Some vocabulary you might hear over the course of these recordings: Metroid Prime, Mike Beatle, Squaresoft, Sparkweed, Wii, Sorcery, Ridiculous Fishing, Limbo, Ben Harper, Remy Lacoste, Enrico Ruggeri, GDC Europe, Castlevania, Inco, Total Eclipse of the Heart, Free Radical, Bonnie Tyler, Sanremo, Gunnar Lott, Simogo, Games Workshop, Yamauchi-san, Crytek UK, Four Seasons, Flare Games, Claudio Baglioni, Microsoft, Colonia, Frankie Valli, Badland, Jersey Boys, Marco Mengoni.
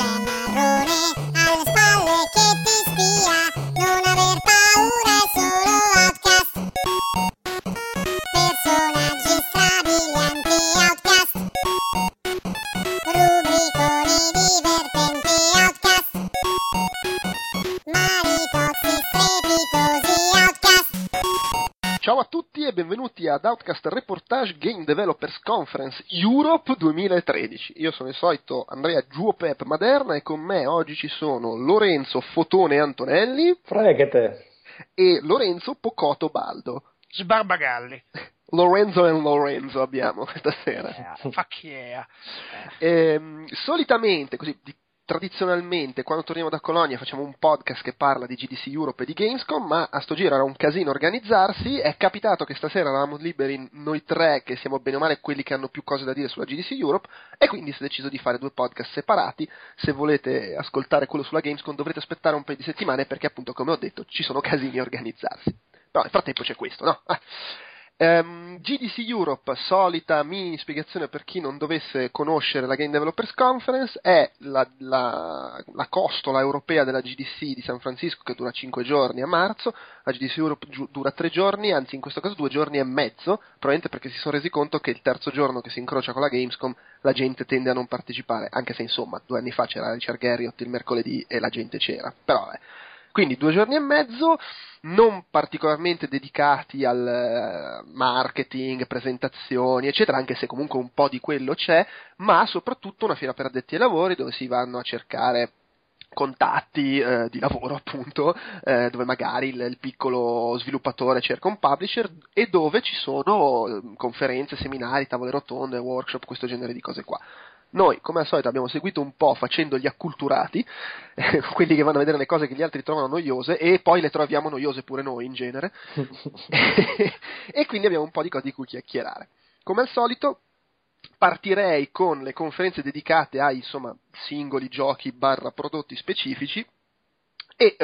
C'è Marrone alle spalle che ti spia, non aver paura è solo Outcast. Personaggi strabilianti Outcast, rubriconi divertenti Outcast, maritozzi strepitosi Outcast. Ciao a tutti e benvenuti ad Outcast Reportage Game Developers Conference Europe 2013. Io sono il solito Andrea Giuopep Maderna e con me oggi ci sono Lorenzo Fotone Antonelli e Lorenzo Pocotto Baldo. Sbarbagalli. Lorenzo e Lorenzo abbiamo questa sera. Solitamente, così tradizionalmente, quando torniamo da Colonia facciamo un podcast che parla di GDC Europe e di Gamescom, ma a sto giro era un casino organizzarsi. È capitato che stasera eravamo liberi noi tre, che siamo bene o male quelli che hanno più cose da dire sulla GDC Europe, e quindi si è deciso di fare due podcast separati. Se volete ascoltare quello sulla Gamescom dovrete aspettare un paio di settimane, perché appunto, come ho detto, ci sono casini a organizzarsi. Però nel frattempo c'è questo, no? GDC Europe, solita mini spiegazione per chi non dovesse conoscere la Game Developers Conference, è la costola europea della GDC di San Francisco, che dura 5 giorni a marzo. La GDC Europe dura 3 giorni, anzi in questo caso 2 giorni e mezzo, probabilmente perché si sono resi conto che il terzo giorno, che si incrocia con la Gamescom, la gente tende a non partecipare, anche se insomma 2 anni fa c'era Richard Garriott il mercoledì e la gente c'era, però Quindi 2 giorni e mezzo, non particolarmente dedicati al marketing, presentazioni, eccetera, anche se comunque un po' di quello c'è, ma soprattutto una fiera per addetti ai lavori, dove si vanno a cercare contatti di lavoro, appunto, dove magari il piccolo sviluppatore cerca un publisher, e dove ci sono conferenze, seminari, tavole rotonde, workshop, questo genere di cose qua. Noi, come al solito, abbiamo seguito un po' facendo gli acculturati, quelli che vanno a vedere le cose che gli altri trovano noiose e poi le troviamo noiose pure noi in genere, e quindi abbiamo un po' di cose di cui chiacchierare. Come al solito partirei con le conferenze dedicate ai, insomma, singoli giochi / prodotti specifici. E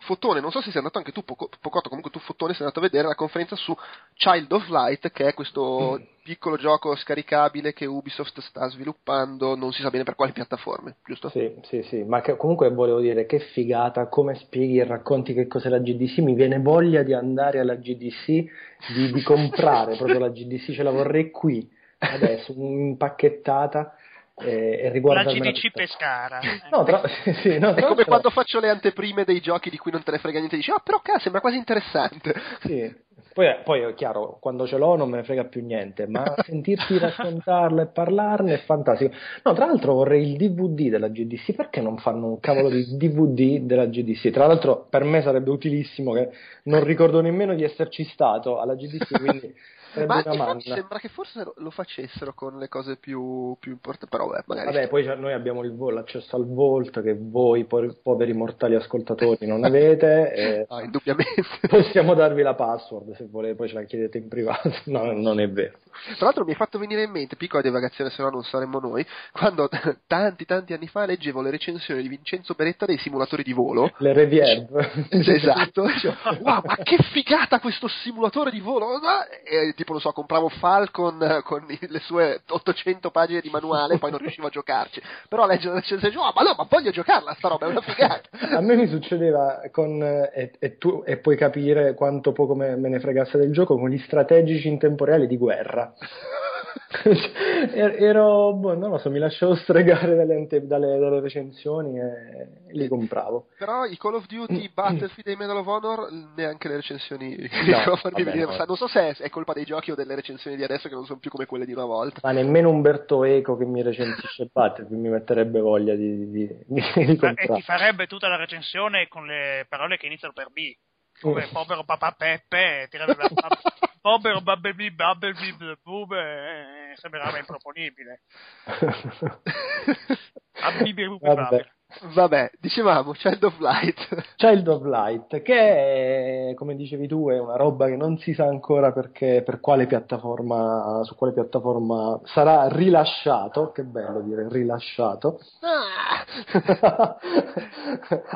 Fotone, non so se sei andato anche tu, Pocotto, comunque tu Fotone sei andato a vedere la conferenza su Child of Light, che è questo piccolo gioco scaricabile che Ubisoft sta sviluppando, non si sa bene per quali piattaforme, giusto? Sì, ma comunque volevo dire, che figata, come spieghi e racconti che cos'è la GDC, mi viene voglia di andare alla GDC, di comprare proprio la GDC, ce la vorrei qui, adesso, impacchettata. La GDC Pescara. È come quando faccio le anteprime dei giochi di cui non te ne frega niente, dici però cazzo, sembra quasi interessante. Sì. Poi è chiaro, quando ce l'ho non me ne frega più niente, ma sentirti raccontarla e parlarne è fantastico. No, tra l'altro vorrei il DVD della GDC, perché non fanno un cavolo di DVD della GDC? Tra l'altro per me sarebbe utilissimo, che non ricordo nemmeno di esserci stato alla GDC, quindi ma sembra che forse lo facessero con le cose più importanti, però vabbè, poi noi abbiamo l'accesso al Vault, che voi poveri mortali ascoltatori non avete, indubbiamente possiamo darvi la password se volete, poi ce la chiedete in privato. No, non è vero. Tra l'altro mi è fatto venire in mente, piccola divagazione, se no non saremmo noi, quando tanti anni fa leggevo le recensioni di Vincenzo Beretta dei simulatori di volo, le review. Esatto. Wow, ma che figata questo simulatore di volo, tipo, lo so, compravo Falcon con le sue 800 pagine di manuale, poi non riuscivo a giocarci, però leggere la recensione, ma voglio giocarla sta roba, è una figata. A me mi succedeva con e puoi capire quanto poco me ne fregasse del gioco con gli strategici in tempo reale di guerra. Ero, non lo so, mi lasciavo stregare dalle recensioni e li compravo. Però i Call of Duty, Battlefield e Medal of Honor, neanche le recensioni, no. Non so se è colpa dei giochi o delle recensioni di adesso, che non sono più come quelle di una volta. Ma nemmeno Umberto Eco, che mi recensisce Battlefield, mi metterebbe voglia di comprare. E ti farebbe tutta la recensione con le parole che iniziano per B, come povero papà Peppe, povero Bubble Bub, sembrava improponibile. Vabbè, dicevamo Child of Light, che è, come dicevi tu, è una roba che non si sa ancora su quale piattaforma sarà rilasciato. Che bello dire rilasciato.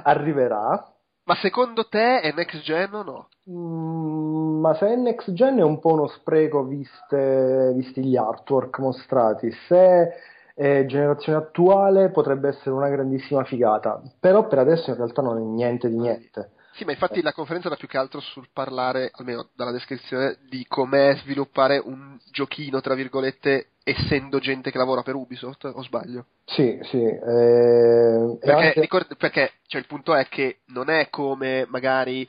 Arriverà. Ma secondo te è next gen o no? Ma se è next gen è un po' uno spreco, visti gli artwork mostrati. Se generazione attuale potrebbe essere una grandissima figata, però per adesso in realtà non è niente di niente. Sì, ma infatti la conferenza era più che altro sul parlare, almeno dalla descrizione, di com'è sviluppare un giochino, tra virgolette, essendo gente che lavora per Ubisoft, o sbaglio? Sì, sì. Perché cioè, il punto è che non è come magari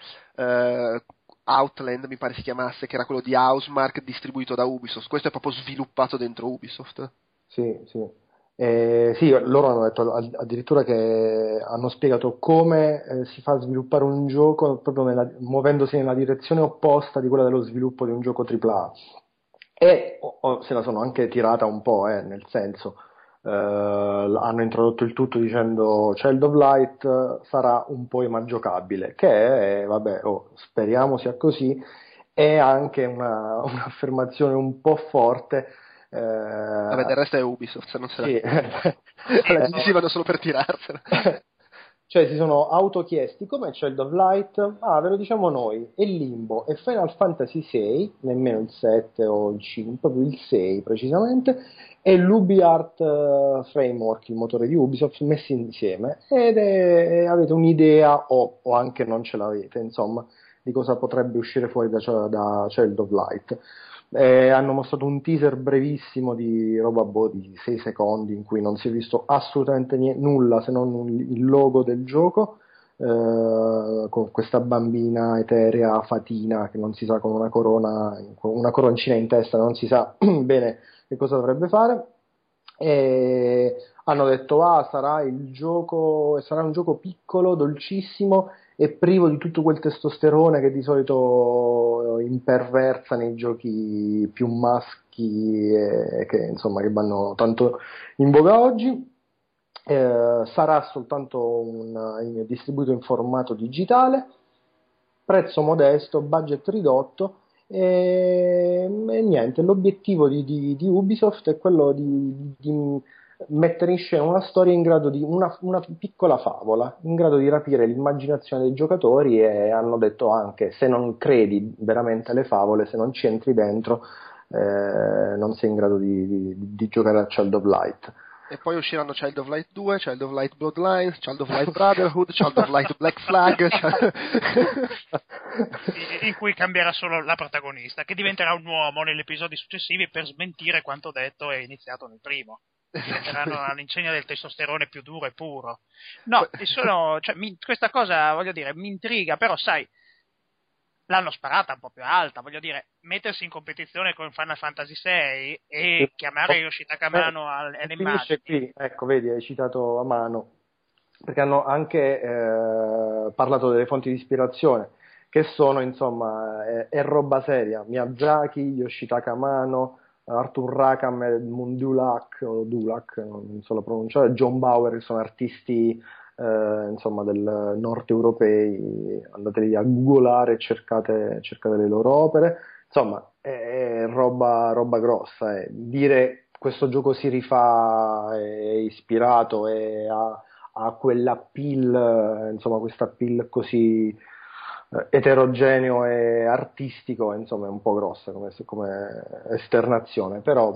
Outland, mi pare si chiamasse, che era quello di Housemarque distribuito da Ubisoft. Questo è proprio sviluppato dentro Ubisoft. Sì, sì. Sì, loro hanno detto addirittura che hanno spiegato come si fa a sviluppare un gioco proprio muovendosi nella direzione opposta di quella dello sviluppo di un gioco AAA, e se la sono anche tirata un po', nel senso hanno introdotto il tutto dicendo Child of Light sarà un po' imaggiocabile, che vabbè, speriamo sia così, è anche un'affermazione un po' forte. Vabbè, del resto è Ubisoft, se non se la GDC vanno solo per tirarsela. Cioè si sono autochiesti come Child of Light, ve lo diciamo noi, e Limbo e Final Fantasy 6, nemmeno il 7 o il 5, proprio il 6 precisamente, e l'UbiArt Framework, il motore di Ubisoft, messi insieme, ed avete un'idea o anche non ce l'avete, insomma, di cosa potrebbe uscire fuori da Child of Light. Hanno mostrato un teaser brevissimo di roba di 6 secondi in cui non si è visto assolutamente nulla se non il logo del gioco, con questa bambina eterea fatina che non si sa, con una coroncina in testa, non si sa bene che cosa dovrebbe fare, e hanno detto sarà un gioco piccolo, dolcissimo e privo di tutto quel testosterone che di solito imperversa nei giochi più maschi che vanno tanto in voga oggi. Sarà soltanto distribuito in formato digitale, prezzo modesto, budget ridotto, e niente, l'obiettivo di Ubisoft è quello di mettere in scena una storia in grado di una piccola favola in grado di rapire l'immaginazione dei giocatori, e hanno detto anche se non credi veramente alle favole, se non ci entri dentro, non sei in grado di giocare a Child of Light. E poi usciranno Child of Light 2, Child of Light Bloodlines, Child of Light Brotherhood, Child of Light Black Flag, in cui cambierà solo la protagonista, che diventerà un uomo negli episodi successivi per smentire quanto detto e iniziato nel primo. Saranno all'insegna del testosterone più duro e puro. No, questa cosa, voglio dire, mi intriga, però sai, l'hanno sparata un po' più alta, voglio dire, mettersi in competizione con Final Fantasy VI e chiamare Yoshitaka Amano alle immagini. Ecco, vedi, hai citato Amano, perché hanno anche parlato delle fonti di ispirazione, che sono, insomma, è roba seria, Miyazaki, Yoshitaka Amano, Arthur Rakam e Edmund Dulac, non so la pronunciare, John Bauer, che sono artisti del nord europei, andatevi a googolare e cercate le loro opere, insomma è roba grossa. Dire questo gioco si rifà, è ispirato e ha quell'appeal, insomma questa appeal così eterogeneo e artistico, insomma è un po' grossa come esternazione, però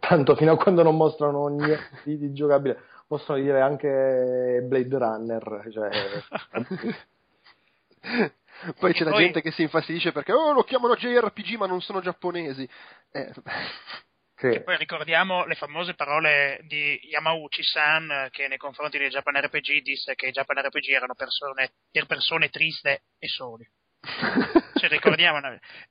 tanto fino a quando non mostrano niente di giocabile possono dire anche Blade Runner, cioè. Poi c'è la gente che si infastidisce perché lo chiamano JRPG ma non sono giapponesi, Sì. Poi ricordiamo le famose parole di Yamauchi-san, che nei confronti dei Japan RPG disse che i Japan RPG erano per persone triste e soli. Ci ricordiamo.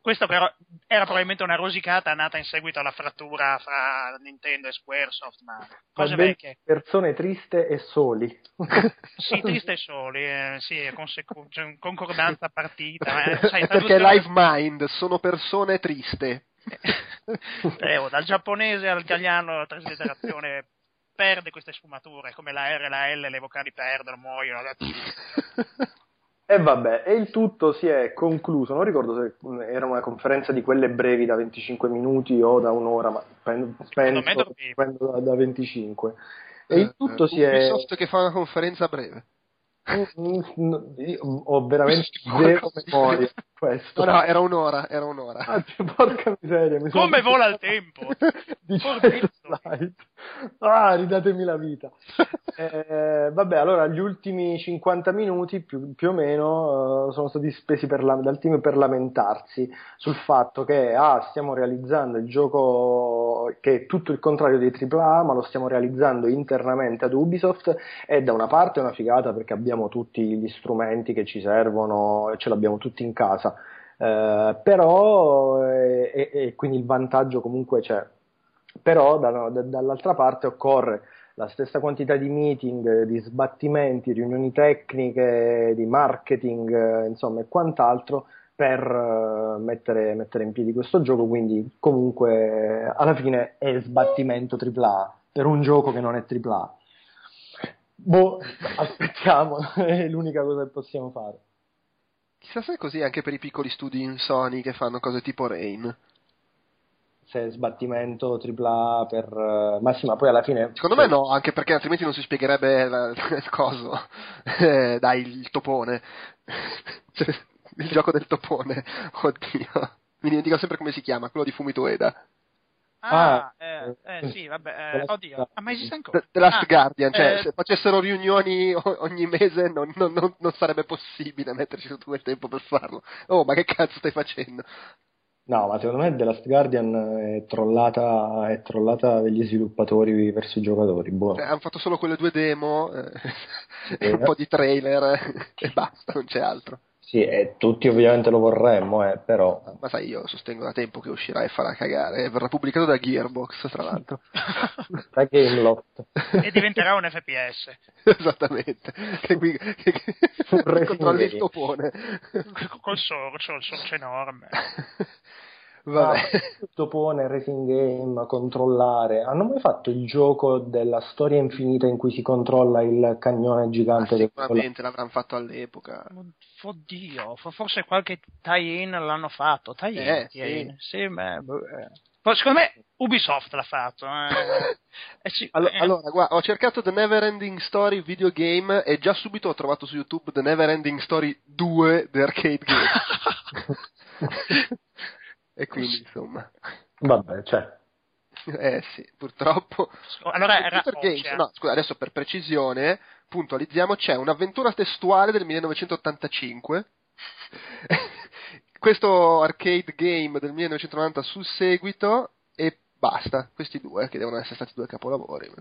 Questo però era probabilmente una rosicata nata in seguito alla frattura fra Nintendo e Squaresoft, ma cose vecchie. Persone triste e soli. Sì, triste e soli, sì, concordanza partita. Perché Live Mind sono persone triste. Dal giapponese all'italiano la transliterazione perde queste sfumature, come la R e la L, le vocali perdono, muoiono. E il tutto si è concluso, non ricordo se era una conferenza di quelle brevi da 25 minuti o da un'ora, ma penso da 25. E il tutto si è Ubisoft che fa una conferenza breve. Ho veramente zero memoria. questo. No, era un'ora. Anzi, porca miseria. Come vola il tempo? Ridatemi la vita. Vabbè, allora gli ultimi 50 minuti più o meno sono stati spesi dal team per lamentarsi sul fatto che stiamo realizzando il gioco che è tutto il contrario dei AAA, ma lo stiamo realizzando internamente ad Ubisoft, e da una parte è una figata perché abbiamo tutti gli strumenti che ci servono e ce l'abbiamo tutti in casa, però e quindi il vantaggio comunque c'è, però dall'altra parte occorre la stessa quantità di meeting, di sbattimenti, riunioni tecniche, di marketing, insomma, e quant'altro per mettere in piedi questo gioco. Quindi comunque alla fine è sbattimento AAA per un gioco che non è AAA. Aspettiamo, è l'unica cosa che possiamo fare. Chissà se è così anche per i piccoli studi in Sony che fanno cose tipo Rain. Se sbattimento AAA per massima, poi alla fine secondo me no, anche perché altrimenti non si spiegherebbe il coso, dai, il topone, il gioco del topone, oddio, mi dimentico sempre come si chiama, quello di Fumitoeda. Sì, vabbè, oddio, ma esiste ancora The Last Guardian, cioè se facessero riunioni ogni mese non sarebbe possibile metterci tutto il tempo per farlo. Oh, ma che cazzo stai facendo? No, ma secondo me The Last Guardian è trollata dagli sviluppatori verso i giocatori. Hanno fatto solo quelle due demo, e un po' di trailer e basta, non c'è altro. Sì, e tutti ovviamente lo vorremmo, però... Ma sai, io sostengo da tempo che uscirà e farà cagare, verrà pubblicato da Gearbox, tra l'altro. Da Gameloft. E diventerà un FPS. Esattamente. Che controlli il topone. Col sorcio, il sorcio enorme. Vabbè. Il topone, Racing Game, controllare. Hanno mai fatto il gioco della storia infinita in cui si controlla il cagnone gigante? Sicuramente l'avranno fatto all'epoca. Oddio, forse qualche tie-in l'hanno fatto. Tie-in. Sì, ma secondo me Ubisoft l'ha fatto. Allora, guarda, ho cercato The Never Ending Story videogame e già subito ho trovato su YouTube The Never Ending Story 2 The Arcade Game. E quindi, insomma... Vabbè, cioè... sì, purtroppo... Allora era... No, scusa, adesso per precisione, puntualizziamo, c'è un'avventura testuale del 1985. Questo arcade game del 1990 sul seguito, e basta. Questi due, che devono essere stati due capolavori.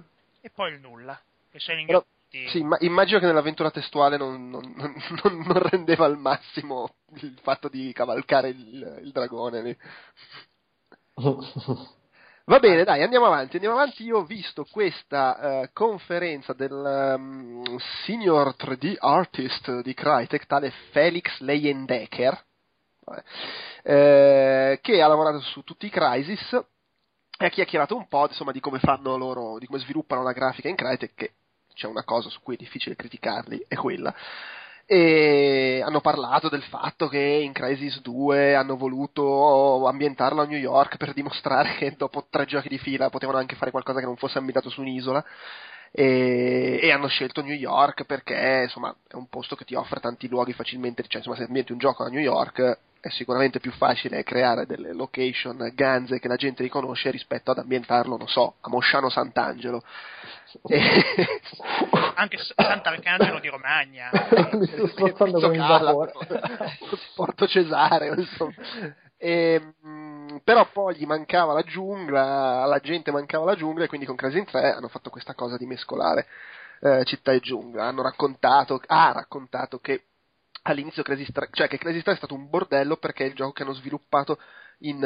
E poi il nulla, che sei in... Però... Sì, ma immagino che nell'avventura testuale non rendeva al massimo il fatto di cavalcare il dragone lì. Va bene, dai, andiamo avanti. Io ho visto questa conferenza del senior 3D artist di Crytek, tale Felix Leyendecker, che ha lavorato su tutti i Crysis e ha chiacchierato un po', insomma, di come fanno loro, di come sviluppano la grafica in Crytek, che c'è una cosa su cui è difficile criticarli, è quella. E hanno parlato del fatto che in Crysis 2 hanno voluto ambientarlo a New York per dimostrare che dopo 3 giochi di fila potevano anche fare qualcosa che non fosse ambientato su un'isola, e hanno scelto New York perché, insomma, è un posto che ti offre tanti luoghi facilmente, cioè, insomma, se ambienti un gioco a New York è sicuramente più facile creare delle location ganze che la gente riconosce rispetto ad ambientarlo, non so, a Mosciano Sant'Angelo. Anche Sant'Arcangelo di Romagna. Mi sto spostando con il vapore. Porto Cesareo, insomma. Però poi gli mancava la giungla, alla gente mancava la giungla, e quindi con Crash 3 hanno fatto questa cosa di mescolare città e giungla. Hanno raccontato che all'inizio Crysis 3, cioè che Crysis 3 è stato un bordello perché è il gioco che hanno sviluppato in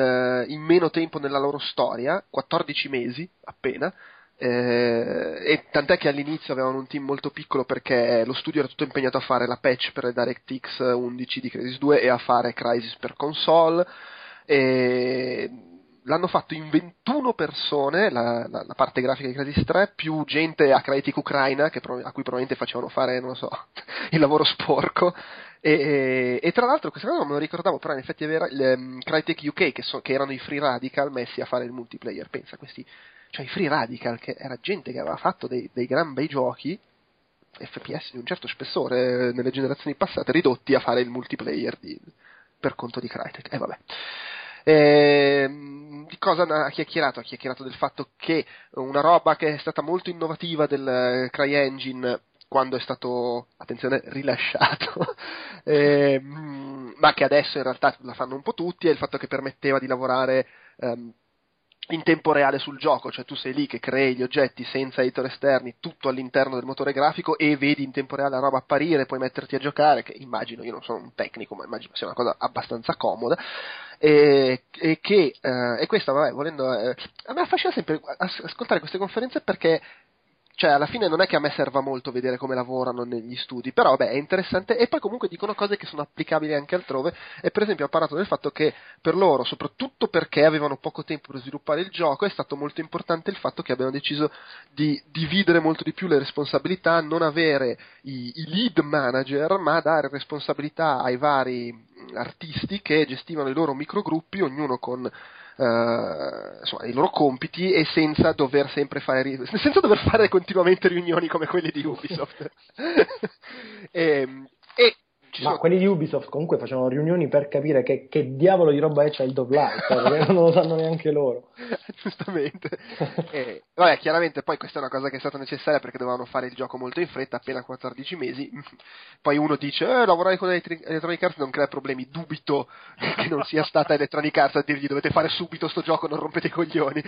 meno tempo nella loro storia, 14 mesi appena, e tant'è che all'inizio avevano un team molto piccolo perché lo studio era tutto impegnato a fare la patch per DirectX 11 di Crysis 2 e a fare Crysis per console, e l'hanno fatto in 21 persone la parte grafica di Crysis 3, più gente a Crytek Ucraina a cui probabilmente facevano fare, non lo so, il lavoro sporco, e tra l'altro questa cosa non me lo ricordavo, però in effetti era Crytek UK che erano i Free Radical messi a fare il multiplayer. Pensa, questi, cioè i Free Radical, che era gente che aveva fatto dei gran bei giochi FPS di un certo spessore nelle generazioni passate, ridotti a fare il multiplayer di per conto di Crytek. Vabbè. Di cosa ha chiacchierato? Ha chiacchierato del fatto che una roba che è stata molto innovativa del CryEngine quando è stato, attenzione, rilasciato, ma che adesso in realtà la fanno un po' tutti, è il fatto che permetteva di lavorare in tempo reale sul gioco, cioè tu sei lì che crei gli oggetti senza editor esterni, tutto all'interno del motore grafico, e vedi in tempo reale la roba apparire, puoi metterti a giocare, che immagino, io non sono un tecnico, ma immagino sia una cosa abbastanza comoda, e questa, vabbè, a me affascina sempre ascoltare queste conferenze, perché cioè alla fine non è che a me serva molto vedere come lavorano negli studi, però beh, è interessante, e poi comunque dicono cose che sono applicabili anche altrove. E per esempio ha parlato del fatto che per loro, soprattutto perché avevano poco tempo per sviluppare il gioco, è stato molto importante il fatto che abbiano deciso di dividere molto di più le responsabilità, non avere i lead manager, ma dare responsabilità ai vari artisti che gestivano i loro microgruppi, ognuno con insomma, i loro compiti, e senza dover sempre fare senza dover fare continuamente riunioni come quelle di Ubisoft. Ma quelli di Ubisoft comunque facevano riunioni per capire che diavolo di roba è Child of Light, perché non lo sanno neanche loro. Giustamente. Vabbè, chiaramente poi questa è una cosa che è stata necessaria perché dovevano fare il gioco molto in fretta, appena 14 mesi. Poi uno dice, lavorare con Electronic Arts non crea problemi. Dubito che non sia stata Electronic Arts a dirgli dovete fare subito sto gioco, non rompete i coglioni.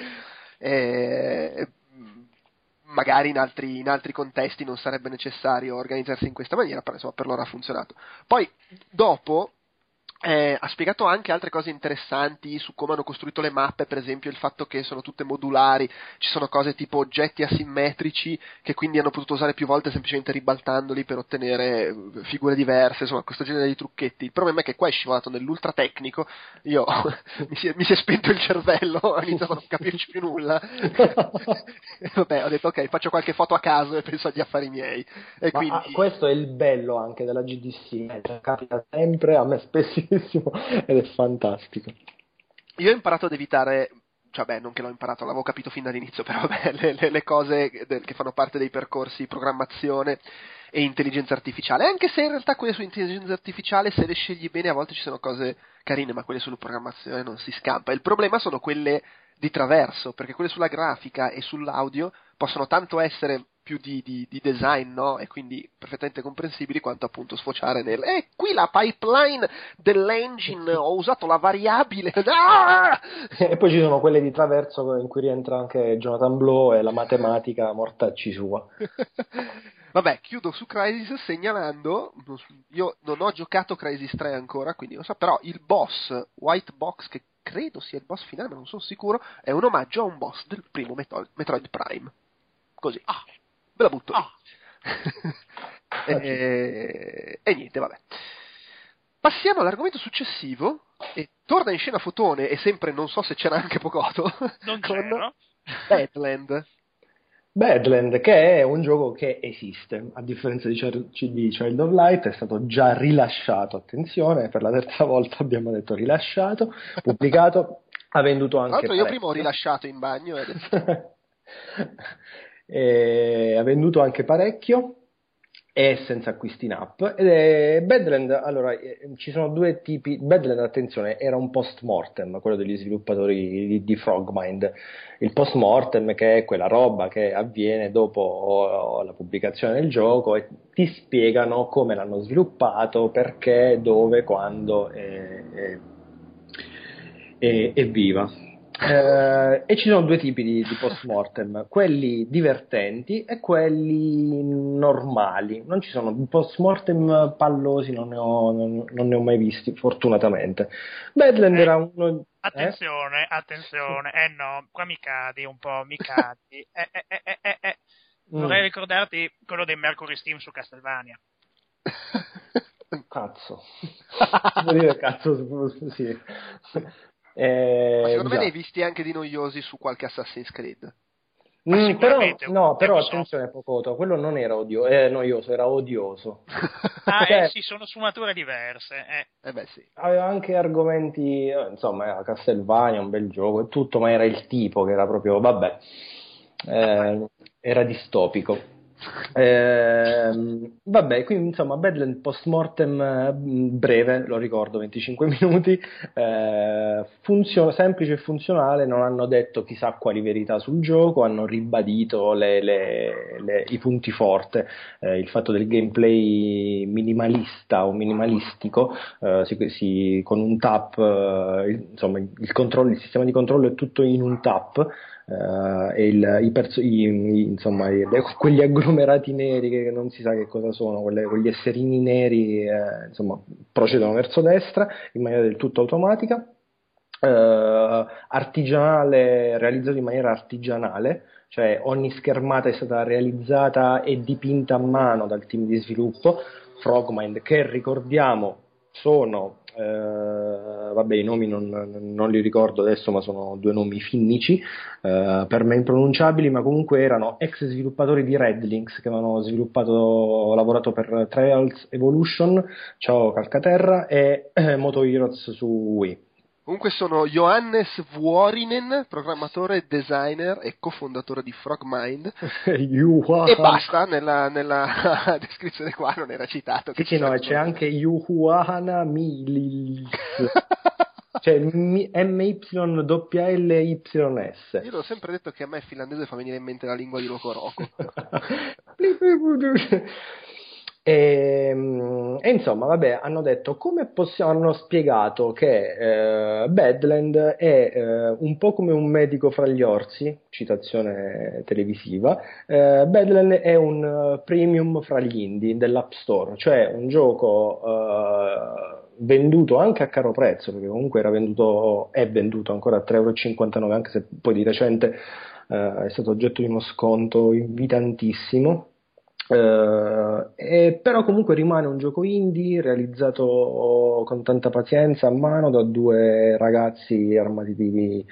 Magari in altri contesti non sarebbe necessario organizzarsi in questa maniera, però insomma per loro ha funzionato. Poi dopo ha spiegato anche altre cose interessanti su come hanno costruito le mappe, per esempio il fatto che sono tutte modulari, ci sono cose tipo oggetti asimmetrici che quindi hanno potuto usare più volte semplicemente ribaltandoli per ottenere figure diverse, insomma questo genere di trucchetti. Il problema è che qua è scivolato nell'ultra tecnico, io mi si è spento il cervello, ho iniziato a non capirci più nulla. Vabbè, ho detto ok, faccio qualche foto a caso e penso agli affari miei. E ma quindi... questo è il bello anche della GDC, capita sempre, a me spesso, ed è fantastico. Io ho imparato ad evitare, cioè beh, non che l'ho imparato, l'avevo capito fin dall'inizio, però vabbè, le cose che fanno parte dei percorsi programmazione e intelligenza artificiale, anche se in realtà quelle su intelligenza artificiale, se le scegli bene, a volte ci sono cose carine, ma quelle sulla programmazione non si scampa. Il problema sono quelle di traverso, perché quelle sulla grafica e sull'audio possono tanto essere più di design, no? E quindi perfettamente comprensibili, quanto appunto sfociare nel qui la pipeline dell'engine, ho usato la variabile. Ah! E poi ci sono quelle di traverso in cui rientra anche Jonathan Blow e la matematica mortacci sua. Vabbè, chiudo su Crysis segnalando, io non ho giocato Crysis 3 ancora, quindi non so, però il boss White Box, che credo sia il boss finale ma non sono sicuro, è un omaggio a un boss del primo Metroid Prime, così. Ah, ve la butto. Ah. E niente, vabbè. Passiamo all'argomento successivo. E torna in scena Fotone, e sempre non so se c'era anche Pocotto. Non c'era. Badland, che è un gioco che esiste, a differenza di Child of Light, è stato già rilasciato, attenzione, per la terza volta abbiamo detto rilasciato, pubblicato, ha venduto anche parecchio. Tra l'altro io prima ho rilasciato in bagno e adesso... ha venduto anche parecchio, è senza acquisti in app. Badland, allora ci sono due tipi. Badland, attenzione, era un post mortem, quello degli sviluppatori di Frogmind. Il post mortem, che è quella roba che avviene dopo la pubblicazione del gioco, e ti spiegano come l'hanno sviluppato, perché, dove, quando e viva. E ci sono due tipi di post-mortem, quelli divertenti e quelli normali. Non ci sono post-mortem pallosi, non ne ho mai visti, fortunatamente. Badland era uno... Attenzione, attenzione, no, qua mi cadi un po', mi cadi. Vorrei ricordarti quello dei Mercury Steam su Castlevania. Cazzo. Vuol dire cazzo, sì. Ma secondo me ne hai visti anche di noiosi su qualche Assassin's Creed. Però attenzione Pocotto, quello non era noioso, era odioso. Sì, sono sfumature diverse. Beh, sì. Aveva anche argomenti, insomma, Castlevania, un bel gioco e tutto, ma era il tipo che era proprio, vabbè, era distopico. Vabbè, quindi insomma Badland post mortem breve, lo ricordo, 25 minuti, semplice e funzionale. Non hanno detto chissà quali verità sul gioco, hanno ribadito i punti forte, il fatto del gameplay minimalista o minimalistico, con un tap, insomma il sistema di controllo è tutto in un tap. Insomma quegli agglomerati neri che non si sa che cosa sono, quegli esserini neri, insomma procedono verso destra in maniera del tutto automatica, artigianale, realizzato in maniera artigianale, cioè ogni schermata è stata realizzata e dipinta a mano dal team di sviluppo Frogmind, che ricordiamo sono vabbè, i nomi non li ricordo adesso, ma sono due nomi finnici, per me impronunciabili, ma comunque erano ex sviluppatori di Red Links, che avevano lavorato per Trials Evolution, ciao Calcaterra, e Moto Heroes su Wii. Comunque sono Johannes Vuorinen, programmatore, designer e cofondatore di Frogmind. E basta, nella descrizione qua non era citato. Sì, no, c'è anche Yuhuahana Milis. Cioè MYWYS. Io l'ho sempre detto che a me il finlandese fa venire in mente la lingua di Lokoroko. E insomma vabbè, hanno detto hanno spiegato che Badland è un po' come un medico fra gli orsi, citazione televisiva, Badland è un premium fra gli indie dell'App Store, cioè un gioco venduto anche a caro prezzo, perché comunque è venduto ancora a 3,59€, anche se poi di recente è stato oggetto di uno sconto invitantissimo. Però comunque rimane un gioco indie realizzato con tanta pazienza a mano da due ragazzi armati di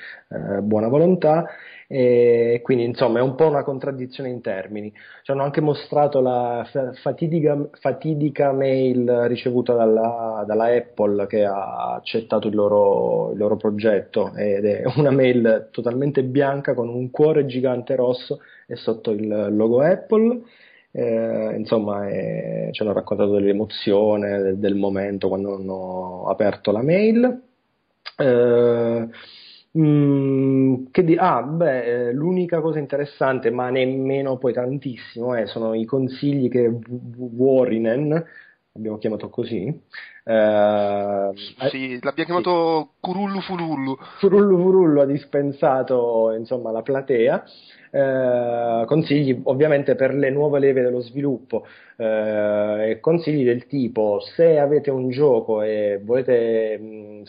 buona volontà, e quindi insomma è un po' una contraddizione in termini. Ci hanno anche mostrato la fatidica mail ricevuta dalla Apple, che ha accettato il loro progetto, ed è una mail totalmente bianca con un cuore gigante rosso e sotto il logo Apple. Insomma ci hanno raccontato dell'emozione del momento quando hanno aperto la mail. L'unica cosa interessante, ma nemmeno poi tantissimo, sono i consigli che Vuorinen, abbiamo chiamato così, sì, l'abbiamo chiamato Curullu Furullu ha dispensato insomma la platea, consigli ovviamente per le nuove leve dello sviluppo, consigli del tipo: se avete un gioco e volete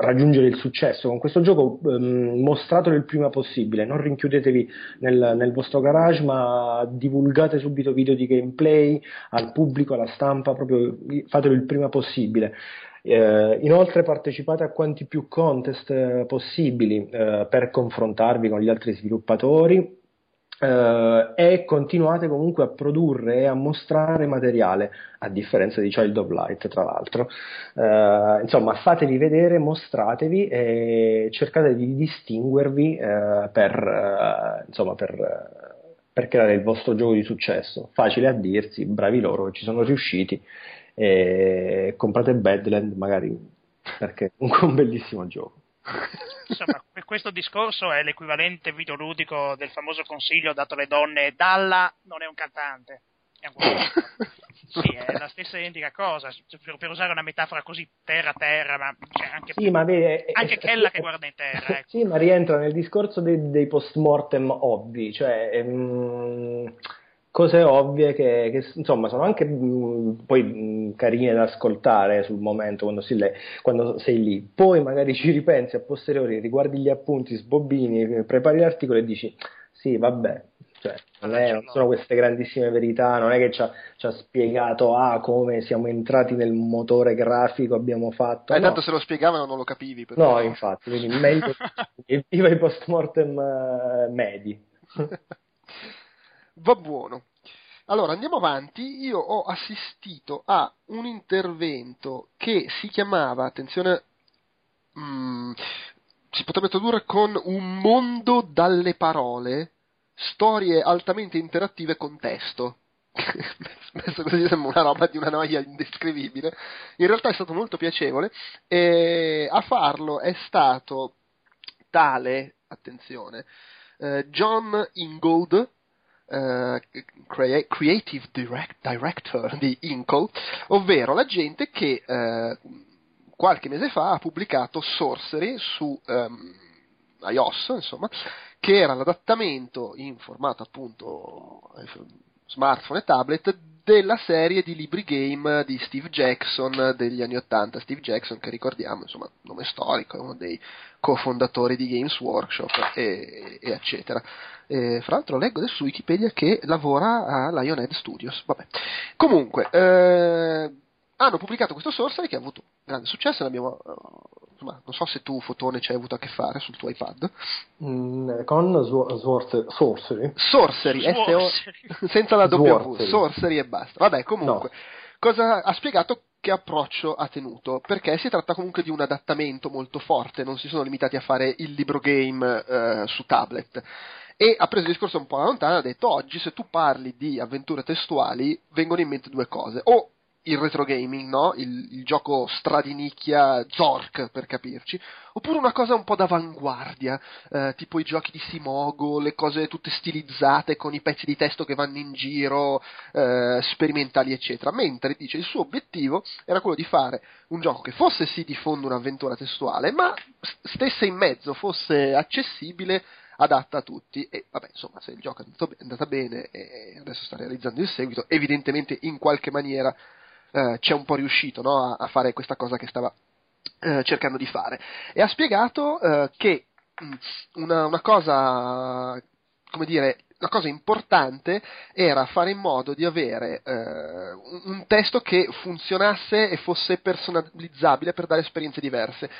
raggiungere il successo con questo gioco, mostratelo il prima possibile, non rinchiudetevi nel vostro garage, ma divulgate subito video di gameplay al pubblico, alla stampa, proprio fatelo il prima possibile. Inoltre partecipate a quanti più contest possibili per confrontarvi con gli altri sviluppatori, e continuate comunque a produrre e a mostrare materiale, a differenza di Child of Light tra l'altro. Insomma, fatevi vedere, mostratevi e cercate di distinguervi per creare il vostro gioco di successo. Facile a dirsi, bravi loro che ci sono riusciti, e comprate Badland magari, perché è un bellissimo gioco. Insomma, questo discorso è l'equivalente videoludico del famoso consiglio dato alle donne: Dalla non è un cantante, è un cantante. Sì, è la stessa identica cosa, per usare una metafora così terra, ma cioè anche, sì, anche quella che guarda in terra, ecco. Sì, ma rientra nel discorso dei post mortem ovvi, cioè cose ovvie che insomma sono anche poi carine da ascoltare sul momento quando sei lì, poi magari ci ripensi a posteriori, riguardi gli appunti, sbobbini, prepari l'articolo e dici sì vabbè, cioè, non sono queste grandissime verità, non è che ci ha spiegato come siamo entrati nel motore grafico, abbiamo fatto... tanto se lo spiegavano non lo capivi. Però. No, infatti, quindi meglio viva i post-mortem medi. Va buono. Allora, andiamo avanti. Io ho assistito a un intervento che si chiamava, attenzione... si potrebbe tradurre con un mondo dalle parole, storie altamente interattive con testo. Messo così sembra una roba di una noia indescrivibile. In realtà è stato molto piacevole, e a farlo è stato tale, attenzione, John Ingold, creative director di Inco, ovvero la gente che qualche mese fa ha pubblicato Sorcery su iOS, insomma, che era l'adattamento in formato appunto smartphone e tablet della serie di libri game di Steve Jackson degli anni 80, Steve Jackson che ricordiamo, insomma, nome storico, è uno dei cofondatori di Games Workshop e eccetera. Fra l'altro leggo adesso su Wikipedia che lavora a Lionhead Studios, vabbè. Comunque, hanno pubblicato questo Sorcery che ha avuto grande successo, l'abbiamo, insomma, non so se tu, Fotone, ci hai avuto a che fare sul tuo iPad. Con Sorcery? Sorcery, senza la W, Sorcery e basta. Vabbè, comunque, no. Cosa ha spiegato? Che approccio ha tenuto? Perché si tratta comunque di un adattamento molto forte, non si sono limitati a fare il libro game su tablet. E ha preso il discorso un po' lontano, ha detto oggi se tu parli di avventure testuali vengono in mente due cose, o il retro gaming, no? Il gioco stradinicchia Zork, per capirci, oppure una cosa un po' d'avanguardia, tipo i giochi di Simogo, le cose tutte stilizzate con i pezzi di testo che vanno in giro, sperimentali eccetera, mentre dice il suo obiettivo era quello di fare un gioco che fosse sì di fondo un'avventura testuale, ma stesse in mezzo, fosse accessibile, adatta a tutti. E vabbè, insomma, se il gioco è andata bene e adesso sta realizzando il seguito, evidentemente in qualche maniera c'è un po' riuscito, no? a fare questa cosa che stava cercando di fare. E ha spiegato che una cosa, come dire, la cosa importante era fare in modo di avere un testo che funzionasse e fosse personalizzabile per dare esperienze diverse.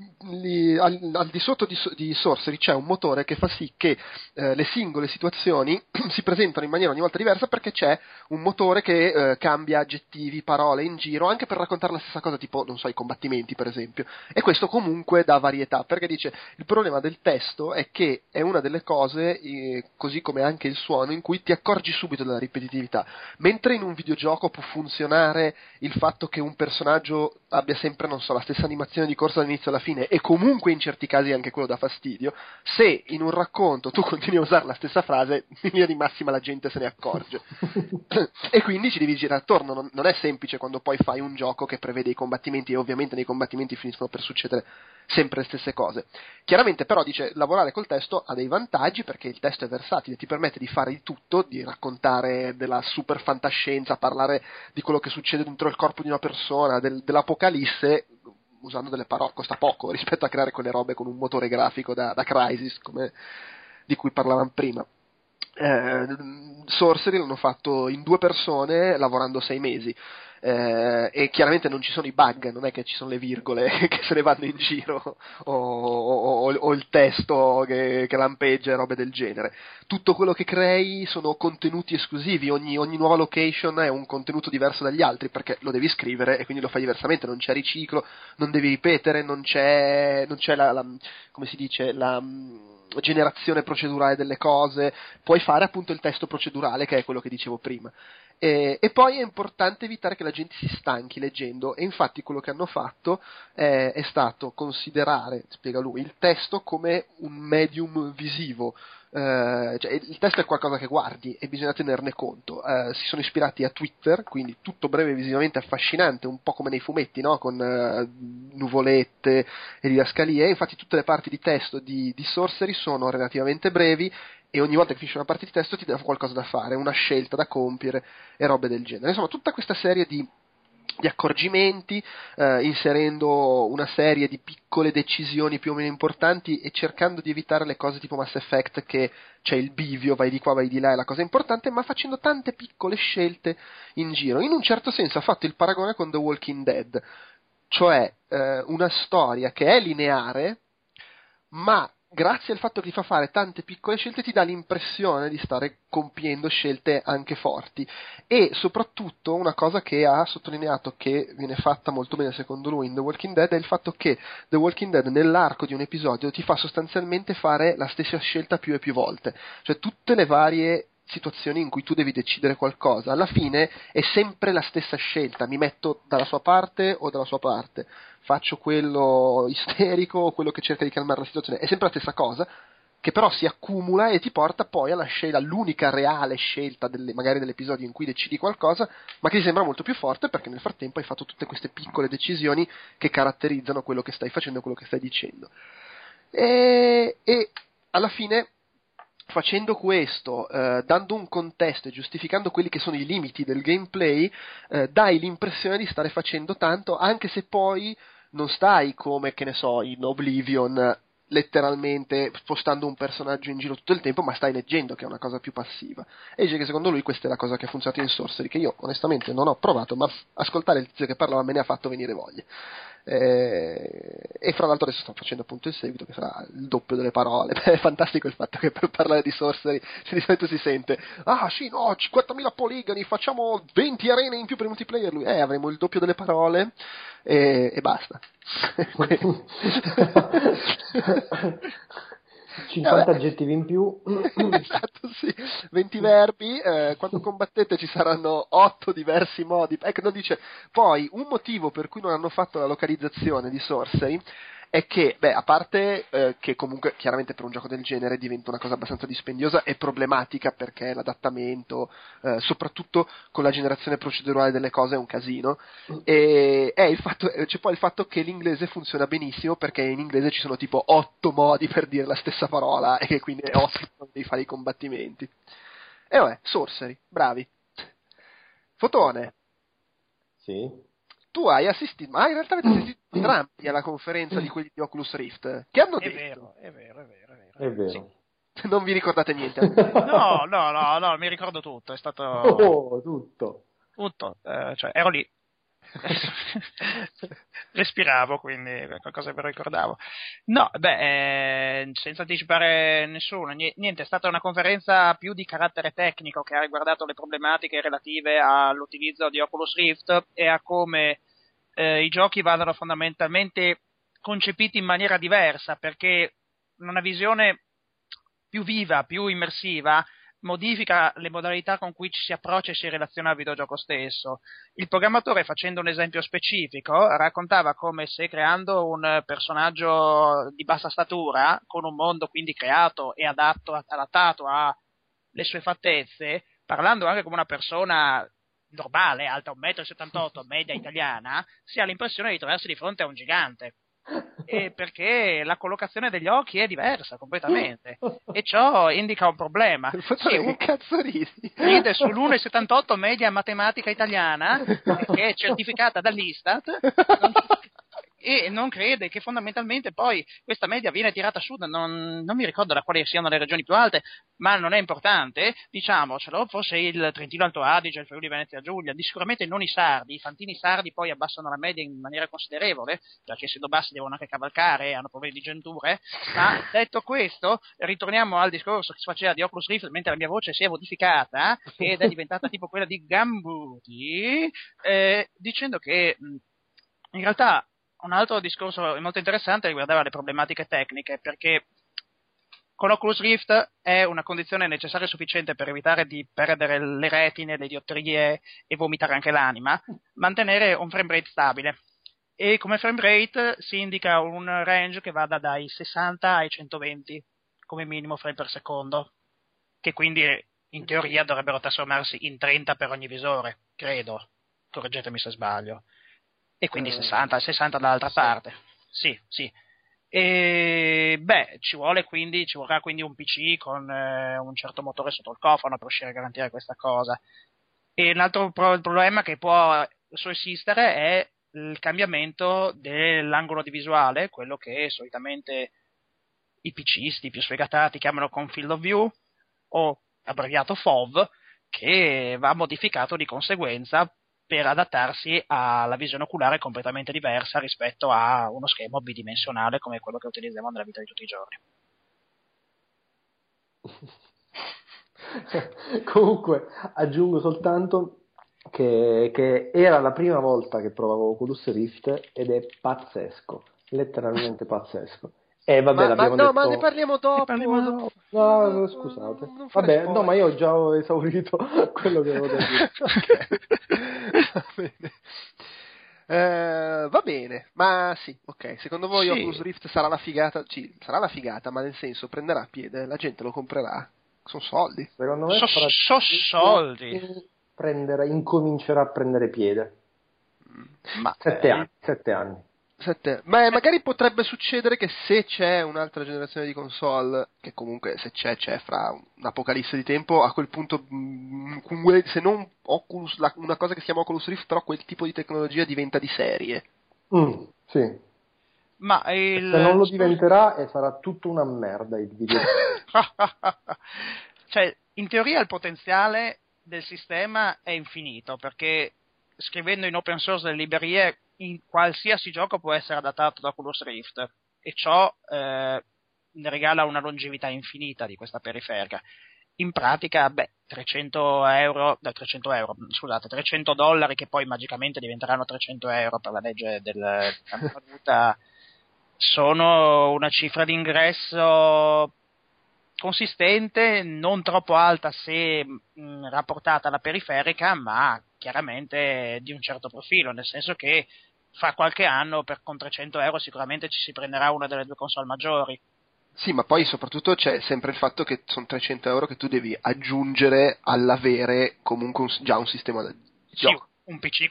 Al di sotto di Sorcery c'è un motore che fa sì che le singole situazioni si presentano in maniera ogni volta diversa, perché c'è un motore che cambia aggettivi, parole in giro, anche per raccontare la stessa cosa, tipo, non so, i combattimenti per esempio, e questo comunque dà varietà, perché dice il problema del testo è che è una delle cose, così come anche il suono, in cui ti accorgi subito della ripetitività, mentre in un videogioco può funzionare il fatto che un personaggio abbia sempre, non so, la stessa animazione di corsa dall'inizio alla fine, e comunque in certi casi anche quello dà fastidio. Se in un racconto tu continui a usare la stessa frase, in linea di massima la gente se ne accorge e quindi ci devi girare attorno. Non è semplice quando poi fai un gioco che prevede i combattimenti, e ovviamente nei combattimenti finiscono per succedere sempre le stesse cose. Chiaramente però dice lavorare col testo ha dei vantaggi, perché il testo è versatile, ti permette di fare di tutto, di raccontare della super fantascienza, parlare di quello che succede dentro il corpo di una persona, dell'apocalisse, usando delle parole. Costa poco rispetto a creare quelle robe con un motore grafico da Crysis, come di cui parlavamo prima. Sorcery l'hanno fatto in 2 persone lavorando 6 mesi, e chiaramente non ci sono i bug, non è che ci sono le virgole che se ne vanno in giro o il testo che lampeggia e robe del genere. Tutto quello che crei sono contenuti esclusivi, ogni nuova location è un contenuto diverso dagli altri, perché lo devi scrivere e quindi lo fai diversamente, non c'è riciclo, non devi ripetere, non c'è la come si dice, la generazione procedurale delle cose. Puoi fare appunto il testo procedurale, che è quello che dicevo prima, e poi è importante evitare che la gente si stanchi leggendo, e infatti quello che hanno fatto è stato considerare, spiega lui, il testo come un medium visivo. Cioè, il testo è qualcosa che guardi e bisogna tenerne conto. Si sono ispirati a Twitter, quindi tutto breve, visivamente affascinante, un po' come nei fumetti, no? Con nuvolette e didascalie. Infatti tutte le parti di testo di Sorcery sono relativamente brevi, e ogni volta che finisce una parte di testo ti dà qualcosa da fare, una scelta da compiere e robe del genere. Insomma, tutta questa serie di accorgimenti, inserendo una serie di piccole decisioni più o meno importanti e cercando di evitare le cose tipo Mass Effect, che c'è il bivio, vai di qua, vai di là, è la cosa importante, ma facendo tante piccole scelte in giro. In un certo senso ha fatto il paragone con The Walking Dead, cioè una storia che è lineare, ma grazie al fatto che ti fa fare tante piccole scelte, ti dà l'impressione di stare compiendo scelte anche forti. E soprattutto una cosa che ha sottolineato, che viene fatta molto bene secondo lui in The Walking Dead, è il fatto che The Walking Dead nell'arco di un episodio ti fa sostanzialmente fare la stessa scelta più e più volte, cioè tutte le varie situazioni in cui tu devi decidere qualcosa, alla fine è sempre la stessa scelta: mi metto dalla sua parte o dalla sua parte, faccio quello isterico o quello che cerca di calmare la situazione, è sempre la stessa cosa, che però si accumula e ti porta poi alla scelta, all'unica reale scelta magari dell'episodio in cui decidi qualcosa, ma che ti sembra molto più forte perché nel frattempo hai fatto tutte queste piccole decisioni che caratterizzano quello che stai facendo, quello che stai dicendo, e alla fine, facendo questo, dando un contesto e giustificando quelli che sono i limiti del gameplay, dai l'impressione di stare facendo tanto, anche se poi non stai, come che ne so, in Oblivion, letteralmente spostando un personaggio in giro tutto il tempo, ma stai leggendo, che è una cosa più passiva. E dice che secondo lui questa è la cosa che ha funzionato in Sorcery, che io onestamente non ho provato, ma ascoltare il tizio che parlava me ne ha fatto venire voglia. E fra l'altro adesso sto facendo appunto il seguito, che sarà il doppio delle parole. Beh, è fantastico il fatto che per parlare di Sorcery di solito si sente: ah sì, no, 50.000 poligoni, facciamo 20 arene in più per multiplayer. Lui: avremo il doppio delle parole e basta. 50 aggettivi in più. Esatto, sì. 20 verbi, quando combattete ci saranno 8 diversi modi. Ecco, non dice poi un motivo per cui non hanno fatto la localizzazione di Sorcery è che, beh, a parte che comunque chiaramente per un gioco del genere diventa una cosa abbastanza dispendiosa e problematica, perché l'adattamento, soprattutto con la generazione procedurale delle cose, è un casino, e c'è poi il fatto che l'inglese funziona benissimo, perché in inglese ci sono tipo 8 modi per dire la stessa parola, e quindi è ottimo di fare i combattimenti. E vabbè, Sorcery, bravi. Fotone. Sì. Tu hai assistito, ma in realtà avete assistito entrambi alla conferenza di quelli di Oculus Rift, che hanno detto? È vero. Sì. Non vi ricordate niente? No, mi ricordo tutto, è stato... Tutto, cioè ero lì, respiravo, quindi qualcosa me lo ricordavo. No, senza anticipare nessuno, niente, è stata una conferenza più di carattere tecnico, che ha riguardato le problematiche relative all'utilizzo di Oculus Rift e a come i giochi vadano fondamentalmente concepiti in maniera diversa, perché una visione più viva, più immersiva, modifica le modalità con cui ci si approccia e si relaziona al videogioco stesso. Il programmatore, facendo un esempio specifico, raccontava come se creando un personaggio di bassa statura, con un mondo quindi creato e adattato alle sue fattezze, parlando anche come una persona normale, alta 1,78 m, media italiana, si ha l'impressione di trovarsi di fronte a un gigante, e perché la collocazione degli occhi è diversa completamente, e ciò indica un problema. Che cazzo ridi? Ride sull'1,78 media matematica italiana, che è certificata dall'Istat, e non crede che fondamentalmente poi questa media viene tirata su, non mi ricordo da quali siano le regioni più alte, ma non è importante, diciamocelo, forse il Trentino Alto Adige, il Friuli Venezia Giulia, di sicuramente non i sardi. I fantini sardi poi abbassano la media in maniera considerevole, perché essendo bassi devono anche cavalcare, hanno problemi di giunture. Ma detto questo, ritorniamo al discorso che si faceva di Oculus Rift, mentre la mia voce si è modificata ed è diventata tipo quella di Gambuti, dicendo che in realtà un altro discorso molto interessante riguardava le problematiche tecniche, perché con Oculus Rift è una condizione necessaria e sufficiente per evitare di perdere le retine, le diottrie e vomitare anche l'anima, mantenere un frame rate stabile. E come frame rate si indica un range che vada dai 60 ai 120 come minimo frame per secondo, che quindi in teoria dovrebbero trasformarsi in 30 per ogni visore, credo, correggetemi se sbaglio. E quindi 60 dall'altra parte. Sì. E ci vorrà quindi un PC con un certo motore sotto il cofano per riuscire a garantire questa cosa. E un altro problema che può sussistere è il cambiamento dell'angolo di visuale, quello che solitamente i PCisti più sfegatati chiamano con field of view, o abbreviato FOV, che va modificato di conseguenza per adattarsi alla visione oculare completamente diversa rispetto a uno schermo bidimensionale come quello che utilizziamo nella vita di tutti i giorni. Comunque aggiungo soltanto che era la prima volta che provavo Oculus Rift ed è pazzesco, letteralmente pazzesco. Vabbè, l'abbiamo detto... ma ne parliamo dopo. No, scusate. Vabbè, no, ma io già ho esaurito quello che avevo detto. Okay. Va bene, ma sì, ok. Secondo voi Oculus Rift sarà la figata? Sì, sarà la figata, ma nel senso prenderà piede, la gente lo comprerà. Sono soldi. Secondo me soldi. Incomincerà a prendere piede. Ma 7 anni. Ma magari potrebbe succedere che se c'è un'altra generazione di console, che comunque se c'è fra un'apocalisse di tempo, a quel punto se non Oculus, una cosa che si chiama Oculus Rift, però quel tipo di tecnologia diventa di serie. Sì. Ma se non lo diventerà sarà tutta una merda il video. Cioè, in teoria il potenziale del sistema è infinito, perché scrivendo in open source delle librerie in qualsiasi gioco può essere adattato da Oculus Rift, e ciò ne regala una longevità infinita di questa periferica. In pratica, $300 che poi magicamente diventeranno €300 per la legge della valuta, sono una cifra d'ingresso consistente, non troppo alta se rapportata alla periferica, ma chiaramente di un certo profilo, nel senso che fra qualche anno con €300 sicuramente ci si prenderà una delle due console maggiori. Sì, ma poi soprattutto c'è sempre il fatto che sono €300 che tu devi aggiungere all'avere comunque già un sistema da gioco. Sì, un PC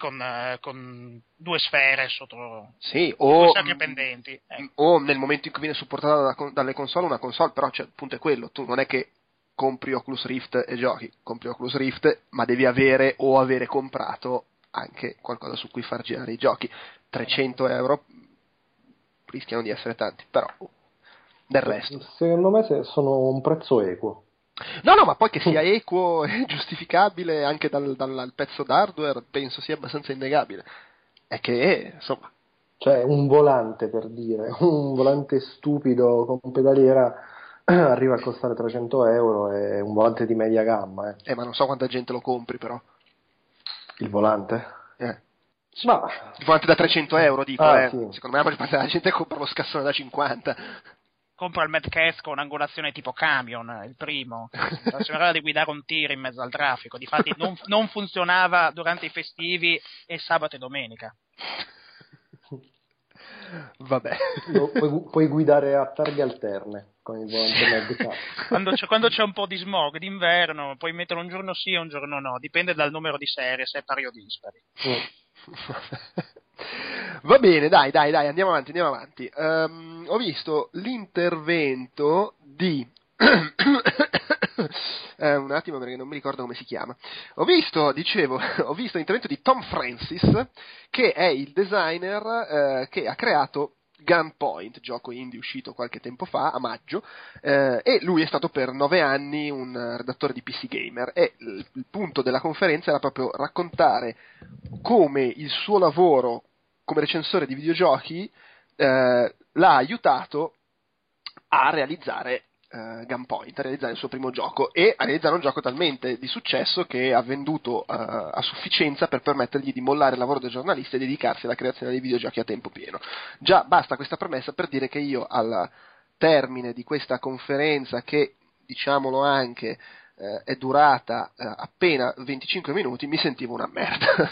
con due sfere sotto, sì, o sacche pendenti, ecco. O nel momento in cui viene supportata dalle console, una console, però cioè, il punto è quello, tu non è che compri Oculus Rift e giochi, compri Oculus Rift, ma devi avere o avere comprato anche qualcosa su cui far girare i giochi. €300 rischiano di essere tanti, però del resto secondo me sono un prezzo equo. No, ma poi che sia equo e giustificabile anche dal pezzo d'hardware penso sia abbastanza innegabile. È che insomma, cioè un volante, per dire, un volante stupido con pedaliera arriva a costare €300, è un volante di media gamma. Ma non so quanta gente lo compri, però. Il volante? Ma... il volante da €300, dico, Sì. Secondo me la maggior parte della gente compra lo scassone da 50. Compra il Madcast con angolazione tipo camion, il primo. Sembrava di guidare un tir in mezzo al traffico. Difatti non funzionava durante i festivi e sabato e domenica. Vabbè, puoi guidare a targhe alterne con il volante. Quando c'è un po' di smog d'inverno puoi metterlo un giorno sì e un giorno no, dipende dal numero di serie, se è pari o dispari. Va bene, dai, andiamo avanti. Ho visto l'intervento di un attimo, perché non mi ricordo come si chiama. Ho visto l'intervento di Tom Francis, che è il designer che ha creato Gunpoint, gioco indie uscito qualche tempo fa, a maggio, e lui è stato per 9 anni un redattore di PC Gamer, e il punto della conferenza era proprio raccontare come il suo lavoro come recensore di videogiochi l'ha aiutato a realizzare Gunpoint, a realizzare il suo primo gioco, e a realizzare un gioco talmente di successo che ha venduto a sufficienza per permettergli di mollare il lavoro da giornalista e dedicarsi alla creazione dei videogiochi a tempo pieno. Già basta questa premessa per dire che io, al termine di questa conferenza, che diciamolo anche è durata appena 25 minuti, mi sentivo una merda.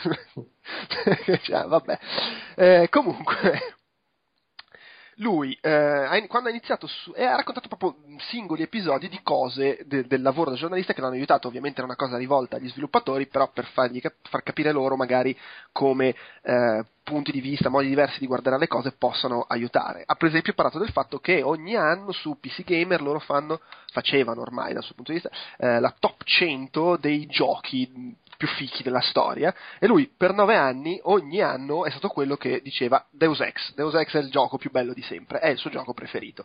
Cioè, vabbè. Comunque lui, quando ha iniziato, ha raccontato proprio singoli episodi di cose del lavoro da giornalista che l'hanno aiutato. Ovviamente era una cosa rivolta agli sviluppatori, però per far capire loro magari come punti di vista, modi diversi di guardare alle cose possano aiutare. Ha per esempio parlato del fatto che ogni anno su PC Gamer loro facevano ormai, dal suo punto di vista, la top 100 dei giochi più fichi della storia, e lui per 9 anni ogni anno è stato quello che diceva Deus Ex è il gioco più bello di sempre, è il suo gioco preferito.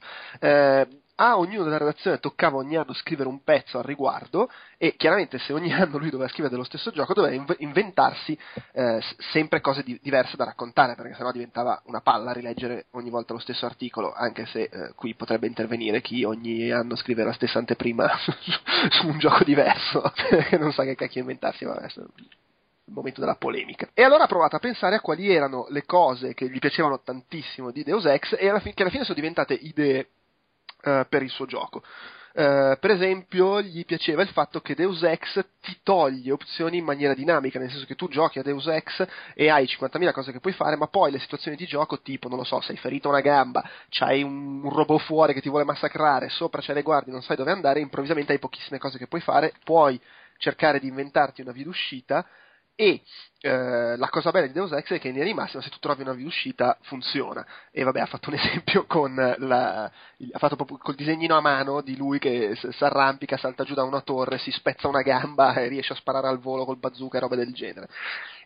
a ognuno della redazione toccava ogni anno scrivere un pezzo al riguardo, e chiaramente se ogni anno lui doveva scrivere dello stesso gioco doveva inventarsi sempre cose diverse da raccontare, perché sennò diventava una palla rileggere ogni volta lo stesso articolo, anche se qui potrebbe intervenire chi ogni anno scrive la stessa anteprima su un gioco diverso, che non sa che cacchio inventarsi, ma adesso momento della polemica. E allora ha provato a pensare a quali erano le cose che gli piacevano tantissimo di Deus Ex, e che alla fine sono diventate idee per il suo gioco. Per esempio, gli piaceva il fatto che Deus Ex ti toglie opzioni in maniera dinamica, nel senso che tu giochi a Deus Ex e hai 50.000 cose che puoi fare, ma poi le situazioni di gioco, tipo, non lo so, sei ferito a una gamba, c'hai un robot fuori che ti vuole massacrare, sopra c'hai le guardie, non sai dove andare, improvvisamente hai pochissime cose che puoi fare, puoi cercare di inventarti una via d'uscita. E la cosa bella di Deus Ex è che in linea di massima, se tu trovi una via d'uscita, funziona. E vabbè, ha fatto un esempio ha fatto proprio col disegnino a mano di lui che si arrampica, salta giù da una torre, si spezza una gamba e riesce a sparare al volo col bazooka e roba del genere.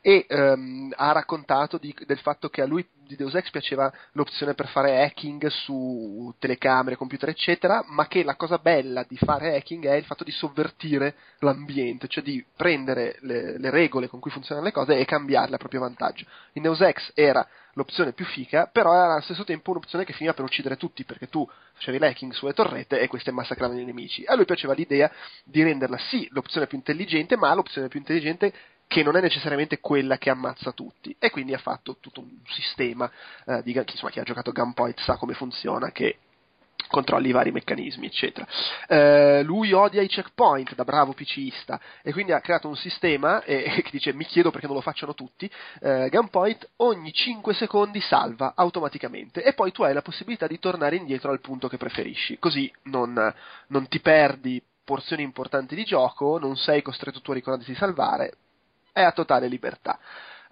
E ha raccontato del fatto che a lui di Deus Ex piaceva l'opzione per fare hacking su telecamere, computer eccetera, ma che la cosa bella di fare hacking è il fatto di sovvertire l'ambiente, cioè di prendere le regole con cui funzionano le cose e cambiarle a proprio vantaggio. In Deus Ex era l'opzione più fica, però era allo stesso tempo un'opzione che finiva per uccidere tutti, perché tu facevi l'hacking sulle torrette e queste massacravano i nemici. A lui piaceva l'idea di renderla sì l'opzione più intelligente, ma l'opzione più intelligente che non è necessariamente quella che ammazza tutti, e quindi ha fatto tutto un sistema chi ha giocato Gunpoint sa come funziona, che controlli i vari meccanismi eccetera. Lui odia i checkpoint da bravo PCista, e quindi ha creato un sistema che dice: mi chiedo perché non lo facciano tutti. Gunpoint ogni 5 secondi salva automaticamente, e poi tu hai la possibilità di tornare indietro al punto che preferisci, così non ti perdi porzioni importanti di gioco, non sei costretto tu a ricordarti di salvare. È a totale libertà.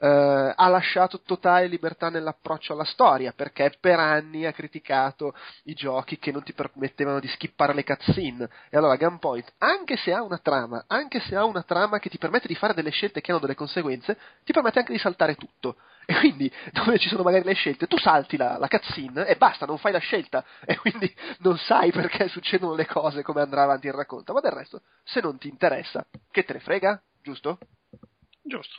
Ha lasciato totale libertà nell'approccio alla storia, perché per anni ha criticato i giochi che non ti permettevano di skippare le cutscene. E allora Gunpoint, anche se ha una trama che ti permette di fare delle scelte che hanno delle conseguenze, ti permette anche di saltare tutto. E quindi, dove ci sono magari le scelte, tu salti la cutscene e basta, non fai la scelta, e quindi non sai perché succedono le cose, come andrà avanti il racconto. Ma del resto, se non ti interessa, che te ne frega, giusto? Giusto.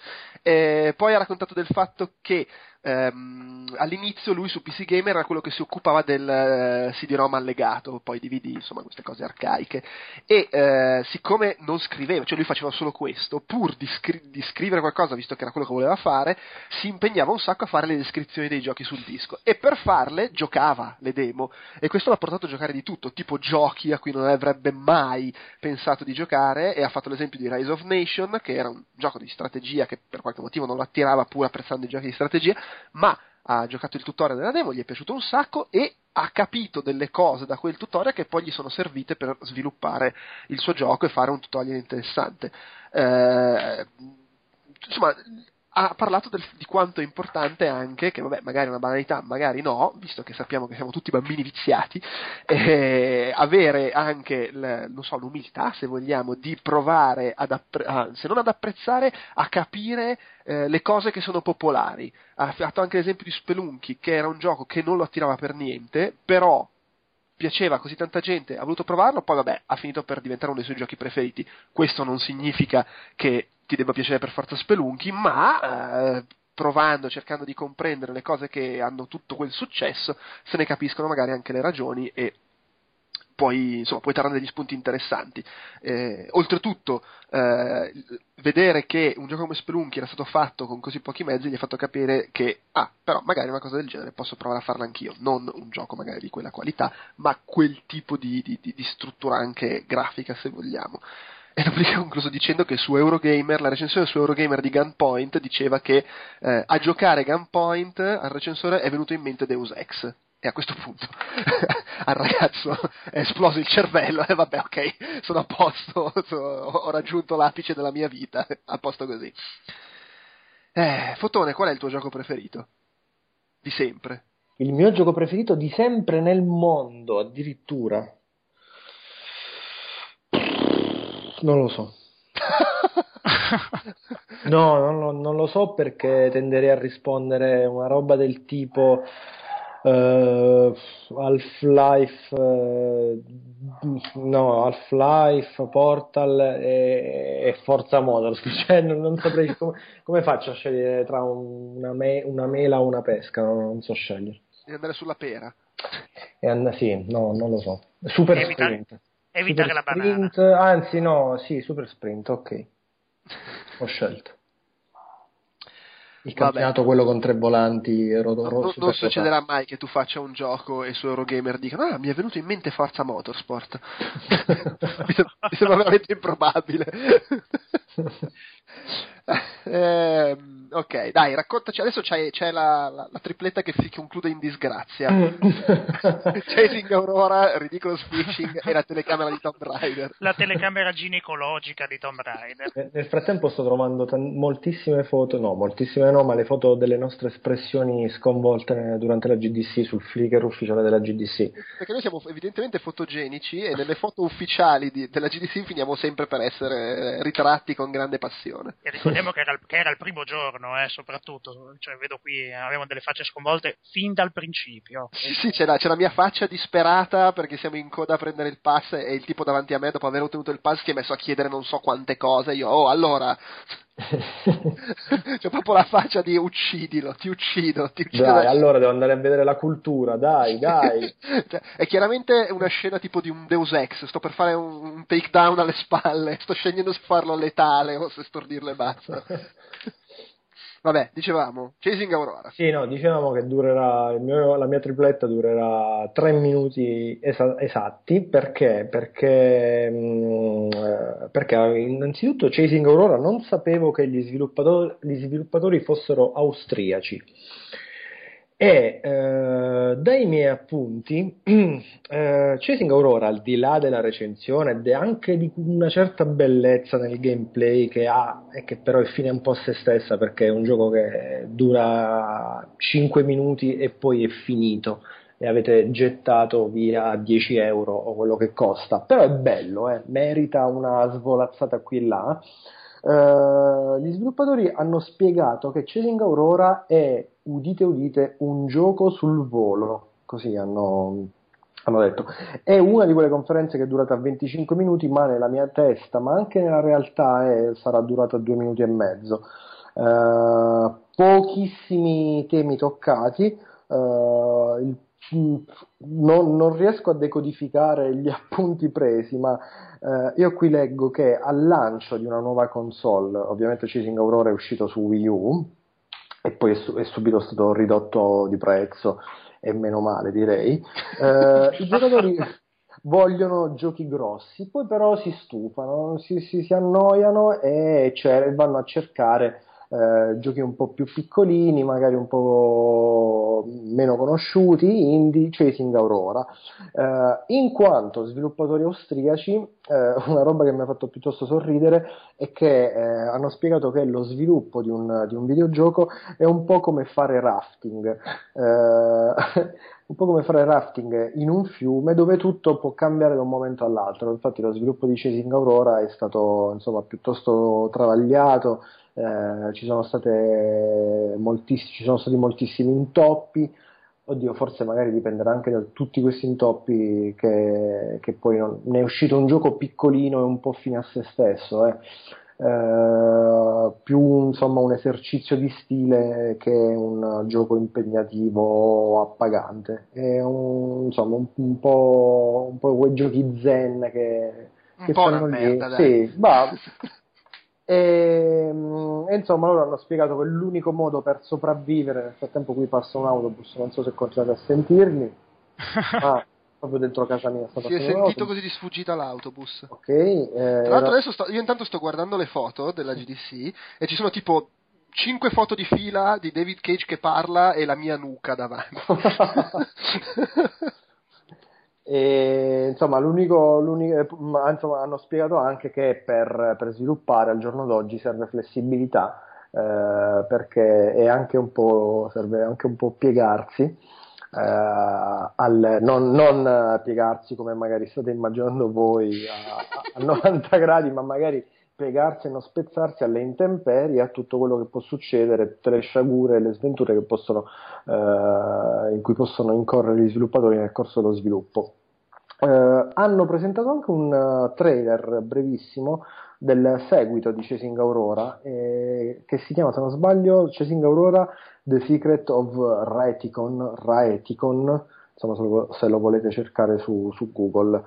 Poi ha raccontato del fatto che all'inizio lui su PC Gamer era quello che si occupava del CD-ROM allegato, poi DVD, insomma queste cose arcaiche, e siccome non scriveva, cioè lui faceva solo questo, pur di scrivere qualcosa, visto che era quello che voleva fare, si impegnava un sacco a fare le descrizioni dei giochi sul disco, e per farle giocava le demo, e questo l'ha portato a giocare di tutto, tipo giochi a cui non avrebbe mai pensato di giocare, e ha fatto l'esempio di Rise of Nation, che era un gioco di strategia che per qualche motivo non lo attirava, pur apprezzando i giochi di strategia, ma ha giocato il tutorial della demo, gli è piaciuto un sacco e ha capito delle cose da quel tutorial che poi gli sono servite per sviluppare il suo gioco e fare un tutorial interessante. Insomma, ha parlato di quanto è importante anche, che vabbè magari è una banalità, magari no, visto che sappiamo che siamo tutti bambini viziati, avere anche l'umiltà, se vogliamo, di provare se non ad apprezzare, a capire le cose che sono popolari. Ha fatto anche l'esempio di Spelunky, che era un gioco che non lo attirava per niente, però piaceva così tanta gente, ha voluto provarlo, poi vabbè ha finito per diventare uno dei suoi giochi preferiti. Questo non significa che ti debba piacere per forza Spelunky, ma provando, cercando di comprendere le cose che hanno tutto quel successo, se ne capiscono magari anche le ragioni e poi insomma puoi trarre degli spunti interessanti. Oltretutto vedere che un gioco come Spelunky era stato fatto con così pochi mezzi gli ha fatto capire che però magari una cosa del genere posso provare a farla anch'io, non un gioco magari di quella qualità, ma quel tipo di struttura anche grafica, se vogliamo. E dopodiché ha concluso dicendo che su Eurogamer, la recensione su Eurogamer di Gunpoint diceva che a giocare Gunpoint al recensore è venuto in mente Deus Ex. E a questo punto al ragazzo è esploso il cervello, e vabbè ok, sono a posto, ho raggiunto l'apice della mia vita, a posto così. Fotone, qual è il tuo gioco preferito? Di sempre. Il mio gioco preferito di sempre nel mondo, addirittura? Non lo so. No, non lo so, perché tenderei a rispondere una roba del tipo Half-Life, no, Half-Life, Portal e Forza Motors, cioè non saprei come faccio a scegliere tra una mela o una pesca, non so scegliere. Devi andare sulla pera. Sì, no, non lo so. Super Sprint. Evitare la banana. Anzi no, sì, Super Sprint, ok. Ho scelto. Il campionato, quello con tre volanti, non succederà mai che tu faccia un gioco e su Eurogamer dica: ah, mi è venuto in mente Forza Motorsport. Mi sembra veramente improbabile. Ok, dai, raccontaci. Adesso c'è la tripletta che si conclude in disgrazia: Chasing Aurora, Ridiculous Fishing e la telecamera di Tomb Raider. La telecamera ginecologica di Tomb Raider. Nel frattempo sto trovando moltissime foto, no, moltissime no, ma le foto delle nostre espressioni sconvolte durante la GDC sul Flickr ufficiale della GDC. Perché noi siamo evidentemente fotogenici e nelle foto ufficiali della GDC finiamo sempre per essere ritratti con grande passione. E ricordiamo che era il primo giorno, soprattutto, cioè, vedo qui avevamo delle facce sconvolte fin dal principio. Sì, c'è la mia faccia disperata perché siamo in coda a prendere il pass e il tipo davanti a me, dopo aver ottenuto il pass, si è messo a chiedere non so quante cose. Io, allora... c'è proprio la faccia di uccidilo, ti uccido. Dai, allora devo andare a vedere la cultura, dai. Cioè, è chiaramente una scena tipo di un Deus Ex, sto per fare un takedown alle spalle, sto scegliendo se farlo letale o se stordirle basta. Vabbè, dicevamo, Chasing Aurora. Sì, no, dicevamo che durerà, la mia tripletta durerà 3 minuti esatti, perché innanzitutto Chasing Aurora non sapevo che gli sviluppatori fossero austriaci. E dai miei appunti, Chasing Aurora, al di là della recensione ed anche di una certa bellezza nel gameplay che ha e che però è fine un po' a se stessa, perché è un gioco che dura 5 minuti e poi è finito e avete gettato via 10 euro o quello che costa, però è bello, merita una svolazzata qui e là. Gli sviluppatori hanno spiegato che Chasing Aurora è, udite, un gioco sul volo, così hanno detto. È una di quelle conferenze che è durata 25 minuti, ma nella mia testa, ma anche nella realtà, sarà durata 2 minuti e mezzo. Pochissimi temi toccati, non riesco a decodificare gli appunti presi, ma io qui leggo che al lancio di una nuova console, ovviamente Chasing Aurora è uscito su Wii U e poi è subito stato ridotto di prezzo, e meno male, direi. I giocatori vogliono giochi grossi, poi però si stufano, si annoiano e vanno a cercare giochi un po' più piccolini, magari un po' meno conosciuti, indie. Chasing Aurora, in quanto sviluppatori austriaci, una roba che mi ha fatto piuttosto sorridere è che hanno spiegato che lo sviluppo di un videogioco è un po' come fare rafting, un po' come fare rafting in un fiume dove tutto può cambiare da un momento all'altro. Infatti lo sviluppo di Chasing Aurora è stato, insomma, piuttosto travagliato. Ci sono stati moltissimi intoppi. Oddio, forse magari dipenderà anche da tutti questi intoppi che poi ne è uscito un gioco piccolino e un po' fine a se stesso, più, insomma, un esercizio di stile che un gioco impegnativo o appagante. È un po' quei giochi zen che fanno una merda, sì, ma E insomma, loro hanno spiegato che l'unico modo per sopravvivere, nel frattempo qui passa un autobus, non so se continuate a sentirli, proprio dentro casa mia si è sentito così di sfuggita l'autobus, ok. Tra l'altro adesso io intanto sto guardando le foto della GDC e ci sono tipo 5 foto di fila di David Cage che parla e la mia nuca davanti. E, insomma, insomma, hanno spiegato anche che per sviluppare al giorno d'oggi serve flessibilità, perché serve anche un po' piegarsi, non piegarsi come magari state immaginando voi a 90 gradi, ma magari piegarsi e non spezzarsi alle intemperie, a tutto quello che può succedere, tutte le sciagure e le sventure che possono, in cui possono incorrere gli sviluppatori nel corso dello sviluppo. Hanno presentato anche un trailer brevissimo del seguito di Chasing Aurora, che si chiama, se non sbaglio, Chasing Aurora The Secret of Raeticon, insomma, se lo volete cercare su Google.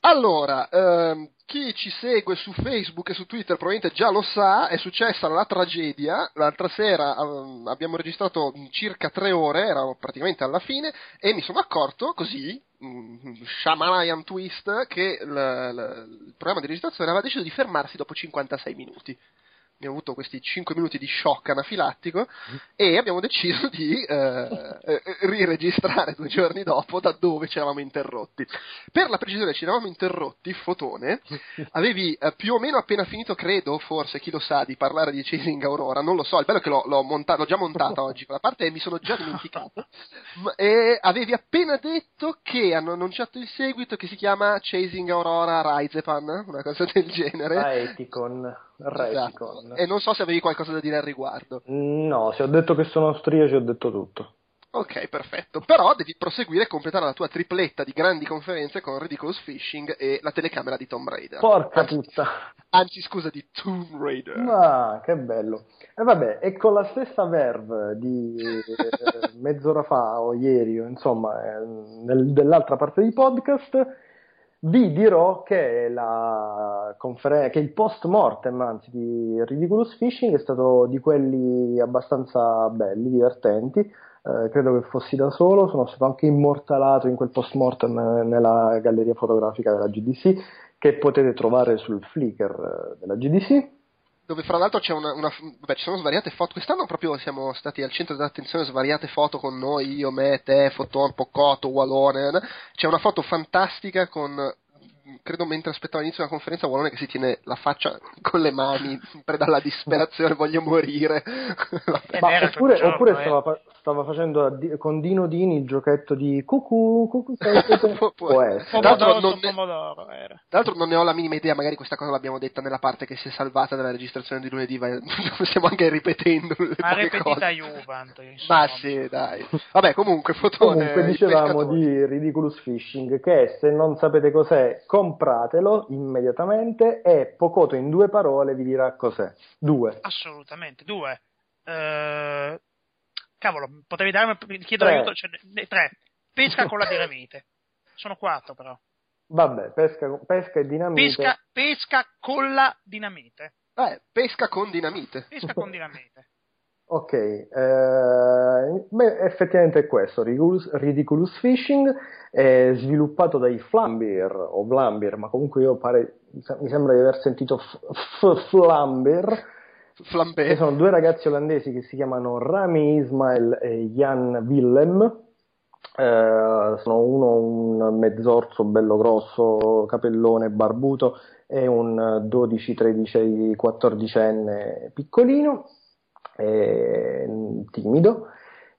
Allora, chi ci segue su Facebook e su Twitter probabilmente già lo sa, è successa la tragedia. L'altra sera abbiamo registrato circa 3 ore, eravamo praticamente alla fine, e mi sono accorto così, Shamanian twist, che il programma di registrazione aveva deciso di fermarsi dopo 56 minuti. Abbiamo avuto questi 5 minuti di shock anafilattico e abbiamo deciso di riregistrare 2 giorni dopo da dove ci eravamo interrotti. Per la precisione, ci eravamo interrotti, Fotone, avevi più o meno appena finito, credo, forse, chi lo sa, di parlare di Chasing Aurora, non lo so, il bello è che l'ho già montata oggi quella parte e mi sono già dimenticato, e avevi appena detto che hanno annunciato il seguito, che si chiama Chasing Aurora Raizepan, una cosa del genere. Aeticon. Esatto. E non so se avevi qualcosa da dire al riguardo. No, se ho detto che sono austriaci ho detto tutto. Ok, perfetto. Però devi proseguire e completare la tua tripletta di grandi conferenze con Ridiculous Fishing e la telecamera di Tomb Raider. Porca tutta. Anzi, scusa, di Tomb Raider. Ma che bello. E vabbè, e con la stessa verve di mezz'ora fa o ieri, o insomma, dell'altra parte di podcast, vi dirò che il post mortem, anzi, di Ridiculous Fishing è stato di quelli abbastanza belli, divertenti. Credo che fossi da solo, sono stato anche immortalato in quel post mortem nella galleria fotografica della GDC, che potete trovare sul Flickr della GDC, dove fra l'altro c'è ci sono svariate foto. Quest'anno proprio siamo stati al centro dell'attenzione, svariate foto con noi, io, me, te, Fotone, Pocotto, Wallone. C'è una foto fantastica con, credo mentre aspettavo l'inizio della conferenza, Wallone che si tiene la faccia con le mani, sempre dalla disperazione, voglio morire. Oppure stava facendo con Dino Dini il giochetto di cucù. Tra l'altro non ne ho la minima idea, magari questa cosa l'abbiamo detta nella parte che si è salvata dalla registrazione di lunedì, stiamo anche ripetendo le cose. Ma sì, dai. Vabbè, comunque, Fotone, dicevamo di Ridiculous Fishing, che se non sapete cos'è, compratelo immediatamente, e Pocotto in 2 parole vi dirà cos'è. 2. Assolutamente, 2. Cavolo, potevi darmi, chiedo aiuto, cioè, 3, pesca con la dinamite. Sono 4 però. Vabbè, pesca e dinamite. Pesca con la dinamite. Pesca con dinamite. Pesca con dinamite. Ok, effettivamente è questo, Ridiculous Fishing, è sviluppato dai Vlambeer, ma comunque mi sembra di aver sentito Vlambeer. Sono 2 ragazzi olandesi che si chiamano Rami Ismail e Jan Willem, sono uno un mezzorso bello grosso, capellone, barbuto, e un 12, 13, 14enne piccolino, timido,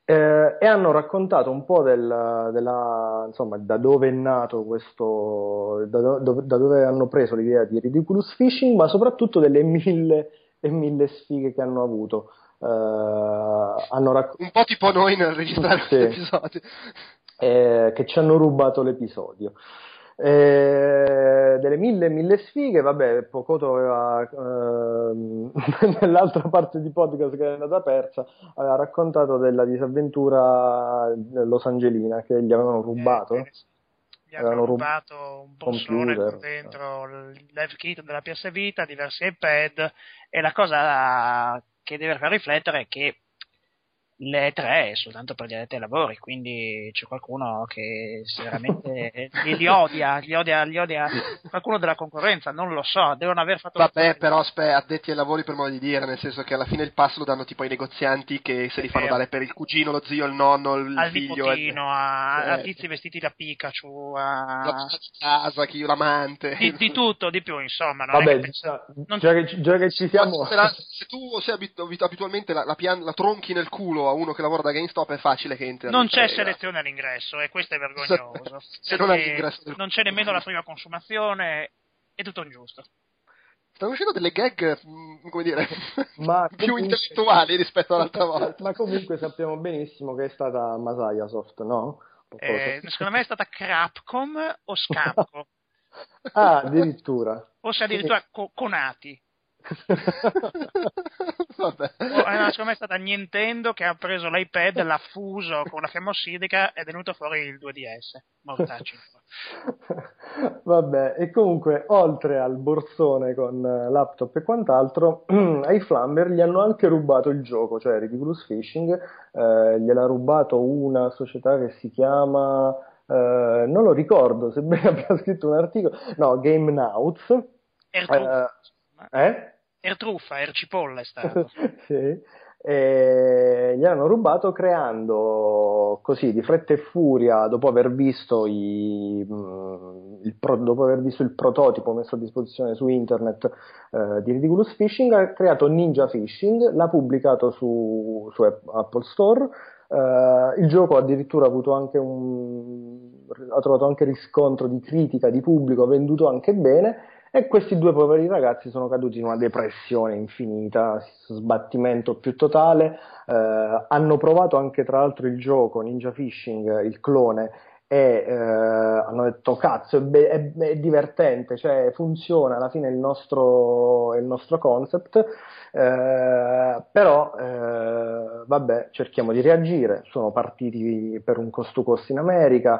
e hanno raccontato un po' insomma, da dove è nato questo, da dove hanno preso l'idea di Ridiculous Fishing, ma soprattutto delle mille sfighe che hanno avuto, un po' tipo noi nel registrare sì. Questi episodi che ci hanno rubato l'episodio, delle mille sfighe. Vabbè, Pocotto aveva nell'altra parte di podcast che è andata persa, aveva raccontato della disavventura losangelina che gli avevano rubato un borsone con dentro il live kit della PS Vita, diversi iPad, e la cosa che deve far riflettere è che le 3 è soltanto per gli addetti ai lavori, quindi c'è qualcuno che veramente li odia, qualcuno della concorrenza, non lo so, devono aver fatto... Vabbè, però addetti ai lavori per modo di dire, nel senso che alla fine il passo lo danno tipo ai negozianti che se li fanno dare per il cugino, lo zio, il nonno, al figlio... Al nipotino, a tizi vestiti da Pikachu, la casa, l'amante... Di tutto, di più, insomma... Non vabbè, è che già che ci siamo... Se tu abitualmente la tronchi nel culo a uno che lavora da GameStop è facile che entri. Non c'è selezione all'ingresso, e questo è vergognoso. Se non, non c'è nemmeno la prima consumazione, è tutto ingiusto. Stanno uscendo delle gag, come dire, ma più comunque, intellettuali rispetto all'altra volta. Ma comunque sappiamo benissimo che è stata Masaiasoft, no? Secondo me è stata Crapcom o Scapco. Ah, addirittura. Forse addirittura Conati. Vabbè. No, secondo me è stata Nintendo che ha preso l'iPad, l'ha fuso con la fermosidica ed è venuto fuori il 2DS. Mortacci. Vabbè, e comunque oltre al borsone con laptop e quant'altro, ai Flamber gli hanno anche rubato il gioco, cioè Ridiculous Fishing, gliel'ha rubato una società che si chiama non lo ricordo, sebbene abbia scritto un articolo, no, Game Nauts. Ertruffa, Ercipolla è stato. Sì. E gli hanno rubato creando così di fretta e furia, dopo aver visto il prototipo messo a disposizione su internet di Ridiculous Fishing, ha creato Ninja Fishing, l'ha pubblicato su Apple Store. Il gioco addirittura ha trovato anche riscontro di critica, di pubblico, venduto anche bene. E questi due poveri ragazzi sono caduti in una depressione infinita, sbattimento più totale, hanno provato anche tra l'altro il gioco Ninja Fishing, il clone, e hanno detto cazzo è divertente, cioè funziona alla fine il nostro concept, però vabbè, cerchiamo di reagire. Sono partiti per un costo in America,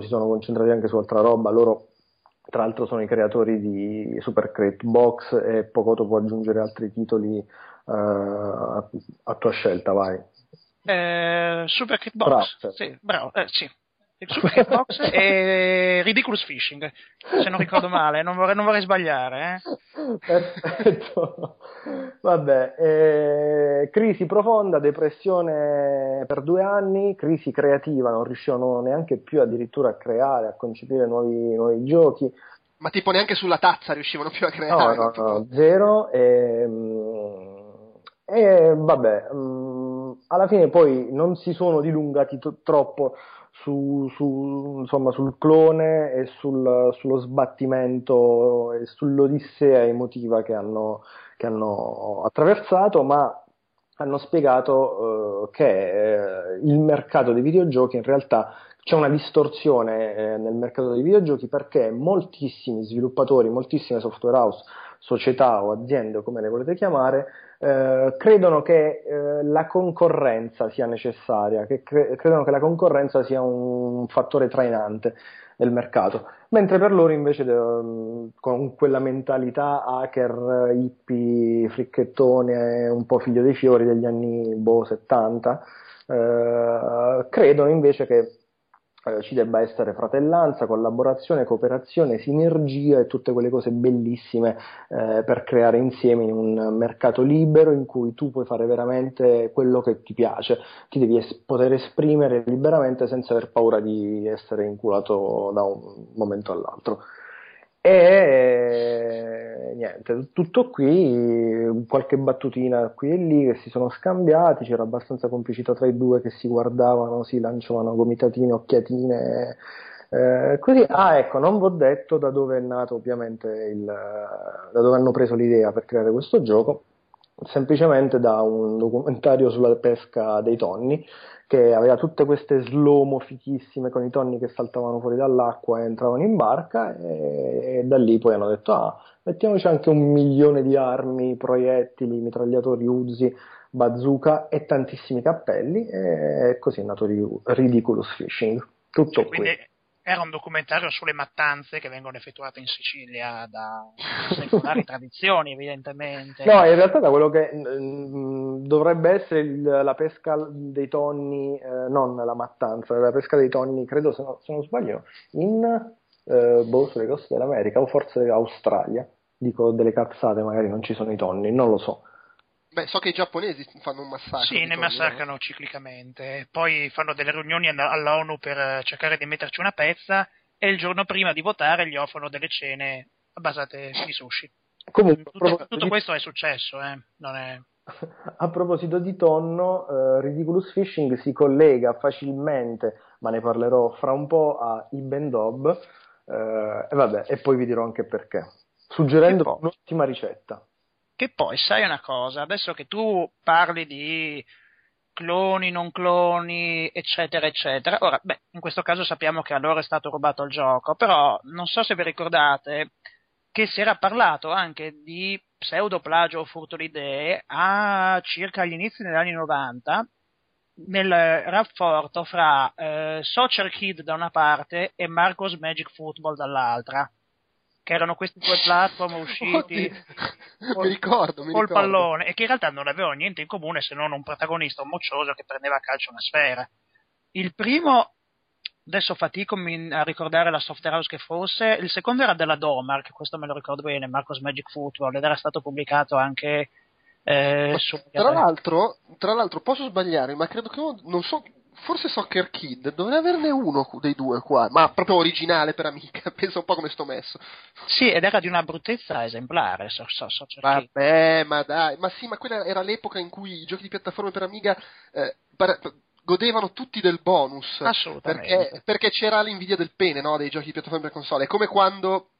si sono concentrati anche su altra roba. Loro tra l'altro sono i creatori di Super Crate Box e Pocotto può aggiungere altri titoli a tua scelta, vai. Super Crate Box, bravo. Sì, bravo, sì. Super Crate Box e Ridiculous Fishing, se non ricordo male, non vorrei sbagliare. Perfetto, vabbè, crisi profonda, depressione per 2 anni, crisi creativa, non riuscivano neanche più addirittura a creare, a concepire nuovi giochi. Ma tipo neanche sulla tazza riuscivano più a creare? No, zero, e vabbè, alla fine poi non si sono dilungati troppo sul clone e sullo sbattimento e sull'odissea emotiva che hanno attraversato, ma hanno spiegato che il mercato dei videogiochi, in realtà c'è una distorsione nel mercato dei videogiochi, perché moltissimi sviluppatori, moltissime software house, società o aziende, come le volete chiamare, credono che la concorrenza sia necessaria, che credono che la concorrenza sia un fattore trainante del mercato, mentre per loro invece con quella mentalità hacker, hippie, fricchettone, un po' figlio dei fiori degli anni 70, credono invece che ci debba essere fratellanza, collaborazione, cooperazione, sinergia e tutte quelle cose bellissime per creare insieme in un mercato libero in cui tu puoi fare veramente quello che ti piace, ti devi poter esprimere liberamente senza aver paura di essere inculato da un momento all'altro. E niente, tutto qui, qualche battutina qui e lì che si sono scambiati, c'era abbastanza complicità tra i due che si guardavano, si lanciavano gomitatine, occhiatine, così. Ah, ecco, non v'ho detto da dove è nato ovviamente da dove hanno preso l'idea per creare questo gioco, semplicemente da un documentario sulla pesca dei tonni, che aveva tutte queste slow-mo fichissime con i tonni che saltavano fuori dall'acqua e entravano in barca, e da lì poi hanno detto mettiamoci anche 1 milione di armi, proiettili, mitragliatori Uzi, bazooka e tantissimi cappelli, e così è nato Ridiculous Fishing. Tutto qui. Era un documentario sulle mattanze che vengono effettuate in Sicilia da secolari tradizioni, evidentemente. No, in realtà da quello che dovrebbe essere la pesca dei tonni, non la mattanza, la pesca dei tonni, credo, se non sbaglio, in sulle coste dell'America o forse Australia. Dico delle cazzate, magari non ci sono i tonni, non lo so. Beh, so che i giapponesi fanno un massacro. Sì, ne massacrano ciclicamente. Poi fanno delle riunioni all'ONU per cercare di metterci una pezza, e il giorno prima di votare gli offrono delle cene basate sui sushi. Comunque, tutto questo è successo, non è... A proposito di tonno, Ridiculous Fishing si collega facilmente, ma ne parlerò fra un po', a Ibn Dob, e vabbè, e poi vi dirò anche perché, suggerendo un'ottima ricetta. Che poi, sai una cosa, adesso che tu parli di cloni, non cloni, eccetera, eccetera, ora, beh, in questo caso sappiamo che a loro è stato rubato il gioco, però non so se vi ricordate che si era parlato anche di pseudoplagio o furto di idee a circa gli inizi degli anni 90, nel rapporto fra Soccer Kid da una parte e Marco's Magic Football dall'altra, che erano questi due platform usciti col pallone, e che in realtà non avevano niente in comune se non un protagonista, un moccioso che prendeva a calcio una sfera. Il primo, adesso fatico a ricordare la software house che fosse, il secondo era della Domark, questo me lo ricordo bene, Marco's Magic Football, ed era stato pubblicato anche tra l'altro posso sbagliare, ma credo che non so, forse Soccer Kid dovrei averne uno dei due qua, ma proprio originale per Amiga, pensa un po' come sto messo. Sì, ed era di una bruttezza esemplare, Soccer Kid. Vabbè, ma dai, ma sì, ma quella era l'epoca in cui i giochi di piattaforme per Amiga godevano tutti del bonus, assolutamente, perché c'era l'invidia del pene, no, dei giochi di piattaforme per console. È come quando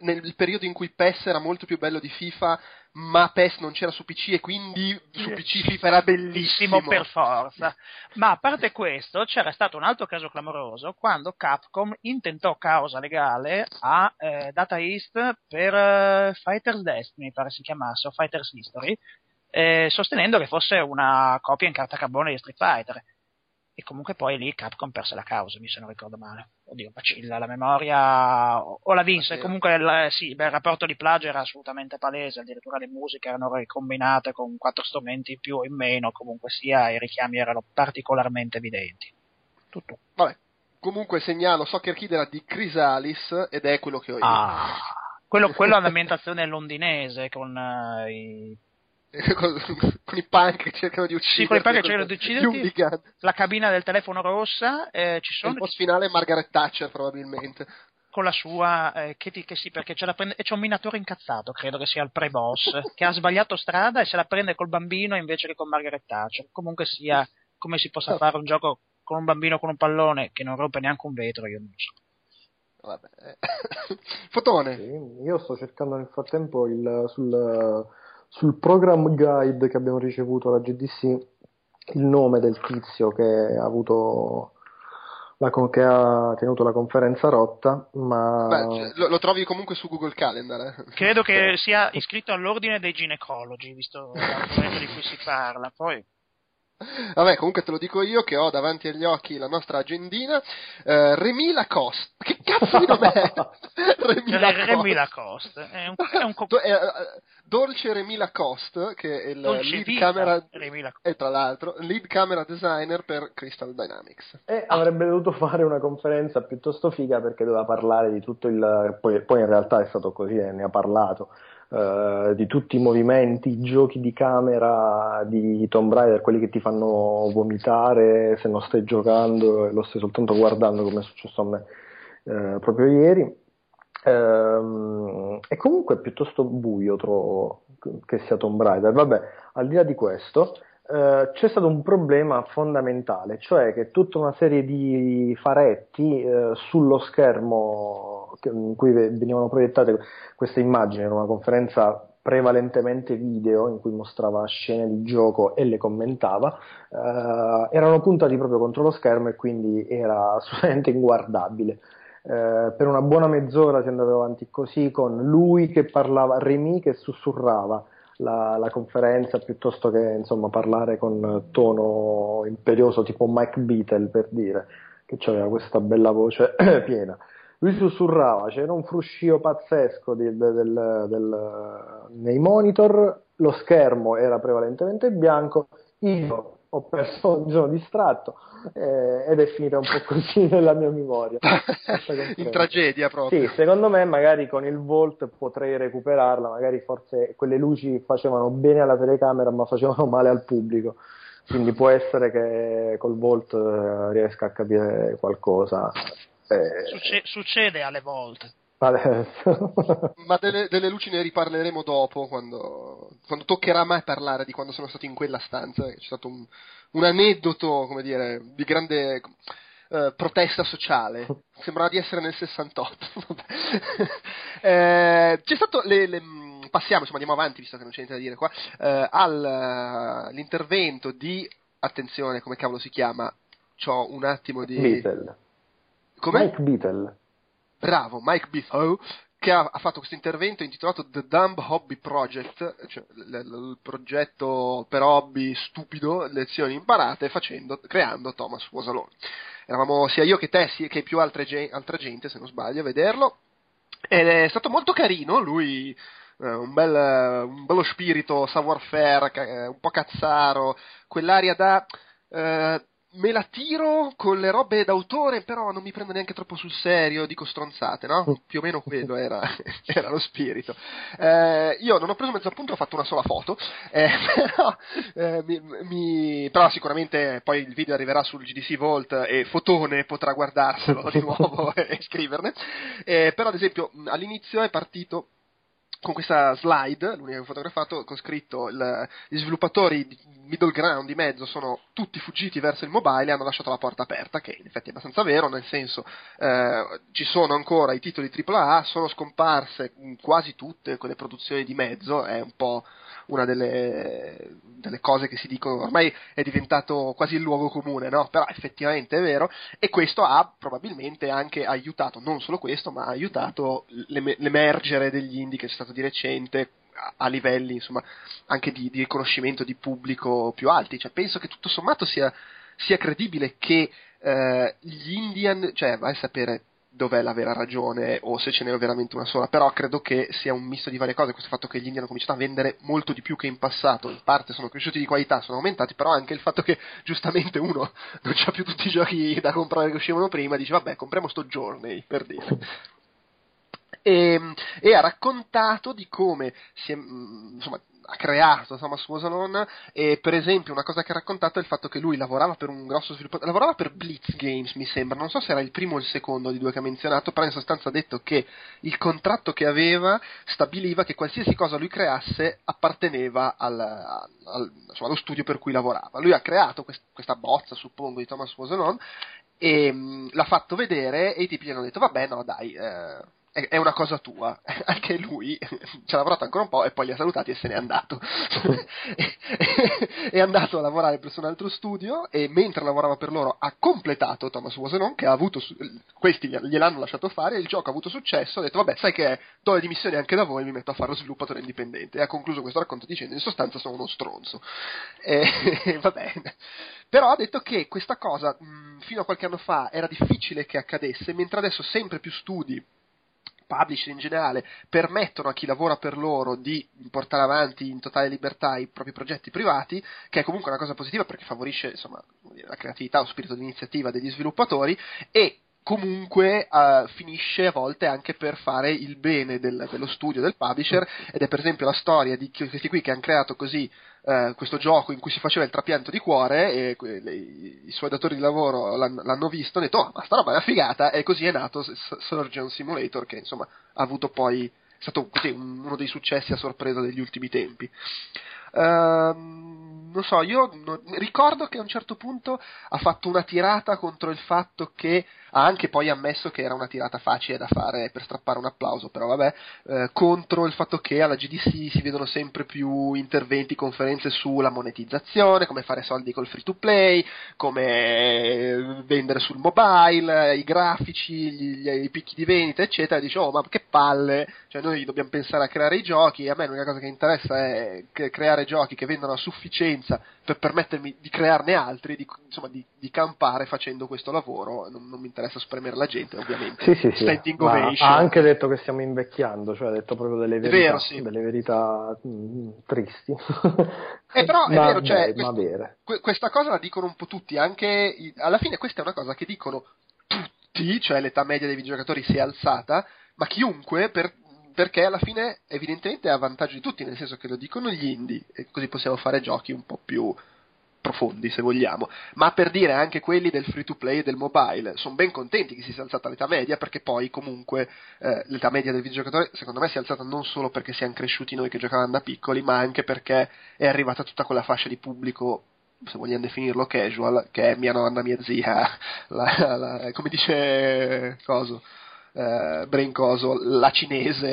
nel periodo in cui PES era molto più bello di FIFA, ma PES non c'era su PC, e quindi su PC FIFA era bellissimo per forza. Ma a parte questo, c'era stato un altro caso clamoroso quando Capcom intentò causa legale a Data East per Fighter's Destiny, pare si chiamasse, o Fighter's History, sostenendo che fosse una copia in carta carbone di Street Fighter. E comunque poi lì Capcom perse la causa, mi se non ricordo male. Oddio, vacilla la memoria, o la vinse. Comunque il rapporto di plagio era assolutamente palese, addirittura le musiche erano ricombinate con 4 strumenti in più o in meno, comunque sia, i richiami erano particolarmente evidenti. Tutto. Vabbè, comunque segnalo Soccer Kid era di Chrysalis, ed è quello che ho io. Ah, quello è un'ambientazione londinese con i punk che cercano di uccidere. Sì, con i punk che cercano di uccidere. La cabina del telefono rossa, ci sono. Il boss finale è Margaret Thatcher, probabilmente. Con la sua perché ce la prende, e c'è un minatore incazzato, credo che sia il pre-boss, che ha sbagliato strada e se la prende col bambino invece che con Margaret Thatcher. Comunque sia, come si possa fare un gioco con un bambino con un pallone che non rompe neanche un vetro, io non so. Vabbè. Fotone. Sì, io sto cercando nel frattempo sul program guide che abbiamo ricevuto alla GDC il nome del tizio che ha avuto che ha tenuto la conferenza rotta, ma beh, lo trovi comunque su Google Calendar. Credo che sia iscritto all'ordine dei ginecologi, visto l'argomento di cui si parla. Poi vabbè, comunque te lo dico io che ho davanti agli occhi la nostra agendina. Remy Lacoste, che cazzo di nome è? Remy Lacoste Dolce Remy Lacoste, che è il tra l'altro lead camera designer per Crystal Dynamics, e avrebbe dovuto fare una conferenza piuttosto figa perché doveva parlare di tutto il poi in realtà è stato così, ne ha parlato di tutti i movimenti, i giochi di camera di Tomb Raider, quelli che ti fanno vomitare se non stai giocando e lo stai soltanto guardando, come è successo a me proprio ieri. E comunque è piuttosto buio, trovo, che sia Tomb Raider. Vabbè, al di là di questo, c'è stato un problema fondamentale, cioè che tutta una serie di faretti sullo schermo in cui venivano proiettate queste immagini, era una conferenza prevalentemente video in cui mostrava scene di gioco e le commentava, erano puntati proprio contro lo schermo e quindi era assolutamente inguardabile. Per una buona mezz'ora si andava avanti così, con lui che parlava, Remy che sussurrava la conferenza, piuttosto che insomma parlare con tono imperioso tipo Mike Beatle, per dire, che aveva questa bella voce piena. Lui sussurrava, c'era un fruscio pazzesco nei monitor, lo schermo era prevalentemente bianco, io ho perso, mi sono distratto ed è finita un po' così nella mia memoria. In tragedia proprio. Sì, secondo me magari con il Volt potrei recuperarla, magari forse quelle luci facevano bene alla telecamera ma facevano male al pubblico, quindi può essere che col Volt riesca a capire qualcosa. Succede alle volte. adesso. Ma delle luci ne riparleremo dopo, quando toccherà a me parlare di quando sono stato in quella stanza. C'è stato un aneddoto, come dire, di grande protesta sociale. Sembrava di essere nel 68. C'è stato passiamo, insomma, andiamo avanti, visto che non c'è niente da dire qua, all'intervento di, attenzione, come cavolo si chiama? C'ho un attimo di... Beatle. Com'è? Mike Beatle. Bravo, Mike Beatle, che ha fatto questo intervento intitolato The Dumb Hobby Project, cioè il progetto per hobby stupido, lezioni imparate, creando Thomas Wasalone. Eravamo sia io che te, sia che più altra gente, se non sbaglio, a vederlo. Ed è stato molto carino, lui... Un bello spirito savoir-faire, un po' cazzaro, quell'aria da me la tiro con le robe d'autore, però non mi prendo neanche troppo sul serio, dico stronzate, no? Più o meno quello era lo spirito. Io non ho preso mezzo appunto, ho fatto una sola foto, però sicuramente poi il video arriverà sul GDC Vault e Fotone potrà guardarselo di nuovo e scriverne. Però ad esempio all'inizio è partito con questa slide, l'unica che ho fotografato, con scritto gli sviluppatori di middle ground, di mezzo, sono tutti fuggiti verso il mobile e hanno lasciato la porta aperta, che in effetti è abbastanza vero, nel senso ci sono ancora i titoli AAA, sono scomparse quasi tutte quelle produzioni di mezzo, è un po' una delle cose che si dicono, ormai è diventato quasi il luogo comune, no? Però effettivamente è vero, e questo ha probabilmente anche aiutato, non solo questo, ma ha aiutato l'emergere degli indie che c'è stato di recente a livelli, insomma, anche di riconoscimento di pubblico più alti. Cioè, penso che tutto sommato sia credibile che gli indian, cioè, vai a sapere dov'è la vera ragione o se ce n'è veramente una sola, però credo che sia un misto di varie cose. Questo fatto che gli indian hanno cominciato a vendere molto di più che in passato, in parte sono cresciuti di qualità, sono aumentati, però anche il fatto che giustamente uno non c'ha più tutti i giochi da comprare che uscivano prima, dice vabbè, compriamo sto Journey, per dire. E ha raccontato di come si è, insomma, ha creato Thomas Wasalone, e per esempio una cosa che ha raccontato è il fatto che lui lavorava per un grosso sviluppatore, lavorava per Blitz Games, mi sembra, non so se era il primo o il secondo di due che ha menzionato, però in sostanza ha detto che il contratto che aveva stabiliva che qualsiasi cosa lui creasse apparteneva insomma, allo studio per cui lavorava. Lui ha creato questa bozza, suppongo, di Thomas Wasalone, e l'ha fatto vedere e i tipi gli hanno detto vabbè, no dai, è una cosa tua. Anche lui ci ha lavorato ancora un po' e poi li ha salutati e se n'è andato. È andato a lavorare presso un altro studio e mentre lavorava per loro ha completato Thomas Wasalone, che ha avuto questi gliel'hanno lasciato fare, il gioco ha avuto successo, ha detto vabbè, sai che do le dimissioni anche da voi, mi metto a fare lo sviluppatore indipendente, e ha concluso questo racconto dicendo in sostanza sono uno stronzo. Vabbè, però ha detto che questa cosa fino a qualche anno fa era difficile che accadesse, mentre adesso sempre più studi, publisher in generale, permettono a chi lavora per loro di portare avanti in totale libertà i propri progetti privati, che è comunque una cosa positiva perché favorisce, insomma, la creatività, lo spirito di iniziativa degli sviluppatori, e comunque finisce a volte anche per fare il bene dello studio, del publisher, ed è per esempio la storia di questi qui che hanno creato così questo gioco in cui si faceva il trapianto di cuore, e i suoi datori di lavoro l'hanno visto e hanno detto oh, ma sta roba è una figata, e così è nato Surgeon Simulator, che insomma ha avuto poi, è stato così, uno dei successi a sorpresa degli ultimi tempi. Non so, io ricordo che a un certo punto ha fatto una tirata contro il fatto che ha anche poi ammesso che era una tirata facile da fare per strappare un applauso, però vabbè, contro il fatto che alla GDC si vedono sempre più interventi, conferenze sulla monetizzazione, come fare soldi col free to play, come vendere sul mobile, i grafici, i picchi di vendita eccetera, e dice oh ma che palle, cioè noi dobbiamo pensare a creare i giochi, e a me l'unica cosa che interessa è creare giochi che vendano a sufficienza per permettermi di crearne altri, insomma di campare facendo questo lavoro, non mi interessa spremere la gente, ovviamente. Sì, standing ovation. Ha anche detto che stiamo invecchiando, cioè ha detto proprio delle verità tristi. Però è vero, cioè, questa cosa la dicono un po' tutti, anche alla fine questa è una cosa che dicono tutti, cioè l'età media dei videogiocatori si è alzata, ma chiunque, perché alla fine evidentemente è a vantaggio di tutti, nel senso che lo dicono gli indie e così possiamo fare giochi un po' più profondi, se vogliamo, ma per dire anche quelli del free to play e del mobile sono ben contenti che si sia alzata l'età media, perché poi comunque l'età media del videogiocatore secondo me si è alzata non solo perché siamo cresciuti noi che giocavamo da piccoli, ma anche perché è arrivata tutta quella fascia di pubblico, se vogliamo definirlo casual, che è mia nonna, mia zia, come dice coso, Braincoso, la cinese,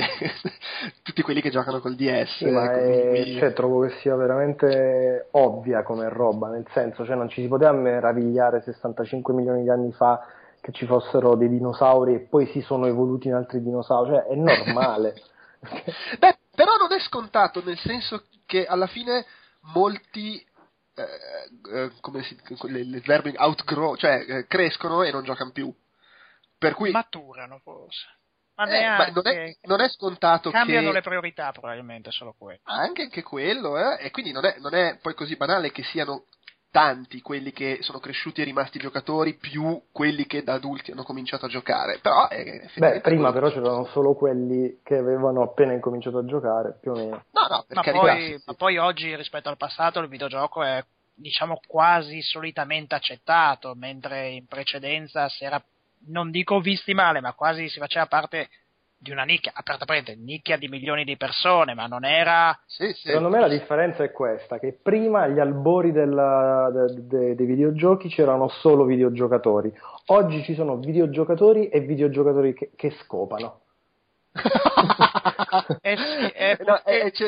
tutti quelli che giocano col DS. Sì, ma cioè, trovo che sia veramente ovvia come roba, nel senso, cioè non ci si poteva meravigliare 65 milioni di anni fa che ci fossero dei dinosauri e poi si sono evoluti in altri dinosauri, cioè è normale. Beh, però non è scontato, nel senso che alla fine molti come si, il verbo outgrow, cioè crescono e non giocano più, per cui maturano forse, ma neanche, ma non è scontato, cambiano che... le priorità probabilmente, solo quello, anche quello, e quindi non è poi così banale che siano tanti quelli che sono cresciuti e rimasti giocatori, più quelli che da adulti hanno cominciato a giocare. Però beh, prima però c'erano solo quelli che avevano appena incominciato a giocare, più o meno. No, ma poi oggi rispetto al passato il videogioco è, diciamo, quasi solitamente accettato, mentre in precedenza si era, non dico visti male, ma quasi si faceva parte di una nicchia, aperta parentesi, nicchia di milioni di persone, ma non era... Sì, secondo me la differenza è questa, che prima agli albori dei videogiochi c'erano solo videogiocatori, oggi ci sono videogiocatori e videogiocatori che scopano. E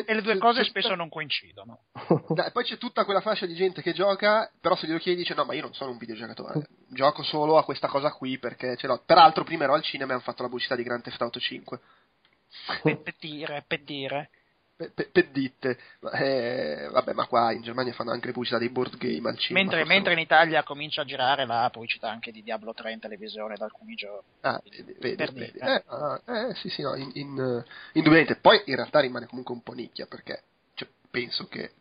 le due cose spesso non coincidono. Poi c'è tutta quella fascia di gente che gioca, però se glielo chiedi dice no, ma io non sono un videogiocatore, gioco solo a questa cosa qui perché ce l'ho. Peraltro prima ero al cinema e hanno fatto la pubblicità di Grand Theft Auto 5. Vabbè, ma qua in Germania fanno anche le pubblicità dei board game al cinema, mentre in Italia comincia a girare la pubblicità anche di Diablo 3 in televisione da alcuni giorni. Vedi. Sì, no, indubbiamente. Poi in realtà rimane comunque un po' nicchia, perché cioè, penso che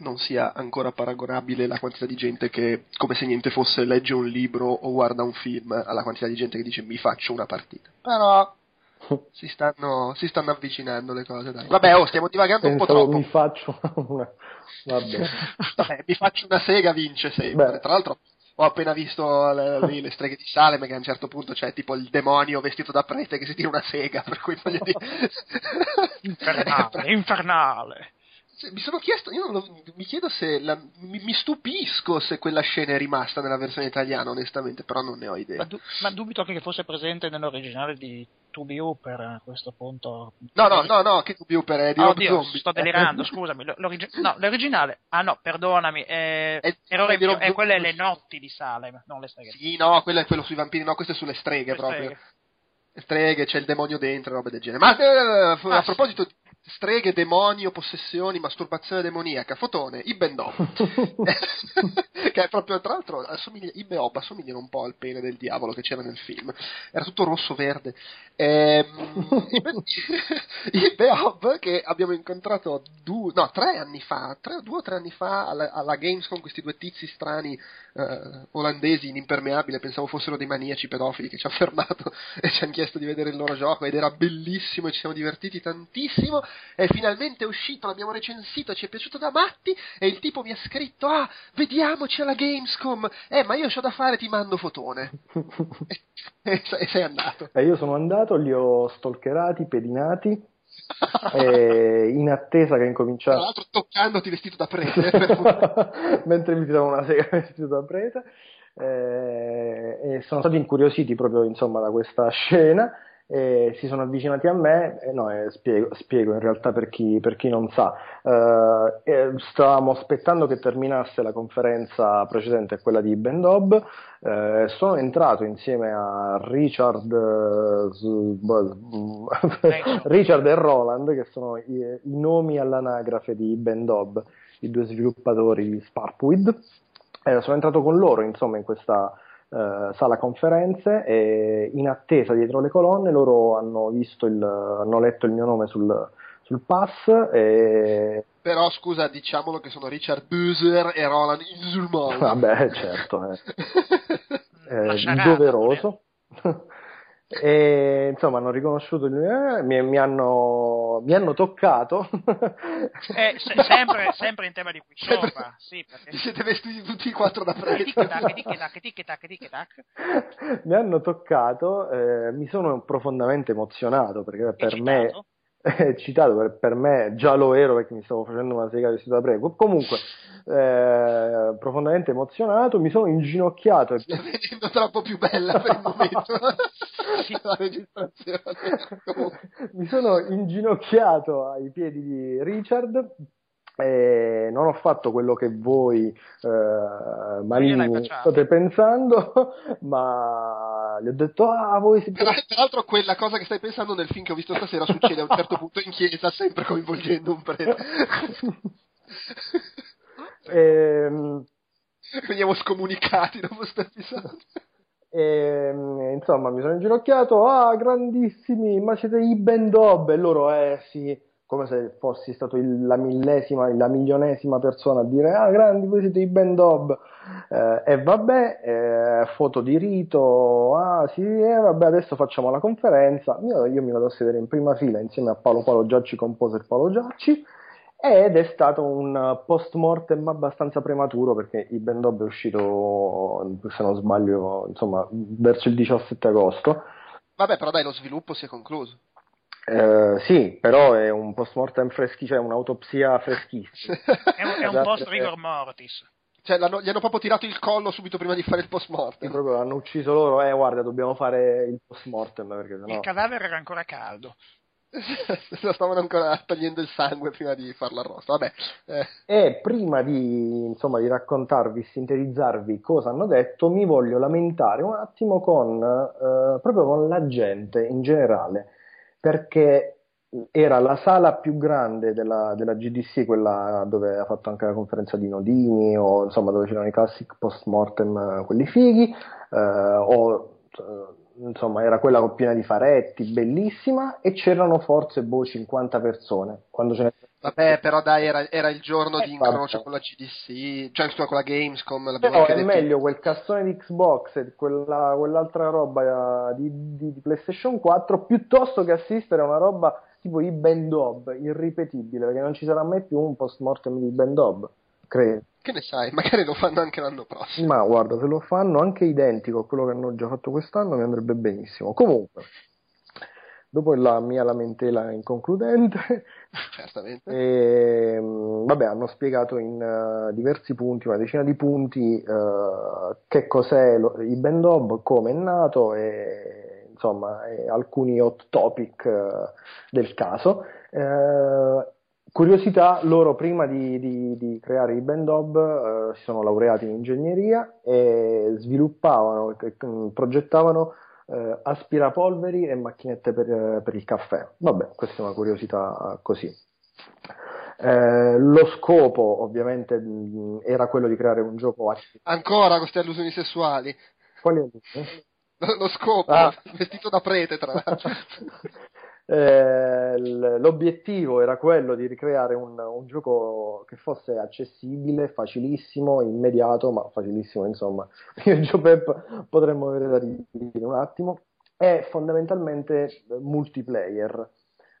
non sia ancora paragonabile la quantità di gente che, come se niente fosse, legge un libro o guarda un film alla quantità di gente che dice mi faccio una partita. Però si stanno avvicinando le cose, dai. Vabbè, stiamo divagando un po' troppo. Mi faccio una sega, vince sempre. Beh. Tra l'altro ho appena visto le streghe di Salem, che a un certo punto c'è tipo il demonio vestito da prete che si tira una sega, per cui voglio dire infernale. Mi sono chiesto, mi chiedo se mi stupisco se quella scena è rimasta nella versione italiana, onestamente, però non ne ho idea. Ma dubito che fosse presente nell'originale di 2BU, per a questo punto. No, che 2BU per è di Rob Zombie. Sto delirando, scusami. L'originale. Ah no, perdonami. Errore mio, quella è Le notti di Salem, non Le streghe. Sì, no, quello è quello sui vampiri, no, queste sulle streghe proprio. Le streghe, c'è il demonio dentro, roba del genere. Ma a proposito di streghe, demonio, possessioni, masturbazione demoniaca, Fotone, Ibn Dob che è proprio, tra l'altro Ibn Dob assomiglia un po' al pene del diavolo che c'era nel film, era tutto rosso-verde. Ibn Dob che abbiamo incontrato 2 o 3 anni fa alla Gamescom, questi due tizi strani olandesi in impermeabile, pensavo fossero dei maniaci pedofili, che ci hanno fermato e ci hanno chiesto di vedere il loro gioco, ed era bellissimo e ci siamo divertiti tantissimo. È finalmente uscito, l'abbiamo recensito, ci è piaciuto da matti, e il tipo mi ha scritto: ah, vediamoci alla Gamescom, ma io c'ho da fare, ti mando Fotone. E sei andato. Io sono andato, li ho stalkerati, pedinati, in attesa che incominciasse, tra l'altro toccandoti vestito da prete mentre mi tiravo una sega vestito da prete, e sono stati incuriositi proprio, insomma, da questa scena. Si sono avvicinati a me, spiego in realtà per chi non sa. Stavamo aspettando che terminasse la conferenza precedente a quella di Ibn Dob. Sono entrato insieme a Richard e Roland, che sono i nomi all'anagrafe di Ibn Dob, i due sviluppatori di Sparkweed. Sono entrato con loro, insomma, in questa sala conferenze, e in attesa dietro le colonne loro hanno letto il mio nome sul pass. E... Però scusa, diciamolo che sono Richard Buser e Roland Insulman. Vabbè, certo, doveroso. E insomma hanno riconosciuto mi hanno toccato sempre in tema di qui sopra, sì, perché... siete vestiti tutti e quattro da presa, mi hanno toccato, mi sono profondamente emozionato perché per me già lo ero perché mi stavo facendo una sega vestita da prego, comunque profondamente emozionato, mi sono inginocchiato e... sta venendo troppo più bella per il momento la registrazione. Mi sono inginocchiato ai piedi di Richard e non ho fatto quello che voi maligni state pensando, ma gli ho detto voi siete... Peraltro quella cosa che stai pensando nel film che ho visto stasera succede a un certo punto in chiesa, sempre coinvolgendo un prete. Veniamo scomunicati dopo questo episodio. E, insomma, mi sono inginocchiato, grandissimi, ma siete i Bendob, e loro sì, come se fossi stato la milionesima persona a dire grandi, voi siete i Bendob, e vabbè, foto di rito, sì, vabbè, adesso facciamo la conferenza, io mi vado a sedere in prima fila insieme a Paolo Giacci, composer Paolo Giacci, ed è stato un post-mortem abbastanza prematuro perché il Bendob è uscito, se non sbaglio, insomma, verso il 17 agosto. Vabbè, però dai, lo sviluppo si è concluso. Sì, però è un post-mortem freschissimo, cioè un'autopsia freschissima. è un post-rigor mortis. Cioè, gli hanno proprio tirato il collo subito prima di fare il post-mortem. Sì, proprio hanno ucciso loro, guarda, dobbiamo fare il post-mortem perché sennò... Il cadavere era ancora caldo. Stavano ancora togliendo il sangue prima di farlo arrosto. Vabbè. E prima di raccontarvi, sintetizzarvi cosa hanno detto, mi voglio lamentare un attimo proprio con la gente in generale, perché era la sala più grande della GDC, quella dove ha fatto anche la conferenza di Nodini, o insomma dove c'erano i classic post-mortem, quelli fighi, insomma era quella piena di faretti, bellissima, e c'erano forse 50 persone quando ce ne... Vabbè, però dai, era il giorno di incrocio con la GDC, cioè con la Gamescom, però è detto. Meglio quel cassone di Xbox e quell'altra roba di PlayStation 4 piuttosto che assistere a una roba tipo i Bendob, irripetibile, perché non ci sarà mai più un post-mortem di Bendob, credo. Che ne sai, magari lo fanno anche l'anno prossimo. Ma guarda, se lo fanno anche identico a quello che hanno già fatto quest'anno mi andrebbe benissimo. Comunque, dopo la mia lamentela inconcludente, certamente. Vabbè, hanno spiegato in diversi punti, una decina di punti, che cos'è il Bendob, come è nato e insomma alcuni hot topic del caso. Curiosità, loro prima di creare i Bendob si sono laureati in ingegneria e sviluppavano, progettavano aspirapolveri e macchinette per il caffè. Vabbè, questa è una curiosità così. Lo scopo ovviamente era quello di creare un gioco... Ancora queste allusioni sessuali? Quali allusioni? Lo scopo, vestito da prete tra l'altro. L'obiettivo era quello di ricreare un gioco che fosse accessibile, facilissimo, immediato, ma facilissimo insomma, io e Gio Pep potremmo avere da dire un attimo, è fondamentalmente multiplayer.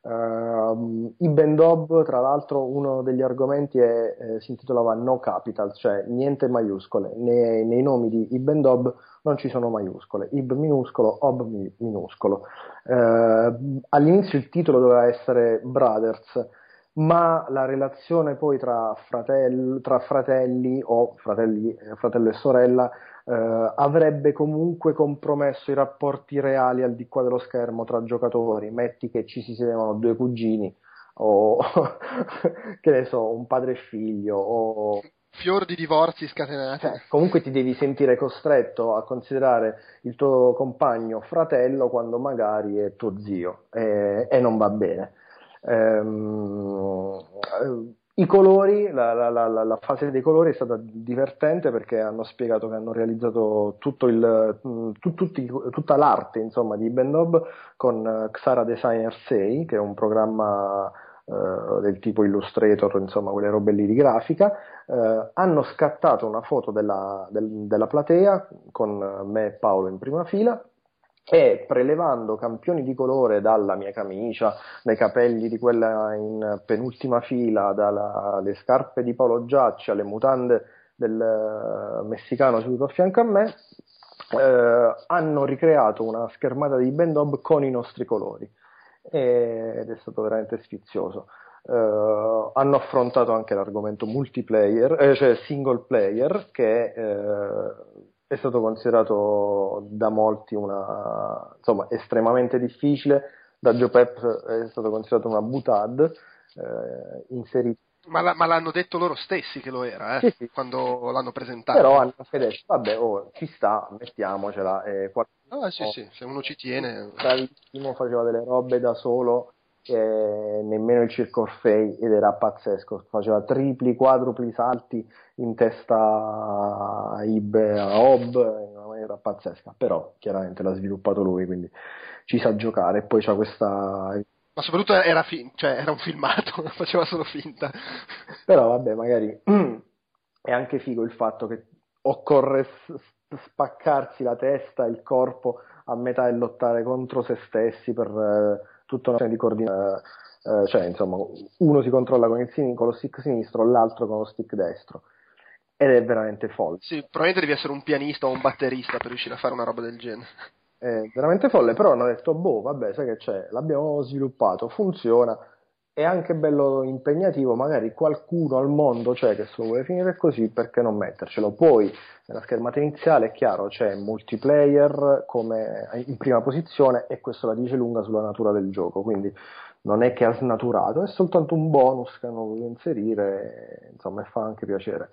I Bendob, tra l'altro, uno degli argomenti si intitolava No Capital, cioè niente maiuscole, nei nomi di i Bendob non ci sono maiuscole, ib minuscolo, ob minuscolo. All'inizio il titolo doveva essere Brothers, ma la relazione poi tra fratelli o fratello e sorella avrebbe comunque compromesso i rapporti reali al di qua dello schermo tra giocatori. Metti che ci si sedevano due cugini o che ne so, un padre e figlio o... Fior di divorzi scatenati. Comunque ti devi sentire costretto a considerare il tuo compagno fratello quando magari è tuo zio e non va bene. I colori, la fase dei colori è stata divertente perché hanno spiegato che hanno realizzato tutta l'arte insomma di Bendob con Xara Designer 6, che è un programma del tipo Illustrator, insomma quelle robe lì di grafica. Hanno scattato una foto della platea con me e Paolo in prima fila e prelevando campioni di colore dalla mia camicia, dai capelli di quella in penultima fila, dalle scarpe di Paolo Giacci alle mutande del messicano seduto a fianco a me, hanno ricreato una schermata di Bendob con i nostri colori ed è stato veramente sfizioso. Hanno affrontato anche l'argomento multiplayer, cioè single player, che è stato considerato da molti estremamente difficile. Da Joe Pep è stato considerato una butad inserita. Ma l'hanno detto loro stessi che lo era, sì. Quando l'hanno presentato. Però hanno anche detto, vabbè, ci sta, mettiamocela. Sì, se uno ci tiene. Bravissimo, faceva delle robe da solo, nemmeno il Circo Orfei, ed era pazzesco. Faceva tripli, quadrupli salti in testa a Ibe, a Hob, in una maniera pazzesca. Però, chiaramente, l'ha sviluppato lui, quindi ci sa giocare. E poi c'ha questa... Ma soprattutto era un filmato, faceva solo finta. Però vabbè, magari è anche figo il fatto che occorre spaccarsi la testa e il corpo a metà e lottare contro se stessi per tutta una serie di coordinate. Uno si controlla con lo stick sinistro, l'altro con lo stick destro. Ed è veramente folle. Sì, probabilmente devi essere un pianista o un batterista per riuscire a fare una roba del genere. È veramente folle, però hanno detto vabbè, sai che c'è, l'abbiamo sviluppato, funziona, è anche bello impegnativo, magari qualcuno al mondo c'è che se lo vuole finire così, perché non mettercelo? Poi nella schermata iniziale è chiaro, c'è multiplayer come in prima posizione, e questo la dice lunga sulla natura del gioco, quindi non è che ha snaturato, è soltanto un bonus che hanno voluto inserire, e fa anche piacere.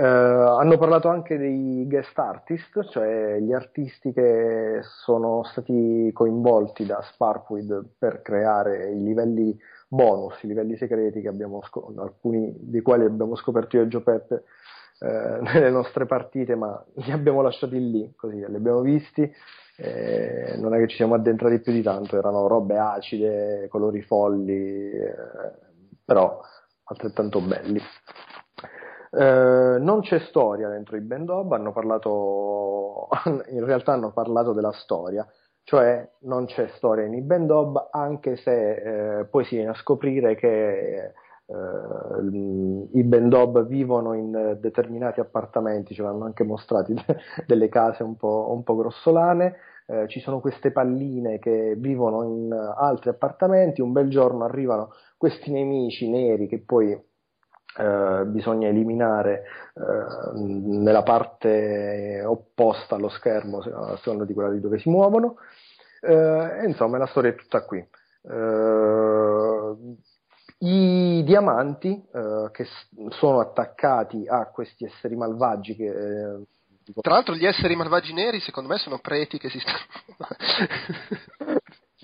Hanno parlato anche dei guest artist, cioè gli artisti che sono stati coinvolti da Sparkweed per creare i livelli bonus, i livelli segreti che abbiamo alcuni dei quali abbiamo scoperto io e Gio Peppe nelle nostre partite, ma li abbiamo lasciati lì, così li abbiamo visti, non è che ci siamo addentrati più di tanto, erano robe acide, colori folli, però altrettanto belli. Non c'è storia dentro i Bendob, in realtà hanno parlato della storia, cioè non c'è storia in i Bendob, anche se poi si viene a scoprire che i Bendob vivono in determinati appartamenti, ce l'hanno anche mostrati delle case un po' grossolane, ci sono queste palline che vivono in altri appartamenti, un bel giorno arrivano questi nemici neri che poi bisogna eliminare nella parte opposta allo schermo, a seconda di quella di dove si muovono, la storia è tutta qui. I diamanti che sono attaccati a questi esseri malvagi che tra l'altro gli esseri malvagi neri secondo me sono preti che si stanno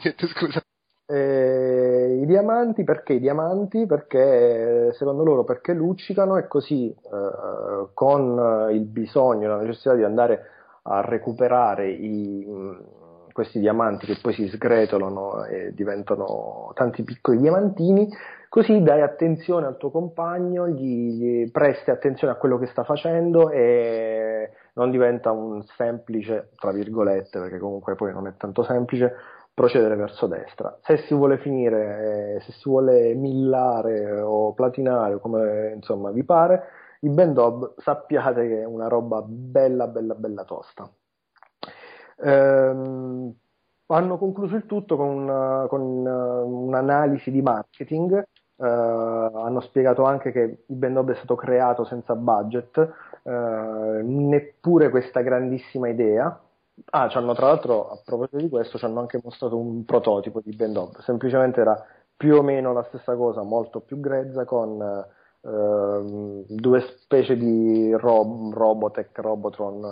niente, scusa. I diamanti perché secondo loro, perché luccicano, e così con il bisogno, la necessità di andare a recuperare questi diamanti che poi si sgretolano e diventano tanti piccoli diamantini, così dai attenzione al tuo compagno, gli presti attenzione a quello che sta facendo e non diventa un semplice, tra virgolette, perché comunque poi non è tanto semplice, procedere verso destra. Se si vuole finire, se si vuole millare o platinare, come vi pare, i Bendob, sappiate che è una roba bella bella bella tosta. Hanno concluso il tutto con un'analisi di marketing. Hanno spiegato anche che il Bendob è stato creato senza budget, neppure questa grandissima idea. Tra l'altro, a proposito di questo, ci hanno anche mostrato un prototipo di Bendob, semplicemente era più o meno la stessa cosa, molto più grezza, con due specie di Robotech, Robotron,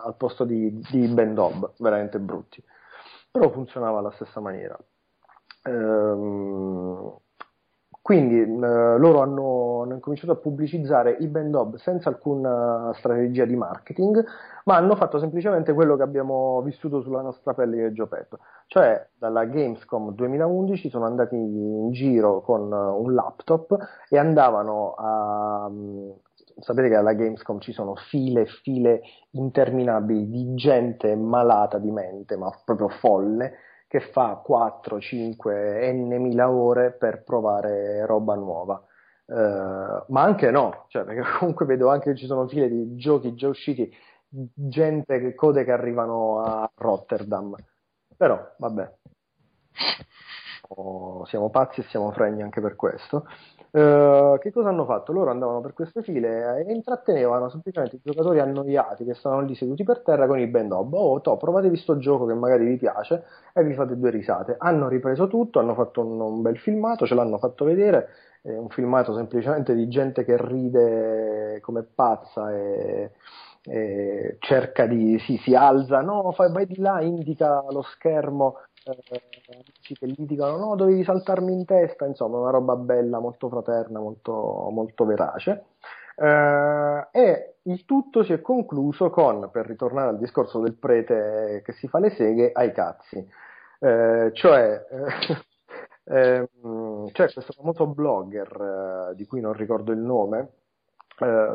al posto di Bendob, veramente brutti, però funzionava alla stessa maniera. Quindi loro hanno cominciato a pubblicizzare i Bendob senza alcuna strategia di marketing, ma hanno fatto semplicemente quello che abbiamo vissuto sulla nostra pelle io e Gio Pep, cioè dalla Gamescom 2011 sono andati in giro con un laptop e andavano a sapete che alla Gamescom ci sono file e file interminabili di gente malata di mente, ma proprio folle, che fa 4, 5, n.000 ore per provare roba nuova. Ma anche no, cioè, perché comunque vedo anche che ci sono file di giochi già usciti, gente che code che arrivano a Rotterdam. Però, vabbè, siamo pazzi e siamo fregni anche per questo. Che cosa hanno fatto? Loro andavano per queste file e intrattenevano semplicemente i giocatori annoiati che stavano lì seduti per terra con i bendobbo. Oh, to, provatevi sto gioco che magari vi piace, e vi fate due risate. Hanno ripreso tutto, hanno fatto un bel filmato, ce l'hanno fatto vedere, un filmato semplicemente di gente che ride come pazza e cerca di, si alza, no, vai di là, indica lo schermo, che gli dicono no, dovevi saltarmi in testa, insomma una roba bella, molto fraterna, molto, molto verace, e il tutto si è concluso con, per ritornare al discorso del prete che si fa le seghe, ai cazzi, cioè questo famoso blogger, di cui non ricordo il nome,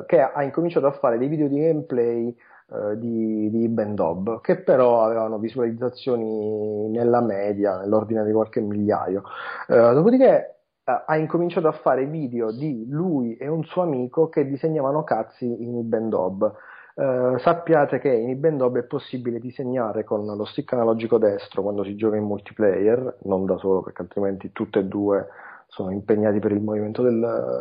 che ha incominciato a fare dei video di gameplay di Ben Dob, che però avevano visualizzazioni nella media, nell'ordine di qualche migliaio. Dopodiché ha incominciato a fare video di lui e un suo amico che disegnavano cazzi in Ben Dob. Sappiate che in Ben Dob è possibile disegnare con lo stick analogico destro quando si gioca in multiplayer, non da solo, perché altrimenti tutte e due sono impegnati per il movimento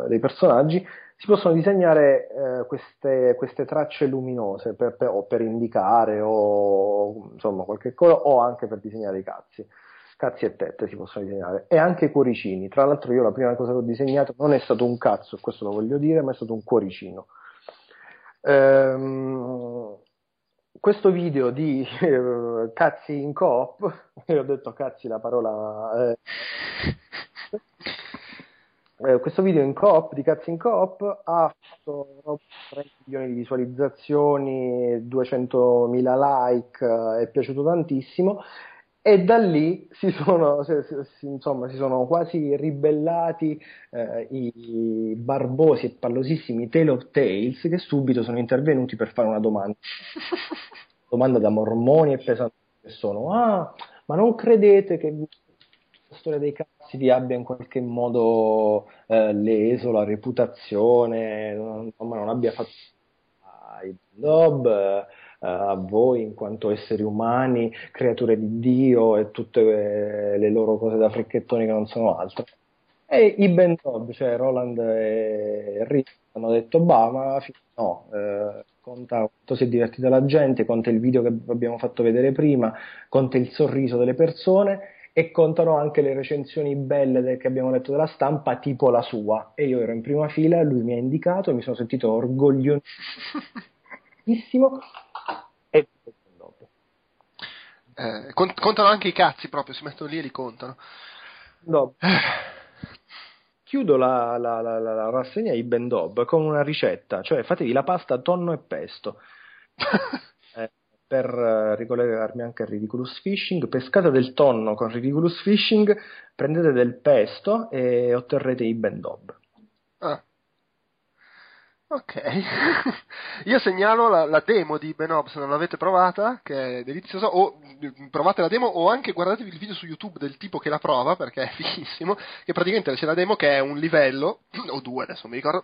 dei personaggi. Si possono disegnare queste tracce luminose o per indicare, o insomma qualche cosa, o anche per disegnare i cazzi e tette si possono disegnare, e anche i cuoricini. Tra l'altro io la prima cosa che ho disegnato non è stato un cazzo, questo lo voglio dire, ma è stato un cuoricino. Questo video di cazzi in coop, io ho detto cazzi la parola... questo video in coop, di cazzi in coop, ha fatto 30 milioni di visualizzazioni, 200.000 like, è piaciuto tantissimo, e da lì si sono quasi ribellati i barbosi e pallosissimi Tale of Tales, che subito sono intervenuti per fare una domanda da mormoni e pesanti, che sono: ah, ma non credete che la storia dei cazzi vi abbia in qualche modo leso la reputazione, non abbia fatto ai Dob, a voi in quanto esseri umani, creature di Dio e tutte le loro cose da fricchettoni che non sono altro? E i Ben Dob, cioè Roland e Rick, hanno detto bah, ma no, conta quanto si è divertita la gente, conta il video che abbiamo fatto vedere prima, conta il sorriso delle persone, e contano anche le recensioni belle che abbiamo letto dalla stampa, tipo la sua. E io ero in prima fila, lui mi ha indicato, mi sono sentito orgogliosissimo. E dopo. Contano anche i cazzi proprio, si mettono lì e li contano. No. Chiudo la rassegna di Ben Dob con una ricetta, cioè fatevi la pasta tonno e pesto. Per ricollegarmi anche al Ridiculous Fishing, pescate del tonno con Ridiculous Fishing, prendete del pesto e otterrete i bendob. Ah. Ok. Io segnalo la demo di Benob, se non l'avete provata, che è deliziosa, o provate la demo o anche guardatevi il video su YouTube del tipo che la prova, perché è fighissimo, che praticamente c'è la demo che è un livello o due, adesso non mi ricordo,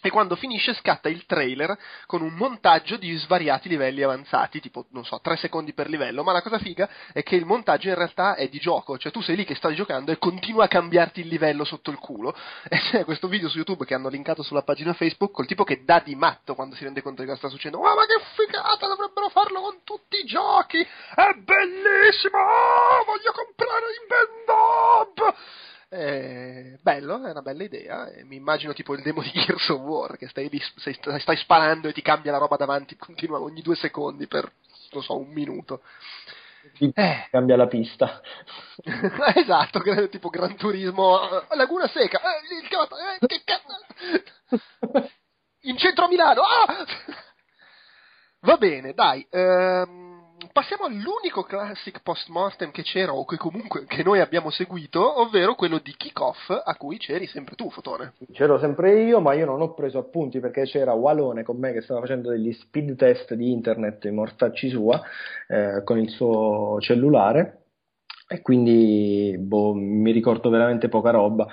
e quando finisce scatta il trailer con un montaggio di svariati livelli avanzati, tipo, non so, 3 secondi per livello, ma la cosa figa è che il montaggio in realtà è di gioco, cioè tu sei lì che stai giocando e continua a cambiarti il livello sotto il culo, e c'è questo video su YouTube che hanno linkato sulla pagina Facebook col tipo che dà di matto quando si rende conto di cosa sta succedendo. Oh, ma che figata, dovrebbero farlo con tutti i giochi, è bellissimo, oh, voglio comprare in Bendob! Bello, è una bella idea, mi immagino tipo il demo di Gears of War, che stai sparando e ti cambia la roba davanti, continua ogni 2 secondi per, non so, 1 minuto. Cambia la pista. Esatto, tipo Gran Turismo, Laguna Seca, che cazzo, in centro a Milano, ah! Va bene, dai, passiamo all'unico classic post-mortem che c'era, o che comunque che noi abbiamo seguito, ovvero quello di Kickoff, a cui c'eri sempre tu, Fotone. C'ero sempre io, ma io non ho preso appunti perché c'era Walone con me che stava facendo degli speed test di internet in mortacci sua, con il suo cellulare, e quindi mi ricordo veramente poca roba.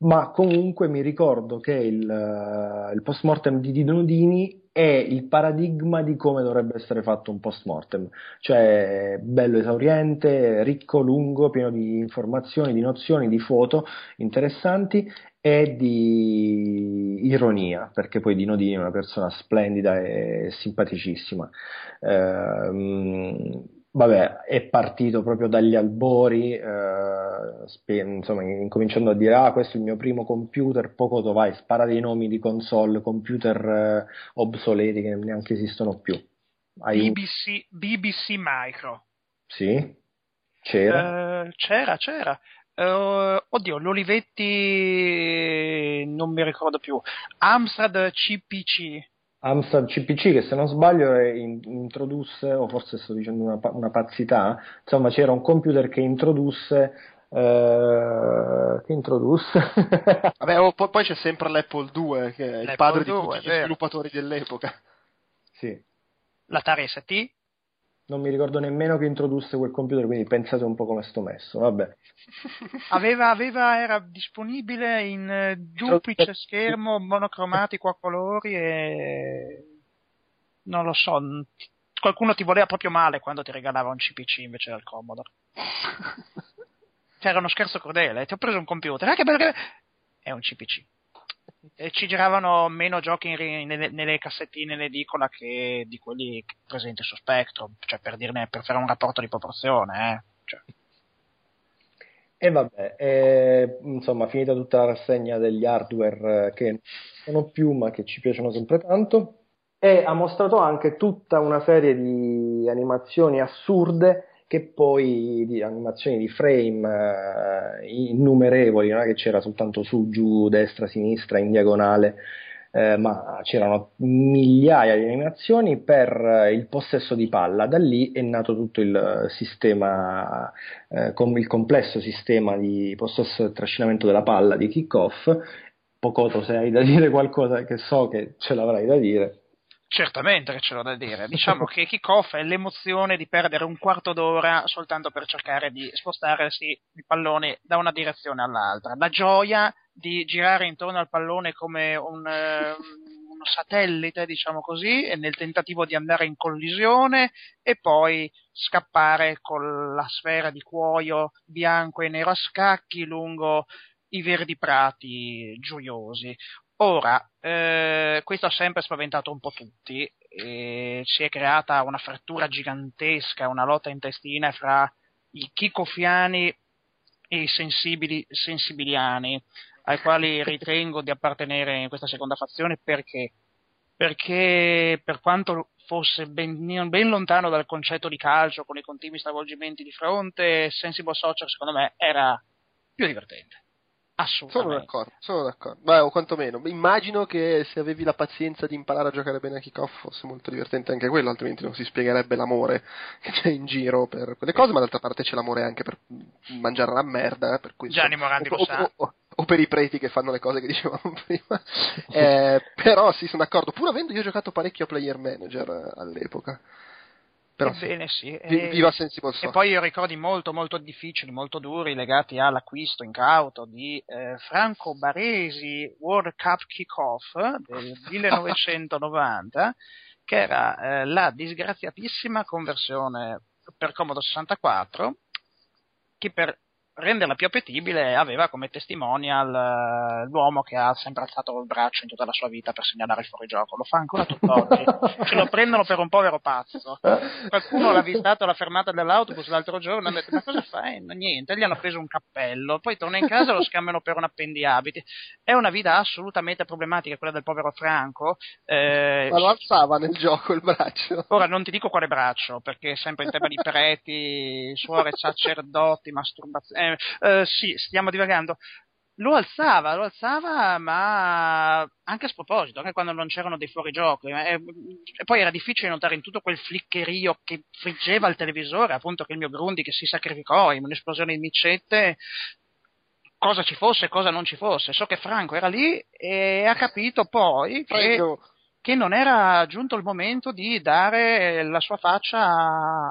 Ma comunque mi ricordo che il post-mortem di Nodini è il paradigma di come dovrebbe essere fatto un post-mortem, cioè bello esauriente, ricco, lungo, pieno di informazioni, di nozioni, di foto interessanti e di ironia, perché poi Dino Dini è una persona splendida e simpaticissima. Vabbè, è partito proprio dagli albori, insomma, incominciando a dire: ah, questo è il mio primo computer, Pocotto vai, spara dei nomi di console, computer obsoleti che neanche esistono più. BBC Micro. Sì? C'era? C'era. Oddio, l'Olivetti non mi ricordo più. Amstrad CPC, che se non sbaglio introdusse, o forse sto dicendo una pazzità, insomma c'era un computer che introdusse vabbè, poi c'è sempre l'Apple II, che è il padre di tutti gli sviluppatori dell'epoca. Sì. L'Atari ST? Non mi ricordo nemmeno che introdusse quel computer, quindi pensate un po' come sto messo, vabbè. Era disponibile in duplice schermo, monocromatico a colori e... non lo so, qualcuno ti voleva proprio male quando ti regalava un CPC invece del Commodore. C'era uno scherzo crudele, ti ho preso un computer, che bello che... è un CPC. E ci giravano meno giochi nelle cassettine in edicola che di quelli presenti su Spectrum, cioè per fare un rapporto di proporzione, Cioè. E vabbè, insomma, finita tutta la rassegna degli hardware che non sono più ma che ci piacciono sempre tanto, e ha mostrato anche tutta una serie di animazioni assurde, che poi di animazioni di frame innumerevoli, non è che c'era soltanto su, giù, destra, sinistra, in diagonale, ma c'erano migliaia di animazioni per il possesso di palla. Da lì è nato tutto il sistema, con il complesso sistema di possesso e trascinamento della palla di Kickoff. Pocotto, se hai da dire qualcosa, che so che ce l'avrai da dire. Certamente che ce l'ho da dire, diciamo che Kickoff è l'emozione di perdere un quarto d'ora soltanto per cercare di spostarsi il pallone da una direzione all'altra, la gioia di girare intorno al pallone come uno satellite, diciamo così, nel tentativo di andare in collisione e poi scappare con la sfera di cuoio bianco e nero a scacchi lungo i verdi prati gioiosi. Ora, questo ha sempre spaventato un po' tutti, e si è creata una frattura gigantesca, una lotta intestina fra i chicoffiani e i sensibiliani, ai quali ritengo di appartenere in questa seconda fazione perché per quanto fosse ben lontano dal concetto di calcio, con i continui stravolgimenti di fronte, Sensible Soccer secondo me era più divertente. Assolutamente. Sono d'accordo. Beh, o quantomeno, immagino che se avevi la pazienza di imparare a giocare bene a Kickoff fosse molto divertente anche quello, altrimenti non si spiegherebbe l'amore che c'è in giro per quelle cose, ma d'altra parte c'è l'amore anche per mangiare la merda, per cui Gianni Morandi lo sa. O per i preti che fanno le cose che dicevamo prima. Però sì, sono d'accordo, pur avendo io giocato parecchio a Player Manager all'epoca. Però ebbene sì, viva Sensible Soccer. E poi io ricordi molto molto difficili, molto duri, legati all'acquisto incauto di Franco Baresi World Cup Kickoff del 1990, che era la disgraziatissima conversione per Commodore 64, che per renderla più appetibile aveva come testimonial l'uomo che ha sempre alzato il braccio in tutta la sua vita per segnalare il fuorigioco. Lo fa ancora tutt'oggi. Ce lo prendono per un povero pazzo. Qualcuno l'ha avvistato alla fermata dell'autobus l'altro giorno e ha detto: ma cosa fai? Niente, gli hanno preso un cappello, poi torna in casa e lo scambiano per un appendiabiti. È una vita assolutamente problematica quella del povero Franco. Ma lo alzava nel gioco il braccio? Ora non ti dico quale braccio, perché sempre in tema di preti, suore, sacerdoti, masturbazione. Sì, stiamo divagando. lo alzava, ma anche a sproposito, anche quando non c'erano dei fuorigioco, e poi era difficile notare in tutto quel fliccherio che friggeva il televisore, appunto, che il mio Brundi che si sacrificò in un'esplosione di micette, cosa ci fosse e cosa non ci fosse. So che Franco era lì e ha capito poi che non era giunto il momento di dare la sua faccia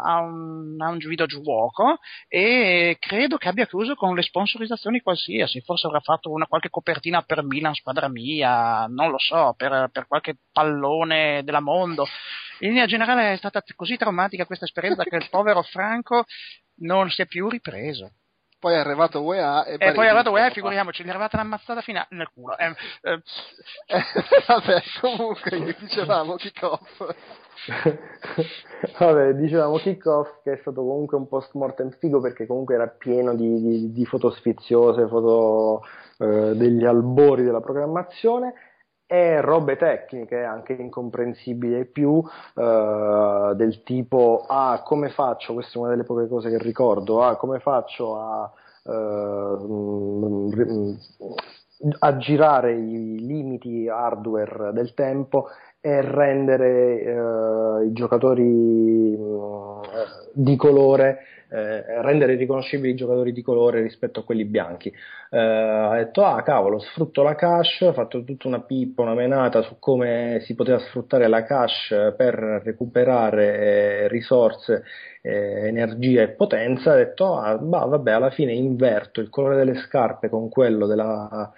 a un videogioco, e credo che abbia chiuso con le sponsorizzazioni qualsiasi. Forse avrà fatto una qualche copertina per Milan squadra mia, non lo so, per qualche pallone della Mondo. In linea generale è stata così traumatica questa esperienza che il povero Franco non si è più ripreso. Poi è arrivato UEA e figuriamoci, gli è arrivata l'ammazzata fino nel culo. Vabbè, comunque dicevamo Kickoff. Vabbè, dicevamo Kickoff, che è stato comunque un post mortem figo, perché comunque era pieno di foto sfiziose, foto degli albori della programmazione e robe tecniche anche incomprensibili, più del tipo come faccio, questa è una delle poche cose che ricordo, come faccio a girare i limiti hardware del tempo e rendere i giocatori di colore, rendere riconoscibili i giocatori di colore rispetto a quelli bianchi. Ha detto cavolo, sfrutto la cache, ha fatto tutta una pippa, una menata su come si poteva sfruttare la cache per recuperare risorse, energia e potenza. Ha detto vabbè, alla fine inverto il colore delle scarpe con quello della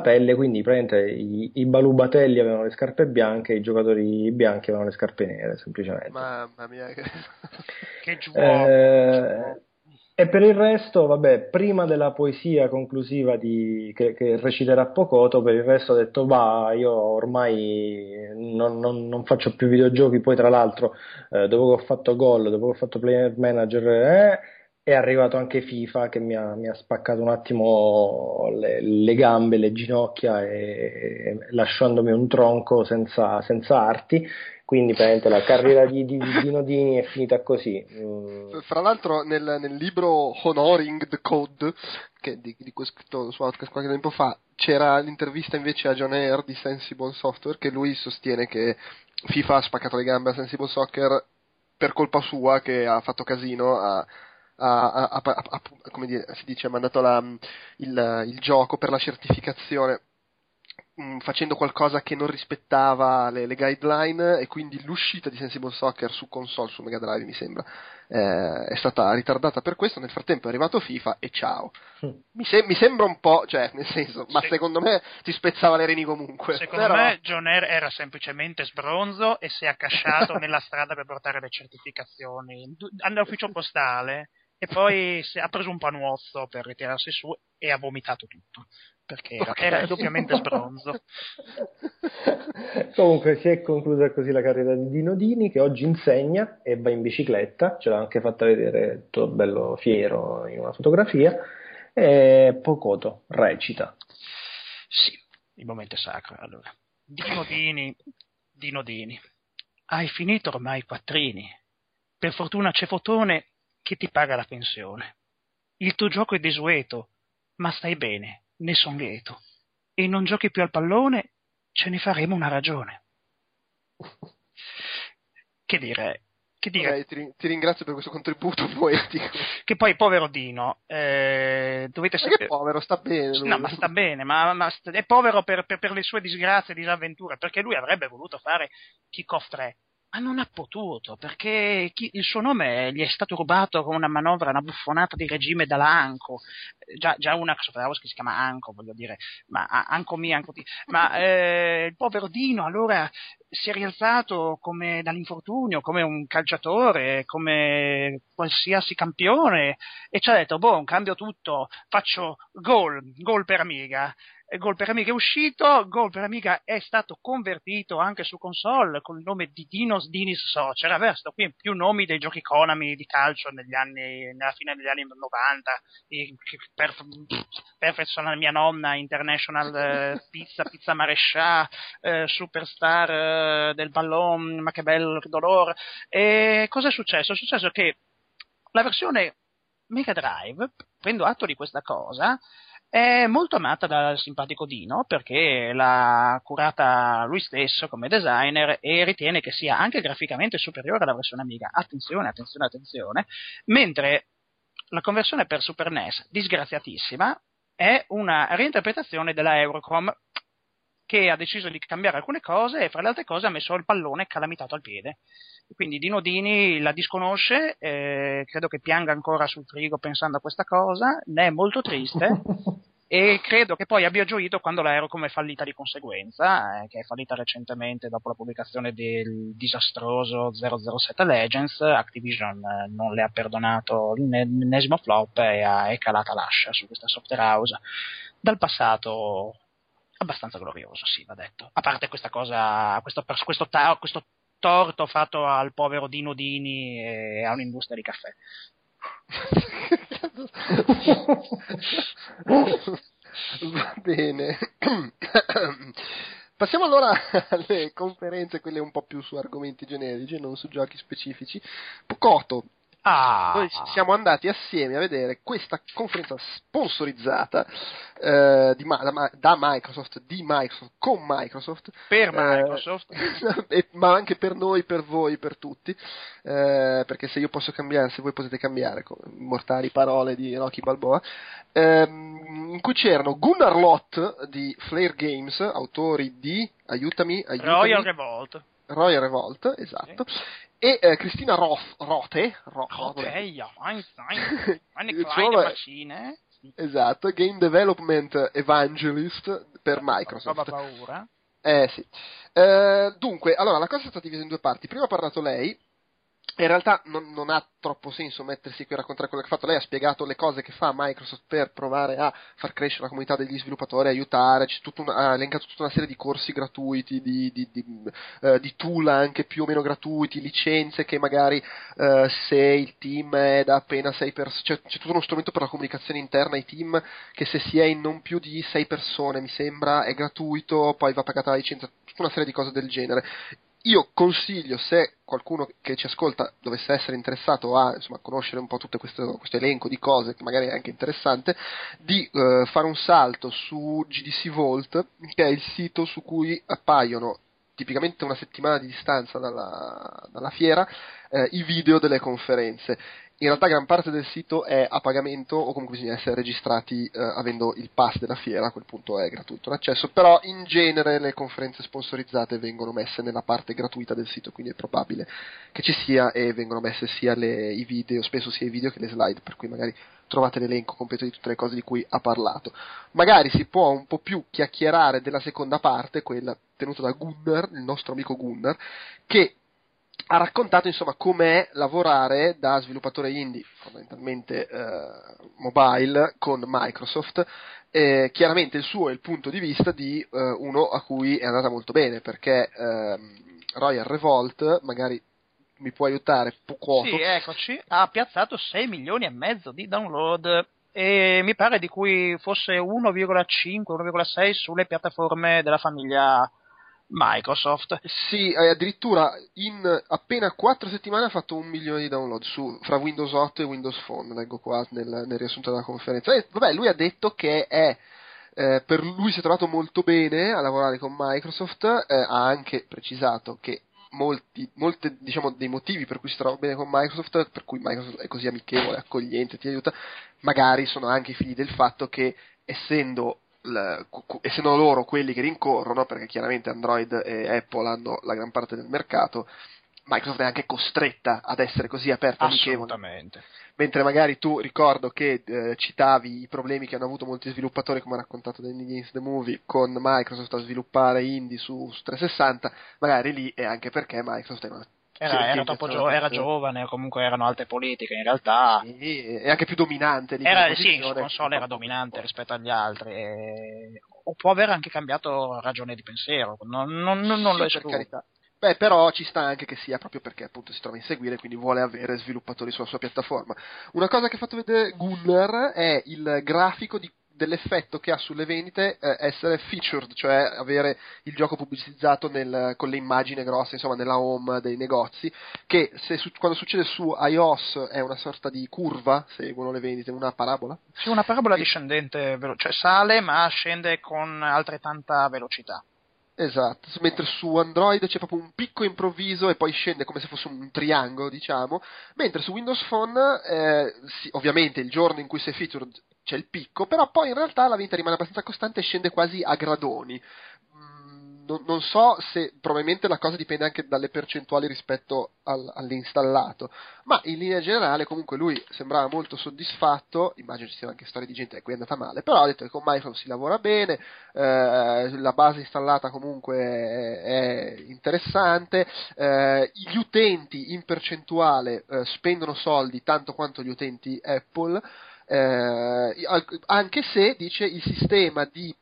pelle, quindi praticamente i balubatelli avevano le scarpe bianche, i giocatori bianchi avevano le scarpe nere, semplicemente. Mamma mia, che giuoco. E per il resto, vabbè, prima della poesia conclusiva che reciterà Pocotto, per il resto ha detto io ormai non faccio più videogiochi. Poi tra l'altro dopo che ho fatto Gol, dopo che ho fatto Player Manager, è arrivato anche FIFA, che mi ha spaccato un attimo le gambe, le ginocchia, e lasciandomi un tronco senza arti. Quindi praticamente la carriera di Nodini è finita così. Fra l'altro nel libro Honoring the Code, che di cui ho scritto su Outcast qualche tempo fa, c'era l'intervista invece a John Ayer di Sensible Software, che lui sostiene che FIFA ha spaccato le gambe a Sensible Soccer per colpa sua, che ha fatto casino come dire, si dice, ha mandato il gioco per la certificazione facendo qualcosa che non rispettava le guideline, e quindi l'uscita di Sensible Soccer su console, su Mega Drive mi sembra, è stata ritardata per questo. Nel frattempo è arrivato FIFA e ciao. Mi sembra un po', cioè, nel senso, ma secondo me ti spezzava le reni comunque. Secondo me John Ayer era semplicemente sbronzo e si è accasciato nella strada per portare le certificazioni all'ufficio postale, e poi ha preso un panuozzo per ritirarsi su e ha vomitato tutto, perché era doppiamente sbronzo. Comunque si è conclusa così la carriera di Nodini, che oggi insegna e va in bicicletta, ce l'ha anche fatta vedere tutto bello fiero in una fotografia, e Pocotto recita. Sì, il momento è sacro. Allora, Di Nodini, hai finito ormai i quattrini, per fortuna c'è Fotone che ti paga la pensione. Il tuo gioco è desueto, ma stai bene, ne son lieto. E non giochi più al pallone, ce ne faremo una ragione. Che dire? Vabbè, ti ringrazio per questo contributo poetico. Che poi, povero Dino, dovete sapere... Perché povero, sta bene. No, ma sta bene, ma è povero per le sue disgrazie e disavventure, perché lui avrebbe voluto fare Kickoff 3. Ma non ha potuto, perché il suo nome gli è stato rubato con una manovra, una buffonata di regime dalla Anco. Già una che si chiama Anco, voglio dire, ma Anco mia, Anco di. Ma il povero Dino allora si è rialzato come dall'infortunio, come un calciatore, come qualsiasi campione, e ci ha detto, cambio tutto, faccio gol per Amiga. Gol per Amiga è uscito, Gol per Amiga è stato convertito anche su console con il nome di Dinos Dinis Socer. Aveva stato qui più nomi dei giochi Konami di calcio nella fine degli anni 90, Perfeziona mia nonna, International Pizza Marescià, Superstar del Ballon, ma che bello, che dolore. E cosa è successo? È successo che la versione Mega Drive, prendo atto di questa cosa, È molto amata dal simpatico Dino, perché l'ha curata lui stesso come designer e ritiene che sia anche graficamente superiore alla versione Amiga. Attenzione, attenzione, attenzione. Mentre la conversione per Super NES, disgraziatissima, è una reinterpretazione della Eurocom, che ha deciso di cambiare alcune cose e fra le altre cose ha messo il pallone calamitato al piede. Quindi Dino Dini la disconosce, credo che pianga ancora sul frigo pensando a questa cosa, ne è molto triste e credo che poi abbia gioito quando l'Aerocom è fallita di conseguenza, che è fallita recentemente dopo la pubblicazione del disastroso 007 Legends. Activision non le ha perdonato l'ennesimo flop e è calata l'ascia su questa software house dal passato abbastanza glorioso, sì, va detto. A parte questa cosa, questo torto fatto al povero Dino Dini e a un'industria di caffè. Va bene. Passiamo allora alle conferenze, quelle un po' più su argomenti generici, non su giochi specifici. Pocotto, noi siamo andati assieme a vedere questa conferenza sponsorizzata da Microsoft, con Microsoft, per Microsoft, ma anche per noi, per voi, per tutti, perché se io posso cambiare, se voi potete cambiare, con immortali parole di Rocky Balboa, in cui c'erano Gunnar Lott di Flare Games, autori di, aiutami, Royal Revolt, esatto, okay. E Cristina Rote, esatto, Game Development Evangelist per Microsoft. Roba paura. Sì. Dunque, allora, la cosa è stata divisa in due parti. Prima ha parlato lei. In realtà non ha troppo senso mettersi qui a raccontare quello che ha fatto. Lei ha spiegato le cose che fa Microsoft per provare a far crescere la comunità degli sviluppatori, aiutare, ha elencato tutta una serie di corsi gratuiti, di tool anche più o meno gratuiti, licenze che magari se il team è da appena 6 persone, c'è tutto uno strumento per la comunicazione interna ai team che se si è in non più di 6 persone, mi sembra, è gratuito, poi va pagata la licenza, tutta una serie di cose del genere. Io consiglio, se qualcuno che ci ascolta dovesse essere interessato a conoscere un po' tutto questo elenco di cose, che magari è anche interessante, di fare un salto su GDC Vault, che è il sito su cui appaiono tipicamente una settimana di distanza dalla fiera i video delle conferenze. In realtà gran parte del sito è a pagamento o comunque bisogna essere registrati avendo il pass della fiera, a quel punto è gratuito l'accesso, però in genere le conferenze sponsorizzate vengono messe nella parte gratuita del sito, quindi è probabile che ci sia e vengono messe sia i video, spesso sia i video che le slide, per cui magari trovate l'elenco completo di tutte le cose di cui ha parlato. Magari si può un po' più chiacchierare della seconda parte, quella tenuta da Gunnar, il nostro amico Gunnar, che ha raccontato com'è lavorare da sviluppatore indie, fondamentalmente mobile, con Microsoft. Chiaramente il suo è il punto di vista di uno a cui è andata molto bene, perché Royal Revolt, magari mi può aiutare, Pocotto. Sì, eccoci, ha piazzato 6 milioni e mezzo di download e mi pare di cui fosse 1,5-1,6 sulle piattaforme della famiglia Microsoft. Sì, addirittura in appena 4 settimane ha fatto 1 milione di download fra Windows 8 e Windows Phone, leggo qua nel riassunto della conferenza. E vabbè, lui ha detto che per lui si è trovato molto bene a lavorare con Microsoft, ha anche precisato che molti dei motivi per cui si trova bene con Microsoft, per cui Microsoft è così amichevole, accogliente, ti aiuta, magari sono anche figli del fatto che essendo loro quelli che rincorrono, perché chiaramente Android e Apple hanno la gran parte del mercato, Microsoft è anche costretta ad essere così aperta. Assolutamente. Mentre magari tu, ricordo che citavi i problemi che hanno avuto molti sviluppatori, come ha raccontato Danny Games The Movie, con Microsoft a sviluppare indie su 360, magari lì è anche perché Microsoft era giovane, comunque erano altre politiche in realtà. Sì, è anche più dominante. Sì, su console era dominante rispetto agli altri. O può aver anche cambiato ragione di pensiero. Non lo escludo. Per carità. Beh, però ci sta anche che sia proprio perché appunto si trova a inseguire, quindi vuole avere sviluppatori sulla sua piattaforma. Una cosa che ha fatto vedere Gunnar è il grafico di dell'effetto che ha sulle vendite essere featured, cioè avere il gioco pubblicizzato con le immagini grosse, insomma, nella home dei negozi, che quando succede su iOS è una sorta di curva, seguono le vendite, una parabola? Sì, una parabola discendente, cioè sale ma scende con altrettanta velocità. Esatto, mentre su Android c'è proprio un picco improvviso e poi scende come se fosse un triangolo, diciamo, mentre su Windows Phone sì, ovviamente il giorno in cui si è featured c'è il picco, però poi in realtà la vendita rimane abbastanza costante e scende quasi a gradoni. Non so se, probabilmente la cosa dipende anche dalle percentuali rispetto all'installato, ma in linea generale comunque lui sembrava molto soddisfatto. Immagino ci siano anche storie di gente a cui è andata male, però ha detto che con Microsoft si lavora bene, la base installata comunque è interessante, gli utenti in percentuale spendono soldi tanto quanto gli utenti Apple. Anche se, dice, il sistema di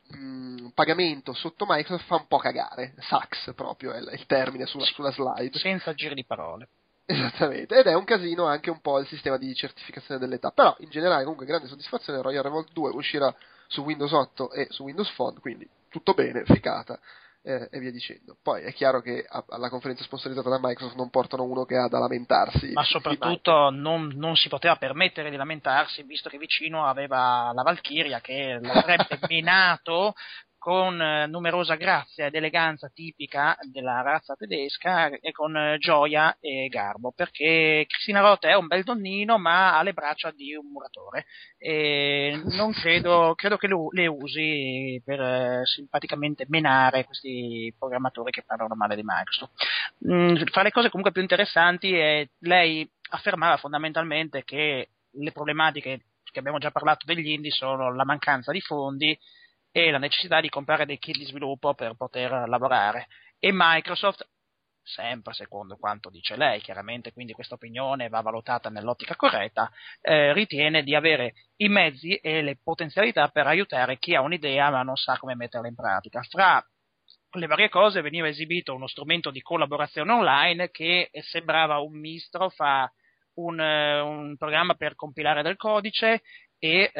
pagamento sotto Microsoft fa un po' cagare, sucks proprio è il termine sulla slide, senza giri di parole, esattamente, ed è un casino anche un po' il sistema di certificazione dell'età, però in generale comunque grande soddisfazione. Royal Revolt 2 uscirà su Windows 8 e su Windows Phone, quindi tutto bene, ficata e via dicendo. Poi è chiaro che alla conferenza sponsorizzata da Microsoft non portano uno che ha da lamentarsi, ma soprattutto non si poteva permettere di lamentarsi, visto che vicino aveva la Valchiria che l'avrebbe minato con numerosa grazia ed eleganza tipica della razza tedesca e con gioia e garbo, perché Cristina Roth è un bel donnino ma ha le braccia di un muratore e non credo che le usi per simpaticamente menare questi programmatori che parlano male di Microsoft. Fra le cose comunque più interessanti è lei affermava fondamentalmente che le problematiche che abbiamo già parlato degli indie sono la mancanza di fondi e la necessità di comprare dei kit di sviluppo per poter lavorare, e Microsoft, sempre secondo quanto dice lei chiaramente, quindi questa opinione va valutata nell'ottica corretta, ritiene di avere i mezzi e le potenzialità per aiutare chi ha un'idea ma non sa come metterla in pratica. Fra le varie cose veniva esibito uno strumento di collaborazione online che sembrava un misto fra un programma per compilare del codice e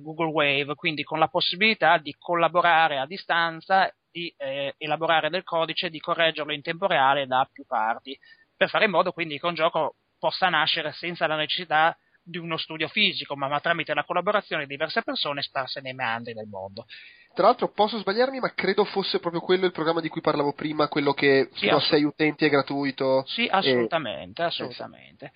Google Wave, quindi con la possibilità di collaborare a distanza, di elaborare del codice, di correggerlo in tempo reale da più parti, per fare in modo quindi che un gioco possa nascere senza la necessità di uno studio fisico, ma tramite la collaborazione di diverse persone sparse nei meandri del mondo. Tra l'altro posso sbagliarmi, ma credo fosse proprio quello il programma di cui parlavo prima, quello che fino a 6 utenti è gratuito. Sì, assolutamente, assolutamente.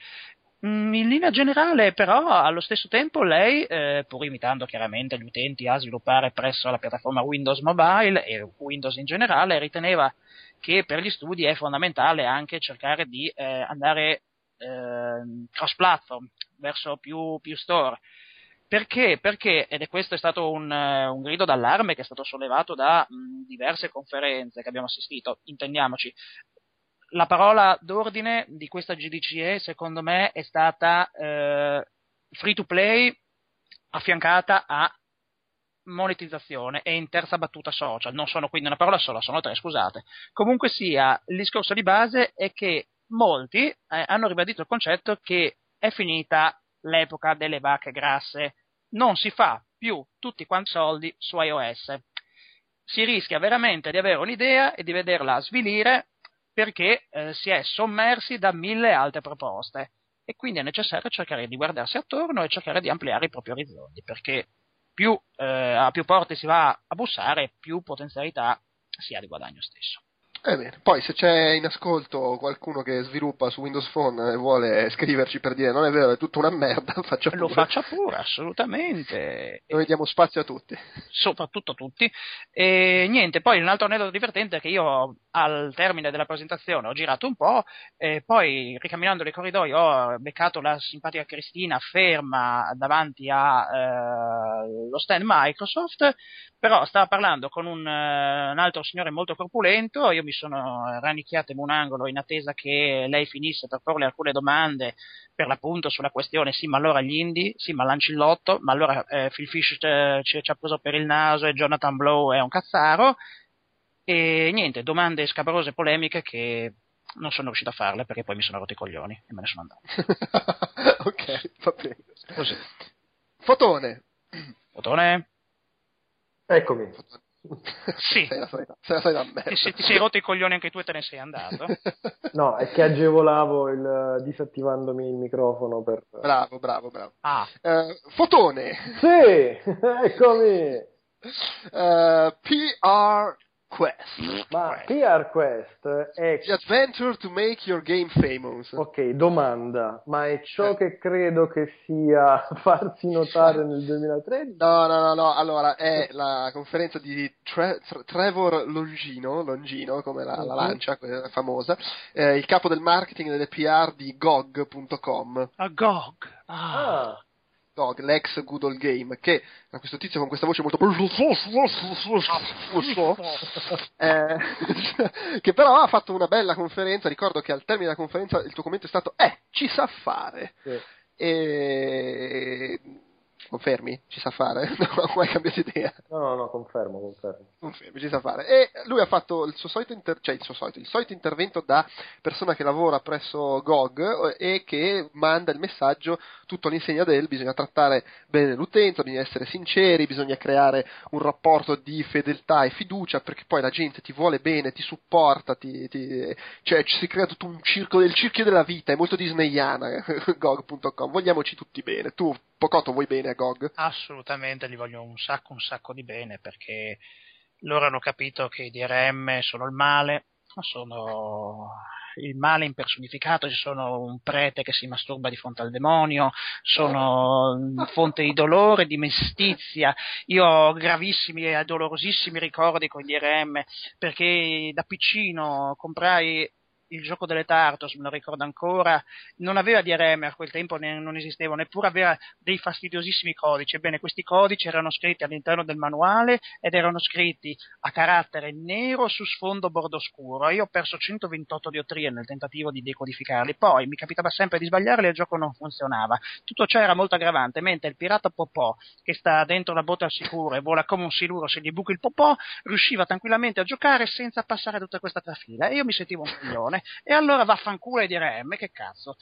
In linea generale, però, allo stesso tempo lei, pur invitando chiaramente gli utenti a sviluppare presso la piattaforma Windows Mobile e Windows in generale, riteneva che per gli studi è fondamentale anche cercare di andare cross-platform, verso più store. Perché, ed è questo è stato un grido d'allarme che è stato sollevato da diverse conferenze che abbiamo assistito, intendiamoci. La parola d'ordine di questa GDC, secondo me, è stata free to play affiancata a monetizzazione e in terza battuta social. Non sono quindi una parola sola, sono tre, scusate. Comunque sia, il discorso di base è che molti hanno ribadito il concetto che è finita l'epoca delle vacche grasse. Non si fa più tutti quanti soldi su iOS. Si rischia veramente di avere un'idea e di vederla svilire, perché si è sommersi da mille altre proposte e quindi è necessario cercare di guardarsi attorno e cercare di ampliare i propri orizzonti, perché a più porte si va a bussare, più potenzialità si ha di guadagno stesso. Bene. Poi se c'è in ascolto qualcuno che sviluppa su Windows Phone e vuole scriverci per dire non è vero, è tutta una merda, lo faccia pure, assolutamente, noi diamo spazio a tutti, soprattutto a tutti. E niente, poi un altro aneddoto divertente è che io al termine della presentazione ho girato un po' e poi ricamminando nei corridoi ho beccato la simpatica Cristina ferma davanti allo stand Microsoft, però stava parlando con un altro signore molto corpulento. Io mi sono rannicchiato in un angolo in attesa che lei finisse per porle alcune domande, per l'appunto sulla questione sì ma allora gli indie, sì ma l'ancillotto, ma allora Phil Fish ci ha preso per il naso e Jonathan Blow è un cazzaro, e niente, domande scabrose, polemiche, che non sono riuscito a farle perché poi mi sono rotto i coglioni e me ne sono andato. Ok, va bene. Così. Fotone. Eccomi. Sì. Se ti sei rotto i coglioni anche tu e te ne sei andato. No, è che agevolavo disattivandomi il microfono per... Bravo. Ah. Fotone. Sì, eccomi. PR Quest. Ma PR Quest è... The adventure to make your game famous. Ok, domanda. Ma è ciò che credo che sia farsi notare nel 2013? No. Allora, è la conferenza di Trevor Longino, come la lancia, quella famosa, il capo del marketing delle PR di GOG.com. A GOG. Ah. GOG, l'ex Good Old Game, che a questo tizio con questa voce molto che però ha fatto una bella conferenza. Ricordo che al termine della conferenza il tuo commento è stato ci sa fare. Sì. E confermi? Ci sa fare? No, non ho mai cambiato idea. No, confermo, ci sa fare. E lui ha fatto il suo solito intervento da persona che lavora presso GOG e che manda il messaggio tutto all'insegna del bisogna trattare bene l'utenza, bisogna essere sinceri, bisogna creare un rapporto di fedeltà e fiducia, perché poi la gente ti vuole bene, ti supporta, cioè si crea tutto un circolo, il cerchio della vita, è molto disneyana GOG.com, vogliamoci tutti bene. Tu Pocotto vuoi bene a GOG? Assolutamente, gli voglio un sacco di bene, perché loro hanno capito che i DRM sono il male, ma sono il male impersonificato. Ci sono un prete che si masturba di fronte al demonio, sono fonte di dolore, di mestizia. Io ho gravissimi e dolorosissimi ricordi con i DRM, perché da piccino comprai il gioco delle Tartos, me lo ricordo ancora, non aveva DRM a quel tempo, non esisteva, neppure aveva dei fastidiosissimi codici. Ebbene, questi codici erano scritti all'interno del manuale ed erano scritti a carattere nero su sfondo bordo scuro. Io ho perso 128 diottrie nel tentativo di decodificarli, poi mi capitava sempre di sbagliarli e il gioco non funzionava. Tutto ciò era molto aggravante, mentre il pirata Popò, che sta dentro la botte al sicuro e vola come un siluro se gli buchi il Popò, riusciva tranquillamente a giocare senza passare tutta questa trafila, e io mi sentivo un figlione. E allora vaffanculo ai DRM, che cazzo.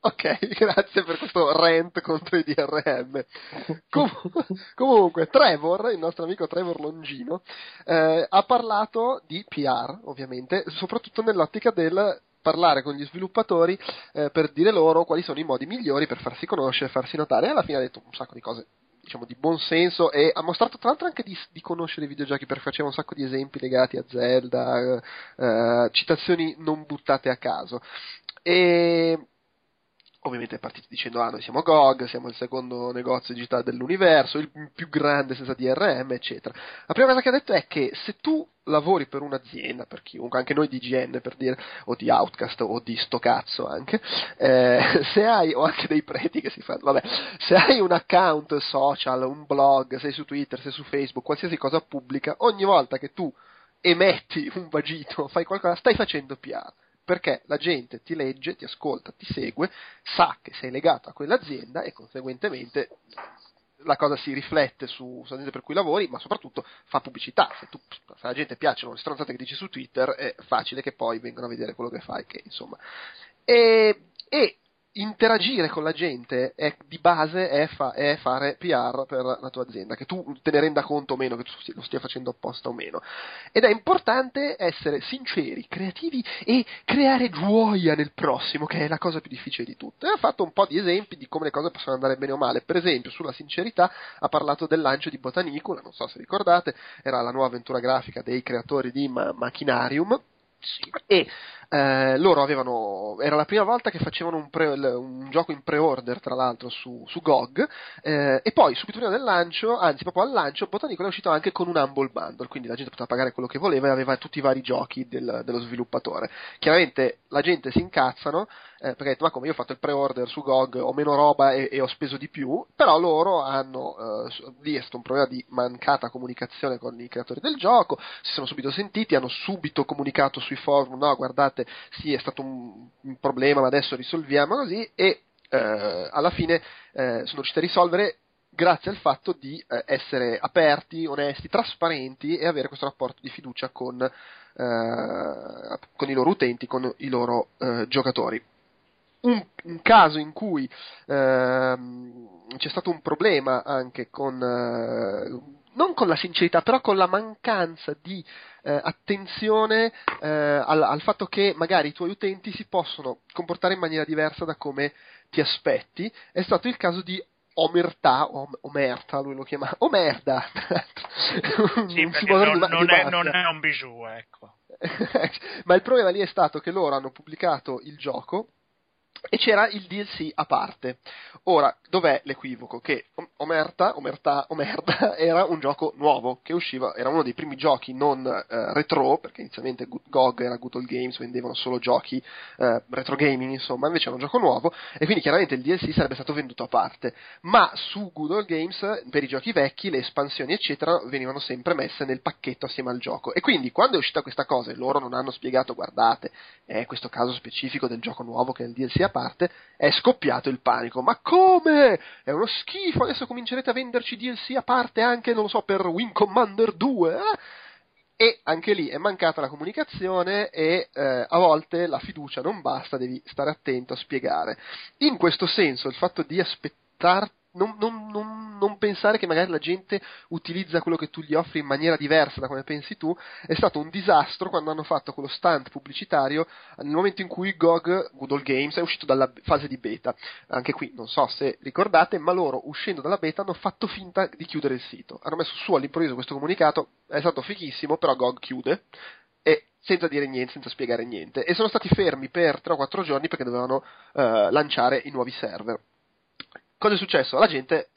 Ok, grazie per questo rant contro i DRM. Comunque Trevor, il nostro amico Trevor Longino, ha parlato di PR, ovviamente, soprattutto nell'ottica del parlare con gli sviluppatori per dire loro quali sono i modi migliori per farsi conoscere, farsi notare, e alla fine ha detto un sacco di cose, diciamo, di buon senso, e ha mostrato tra l'altro anche di conoscere i videogiochi, perché faceva un sacco di esempi legati a Zelda, citazioni non buttate a caso. E ovviamente è partito dicendo noi siamo GOG, siamo il secondo negozio digitale dell'universo, il più grande senza DRM, eccetera. La prima cosa che ha detto è che se tu lavori per un'azienda, per chiunque, anche noi di IGN per dire, o di Outcast o di sto cazzo anche, se hai, o anche dei preti che si fanno, vabbè, se hai un account social, un blog, sei su Twitter, sei su Facebook, qualsiasi cosa pubblica, ogni volta che tu emetti un vagito, fai qualcosa, stai facendo PR. Perché la gente ti legge, ti ascolta, ti segue, sa che sei legato a quell'azienda e conseguentemente la cosa si riflette sull'azienda per cui lavori, ma soprattutto fa pubblicità. Se la gente piacciono le stronzate che dici su Twitter, è facile che poi vengano a vedere quello che fai, che insomma. E interagire con la gente è fare PR per la tua azienda, che tu te ne renda conto o meno, che tu lo stia facendo apposta o meno. Ed è importante essere sinceri, creativi e creare gioia nel prossimo, che è la cosa più difficile di tutte. E ha fatto un po' di esempi di come le cose possono andare bene o male. Per esempio, sulla sincerità ha parlato del lancio di Botanicula, non so se ricordate, era la nuova avventura grafica dei creatori di Machinarium. Sì. E loro avevano, era la prima volta che facevano un gioco in pre-order, tra l'altro su GOG, e poi subito prima del lancio, anzi proprio al lancio, Botanicolo è uscito anche con un Humble Bundle, quindi la gente poteva pagare quello che voleva e aveva tutti i vari giochi dello sviluppatore. Chiaramente la gente si incazzano, perché ha detto, ma come, io ho fatto il pre-order su GOG, ho meno roba e ho speso di più. Però loro hanno visto un problema di mancata comunicazione con i creatori del gioco, si sono subito sentiti, hanno subito comunicato sui forum, no, guardate, sì, è stato un problema, ma adesso risolviamo così, e alla fine sono riusciti a risolvere grazie al fatto di essere aperti, onesti, trasparenti e avere questo rapporto di fiducia con i loro utenti, con i loro giocatori. Un caso in cui c'è stato un problema anche con non con la sincerità, però con la mancanza di attenzione al fatto che magari i tuoi utenti si possono comportare in maniera diversa da come ti aspetti. È stato il caso di Omerta, lui lo chiama Omerda. Sì, non è un bijou, ecco. Ma il problema lì è stato che loro hanno pubblicato il gioco e c'era il DLC a parte. Ora, dov'è l'equivoco? Che Omerta era un gioco nuovo che usciva, era uno dei primi giochi non retro, perché inizialmente GOG era Good Old Games, vendevano solo giochi retro gaming, insomma, invece era un gioco nuovo e quindi chiaramente il DLC sarebbe stato venduto a parte, ma su Good Old Games per i giochi vecchi le espansioni eccetera venivano sempre messe nel pacchetto assieme al gioco. E quindi quando è uscita questa cosa e loro non hanno spiegato, guardate, è questo caso specifico del gioco nuovo che è il DLC a parte, è scoppiato il panico. Ma come? È uno schifo, adesso comincerete a venderci DLC a parte anche, non lo so, per Wing Commander 2, eh? E anche lì è mancata la comunicazione e a volte la fiducia non basta, devi stare attento a spiegare. In questo senso il fatto di aspettarti, non pensare che magari la gente utilizza quello che tu gli offri in maniera diversa da come pensi tu, è stato un disastro quando hanno fatto quello stunt pubblicitario nel momento in cui GOG, Good Old Games, è uscito dalla fase di beta. Anche qui non so se ricordate, ma loro uscendo dalla beta hanno fatto finta di chiudere il sito, hanno messo su all'improvviso questo comunicato, è stato fighissimo, però GOG chiude, e senza dire niente, senza spiegare niente, e sono stati fermi per 3 o 4 giorni perché dovevano lanciare i nuovi server. Cosa è successo? La gente,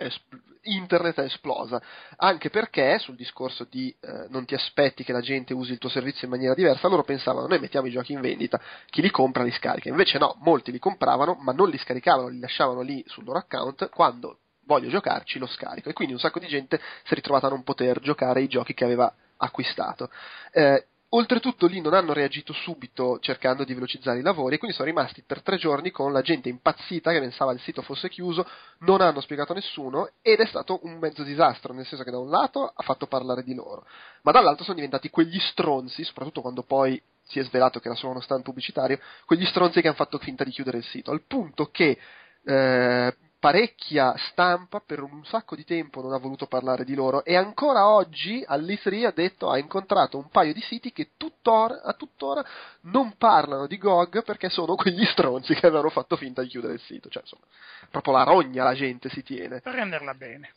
internet è esplosa, anche perché sul discorso di non ti aspetti che la gente usi il tuo servizio in maniera diversa, loro pensavano, noi mettiamo i giochi in vendita, chi li compra li scarica, invece no, molti li compravano ma non li scaricavano, li lasciavano lì sul loro account, quando voglio giocarci lo scarico, e quindi un sacco di gente si è ritrovata a non poter giocare i giochi che aveva acquistato. Oltretutto lì non hanno reagito subito cercando di velocizzare i lavori e quindi sono rimasti per 3 giorni con la gente impazzita che pensava il sito fosse chiuso, non hanno spiegato a nessuno ed è stato un mezzo disastro, nel senso che da un lato ha fatto parlare di loro, ma dall'altro sono diventati quegli stronzi, soprattutto quando poi si è svelato che era solo uno stand pubblicitario, quegli stronzi che hanno fatto finta di chiudere il sito, al punto che parecchia stampa per un sacco di tempo non ha voluto parlare di loro e ancora oggi all'E3 ha detto, ha incontrato un paio di siti che tuttora non parlano di GOG perché sono quegli stronzi che avevano fatto finta di chiudere il sito, cioè insomma proprio la rogna la gente si tiene per renderla bene.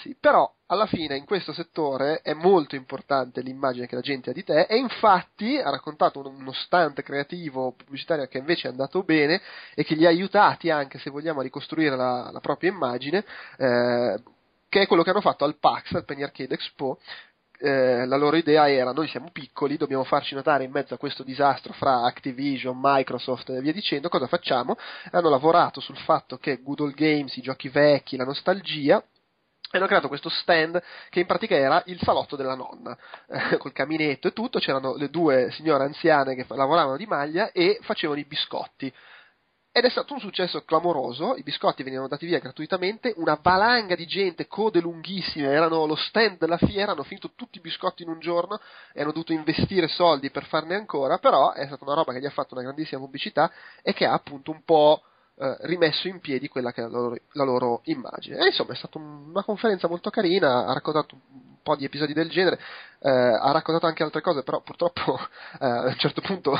Sì, però alla fine in questo settore è molto importante l'immagine che la gente ha di te e infatti ha raccontato uno stunt creativo pubblicitario che invece è andato bene e che li ha aiutati anche, se vogliamo, a ricostruire la propria immagine, che è quello che hanno fatto al PAX, al Penny Arcade Expo. La loro idea era, noi siamo piccoli, dobbiamo farci notare in mezzo a questo disastro fra Activision, Microsoft e via dicendo, cosa facciamo? Hanno lavorato sul fatto che Good Old Games, i giochi vecchi, la nostalgia, e hanno creato questo stand che in pratica era il salotto della nonna, col caminetto e tutto, c'erano le 2 signore anziane che lavoravano di maglia e facevano i biscotti. Ed è stato un successo clamoroso, i biscotti venivano dati via gratuitamente, una valanga di gente, code lunghissime, erano lo stand della fiera, hanno finito tutti i biscotti in un giorno e hanno dovuto investire soldi per farne ancora, però è stata una roba che gli ha fatto una grandissima pubblicità e che ha appunto un po' rimesso in piedi quella che è la loro immagine. E insomma è stata una conferenza molto carina, ha raccontato un po' di episodi del genere, ha raccontato anche altre cose, però purtroppo a un certo punto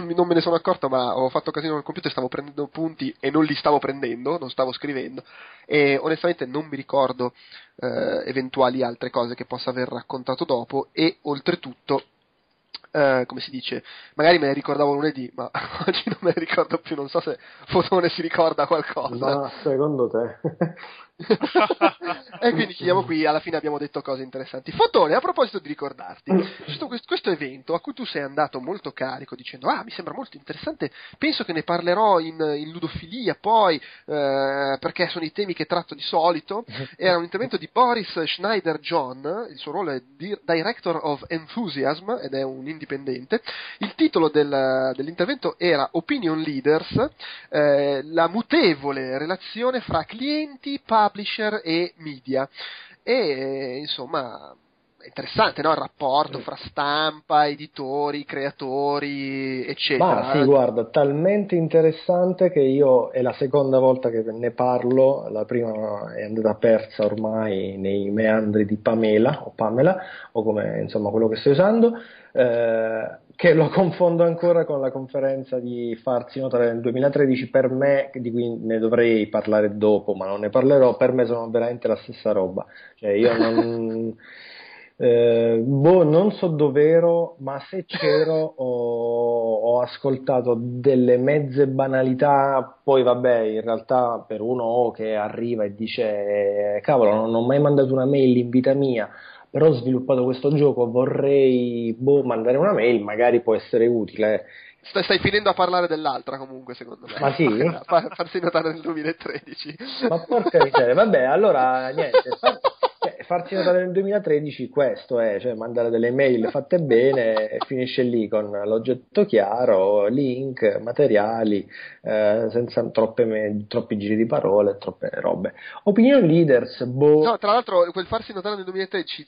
non me ne sono accorto, ma ho fatto casino col computer, stavo prendendo punti e non li stavo prendendo, non stavo scrivendo e onestamente non mi ricordo eventuali altre cose che possa aver raccontato dopo e oltretutto come si dice, magari me ne ricordavo lunedì, ma oggi non me ne ricordo più, non so se Fotone si ricorda qualcosa. Ma secondo te? E quindi chiudiamo qui, alla fine abbiamo detto cose interessanti. Fotone, a proposito di ricordarti, questo evento a cui tu sei andato molto carico dicendo mi sembra molto interessante, penso che ne parlerò in ludofilia poi, perché sono i temi che tratto di solito, era un intervento di Boris Schneider-John, il suo ruolo è Director of Enthusiasm ed è un indipendente. Il titolo dell'intervento era Opinion Leaders, la mutevole relazione fra clienti, publisher e media, e insomma interessante, no? Il rapporto fra stampa, editori, creatori, eccetera. Ma sì, guarda, talmente interessante che io è la seconda volta che ne parlo, la prima è andata persa ormai nei meandri di Pamela, o come insomma quello che sto usando, che lo confondo ancora con la conferenza di Farsi Notare nel 2013, per me, di cui ne dovrei parlare dopo, ma non ne parlerò, per me sono veramente la stessa roba. Cioè io non, non so dov'ero, ma se c'ero ho ascoltato delle mezze banalità, poi vabbè, in realtà per uno che arriva e dice cavolo, non ho mai mandato una mail in vita mia, però ho sviluppato questo gioco, vorrei mandare una mail, magari può essere utile. Stai finendo a parlare dell'altra comunque, secondo me. Ma sì? Farsi Notare nel 2013. Ma porca miseria, vabbè, allora niente, Farsi Notare nel 2013 questo è, cioè mandare delle mail fatte bene e finisce lì con l'oggetto chiaro, link, materiali, senza troppi giri di parole, troppe robe. Opinion leaders, No, tra l'altro quel Farsi Notare nel 2013...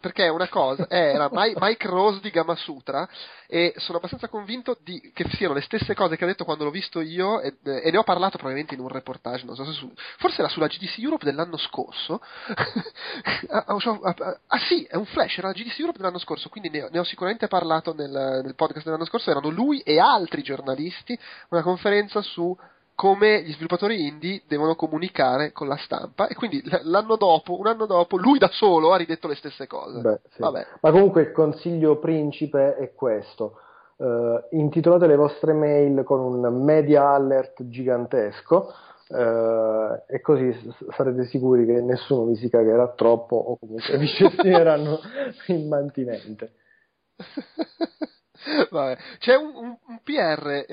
perché una cosa era Mike Rose di Gamasutra, e sono abbastanza convinto che siano le stesse cose che ha detto quando l'ho visto io, e ne ho parlato probabilmente in un reportage, non so se forse era sulla GDC Europe dell'anno scorso. Sì, è un flash, era la GDC Europe dell'anno scorso, quindi ne ho sicuramente parlato nel podcast dell'anno scorso. Erano lui e altri giornalisti, una conferenza su come gli sviluppatori indie devono comunicare con la stampa, e quindi un anno dopo lui da solo ha ridetto le stesse cose. Beh, sì. Vabbè. Ma comunque il consiglio principe è questo: intitolate le vostre mail con un media alert gigantesco, e così sarete sicuri che nessuno vi si cagherà troppo o comunque vi cestineranno in mantinente. Vabbè. C'è un PR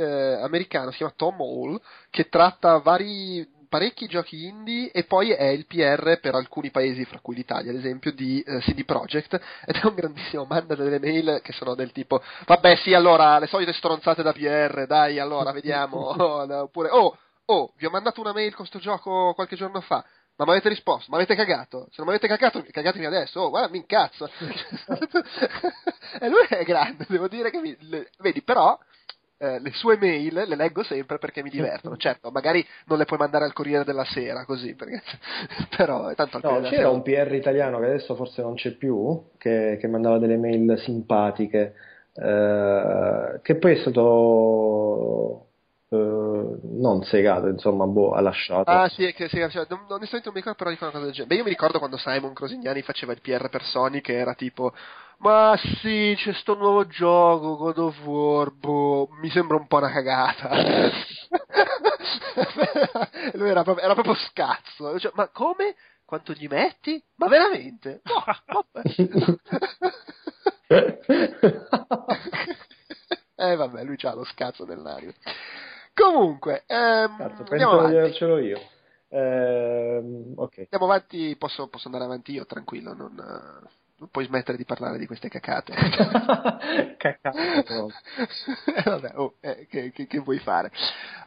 americano, si chiama Tom Hall, che tratta parecchi giochi indie, e poi è il PR per alcuni paesi, fra cui l'Italia ad esempio, di CD Projekt, ed è un grandissimo manda delle mail che sono del tipo vabbè sì, allora le solite stronzate da PR, dai, allora vediamo, oppure oh vi ho mandato una mail con sto gioco qualche giorno fa, ma mi avete risposto, ma avete cagato, se non mi avete cagato, cagatemi adesso, guarda, mi incazzo. E lui è grande, devo dire che vedi, però le sue mail le leggo sempre perché mi divertono. Certo, magari non le puoi mandare al Corriere della Sera così, perché... però tanto al Corriere della Sera... un PR italiano che adesso forse non c'è più, che mandava delle mail simpatiche, che poi è stato... non segato, insomma, ha lasciato. Ah sì, onestamente non mi ricordo, però dico una cosa del genere. Beh, io mi ricordo quando Simon Crosignani faceva il PR per Sony, che era tipo ma sì, c'è sto nuovo gioco God of War, mi sembra un po' una cagata. Lui era proprio scazzo, cioè, ma come? Quanto gli metti? Ma veramente? No, vabbè, lui c'ha lo scazzo dell'aria. Comunque, andiamo avanti. Vedercelo io. Okay. Andiamo avanti, posso andare avanti io, tranquillo, non puoi smettere di parlare di queste cacate. Vabbè, che vuoi fare?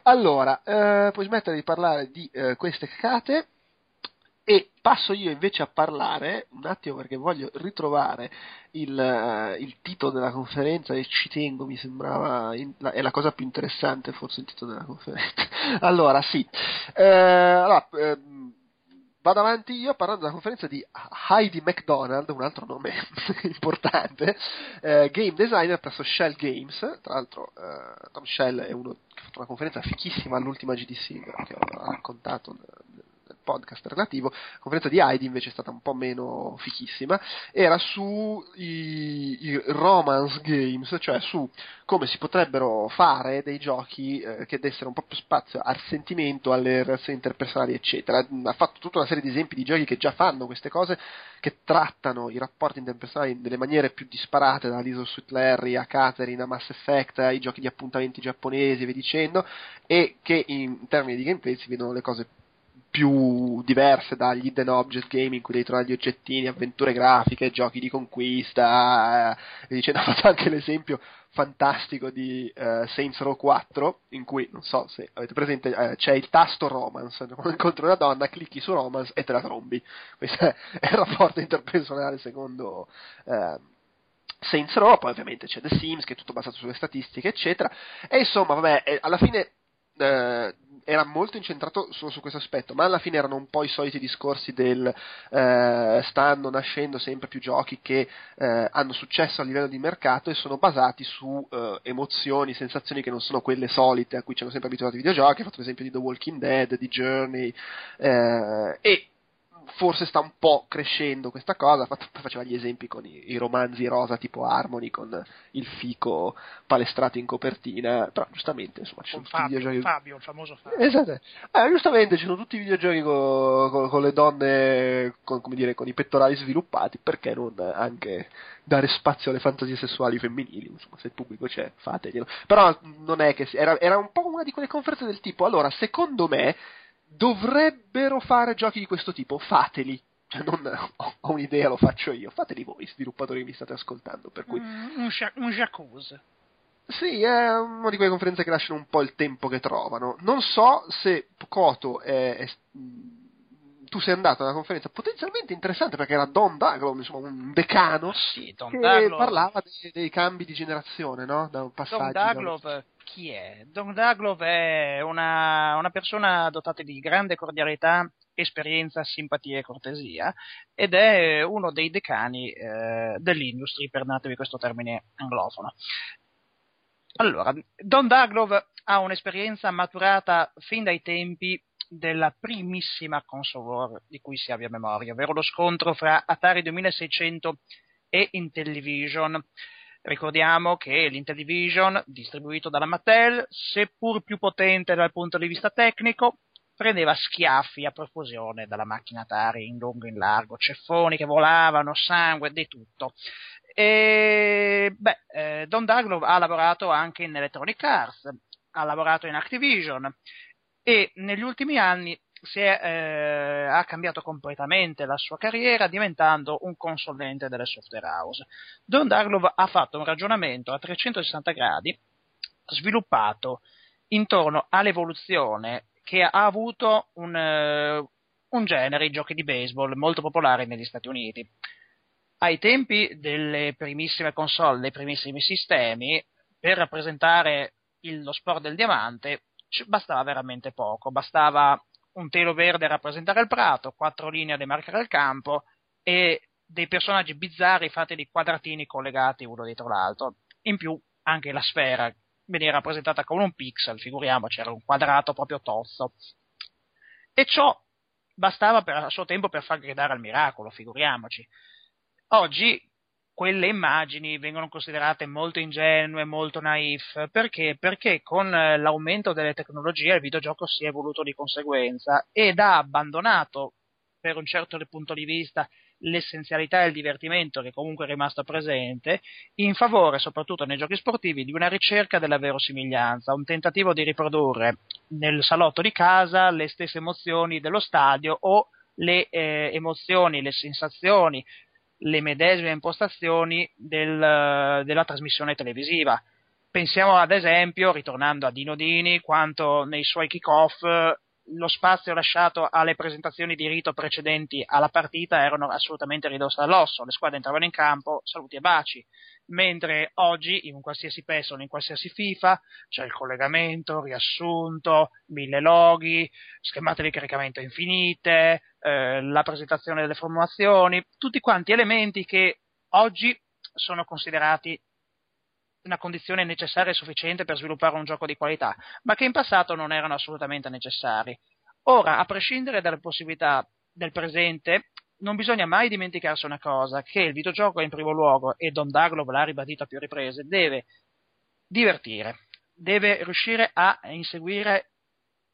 Allora, puoi smettere di parlare di queste cacate, e passo io invece a parlare un attimo, perché voglio ritrovare il titolo della conferenza, e ci tengo, mi sembrava è la cosa più interessante forse, il titolo della conferenza. Allora sì, vado avanti io parlando della conferenza di Heidi McDonald, un altro nome importante, game designer presso Shell Games. Tra l'altro Tom Shell è uno che ha fatto una conferenza fichissima all'ultima GDC, che ho raccontato podcast relativo. La conferenza di Heidi invece è stata un po' meno fichissima, era su i romance games, cioè su come si potrebbero fare dei giochi che dessero un po' più spazio al sentimento, alle relazioni interpersonali, eccetera. Ha fatto tutta una serie di esempi di giochi che già fanno queste cose, che trattano i rapporti interpersonali nelle maniere più disparate, da Little Sweet Larry a Catherine a Mass Effect, ai giochi di appuntamenti giapponesi e via dicendo, e che in termini di gameplay si vedono le cose più diverse dagli hidden object game in cui devi trovare gli oggettini, avventure grafiche, giochi di conquista, e dicendo, ho fatto anche l'esempio fantastico di Saints Row 4, in cui, non so se avete presente, c'è il tasto romance, quando incontri una donna clicchi su romance e te la trombi. Questo è il rapporto interpersonale secondo Saints Row. Poi ovviamente c'è The Sims, che è tutto basato sulle statistiche eccetera, e insomma vabbè, alla fine era molto incentrato solo su questo aspetto, ma alla fine erano un po' i soliti discorsi del stanno nascendo sempre più giochi che hanno successo a livello di mercato e sono basati su emozioni, sensazioni che non sono quelle solite a cui ci hanno sempre abituato i videogiochi. Ho fatto l'esempio di The Walking Dead, di Journey, e forse sta un po' crescendo questa cosa. Faceva gli esempi con i romanzi rosa tipo Harmony, con il fico palestrato in copertina, però giustamente insomma ci sono tutti i videogiochi. Fabio, il famoso Fabio. Esatto. Giustamente ci sono tutti i videogiochi con le donne con i pettorali sviluppati, perché non anche dare spazio alle fantasie sessuali femminili? Insomma, se il pubblico c'è, fateglielo. Però non è che era un po' una di quelle conferenze del tipo, allora secondo me dovrebbero fare giochi di questo tipo, fateli. Cioè, non ho un'idea, lo faccio io, fateli voi sviluppatori che mi state ascoltando. Per cui un jacuzzi. Sì, è una di quelle conferenze che lasciano un po' il tempo che trovano. Non so se Pocotto tu sei andato a una conferenza potenzialmente interessante, perché era Don Douglas, insomma un decano, sì, Don che Douglas parlava dei cambi di generazione, no? Da un passaggio. Chi è? Don Douglas è una persona dotata di grande cordialità, esperienza, simpatia e cortesia, ed è uno dei decani dell'industria, perdonatevi questo termine anglofono. Allora, Don Douglas ha un'esperienza maturata fin dai tempi della primissima console war di cui si abbia memoria, ovvero lo scontro fra Atari 2600 e Intellivision. Ricordiamo che l'Intellivision, distribuito dalla Mattel, seppur più potente dal punto di vista tecnico, prendeva schiaffi a profusione dalla macchina Atari in lungo e in largo, ceffoni che volavano, sangue, di tutto. Don Douglas ha lavorato anche in Electronic Arts, ha lavorato in Activision e negli ultimi anni ha cambiato completamente la sua carriera, diventando un consulente delle software house. Don Douglas ha fatto un ragionamento a 360 gradi sviluppato intorno all'evoluzione che ha avuto un genere, i giochi di baseball, molto popolari negli Stati Uniti. Ai tempi delle primissime console, dei primissimi sistemi, per rappresentare lo sport del diamante bastava veramente poco, bastava un telo verde a rappresentare il prato, 4 linee a demarcare il campo e dei personaggi bizzarri fatti di quadratini collegati uno dietro l'altro. In più anche la sfera veniva rappresentata con un pixel, figuriamoci, era un quadrato proprio tozzo. E ciò bastava a suo tempo per far gridare al miracolo, figuriamoci. Oggi quelle immagini vengono considerate molto ingenue, molto naif. Perché? Perché con l'aumento delle tecnologie il videogioco si è evoluto di conseguenza ed ha abbandonato, per un certo punto di vista, l'essenzialità e il divertimento che comunque è rimasto presente, in favore, soprattutto nei giochi sportivi, di una ricerca della verosimiglianza, un tentativo di riprodurre nel salotto di casa le stesse emozioni dello stadio o le emozioni, le sensazioni, le medesime impostazioni della trasmissione televisiva. Pensiamo ad esempio, ritornando a Dino Dini, quanto nei suoi kick-off lo spazio lasciato alle presentazioni di rito precedenti alla partita erano assolutamente ridosse all'osso, le squadre entravano in campo, saluti e baci, mentre oggi in un qualsiasi PES, in qualsiasi FIFA c'è il collegamento, riassunto, 1000 loghi, schemate di caricamento infinite, la presentazione delle formazioni, tutti quanti elementi che oggi sono considerati una condizione necessaria e sufficiente per sviluppare un gioco di qualità, ma che in passato non erano assolutamente necessari. Ora, a prescindere dalle possibilità del presente, non bisogna mai dimenticarsi una cosa, che il videogioco in primo luogo, e Don Douglas l'ha ribadito a più riprese, deve divertire, deve riuscire a inseguire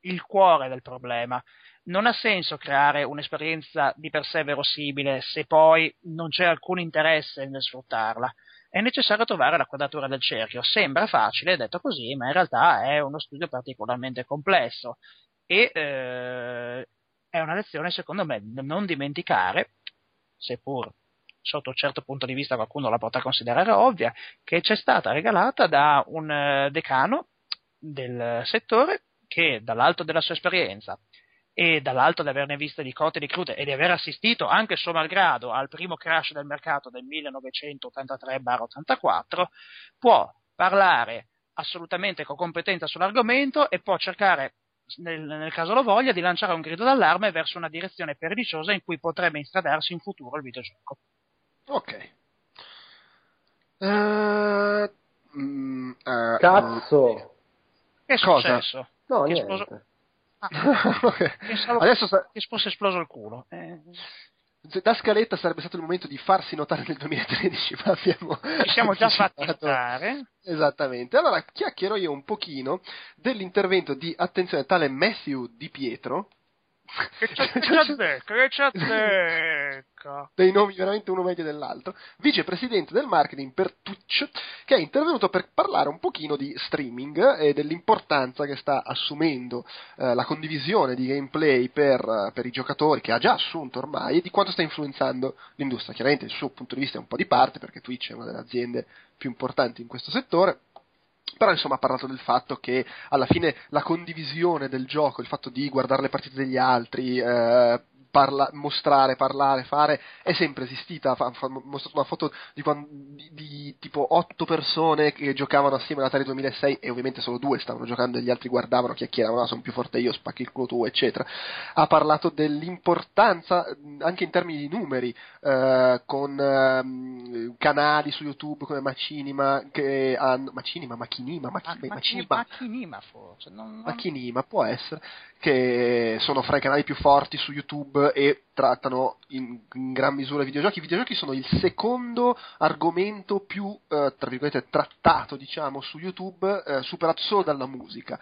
il cuore del problema. Non ha senso creare un'esperienza di per sé verosimile se poi non c'è alcun interesse nel sfruttarla. È necessario trovare la quadratura del cerchio. Sembra facile, detto così, ma in realtà è uno studio particolarmente complesso e è una lezione, secondo me, da non dimenticare, seppur sotto un certo punto di vista qualcuno la potrà considerare ovvia, che ci è stata regalata da un decano del settore che, dall'alto della sua esperienza e dall'alto di averne viste di cotte e di crude e di aver assistito anche suo malgrado al primo crash del mercato del 1983-84, può parlare assolutamente con competenza sull'argomento e può cercare, nel caso lo voglia, di lanciare un grido d'allarme verso una direzione perniciosa in cui potrebbe instradarsi in futuro il videogioco. Ok. Cazzo! Che è successo? No, che niente. Esploso... Ah, okay. Adesso che fosse esploso il culo. Da scaletta sarebbe stato il momento di farsi notare nel 2013, ma ci siamo già fatti notare. Esattamente. Allora chiacchierò io un pochino dell'intervento di, attenzione, tale Matthew Di Pietro. Dei nomi veramente uno meglio dell'altro, vicepresidente del marketing per Twitch, che è intervenuto per parlare un pochino di streaming e dell'importanza che sta assumendo la condivisione di gameplay per i giocatori, che ha già assunto ormai, e di quanto sta influenzando l'industria. Chiaramente il suo punto di vista è un po' di parte, perché Twitch è una delle aziende più importanti in questo settore. Però insomma ha parlato del fatto che alla fine la condivisione del gioco, il fatto di guardare le partite degli altri, mostrare, parlare, fare, è sempre esistita. Ha mostrato una foto di tipo 8 persone che giocavano assieme all'Atari 2006 e ovviamente solo 2 stavano giocando e gli altri guardavano, chiacchieravano, sono più forte io, spacchi il culo tu, eccetera. Ha parlato dell'importanza anche in termini di numeri, con canali su YouTube come Macinima, che hanno Macinima può essere, che sono fra i canali più forti su YouTube e trattano in gran misura i videogiochi. I videogiochi sono il secondo argomento più tra virgolette trattato, diciamo, su YouTube, superato solo dalla musica.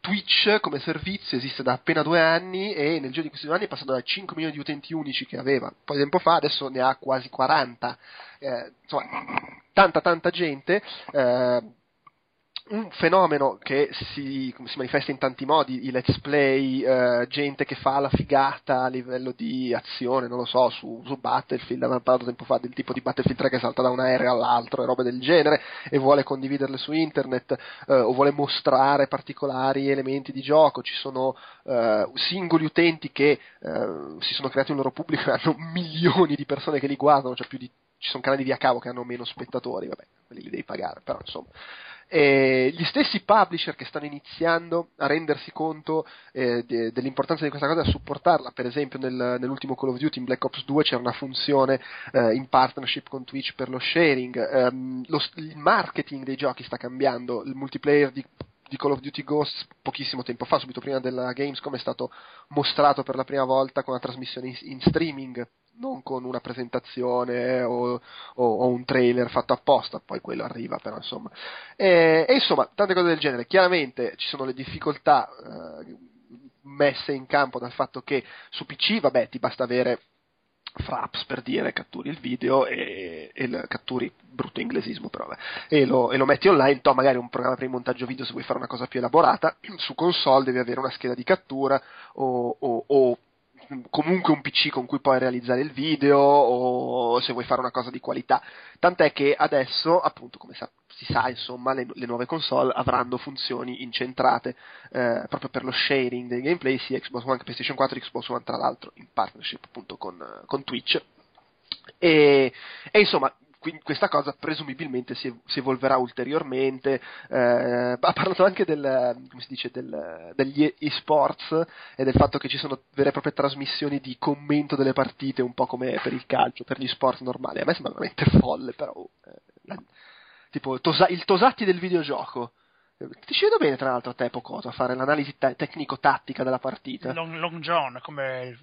Twitch come servizio esiste da appena 2 anni e nel giro di questi 2 anni è passato da 5 milioni di utenti unici che aveva un po' di tempo fa, adesso ne ha quasi 40. Insomma, tanta gente. Un fenomeno che si manifesta in tanti modi, i let's play, gente che fa la figata a livello di azione, non lo so, su Battlefield, avevamo parlato tempo fa del tipo di Battlefield 3 che salta da un aereo all'altro e roba del genere, e vuole condividerle su internet, o vuole mostrare particolari elementi di gioco. Ci sono singoli utenti che si sono creati un loro pubblico e hanno milioni di persone che li guardano, cioè più di... Ci sono canali via cavo che hanno meno spettatori, vabbè, quelli li devi pagare, però insomma. E gli stessi publisher che stanno iniziando a rendersi conto dell'importanza di questa cosa e a supportarla. Per esempio nell'ultimo Call of Duty, in Black Ops 2, c'era una funzione in partnership con Twitch per lo sharing. Il marketing dei giochi sta cambiando, il multiplayer di Call of Duty Ghosts pochissimo tempo fa, subito prima della Gamescom, è stato mostrato per la prima volta con una trasmissione in streaming, non con una presentazione o un trailer fatto apposta, poi quello arriva, però insomma. E insomma, tante cose del genere. Chiaramente ci sono le difficoltà messe in campo dal fatto che su PC, vabbè, ti basta avere Fraps, per dire, catturi il video e catturi, brutto inglesismo però, e lo metti online, tu magari un programma per il montaggio video se vuoi fare una cosa più elaborata. Su console devi avere una scheda di cattura o comunque un PC con cui puoi realizzare il video, o se vuoi fare una cosa di qualità, tant'è che adesso, appunto, come si sa, insomma, le nuove console avranno funzioni incentrate proprio per lo sharing dei gameplay, sia Xbox One che PlayStation 4, Xbox One tra l'altro in partnership appunto con Twitch, e insomma questa cosa presumibilmente si evolverà ulteriormente. Ha parlato anche degli esports e del fatto che ci sono vere e proprie trasmissioni di commento delle partite, un po' come per il calcio, per gli sport normali. A me sembra veramente folle, però tipo il Tosatti del videogioco. Ti ci vedo bene, tra l'altro, a te, Pocotto, a fare l'analisi tecnico-tattica della partita. Long John, come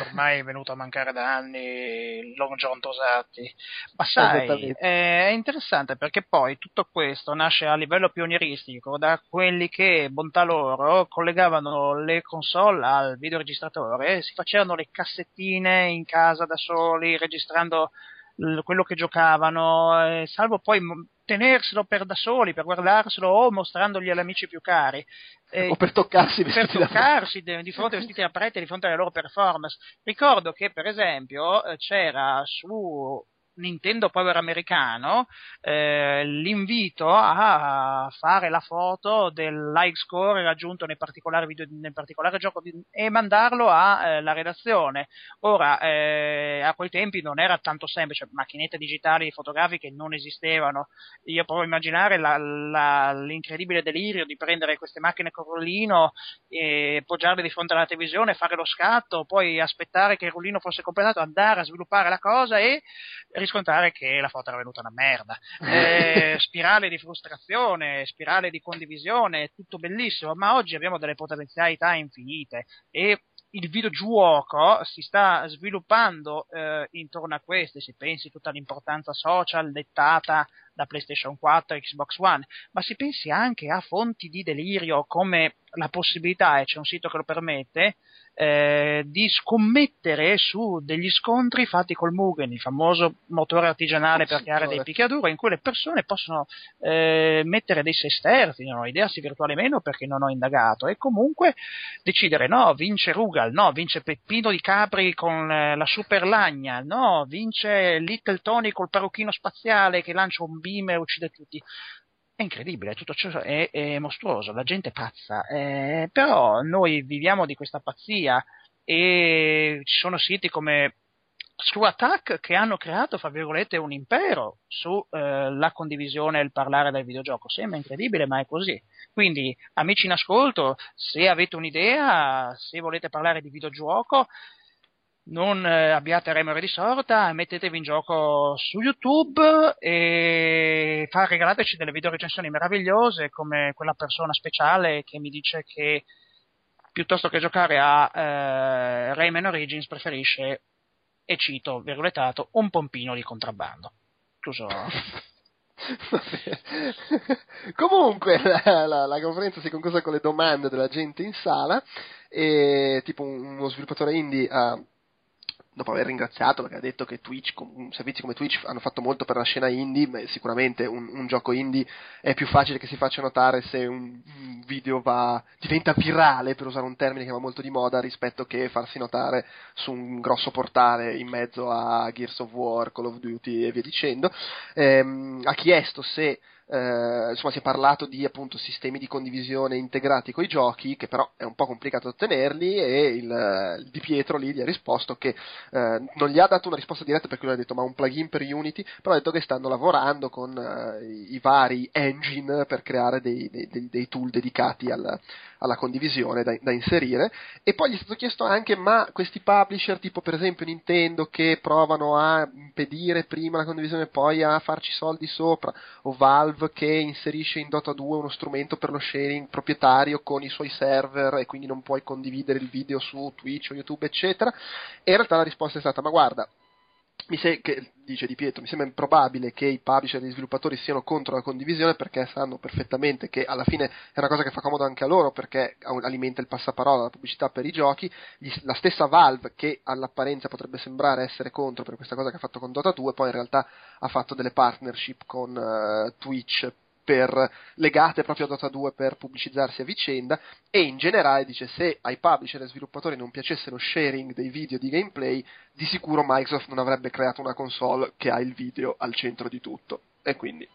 ormai è venuto a mancare da anni, Long John Tosatti. Ma sai, è interessante perché poi tutto questo nasce a livello pionieristico da quelli che, bontà loro, collegavano le console al videoregistratore e si facevano le cassettine in casa da soli, registrando quello che giocavano, salvo poi tenerselo per da soli, per guardarselo o mostrandogli agli amici più cari. O per toccarsi, di fronte vestiti da prete, di fronte alle loro performance. Ricordo che, per esempio, c'era su Nintendo Power americano l'invito a fare la foto del like score raggiunto nel particolare video, nel particolare gioco, e mandarlo alla redazione. Ora a quei tempi non era tanto semplice, macchinette digitali fotografiche non esistevano. Io provo a immaginare l'incredibile delirio di prendere queste macchine con rullino e poggiarle di fronte alla televisione, fare lo scatto, poi aspettare che il rullino fosse completato, andare a sviluppare la cosa e riscontrare che la foto era venuta una merda. Spirale di frustrazione, spirale di condivisione, tutto bellissimo, ma oggi abbiamo delle potenzialità infinite e il videogioco si sta sviluppando intorno a queste. Si pensi tutta l'importanza social dettata da PlayStation 4 e Xbox One, ma si pensi anche a fonti di delirio come la possibilità, e c'è un sito che lo permette, di scommettere su degli scontri fatti col Mugen, il famoso motore artigianale per creare dei picchiaduro, in cui le persone possono mettere dei sesterzi, non ho idea se virtuale o meno perché non ho indagato, e comunque decidere: no, vince Rugal, no, vince Peppino di Capri con la super lagna, no, vince Little Tony col parrucchino spaziale che lancia un beam e uccide tutti. È incredibile, tutto ciò è mostruoso, la gente è pazza, però noi viviamo di questa pazzia e ci sono siti come Screw Attack che hanno creato, fra virgolette, un impero sulla condivisione e il parlare del videogioco. Sembra incredibile, ma è così. Quindi, amici in ascolto, se avete un'idea, se volete parlare di videogioco, non abbiate remore di sorta, mettetevi in gioco su YouTube e regalateci delle video recensioni meravigliose come quella persona speciale che mi dice che piuttosto che giocare a Rayman Origins preferisce, e cito virgolettato, un pompino di contrabbando. Scusa. Comunque la conferenza si conclusa con le domande della gente in sala e tipo uno sviluppatore indie dopo aver ringraziato perché ha detto che Twitch, servizi come Twitch hanno fatto molto per la scena indie, ma sicuramente un gioco indie è più facile che si faccia notare se un video diventa virale, per usare un termine che va molto di moda, rispetto che farsi notare su un grosso portale in mezzo a Gears of War, Call of Duty e via dicendo. Ha chiesto se insomma, si è parlato di appunto sistemi di condivisione integrati coi giochi, che però è un po' complicato ottenerli, e il Di Pietro lì gli ha risposto che non gli ha dato una risposta diretta perché lui ha detto ma un plugin per Unity, però ha detto che stanno lavorando con i vari engine per creare dei tool dedicati alla condivisione da inserire. E poi gli è stato chiesto anche ma questi publisher tipo per esempio Nintendo che provano a impedire prima la condivisione e poi a farci soldi sopra, o Valve che inserisce in Dota 2 uno strumento per lo sharing proprietario con i suoi server e quindi non puoi condividere il video su Twitch o YouTube eccetera. E in realtà la risposta è stata ma guarda, che dice Di Pietro, mi sembra improbabile che i publisher e gli sviluppatori siano contro la condivisione perché sanno perfettamente che alla fine è una cosa che fa comodo anche a loro perché alimenta il passaparola, la pubblicità per i giochi. La stessa Valve che all'apparenza potrebbe sembrare essere contro per questa cosa che ha fatto con Dota 2, poi in realtà ha fatto delle partnership con Twitch legate proprio a Dota 2 per pubblicizzarsi a vicenda. E in generale dice se ai publisher e sviluppatori non piacesse lo sharing dei video di gameplay, di sicuro Microsoft non avrebbe creato una console che ha il video al centro di tutto. E quindi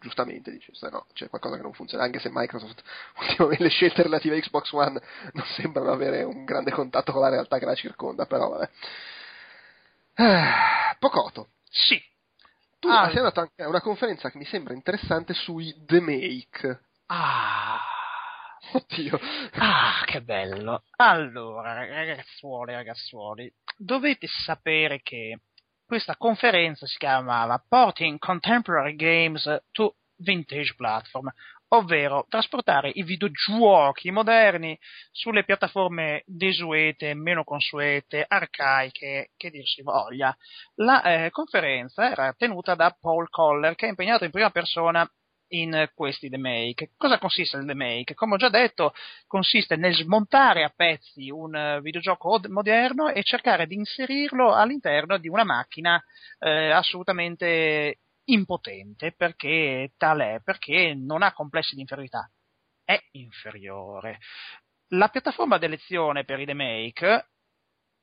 giustamente dice se no c'è qualcosa che non funziona, anche se Microsoft ultimamente le scelte relative a Xbox One non sembrano avere un grande contatto con la realtà che la circonda, però vabbè. Pocotto, sì, sei andato anche a una conferenza che mi sembra interessante sui The Make. Oddio. Che bello. Allora, ragazzuoli, dovete sapere che questa conferenza si chiamava Porting Contemporary Games to Vintage Platform, ovvero trasportare i videogiochi moderni sulle piattaforme desuete, meno consuete, arcaiche, che dir si voglia. La conferenza era tenuta da Paul Coller, che è impegnato in prima persona in questi remake. Cosa consiste il remake? Come ho già detto, consiste nel smontare a pezzi un videogioco moderno e cercare di inserirlo all'interno di una macchina assolutamente impotente perché tale è, perché non ha complessi di inferiorità, è inferiore. La piattaforma di elezione per i remake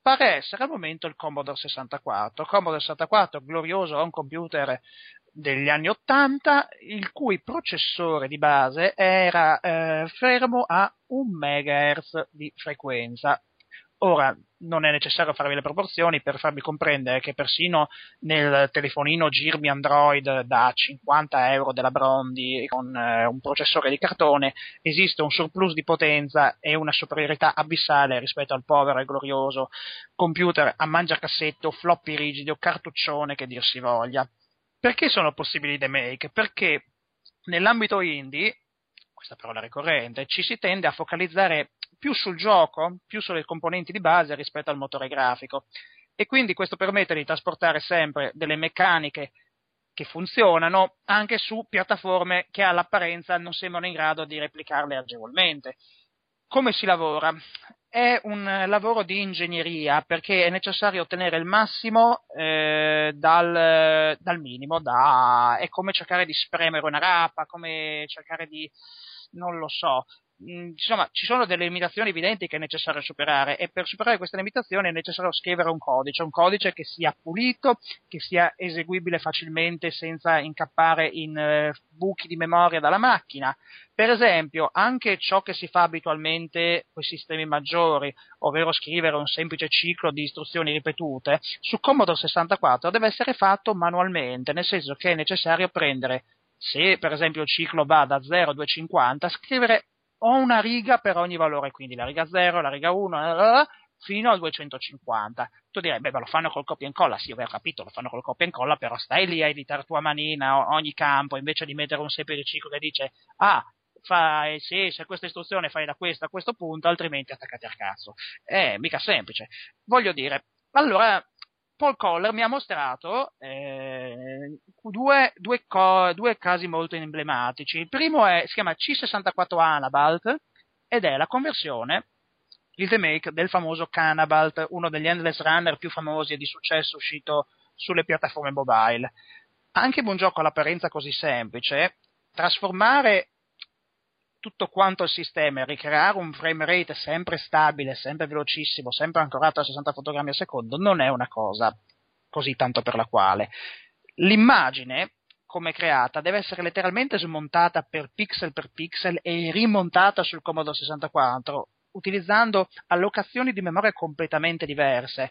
pare essere al momento il Commodore 64. Commodore 64, glorioso home computer degli anni 80, il cui processore di base era fermo a 1 MHz di frequenza. Ora, non è necessario farvi le proporzioni per farvi comprendere che persino nel telefonino Girby Android da €50 della Brondi con un processore di cartone esiste un surplus di potenza e una superiorità abissale rispetto al povero e glorioso computer a mangiacassetto, floppy rigido, cartuccione che dir si voglia. Perché sono possibili dei make? Perché nell'ambito indie, questa parola ricorrente, ci si tende a focalizzare più sul gioco, più sulle componenti di base rispetto al motore grafico, e quindi questo permette di trasportare sempre delle meccaniche che funzionano anche su piattaforme che all'apparenza non sembrano in grado di replicarle agevolmente. Come si lavora? È un lavoro di ingegneria, perché è necessario ottenere il massimo dal minimo, è come cercare di spremere una rapa, come cercare di, non lo so, insomma ci sono delle limitazioni evidenti che è necessario superare, e per superare queste limitazioni è necessario scrivere un codice che sia pulito, che sia eseguibile facilmente senza incappare in buchi di memoria dalla macchina. Per esempio, anche ciò che si fa abitualmente con i sistemi maggiori, ovvero scrivere un semplice ciclo di istruzioni ripetute, su Commodore 64 deve essere fatto manualmente, nel senso che è necessario prendere, se per esempio il ciclo va da 0 a 250, scrivere o una riga per ogni valore, quindi la riga 0, la riga 1, fino al 250. Tu direi, beh, ma lo fanno col copia e incolla. Sì, ho capito, lo fanno col copia e incolla, però stai lì a editare tua manina ogni campo, invece di mettere un semplice ciclo che dice, fai, se questa istruzione fai da questo a questo punto, altrimenti attaccati al cazzo. Mica semplice. Voglio dire, allora, Paul Coller mi ha mostrato due casi molto emblematici. Il primo si chiama C64 Anabalt, ed è la conversione, il remake del famoso Canabalt, uno degli endless runner più famosi e di successo uscito sulle piattaforme mobile. Anche in un gioco all'apparenza così semplice, trasformare tutto quanto il sistema e ricreare un frame rate sempre stabile, sempre velocissimo, sempre ancorato a 60 fotogrammi al secondo non è una cosa così tanto per la quale. L'immagine, come creata, deve essere letteralmente smontata per pixel e rimontata sul Commodore 64, utilizzando allocazioni di memoria completamente diverse.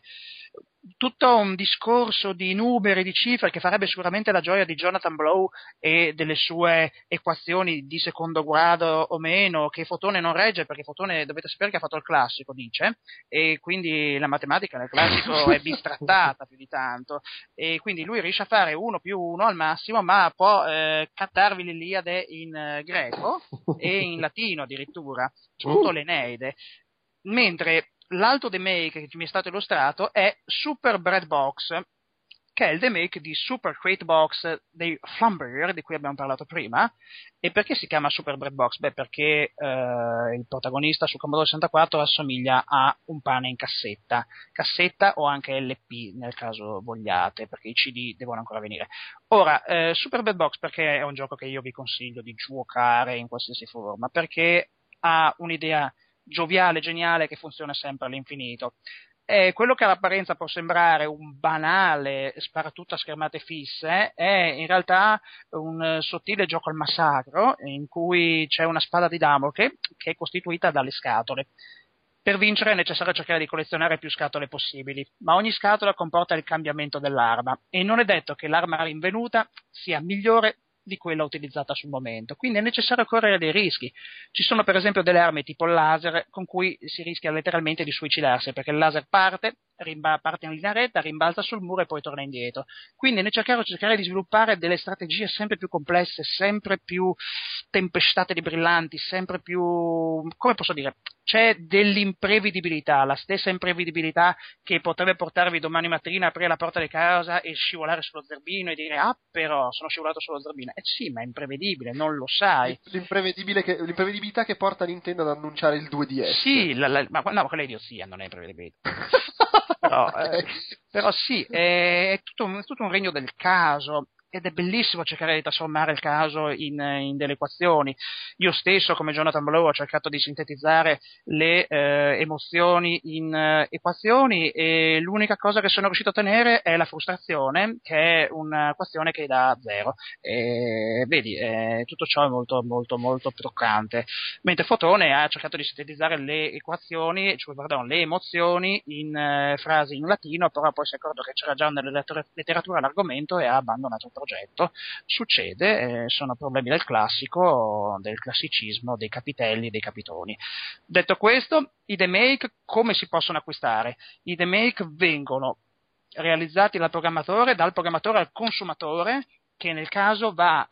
Tutto un discorso di numeri, di cifre, che farebbe sicuramente la gioia di Jonathan Blow e delle sue equazioni di secondo grado o meno, che Fotone non regge, perché Fotone, dovete sapere, che ha fatto il classico, dice, e quindi la matematica nel classico è bistrattata più di tanto, e quindi lui riesce a fare 1+1 al massimo, ma può cattarvi l'Iliade in greco e in latino addirittura, tutto l'Eneide, mentre l'altro remake che mi è stato illustrato è Super Bread Box, che è il remake di Super Crate Box dei Vlambeer, di cui abbiamo parlato prima. E perché si chiama Super Bread Box? Beh, perché il protagonista su Commodore 64 assomiglia a un pane in cassetta o anche LP nel caso vogliate, perché i CD devono ancora venire. Ora, Super Bread Box perché è un gioco che io vi consiglio di giocare in qualsiasi forma, perché ha un'idea gioviale, geniale, che funziona sempre all'infinito. Quello che all'apparenza può sembrare un banale sparatutto a schermate fisse è in realtà un sottile gioco al massacro, in cui c'è una spada di Damocle che è costituita dalle scatole. Per vincere è necessario cercare di collezionare più scatole possibili, ma ogni scatola comporta il cambiamento dell'arma, e non è detto che l'arma rinvenuta sia migliore di quella utilizzata sul momento, quindi è necessario correre dei rischi. Ci sono per esempio delle armi tipo laser con cui si rischia letteralmente di suicidarsi, perché il laser parte in linea retta, rimbalza sul muro e poi torna indietro, quindi è necessario cercare di sviluppare delle strategie sempre più complesse, sempre più tempestate di brillanti, sempre più, come posso dire, c'è dell'imprevedibilità, la stessa imprevedibilità che potrebbe portarvi domani mattina a aprire la porta di casa e scivolare sullo zerbino e dire però sono scivolato sullo zerbino, sì, ma è imprevedibile, non lo sai. L'imprevedibilità che porta Nintendo ad annunciare il 2DS. Sì, ma no, quella è idiozia, non è imprevedibile. Però sì, è tutto un regno del caso. ed è bellissimo cercare di trasformare il caso in delle equazioni. Io stesso, come Jonathan Blow, ho cercato di sintetizzare le emozioni in equazioni, e l'unica cosa che sono riuscito a ottenere è la frustrazione, che è un'equazione che dà zero. E vedi, tutto ciò è molto molto molto toccante, mentre Fotone ha cercato di sintetizzare le equazioni, cioè, pardon, le emozioni in frasi in latino, però poi si è accorto che c'era già nella letteratura l'argomento e ha abbandonato il progetto. Succede, sono problemi del classico, del classicismo, dei capitelli, dei capitoni. Detto questo, i remake come si possono acquistare? I remake vengono realizzati dal programmatore al consumatore, che nel caso va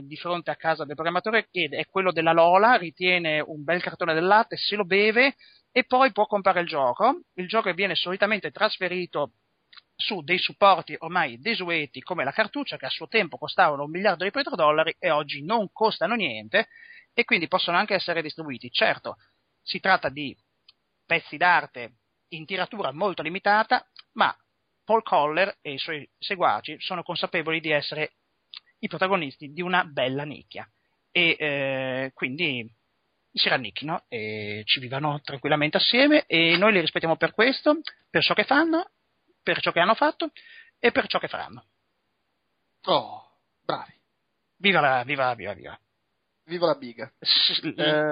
di fronte a casa del programmatore, che è quello della Lola, ritiene un bel cartone del latte, se lo beve e poi può comprare il gioco. Il gioco viene solitamente trasferito su dei supporti ormai desueti, come la cartuccia, che a suo tempo costavano $1 miliardo e oggi non costano niente, e quindi possono anche essere distribuiti. Certo, si tratta di pezzi d'arte in tiratura molto limitata, ma Paul Coller e i suoi seguaci sono consapevoli di essere i protagonisti di una bella nicchia, e quindi si rannicchino e ci vivano tranquillamente assieme, e noi li rispettiamo per questo, per ciò che fanno, per ciò che hanno fatto e per ciò che faranno. Oh, bravi. Viva la, viva, viva, viva. Viva la biga.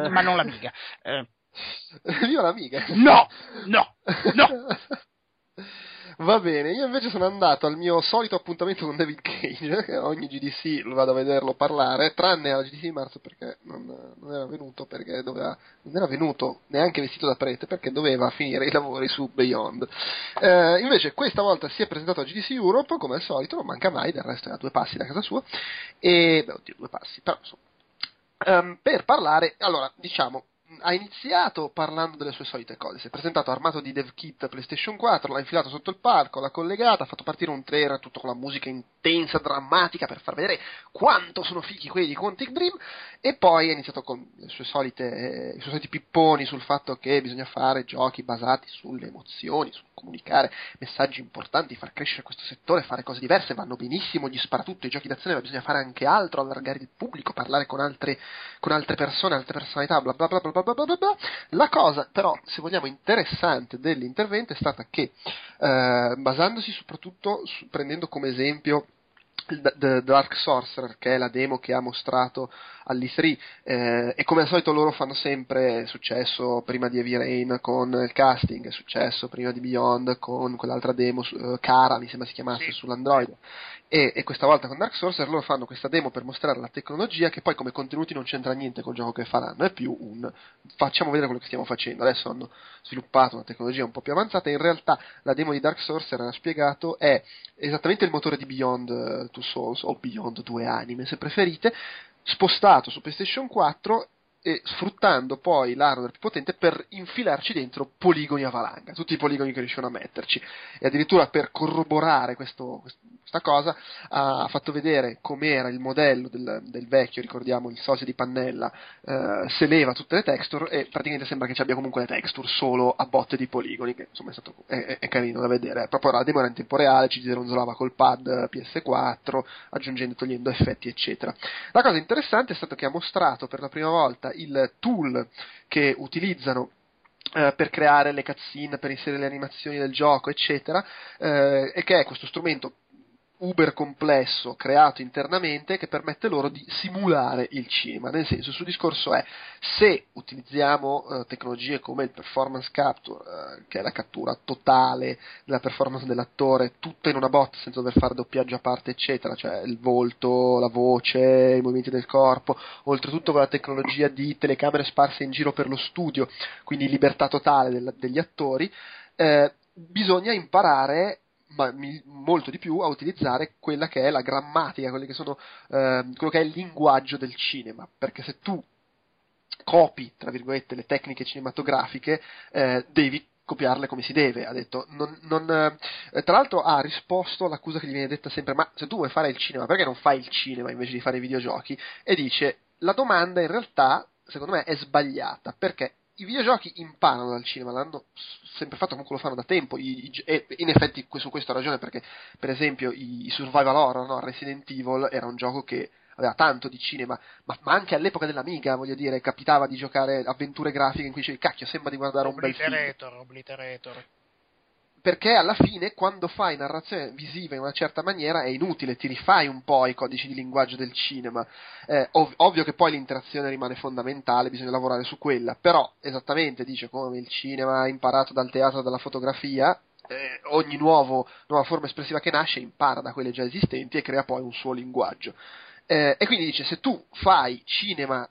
Ma non la biga. Viva la biga. No, no, no. Va bene, io invece sono andato al mio solito appuntamento con David Cage, ogni GDC lo vado a vederlo parlare, tranne alla GDC di marzo, perché non era venuto, perché doveva, non era venuto neanche vestito da prete, perché doveva finire i lavori su Beyond. Invece questa volta si è presentato a GDC Europe, come al solito, non manca mai, del resto è a due passi da casa sua, e beh, oddio, due passi, però insomma, per parlare, allora, diciamo, ha iniziato parlando delle sue solite cose. Si è presentato armato di dev kit PlayStation 4, l'ha infilato sotto il palco, l'ha collegata, ha fatto partire un trailer tutto con la musica intensa, drammatica, per far vedere quanto sono fighi quelli di Quantic Dream, e poi ha iniziato con le sue solite, i suoi soliti pipponi sul fatto che bisogna fare giochi basati sulle emozioni, su comunicare messaggi importanti, far crescere questo settore, fare cose diverse. Vanno benissimo gli sparatutto, i giochi d'azione, ma bisogna fare anche altro, allargare il pubblico, parlare con altre persone, altre personalità, bla bla bla bla. La cosa però, se vogliamo, interessante dell'intervento è stata che basandosi soprattutto prendendo come esempio The Dark Sorcerer, che è la demo che ha mostrato all'E3, e come al solito loro fanno sempre, è successo prima di Heavy Rain con il casting, è successo prima di Beyond con quell'altra demo, Cara mi sembra si chiamasse, sì, sull'Android, e questa volta con Dark Sorcerer loro fanno questa demo per mostrare la tecnologia, che poi come contenuti non c'entra niente col gioco che faranno, è più un facciamo vedere quello che stiamo facendo. Adesso hanno sviluppato una tecnologia un po' più avanzata, in realtà la demo di Dark Sorcerer, ha spiegato, è esattamente il motore di Beyond Two Souls, o Beyond Due Anime se preferite, spostato su PlayStation 4 e sfruttando poi l'hardware più potente per infilarci dentro poligoni a valanga, tutti i poligoni che riusciamo a metterci. E addirittura per corroborare questa cosa ha fatto vedere com'era il modello del vecchio, ricordiamo, il sosia di Pannella, se leva tutte le texture e praticamente sembra che ci abbia comunque le texture solo a botte di poligoni, che insomma è carino da vedere. Proprio la demo era in tempo reale, ci ronzolava col pad PS4, aggiungendo e togliendo effetti eccetera. La cosa interessante è stato che ha mostrato per la prima volta il tool che utilizzano per creare le cutscene, per inserire le animazioni del gioco eccetera, e che è questo strumento uber complesso creato internamente, che permette loro di simulare il cinema. Nel senso, il suo discorso è: se utilizziamo tecnologie come il performance capture, che è la cattura totale della performance dell'attore tutta in una botta senza dover fare doppiaggio a parte eccetera, cioè il volto, la voce, i movimenti del corpo, oltretutto con la tecnologia di telecamere sparse in giro per lo studio, quindi libertà totale degli attori, bisogna imparare molto di più a utilizzare quella che è la grammatica, quello che è il linguaggio del cinema, perché se tu copi, tra virgolette, le tecniche cinematografiche, devi copiarle come si deve, ha detto. Tra l'altro ha risposto all'accusa che gli viene detta sempre: ma se tu vuoi fare il cinema, perché non fai il cinema invece di fare i videogiochi? E dice: la domanda in realtà, secondo me, è sbagliata, perché i videogiochi imparano dal cinema, l'hanno sempre fatto, comunque lo fanno da tempo, e in effetti su questo ha ragione, perché per esempio i survival horror, no? Resident Evil era un gioco che aveva tanto di cinema, ma anche all'epoca dell'Amiga, voglio dire, capitava di giocare avventure grafiche in cui dicevi, cacchio, sembra di guardare un bel film. Obliterator. Perché alla fine, quando fai narrazione visiva in una certa maniera, è inutile, ti rifai un po' i codici di linguaggio del cinema. Ovvio che poi l'interazione rimane fondamentale, bisogna lavorare su quella, però esattamente, dice, come il cinema ha imparato dal teatro e dalla fotografia, ogni nuova forma espressiva che nasce impara da quelle già esistenti e crea poi un suo linguaggio. E quindi dice, se tu fai cinema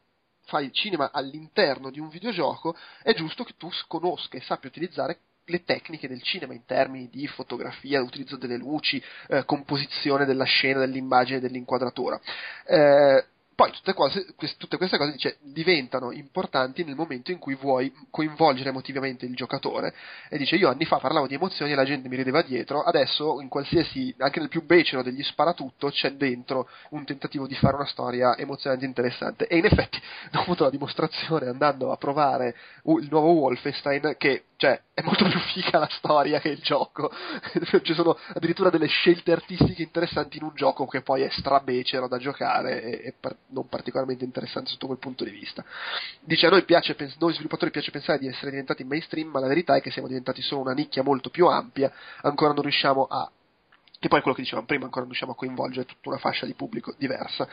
all'interno di un videogioco, è giusto che tu conosca e sappia utilizzare le tecniche del cinema in termini di fotografia, utilizzo delle luci, composizione della scena, dell'immagine, dell'inquadratura. Poi tutte queste cose dice, diventano importanti nel momento in cui vuoi coinvolgere emotivamente il giocatore. E dice, io anni fa parlavo di emozioni e la gente mi rideva dietro, adesso in qualsiasi, anche nel più becero degli sparatutto, c'è dentro un tentativo di fare una storia emozionante e interessante. E in effetti, dopo la dimostrazione, andando a provare il nuovo Wolfenstein, che cioè è molto più figa la storia che il gioco, ci sono addirittura delle scelte artistiche interessanti in un gioco che poi è strabecero da giocare e non particolarmente interessante sotto quel punto di vista. Dice, a noi sviluppatori piace pensare di essere diventati mainstream, ma la verità è che siamo diventati solo una nicchia molto più ampia, ancora non riusciamo a, che poi è quello che dicevamo prima, ancora non riusciamo a coinvolgere tutta una fascia di pubblico diversa.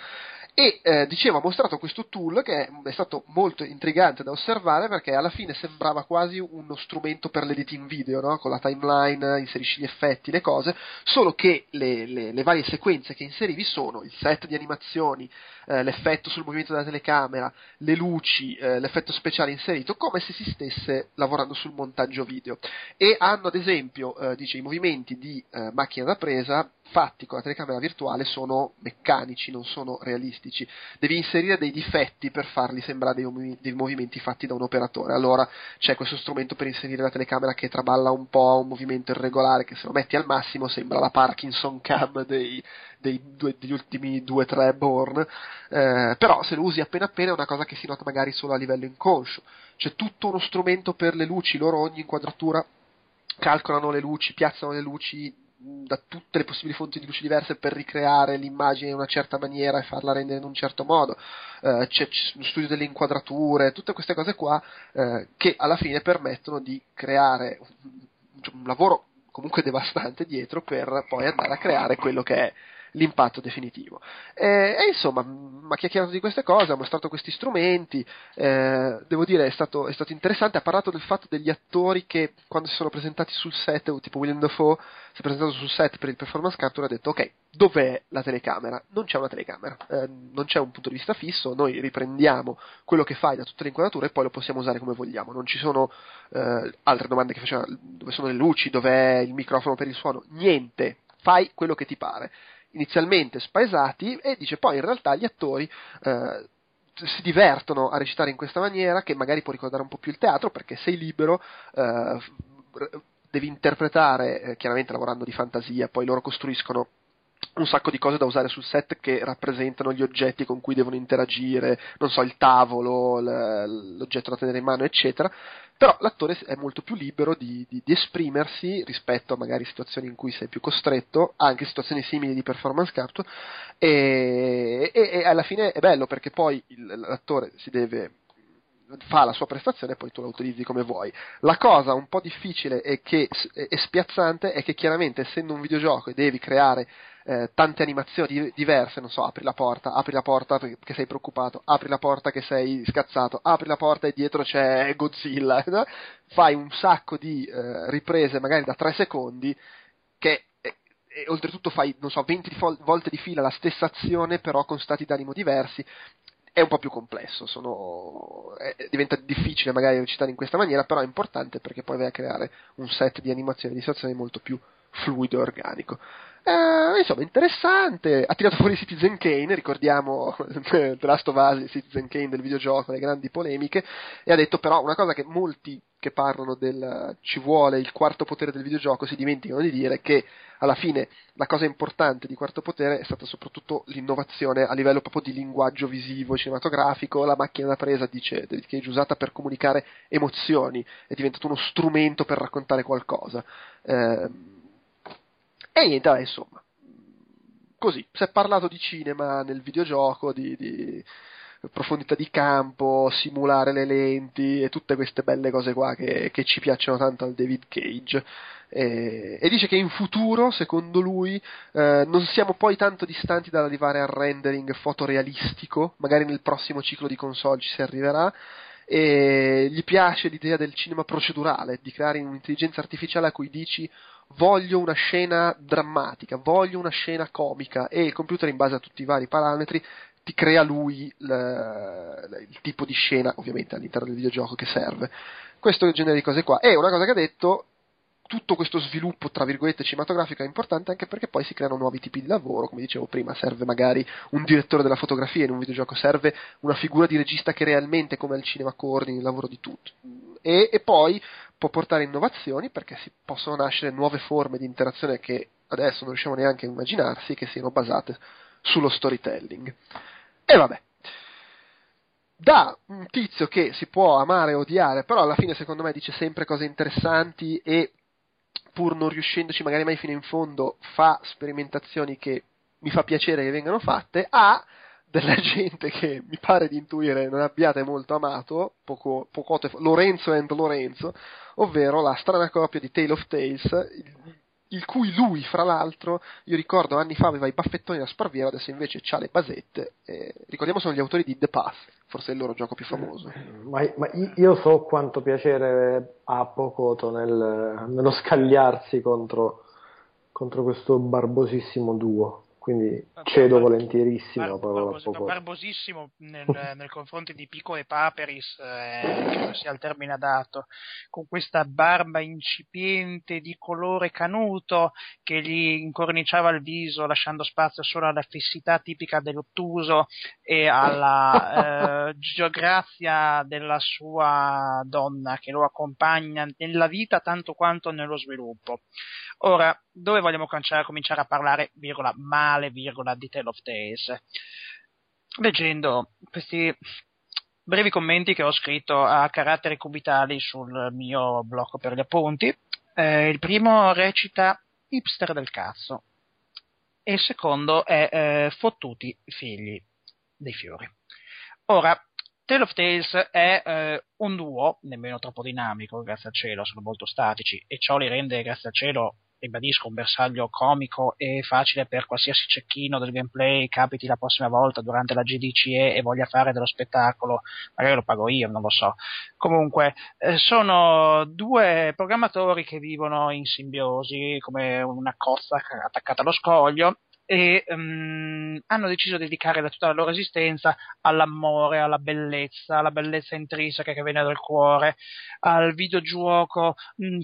E dicevo, ha mostrato questo tool che è stato molto intrigante da osservare, perché alla fine sembrava quasi uno strumento per l'editing video, no? Con la timeline, inserisci gli effetti, le cose, solo che le varie sequenze che inserivi sono il set di animazioni, l'effetto sul movimento della telecamera, le luci, l'effetto speciale inserito, come se si stesse lavorando sul montaggio video. E hanno ad esempio, dice, i movimenti di macchina da presa fatti con la telecamera virtuale sono meccanici, non sono realistici, devi inserire dei difetti per farli sembrare dei movimenti fatti da un operatore. Allora c'è questo strumento per inserire la telecamera che traballa un po', un movimento irregolare che se lo metti al massimo sembra la Parkinson Cam degli ultimi 2-3 Born, però se lo usi appena appena è una cosa che si nota magari solo a livello inconscio. C'è tutto uno strumento per le luci, loro ogni inquadratura calcolano le luci, piazzano le luci da tutte le possibili fonti di luce diverse per ricreare l'immagine in una certa maniera e farla rendere in un certo modo. C'è lo studio delle inquadrature, tutte queste cose qua che alla fine permettono di creare un lavoro comunque devastante dietro per poi andare a creare quello che è l'impatto definitivo. E insomma, ha chiacchierato di queste cose, ha mostrato questi strumenti, devo dire è stato interessante. Ha parlato del fatto degli attori che quando si sono presentati sul set, tipo Willem Dafoe si è presentato sul set per il performance capture e ha detto, ok, dov'è la telecamera? Non c'è una telecamera, non c'è un punto di vista fisso, noi riprendiamo quello che fai da tutte le inquadrature e poi lo possiamo usare come vogliamo. Non ci sono altre domande che faceva, dove sono le luci, dov'è il microfono per il suono, niente, fai quello che ti pare. Inizialmente spaesati, e dice poi in realtà gli attori si divertono a recitare in questa maniera, che magari può ricordare un po' più il teatro, perché sei libero, devi interpretare, chiaramente lavorando di fantasia, poi loro costruiscono un sacco di cose da usare sul set che rappresentano gli oggetti con cui devono interagire, non so, il tavolo, l'oggetto da tenere in mano, eccetera. Però l'attore è molto più libero di esprimersi rispetto a magari situazioni in cui sei più costretto, anche situazioni simili di performance capture, e alla fine è bello perché poi l'attore fa la sua prestazione e poi tu la utilizzi come vuoi. La cosa un po' difficile e spiazzante è che chiaramente, essendo un videogioco e devi creare tante animazioni diverse, non so, apri la porta che sei preoccupato, apri la porta che sei scazzato, apri la porta e dietro c'è Godzilla, no? Fai un sacco di riprese magari da 3 secondi che e oltretutto fai, non so, 20 volte di fila la stessa azione però con stati d'animo diversi. È un po' più complesso, diventa difficile magari recitare in questa maniera, però è importante perché poi vai a creare un set di animazioni e di situazioni molto più fluido e organico. Insomma, interessante. Ha tirato fuori Citizen Kane, ricordiamo The Last of Us, Citizen Kane del videogioco, le grandi polemiche, e ha detto però una cosa che molti che parlano del ci vuole il quarto potere del videogioco, si dimenticano di dire che alla fine la cosa importante di quarto potere è stata soprattutto l'innovazione a livello proprio di linguaggio visivo, cinematografico. La macchina da presa, dice David Cage, usata per comunicare emozioni, è diventato uno strumento per raccontare qualcosa. E niente, insomma, così si è parlato di cinema nel videogioco, di profondità di campo, simulare le lenti e tutte queste belle cose qua che ci piacciono tanto al David Cage, e dice che in futuro, secondo lui, non siamo poi tanto distanti dall'arrivare al rendering fotorealistico, magari nel prossimo ciclo di console ci si arriverà. E gli piace l'idea del cinema procedurale, di creare un'intelligenza artificiale a cui dici voglio una scena drammatica, voglio una scena comica, e il computer, in base a tutti i vari parametri, ti crea lui il tipo di scena, ovviamente all'interno del videogioco, che serve. Questo genere di cose qua. E una cosa che ha detto, tutto questo sviluppo tra virgolette cinematografico è importante anche perché poi si creano nuovi tipi di lavoro. Come dicevo prima, serve magari un direttore della fotografia in un videogioco, serve una figura di regista che realmente, come al cinema, coordini il lavoro di tutti, e poi può portare innovazioni perché si possono nascere nuove forme di interazione che adesso non riusciamo neanche a immaginarsi, che siano basate sullo storytelling. E vabbè, da un tizio che si può amare e odiare, però alla fine secondo me dice sempre cose interessanti, e pur non riuscendoci magari mai fino in fondo fa sperimentazioni che mi fa piacere che vengano fatte, a della gente che mi pare di intuire non abbiate molto amato, Lorenzo and Lorenzo, ovvero la strana coppia di Tale of Tales, il cui lui, fra l'altro, io ricordo anni fa aveva i baffettoni da sparviera, adesso invece c'ha le basette. Ricordiamo, sono gli autori di The Path, forse il loro gioco più famoso. Ma io so quanto piacere ha Pocotto nello scagliarsi contro questo barbosissimo duo, quindi cedo volentierissimo. Barbosissimo nel confronto di Pico e Paperis, credo sia il termine adatto, con questa barba incipiente di colore canuto che gli incorniciava il viso, lasciando spazio solo alla fessità tipica dell'ottuso e alla geografia della sua donna, che lo accompagna nella vita tanto quanto nello sviluppo. Ora, dove vogliamo cominciare a parlare, male, di Tale of Tales? Leggendo questi brevi commenti che ho scritto a caratteri cubitali sul mio blocco per gli appunti, il primo recita hipster del cazzo e il secondo è fottuti figli dei fiori. Ora, Tale of Tales è un duo nemmeno troppo dinamico, grazie al cielo, sono molto statici, e ciò li rende, grazie al cielo, ribadisco, un bersaglio comico e facile per qualsiasi cecchino del gameplay capiti la prossima volta durante la GDC e voglia fare dello spettacolo. Magari lo pago io, non lo so. Comunque, sono due programmatori che vivono in simbiosi come una cozza attaccata allo scoglio, e hanno deciso di dedicare tutta la loro esistenza all'amore, alla bellezza intrinseca che viene dal cuore, al videogioco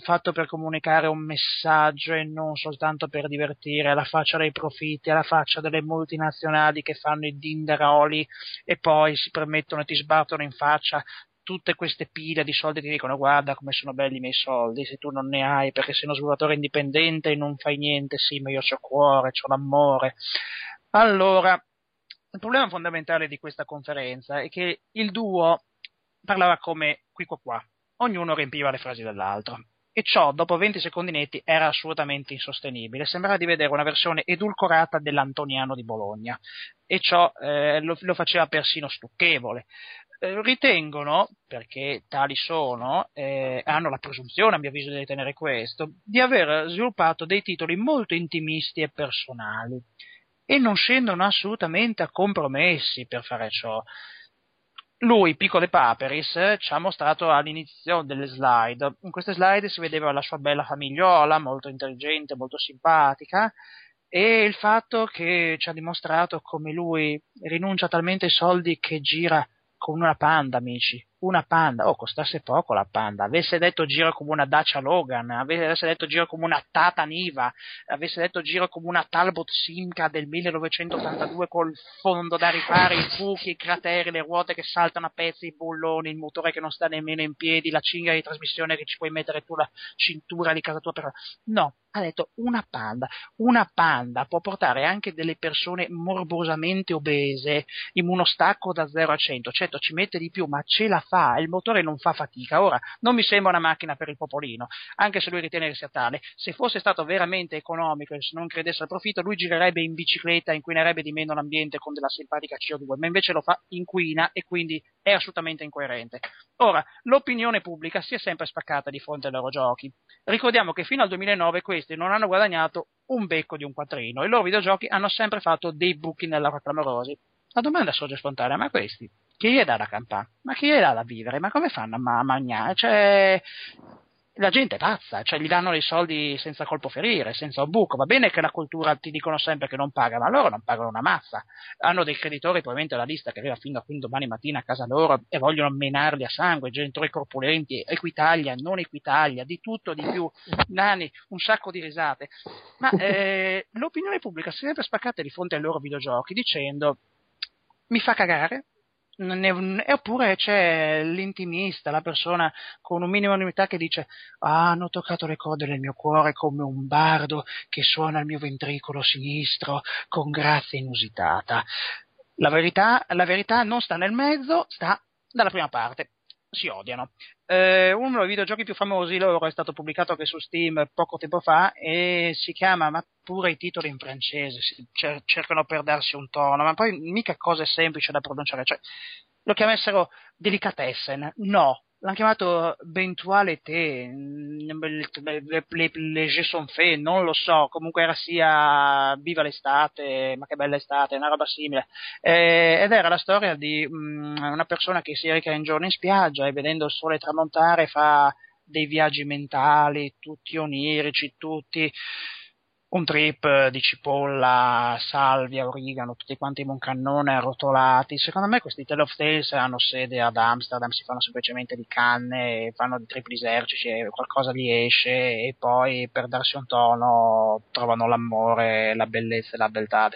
fatto per comunicare un messaggio e non soltanto per divertire, alla faccia dei profitti, alla faccia delle multinazionali che fanno i dindaroli e poi si permettono e ti sbattono in faccia tutte queste pile di soldi, ti dicono guarda come sono belli i miei soldi, se tu non ne hai perché sei uno sviluppatore indipendente e non fai niente, sì ma io c'ho cuore, c'ho l'amore. Allora, il problema fondamentale di questa conferenza è che il duo parlava come qui qua qua, ognuno riempiva le frasi dell'altro, e ciò dopo 20 secondi netti era assolutamente insostenibile, sembrava di vedere una versione edulcorata dell'Antoniano di Bologna, e ciò lo faceva persino stucchevole. Ritengono, perché tali sono, hanno la presunzione, a mio avviso, di ritenere questo, di aver sviluppato dei titoli molto intimisti e personali, e non scendono assolutamente a compromessi per fare ciò. Lui, Piccole Paperis, ci ha mostrato all'inizio delle slide. In queste slide si vedeva la sua bella famigliola, molto intelligente, molto simpatica, e il fatto che ci ha dimostrato come lui rinuncia talmente ai soldi che gira con una panda, amici, una Panda, oh, costasse poco la Panda, avesse detto giro come una Dacia Logan, avesse detto giro come una Tata Niva, avesse detto giro come una Talbot Simca del 1982 col fondo da ripari, i buchi, i crateri, le ruote che saltano a pezzi, i bulloni, il motore che non sta nemmeno in piedi, la cinghia di trasmissione che ci puoi mettere tu, la cintura di casa tua, però no, ha detto una Panda può portare anche delle persone morbosamente obese in uno stacco da 0 a 100, certo ci mette di più ma ce la fa, il motore non fa fatica. Ora non mi sembra una macchina per il popolino, anche se lui ritiene che sia tale. Se fosse stato veramente economico e se non credesse al profitto, lui girerebbe in bicicletta, inquinerebbe di meno l'ambiente con della simpatica CO2, ma invece lo fa, inquina, e quindi è assolutamente incoerente. Ora, l'opinione pubblica si è sempre spaccata di fronte ai loro giochi. Ricordiamo che fino al 2009 questi non hanno guadagnato un becco di un quattrino, i loro videogiochi hanno sempre fatto dei buchi nell'acqua clamorosi. La domanda sorge spontanea, ma questi chi gli dà da campà? Ma chi gli dà da vivere? Ma come fanno a mangiare? Cioè, la gente è pazza, cioè gli danno dei soldi senza colpo ferire, senza un buco. Va bene che la cultura ti dicono sempre che non paga, ma loro non pagano una mazza. Hanno dei creditori, probabilmente la lista che arriva fino a qui domani mattina a casa loro, e vogliono menarli a sangue, genitori corpulenti, Equitalia, non Equitalia, di tutto, di più, nani, un sacco di risate. Ma l'opinione pubblica si è sempre spaccata di fronte ai loro videogiochi dicendo mi fa cagare. Oppure c'è l'intimista, la persona con un minimo di umiltà che dice hanno toccato le corde del mio cuore come un bardo che suona il mio ventricolo sinistro con grazia inusitata. La verità non sta nel mezzo, sta dalla prima parte. Si odiano. Uno dei videogiochi più famosi loro è stato pubblicato anche su Steam poco tempo fa e si chiama, ma pure i titoli in francese cercano per darsi un tono, ma poi mica cosa è semplice da pronunciare, cioè lo chiamassero Delicatessen, no, l'hanno chiamato Bentualité, le Gesonfè, non lo so, comunque era sia Viva l'estate, ma che bella estate, una roba simile, ed era la storia di una persona che si reca in giorno in spiaggia e vedendo il sole tramontare fa dei viaggi mentali tutti onirici, tutti un trip di cipolla, salvia, origano, tutti quanti in un cannone arrotolati. Secondo me questi Tale of Tales hanno sede ad Amsterdam, si fanno semplicemente di canne, fanno di tripli esercici, qualcosa gli esce e poi per darsi un tono trovano l'amore, la bellezza e la beltà.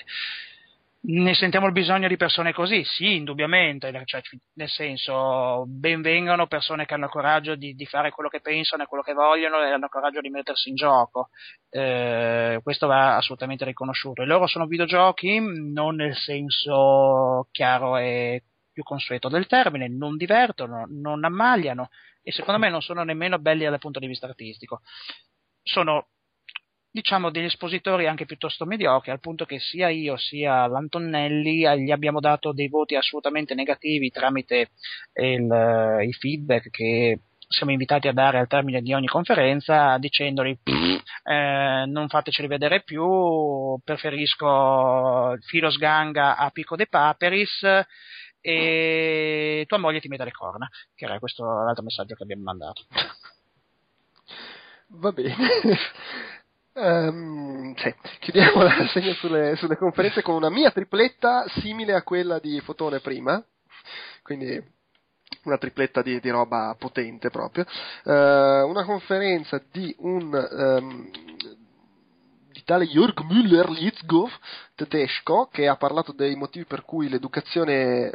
Ne sentiamo il bisogno di persone così? Sì, indubbiamente, cioè, nel senso, ben vengano persone che hanno coraggio di fare quello che pensano e quello che vogliono e hanno coraggio di mettersi in gioco, questo va assolutamente riconosciuto. E loro sono videogiochi non nel senso chiaro e più consueto del termine, non divertono, non ammaliano e secondo me non sono nemmeno belli dal punto di vista artistico. Sono, diciamo, degli espositori anche piuttosto mediocri, al punto che sia io sia l'Antonelli gli abbiamo dato dei voti assolutamente negativi tramite i feedback che siamo invitati a dare al termine di ogni conferenza, dicendogli non fateceli vedere più, preferisco Filos Ganga a Pico de Paperis e tua moglie ti mette le corna, che era questo l'altro messaggio che abbiamo mandato. Va bene. Sì. Chiudiamo la rassegna sulle conferenze con una mia tripletta simile a quella di Fotone prima, quindi una tripletta di roba potente proprio. Una conferenza di di tale Jörg Müller-Litzgoff tedesco, che ha parlato dei motivi per cui l'educazione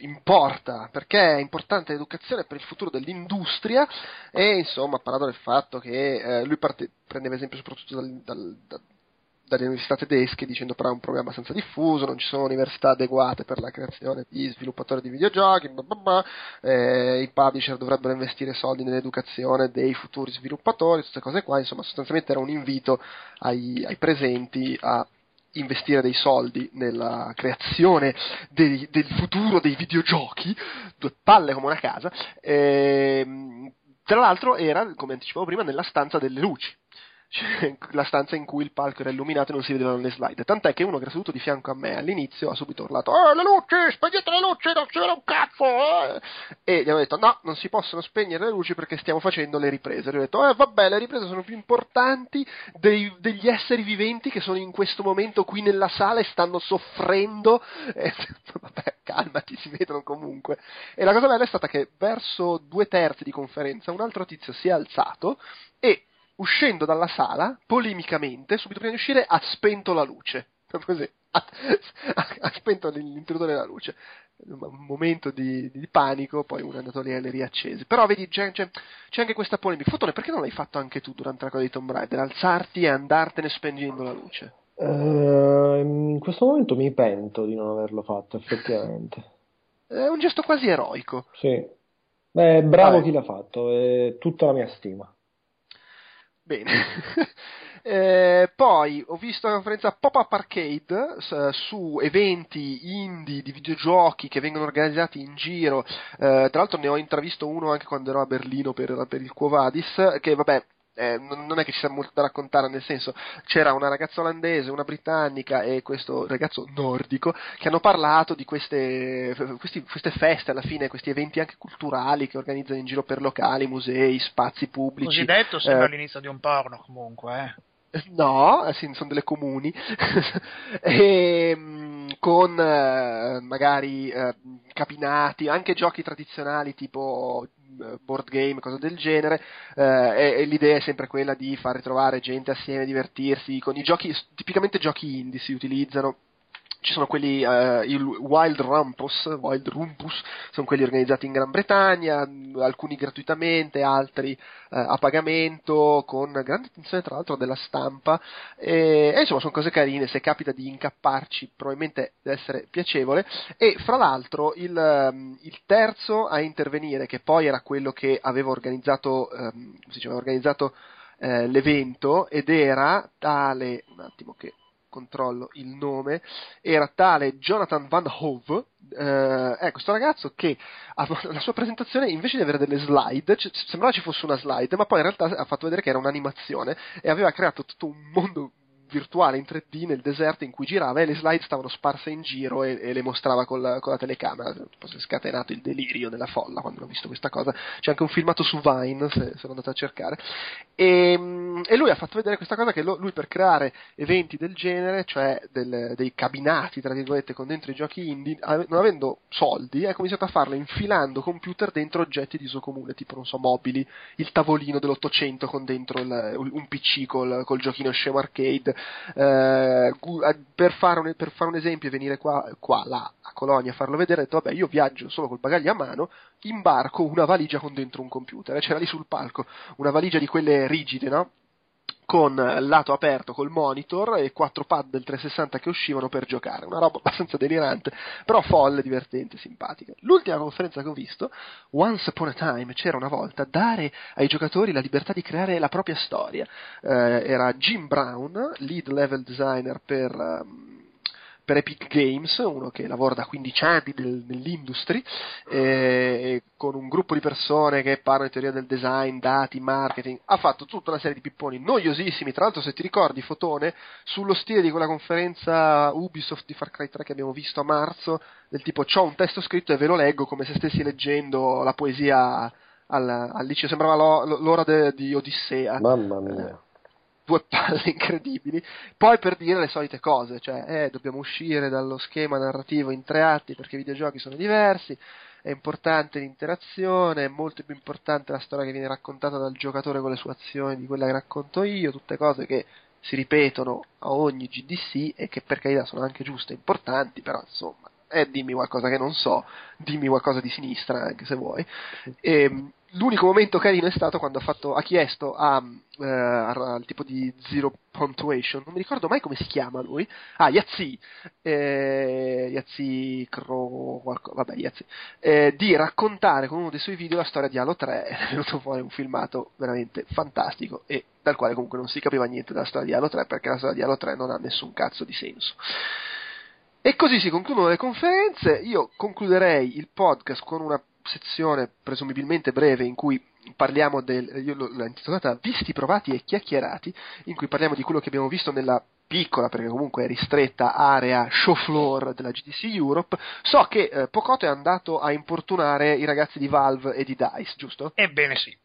importa, perché è importante l'educazione per il futuro dell'industria, e insomma ha parlato del fatto che lui prendeva esempio soprattutto dalle università tedesche, dicendo però è un problema abbastanza diffuso, non ci sono università adeguate per la creazione di sviluppatori di videogiochi, i publisher dovrebbero investire soldi nell'educazione dei futuri sviluppatori, queste cose qua, insomma sostanzialmente era un invito ai presenti a investire dei soldi nella creazione del futuro dei videogiochi, due palle come una casa, tra l'altro era, come anticipavo prima, nella stanza delle luci, la stanza in cui il palco era illuminato e non si vedevano le slide, tant'è che uno che era seduto di fianco a me all'inizio ha subito urlato le luci, spegnete le luci, non si vede un cazzo, e gli abbiamo detto no, non si possono spegnere le luci perché stiamo facendo le riprese. Gli ho detto vabbè, le riprese sono più importanti degli esseri viventi che sono in questo momento qui nella sala e stanno soffrendo, vabbè, calmati, si vedono comunque. E la cosa bella è stata che verso 2/3 di conferenza un altro tizio si è alzato e, uscendo dalla sala, polemicamente, subito prima di uscire, ha spento la luce. Così, ha spento l'interruttore della luce. Un momento di panico, poi uno è andato lì e le riaccese. Però vedi, c'è anche questa polemica. Fotone, perché non l'hai fatto anche tu durante la cosa di Tomb Raider? Alzarti e andartene spengendo la luce? In questo momento mi pento di non averlo fatto, effettivamente. È un gesto quasi eroico. Sì. Beh, bravo chi l'ha fatto, è tutta la mia stima. Bene. Poi ho visto la conferenza Pop-Up Arcade su eventi indie di videogiochi che vengono organizzati in giro. Tra l'altro ne ho intravisto uno anche quando ero a Berlino per il Quovadis, che vabbè, non è che ci sia molto da raccontare, nel senso, c'era una ragazza olandese, una britannica e questo ragazzo nordico che hanno parlato di queste feste, alla fine, questi eventi anche culturali che organizzano in giro per locali, musei, spazi pubblici. Così detto sembra l'inizio di un porno, comunque. No, sì, sono delle comuni e, con magari capinati, anche giochi tradizionali tipo board game, cose del genere, e l'idea è sempre quella di far ritrovare gente assieme, divertirsi con i giochi, tipicamente giochi indie si utilizzano. Ci sono quelli, il Wild Rumpus, sono quelli organizzati in Gran Bretagna, alcuni gratuitamente, altri a pagamento, con grande attenzione tra l'altro della stampa, e insomma sono cose carine, se capita di incapparci probabilmente deve essere piacevole. E fra l'altro il terzo a intervenire, che poi era quello che aveva organizzato, l'evento, ed era tale, un attimo che controllo il nome, era tale Jonathan Van Hove, questo ragazzo che la sua presentazione, invece di avere delle slide, sembrava ci fosse una slide, ma poi in realtà ha fatto vedere che era un'animazione e aveva creato tutto un mondo virtuale in 3D nel deserto in cui girava e le slide stavano sparse in giro e le mostrava con la telecamera. Si è scatenato il delirio nella folla quando ho visto questa cosa. C'è anche un filmato su Vine, se lo andate a cercare, e lui ha fatto vedere questa cosa, che lui per creare eventi del genere, cioè dei cabinati tra virgolette con dentro i giochi indie, non avendo soldi, ha cominciato a farlo infilando computer dentro oggetti di uso comune, tipo non so, mobili, il tavolino dell'800 con dentro un PC col giochino scemo arcade. Per fare un esempio, venire qua là, a Colonia, a farlo vedere, ho detto vabbè, io viaggio solo col bagaglio a mano, imbarco una valigia con dentro un computer, c'era lì sul palco una valigia di quelle rigide, no? Con lato aperto, col monitor e 4 pad del 360 che uscivano per giocare, una roba abbastanza delirante, però folle, divertente, simpatica. L'ultima conferenza che ho visto, Once Upon a Time, c'era una volta, dare ai giocatori la libertà di creare la propria storia. Era Jim Brown, lead level designer per Epic Games, uno che lavora da 15 anni nell'industria, con un gruppo di persone che parlano di teoria del design, dati, marketing. Ha fatto tutta una serie di pipponi noiosissimi, tra l'altro, se ti ricordi, Fotone, sullo stile di quella conferenza Ubisoft di Far Cry 3 che abbiamo visto a marzo, del tipo c'ho un testo scritto e ve lo leggo come se stessi leggendo la poesia al liceo, sembrava l'ora di Odissea. Mamma mia. Due palle incredibili, poi per dire le solite cose, cioè dobbiamo uscire dallo schema narrativo in 3 atti perché i videogiochi sono diversi, è importante l'interazione, è molto più importante la storia che viene raccontata dal giocatore con le sue azioni di quella che racconto io, tutte cose che si ripetono a ogni GDC e che per carità sono anche giuste e importanti, però insomma, dimmi qualcosa che non so, dimmi qualcosa di sinistra anche se vuoi. L'unico momento carino è stato quando ha chiesto al tipo di Zero Punctuation, non mi ricordo mai come si chiama lui, Yazzi, di raccontare con uno dei suoi video la storia di Halo 3, è venuto fuori un filmato veramente fantastico e dal quale comunque non si capiva niente della storia di Halo 3, perché la storia di Halo 3 non ha nessun cazzo di senso. E così si concludono le conferenze. Io concluderei il podcast con una sezione presumibilmente breve in cui parliamo io l'ho intitolata Visti, Provati e Chiacchierati, in cui parliamo di quello che abbiamo visto nella piccola, perché comunque è ristretta, area show floor della GDC Europe. So che Pocotto è andato a importunare i ragazzi di Valve e di DICE, giusto? Ebbene sì.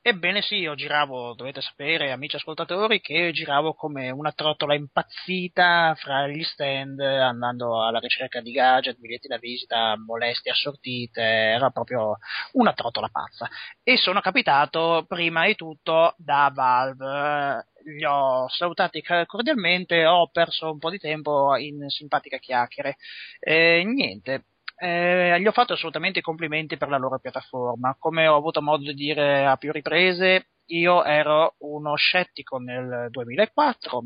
Ebbene sì, io giravo, dovete sapere amici ascoltatori, che giravo come una trottola impazzita fra gli stand, andando alla ricerca di gadget, biglietti da visita, molestie assortite, era proprio una trottola pazza. E sono capitato prima di tutto da Valve, li ho salutati cordialmente, ho perso un po' di tempo in simpatica chiacchiere e niente. Gli ho fatto assolutamente i complimenti per la loro piattaforma. Come ho avuto modo di dire a più riprese, io ero uno scettico nel 2004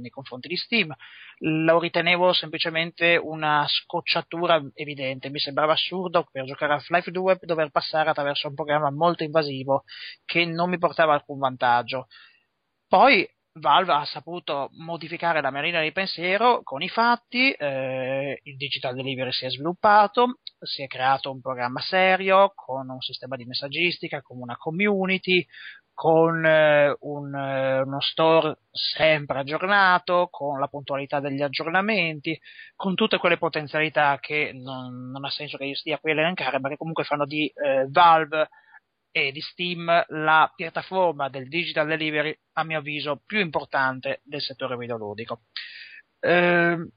nei confronti di Steam, lo ritenevo semplicemente una scocciatura evidente, mi sembrava assurdo per giocare a Half-Life 2 dover passare attraverso un programma molto invasivo che non mi portava alcun vantaggio. Poi Valve ha saputo modificare la mia linea di pensiero con i fatti, il digital delivery si è sviluppato, si è creato un programma serio con un sistema di messaggistica, con una community, con uno store sempre aggiornato, con la puntualità degli aggiornamenti, con tutte quelle potenzialità che non ha senso che io stia qui a elencare, ma che comunque fanno di Valve e di Steam la piattaforma del digital delivery a mio avviso più importante del settore videoludico. Sono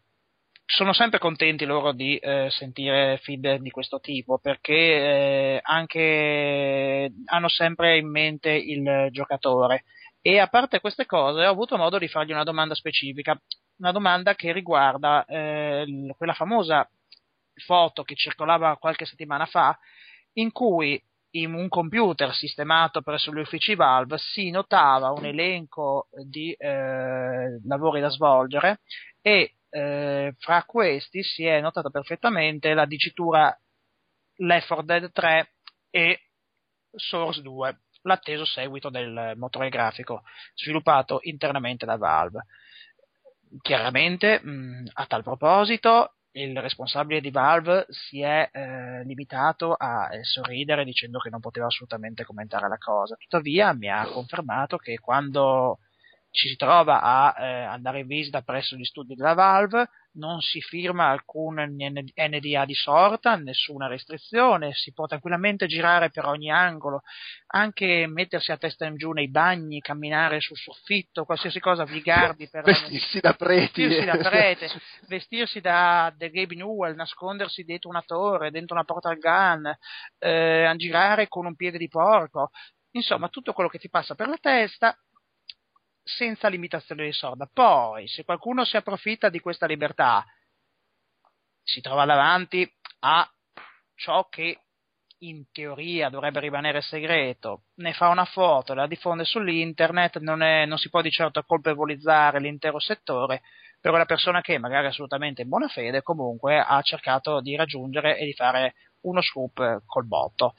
sempre contenti loro di sentire feedback di questo tipo, perché anche hanno sempre in mente il giocatore. E a parte queste cose ho avuto modo di fargli una domanda specifica, una domanda che riguarda quella famosa foto che circolava qualche settimana fa in cui in un computer sistemato presso gli uffici Valve si notava un elenco di lavori da svolgere e fra questi si è notata perfettamente la dicitura Left 4 Dead 3 e Source 2, l'atteso seguito del motore grafico sviluppato internamente da Valve. Chiaramente, a tal proposito, il responsabile di Valve si è limitato a sorridere dicendo che non poteva assolutamente commentare la cosa. Tuttavia mi ha confermato che quando ci si trova a andare in visita presso gli studi della Valve non si firma alcun NDA di sorta, nessuna restrizione, si può tranquillamente girare per ogni angolo, anche mettersi a testa in giù nei bagni, camminare sul soffitto, qualsiasi cosa vi gardi per vestirsi da prete, vestirsi da The Gabe Newell, nascondersi dietro una torre, dentro una portal gun, girare con un piede di porco, insomma tutto quello che ti passa per la testa, senza limitazione di sorta. Poi, se qualcuno si approfitta di questa libertà, si trova davanti a ciò che in teoria dovrebbe rimanere segreto, ne fa una foto, la diffonde sull'internet, non si può di certo colpevolizzare l'intero settore per quella persona che, magari assolutamente in buona fede, comunque ha cercato di raggiungere e di fare uno scoop col botto.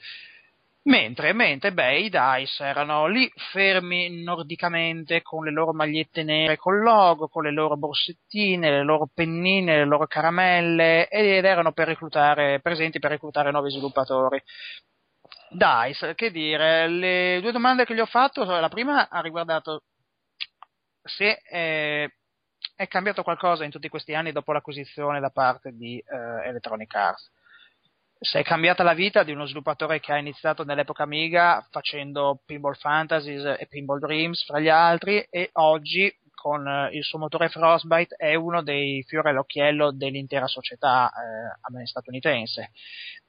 Mentre i DICE erano lì fermi nordicamente con le loro magliette nere col logo, con le loro borsettine, le loro pennine, le loro caramelle, ed erano presenti per reclutare nuovi sviluppatori. DICE, che dire, le due domande che gli ho fatto, la prima ha riguardato se è cambiato qualcosa in tutti questi anni dopo l'acquisizione da parte di Electronic Arts. Se è cambiata la vita di uno sviluppatore che ha iniziato nell'epoca Amiga facendo Pinball Fantasies e Pinball Dreams fra gli altri, e oggi con il suo motore Frostbite è uno dei fiori all'occhiello dell'intera società statunitense.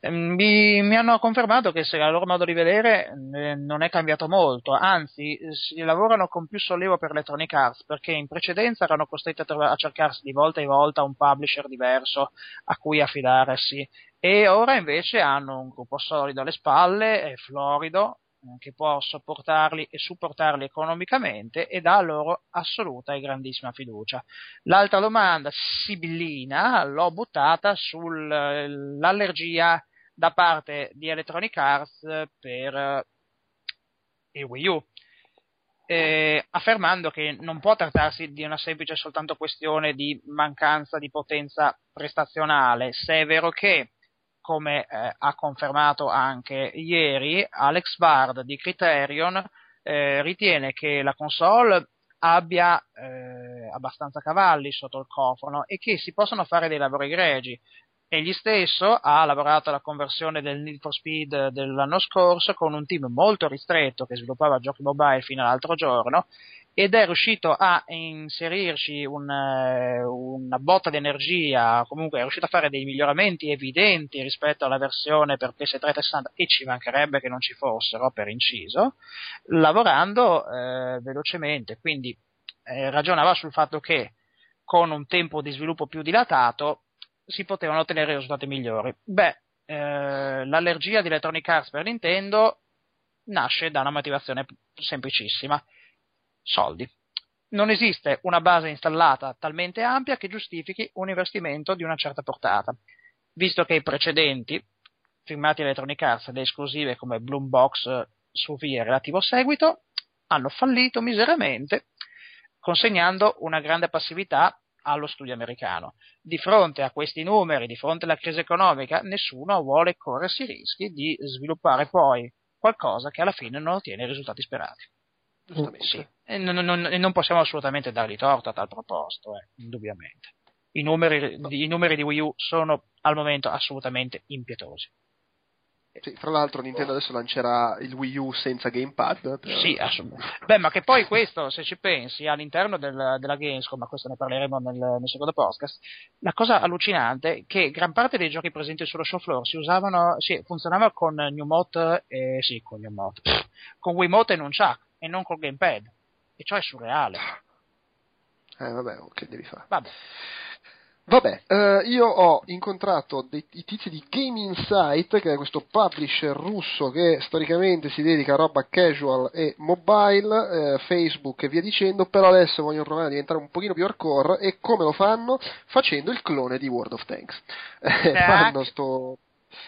Mi hanno confermato che, se a loro modo di vedere, non è cambiato molto, anzi si lavorano con più sollievo per Electronic Arts, perché in precedenza erano costretti a cercarsi di volta in volta un publisher diverso a cui affidarsi, e ora invece hanno un gruppo solido alle spalle, florido, che può sopportarli e supportarli economicamente, e dà loro assoluta e grandissima fiducia. L'altra domanda, sibillina, l'ho buttata sull'allergia da parte di Electronic Arts per il Wii U, affermando che non può trattarsi di una semplice e soltanto questione di mancanza di potenza prestazionale, se è vero che, come ha confermato anche ieri, Alex Bard di Criterion ritiene che la console abbia abbastanza cavalli sotto il cofano e che si possono fare dei lavori egregi. Egli stesso ha lavorato alla conversione del Need for Speed dell'anno scorso con un team molto ristretto che sviluppava giochi mobile fino all'altro giorno, ed è riuscito a inserirci una botta di energia, comunque è riuscito a fare dei miglioramenti evidenti rispetto alla versione per PS3 60, e ci mancherebbe che non ci fossero, per inciso, lavorando velocemente. Quindi ragionava sul fatto che con un tempo di sviluppo più dilatato si potevano ottenere risultati migliori. L'allergia di Electronic Arts per Nintendo nasce da una motivazione semplicissima: soldi. Non esiste una base installata talmente ampia che giustifichi un investimento di una certa portata, visto che i precedenti firmati Electronic Arts, le esclusive come Bloombox su Wii e relativo seguito, hanno fallito miseramente, consegnando una grande passività allo studio americano. Di fronte a questi numeri, di fronte alla crisi economica, nessuno vuole corrersi i rischi di sviluppare poi qualcosa che alla fine non ottiene i risultati sperati. Sì. E non possiamo assolutamente dargli torto a tal proposito, indubbiamente. I numeri di Wii U sono al momento assolutamente impietosi. Sì, fra l'altro Nintendo adesso lancerà il Wii U senza gamepad. Però... Sì, assolutamente. Ma che poi questo, se ci pensi, all'interno della Gamescom, ma questo ne parleremo nel secondo podcast, la cosa allucinante è che gran parte dei giochi presenti sullo show floor funzionava con Wiimote e Nunchaku, e non col gamepad, e ciò è surreale. Vabbè, che devi fare? Vabbè, io ho incontrato i tizi di Game Insight, che è questo publisher russo che storicamente si dedica a roba casual e mobile, Facebook e via dicendo, però adesso vogliono provare a diventare un pochino più hardcore. E come lo fanno? Facendo il clone di World of Tanks. Fanno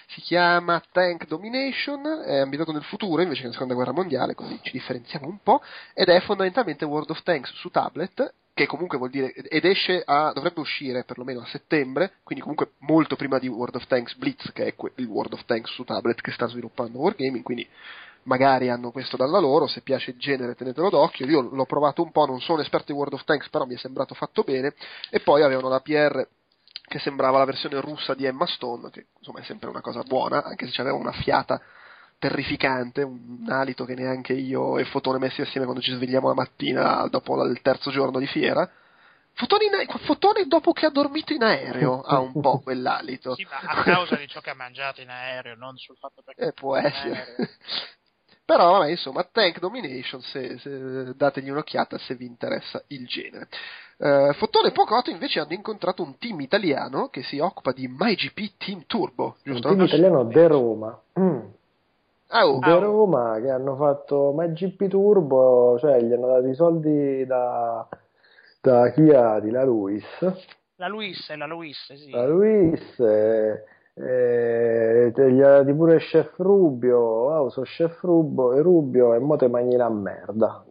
si chiama Tank Domination, è ambientato nel futuro invece che nella seconda guerra mondiale, così ci differenziamo un po', ed è fondamentalmente World of Tanks su tablet, che comunque vuol dire, ed dovrebbe uscire perlomeno a settembre, quindi comunque molto prima di World of Tanks Blitz, che è il World of Tanks su tablet che sta sviluppando Wargaming, quindi magari hanno questo dalla loro. Se piace il genere tenetelo d'occhio, io l'ho provato un po', non sono esperto di World of Tanks, però mi è sembrato fatto bene. E poi avevano la PR che sembrava la versione russa di Emma Stone, che insomma è sempre una cosa buona, anche se c'aveva una fiata terrificante, un alito che neanche io e Fotone messi assieme quando ci svegliamo la mattina dopo il terzo giorno di fiera. Fotone dopo che ha dormito in aereo ha un po' quell'alito. Sì, ma a causa di ciò che ha mangiato in aereo, non sul fatto perché... può essere. Però vabbè, insomma, Tank Domination, se dategli un'occhiata se vi interessa il genere. Fotone e Pocotto invece hanno incontrato un team italiano che si occupa di MyGP Team Turbo, giusto? Un team italiano de Roma. Roma, che hanno fatto MyGP Turbo, cioè gli hanno dato i soldi da chi ha di La Luis. Gli ha di pure Chef Rubio, so Chef Rubio, e mo te magni la merda.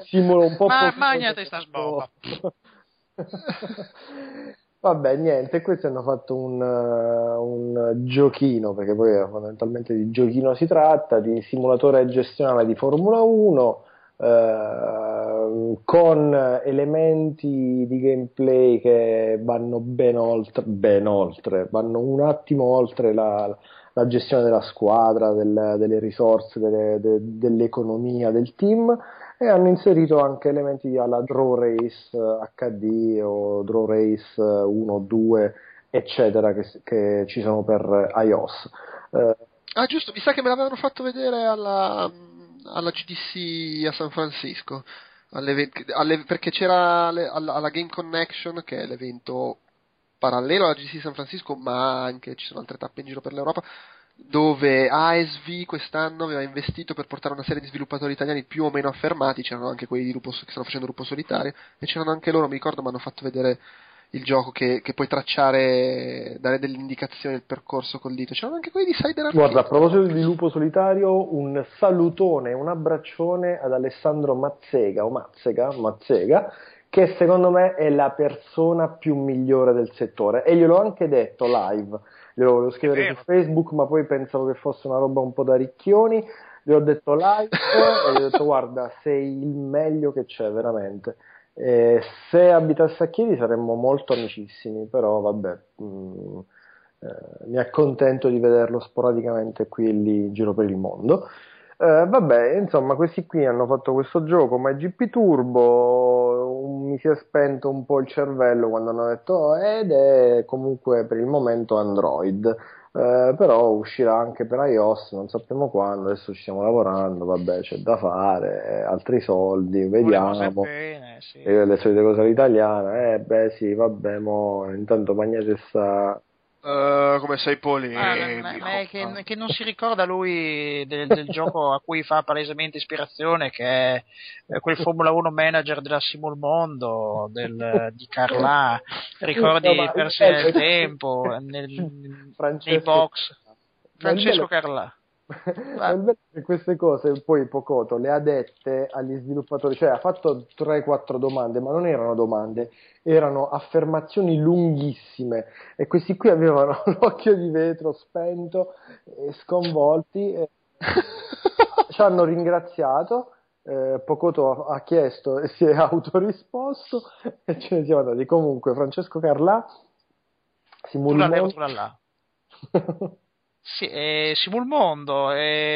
Simulo un po'. Magnate sta sbobba. Vabbè, niente, questi hanno fatto un giochino, perché poi fondamentalmente di giochino si tratta, di simulatore gestionale di Formula 1. Con elementi di gameplay che vanno ben oltre, vanno un attimo oltre la gestione della squadra, delle risorse, dell'economia del team, e hanno inserito anche elementi alla Draw Race HD o Draw Race 1, 2 eccetera che ci sono per iOS. Giusto, mi sa che me l'avevano fatto vedere alla GDC a San Francisco, perché c'era alla Game Connection, che è l'evento parallelo alla GDC San Francisco, ma anche ci sono altre tappe in giro per l'Europa, dove ASV quest'anno aveva investito per portare una serie di sviluppatori italiani più o meno affermati. C'erano anche quelli di Lupo, che stanno facendo Lupo Solitario, e c'erano anche loro, mi ricordo, mi hanno fatto vedere il gioco che puoi tracciare, dare delle indicazioni del percorso col dito. C'erano anche quelli di Sider Arcade. Guarda, a proposito di Lupo Solitario, un salutone, un abbraccione ad Alessandro Mazzega, che secondo me è la persona più migliore del settore, e gliel'ho anche detto live, glielo volevo scrivere su Facebook, ma poi pensavo che fosse una roba un po' da ricchioni, gli ho detto live e gli ho detto guarda, sei il meglio che c'è veramente. Se abitasse a Chieti saremmo molto amicissimi, però vabbè, mi accontento di vederlo sporadicamente qui e lì in giro per il mondo. Vabbè, insomma, questi qui hanno fatto questo gioco, ma GP Turbo, mi si è spento un po' il cervello quando hanno detto ed è comunque per il momento Android, però uscirà anche per iOS, non sappiamo quando, adesso ci stiamo lavorando, vabbè, c'è da fare, altri soldi, vediamo, sì. Le solite cose all'italiana, beh sì, vabbè, mo intanto bagnate sta... come sei Poli, che non si ricorda lui del gioco a cui fa palesemente ispirazione, che è quel Formula 1 manager della Simulmondo di Carlà, ricordi persi nel tempo nei box, Francesco Carlà. Queste cose poi Pocotto le ha dette agli sviluppatori, cioè ha fatto 3-4 domande, ma non erano domande, erano affermazioni lunghissime, e questi qui avevano l'occhio di vetro spento e sconvolti e ci hanno ringraziato. Pocotto ha chiesto e si è autorisposto e ce ne siamo andati. Comunque Francesco Carlà sì, Simulmondo,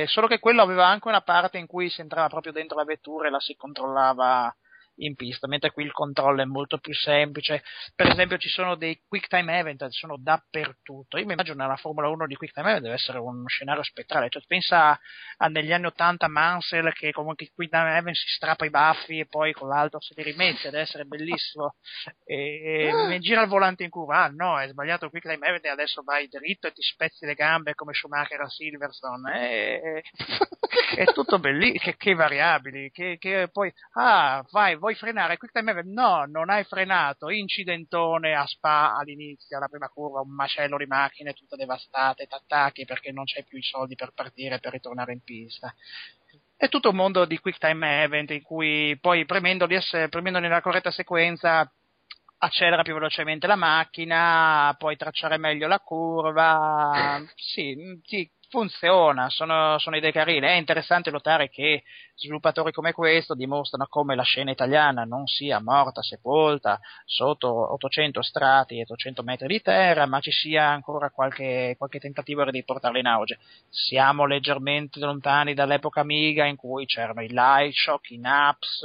solo che quello aveva anche una parte in cui si entrava proprio dentro la vettura e la si controllava in pista, mentre qui il controllo è molto più semplice. Per esempio ci sono dei quick time event, ci sono dappertutto. Io mi immagino la Formula 1 di quick time event deve essere uno scenario spettrale, cioè pensa a negli anni 80 Mansell che comunque quick time event si strappa i baffi e poi con l'altro se li rimette, deve essere bellissimo, e gira il volante in curva, no, hai sbagliato il quick time event e adesso vai dritto e ti spezzi le gambe come Schumacher a Silverstone, è tutto bellissimo, che variabili, che poi vai, vuoi frenare, quick time event, no, non hai frenato, incidentone a Spa all'inizio, alla prima curva, un macello di macchine tutte devastate, t'attacchi perché non c'hai più i soldi per partire, per ritornare in pista. È tutto un mondo di quick time event in cui poi premendo nella corretta sequenza accelera più velocemente la macchina, puoi tracciare meglio la curva, sì. Funziona, sono idee carine. È interessante notare che sviluppatori come questo dimostrano come la scena italiana non sia morta, sepolta sotto 800 strati e 800 metri di terra, ma ci sia ancora qualche tentativo di portarla in auge. Siamo leggermente lontani dall'epoca amiga in cui c'erano i Lightshock, i Naps,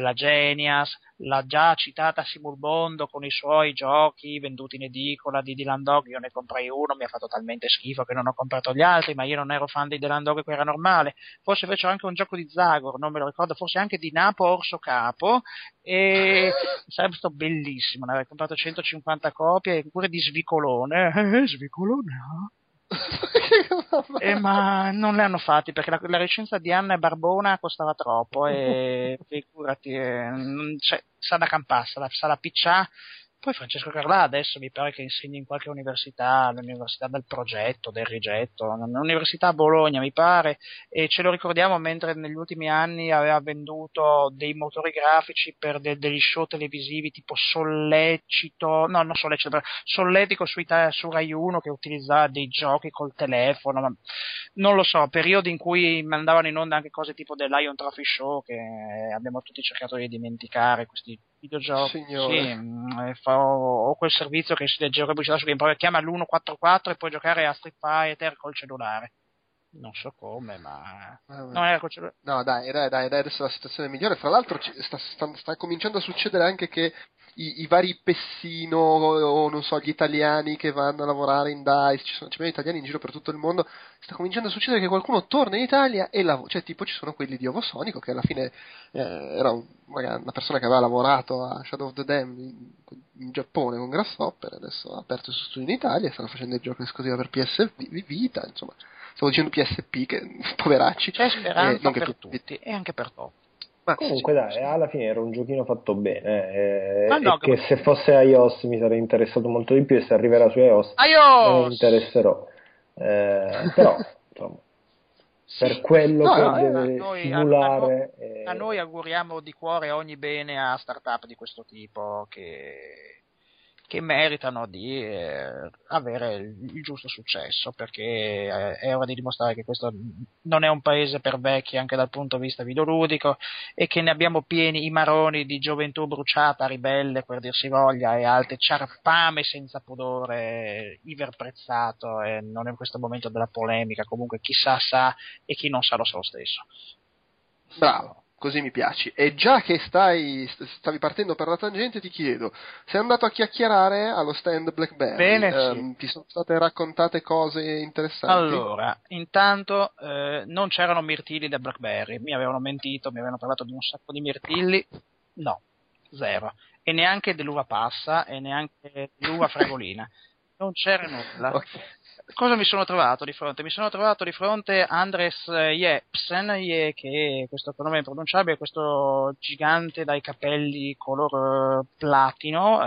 la Genias, la già citata Simulmondo con i suoi giochi venduti in edicola di Dylan Dog. Io ne comprai uno, mi ha fatto talmente schifo che non ho comprato gli altri, ma io non ero fan di Dylan Dog, che era normale. Forse invece anche un gioco di Zagor, non me lo ricordo, forse anche di Napo Orso Capo, e sarebbe stato bellissimo, ne avevo comprato 150 copie, pure di Svicolone, Svicolone. Ma non le hanno fatti perché la recenza di Anna e Barbona costava troppo e figurati, cioè, sa da campasse, sa da piccià. Poi Francesco Carlà adesso mi pare che insegni in qualche università, l'università del progetto, del rigetto, l'università a Bologna mi pare, e ce lo ricordiamo mentre negli ultimi anni aveva venduto dei motori grafici per degli show televisivi tipo Solletico su Rai 1, che utilizzava dei giochi col telefono, ma non lo so, periodi in cui mandavano in onda anche cose tipo del Lion Trophy Show che abbiamo tutti cercato di dimenticare, questi videogiochi, o quel servizio che si legge la pubblicità su Game, chiama l'144 e puoi giocare a Street Fighter col cellulare, non so come, ma non era col cellulare. No, dai, adesso la situazione è migliore. Fra l'altro sta cominciando a succedere anche che i vari Pessino o non so, gli italiani che vanno a lavorare in DICE, ci sono italiani in giro per tutto il mondo, sta cominciando a succedere che qualcuno torna in Italia e lavora, cioè tipo ci sono quelli di Ovosonico che alla fine era magari una persona che aveva lavorato a Shadow of the Dam in Giappone con Grasshopper, adesso ha aperto il suo studio in Italia e stanno facendo il gioco esclusivo per PSP Vita, insomma, stavo dicendo PSP, che poveracci, c'è speranza per tutti e anche per te. Ma comunque dai, alla fine era un giochino fatto bene, che se fosse iOS mi sarei interessato molto di più, e se arriverà su iOS mi interesserò, però insomma, sì, per quello che deve simulare. A noi auguriamo di cuore ogni bene a startup di questo tipo, che che meritano di avere il giusto successo, perché è ora di dimostrare che questo non è un paese per vecchi anche dal punto di vista videoludico, e che ne abbiamo pieni i maroni di gioventù bruciata, ribelle per dir si voglia, e altre ciarpame senza pudore, iperprezzato, e non è questo momento della polemica, comunque chi sa sa e chi non sa lo sa lo stesso. Bravo, così mi piaci. E già che stavi partendo per la tangente, ti chiedo, sei andato a chiacchierare allo stand BlackBerry? Bene, sì. Ti sono state raccontate cose interessanti? Allora, intanto non c'erano mirtilli da BlackBerry, mi avevano mentito, mi avevano parlato di un sacco di mirtilli, no, zero, e neanche dell'uva passa e neanche dell'uva fragolina, non c'era nulla. Okay. Cosa mi sono trovato di fronte? Mi sono trovato di fronte Andres Jepsen, che è questo nome impronunciabile, questo gigante dai capelli color platino,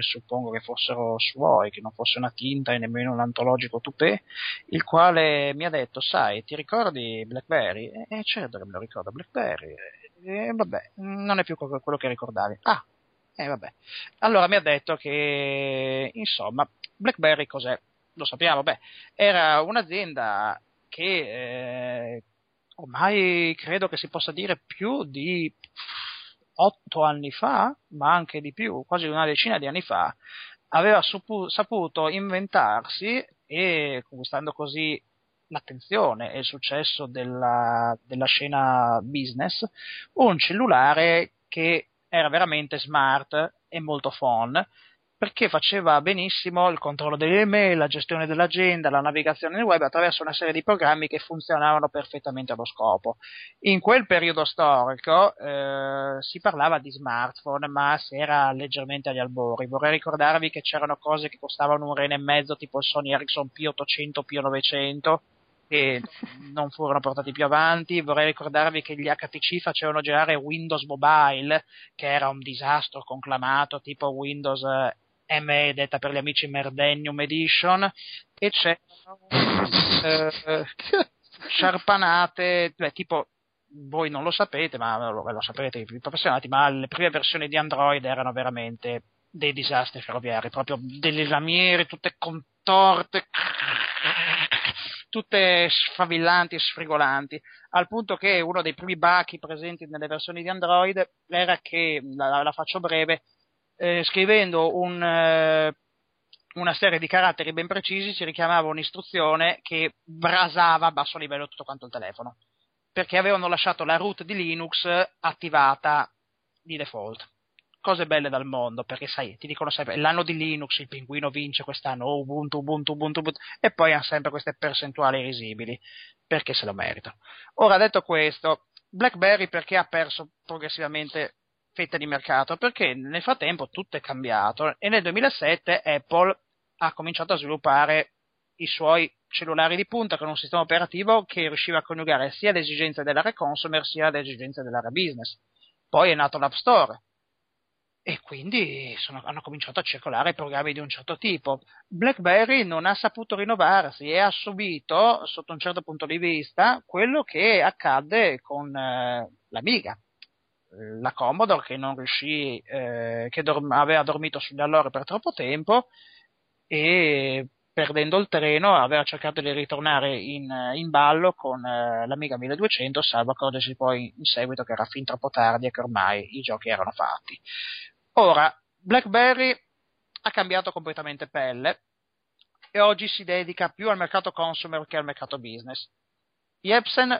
suppongo che fossero suoi, che non fosse una tinta e nemmeno un antologico toupé, il quale mi ha detto: sai, ti ricordi BlackBerry? Certo che me lo ricordo BlackBerry, vabbè, non è più quello che ricordavi. Ah, vabbè. Allora mi ha detto che, insomma, BlackBerry cos'è? Lo sappiamo, beh, era un'azienda che ormai credo che si possa dire più di 8 anni fa, ma anche di più, quasi una decina di anni fa, aveva saputo inventarsi, e conquistando così l'attenzione e il successo della scena business, un cellulare che era veramente smart e molto fun, perché faceva benissimo il controllo delle email, la gestione dell'agenda, la navigazione nel web attraverso una serie di programmi che funzionavano perfettamente allo scopo. In quel periodo storico si parlava di smartphone, ma si era leggermente agli albori. Vorrei ricordarvi che c'erano cose che costavano $1,50, tipo il Sony Ericsson P800, P900, che non furono portati più avanti. Vorrei ricordarvi che gli HTC facevano girare Windows Mobile, che era un disastro conclamato, tipo Windows ME, detta per gli amici Merdenium Edition, e c'erano sciarpanate, tipo, voi non lo sapete, ma lo saprete i più appassionati, ma le prime versioni di Android erano veramente dei disastri ferroviari, proprio delle lamiere tutte contorte, tutte sfavillanti e sfrigolanti, al punto che uno dei primi bachi presenti nelle versioni di Android era che, la faccio breve, scrivendo una serie di caratteri ben precisi si richiamava un'istruzione che brasava a basso livello tutto quanto il telefono, perché avevano lasciato la root di Linux attivata di default. Cose belle dal mondo, perché sai, ti dicono sempre l'anno di Linux, il pinguino vince quest'anno, Ubuntu, e poi hanno sempre queste percentuali risibili, perché se lo meritano. Ora, detto questo, BlackBerry perché ha perso progressivamente fetta di mercato? Perché nel frattempo tutto è cambiato, e nel 2007 Apple ha cominciato a sviluppare i suoi cellulari di punta con un sistema operativo che riusciva a coniugare sia le esigenze dell'area consumer sia le esigenze dell'area business. Poi è nato l'App Store, e quindi hanno cominciato a circolare programmi di un certo tipo. BlackBerry non ha saputo rinnovarsi e ha subito, sotto un certo punto di vista, quello che accadde con l'Amiga. La Commodore, che non riuscì, aveva dormito sugli allori per troppo tempo, e perdendo il treno aveva cercato di ritornare in ballo con l'Amiga 1200, salvo accorgersi poi in seguito che era fin troppo tardi e che ormai i giochi erano fatti. Ora, BlackBerry ha cambiato completamente pelle e oggi si dedica più al mercato consumer che al mercato business. Jepsen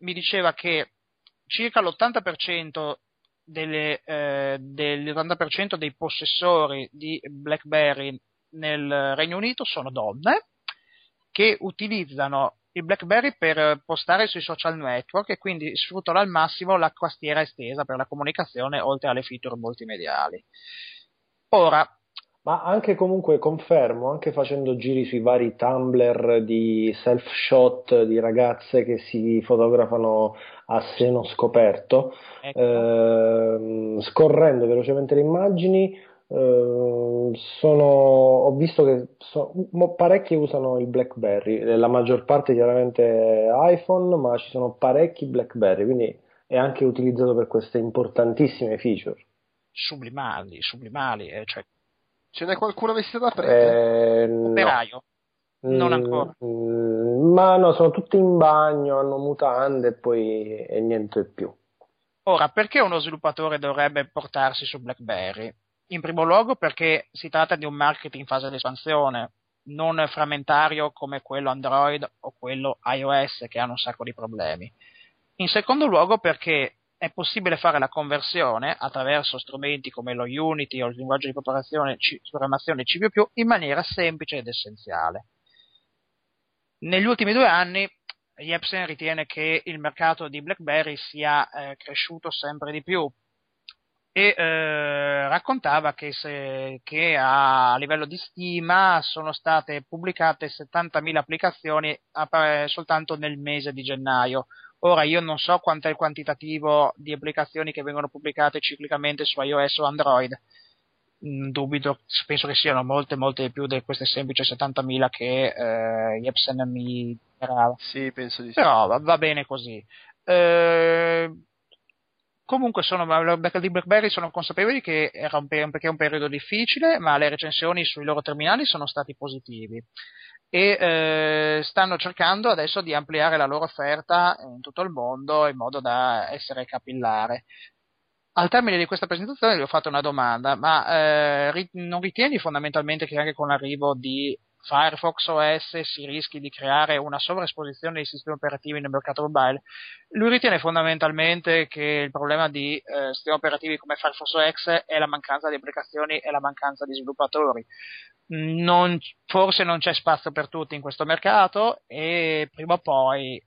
mi diceva che circa l'80% dell'80% dei possessori di BlackBerry nel Regno Unito sono donne che utilizzano il BlackBerry per postare sui social network e quindi sfruttano al massimo la tastiera estesa per la comunicazione, oltre alle feature multimediali. Ora, ma anche comunque confermo, anche facendo giri sui vari Tumblr di self-shot di ragazze che si fotografano a seno scoperto, ecco, scorrendo velocemente le immagini, ho visto che parecchi usano il BlackBerry, la maggior parte chiaramente iPhone, ma ci sono parecchi BlackBerry, quindi è anche utilizzato per queste importantissime feature. Sublimali, cioè Ce n'è qualcuno vestito da prete? Operaio? No. Non ancora. Ma no, sono tutti in bagno, hanno mutande e poi e niente più. Ora, perché uno sviluppatore dovrebbe portarsi su BlackBerry? In primo luogo perché si tratta di un market in fase di espansione, non frammentario come quello Android o quello iOS che hanno un sacco di problemi. In secondo luogo perché è possibile fare la conversione attraverso strumenti come lo Unity o il linguaggio di programmazione C++ in maniera semplice ed essenziale. Negli ultimi 2 anni Jepsen ritiene che il mercato di BlackBerry sia cresciuto sempre di più e raccontava che a livello di stima sono state pubblicate 70.000 applicazioni soltanto nel mese di gennaio. Ora io non so quanto è il quantitativo di applicazioni che vengono pubblicate ciclicamente su iOS o Android, dubito, penso che siano molte più di queste semplici 70.000 che Jepsen mi era. Sì, penso di sì. Però va bene così. Comunque di BlackBerry sono consapevoli che è un periodo difficile, ma le recensioni sui loro terminali sono stati positivi e stanno cercando adesso di ampliare la loro offerta in tutto il mondo in modo da essere capillare. Al termine di questa presentazione vi ho fatto una domanda, ma non ritieni fondamentalmente che anche con l'arrivo di Firefox OS si rischi di creare una sovraesposizione dei sistemi operativi nel mercato mobile? Lui ritiene fondamentalmente che il problema di sistemi operativi come Firefox OS è la mancanza di applicazioni e la mancanza di sviluppatori. Forse non c'è spazio per tutti in questo mercato e prima o poi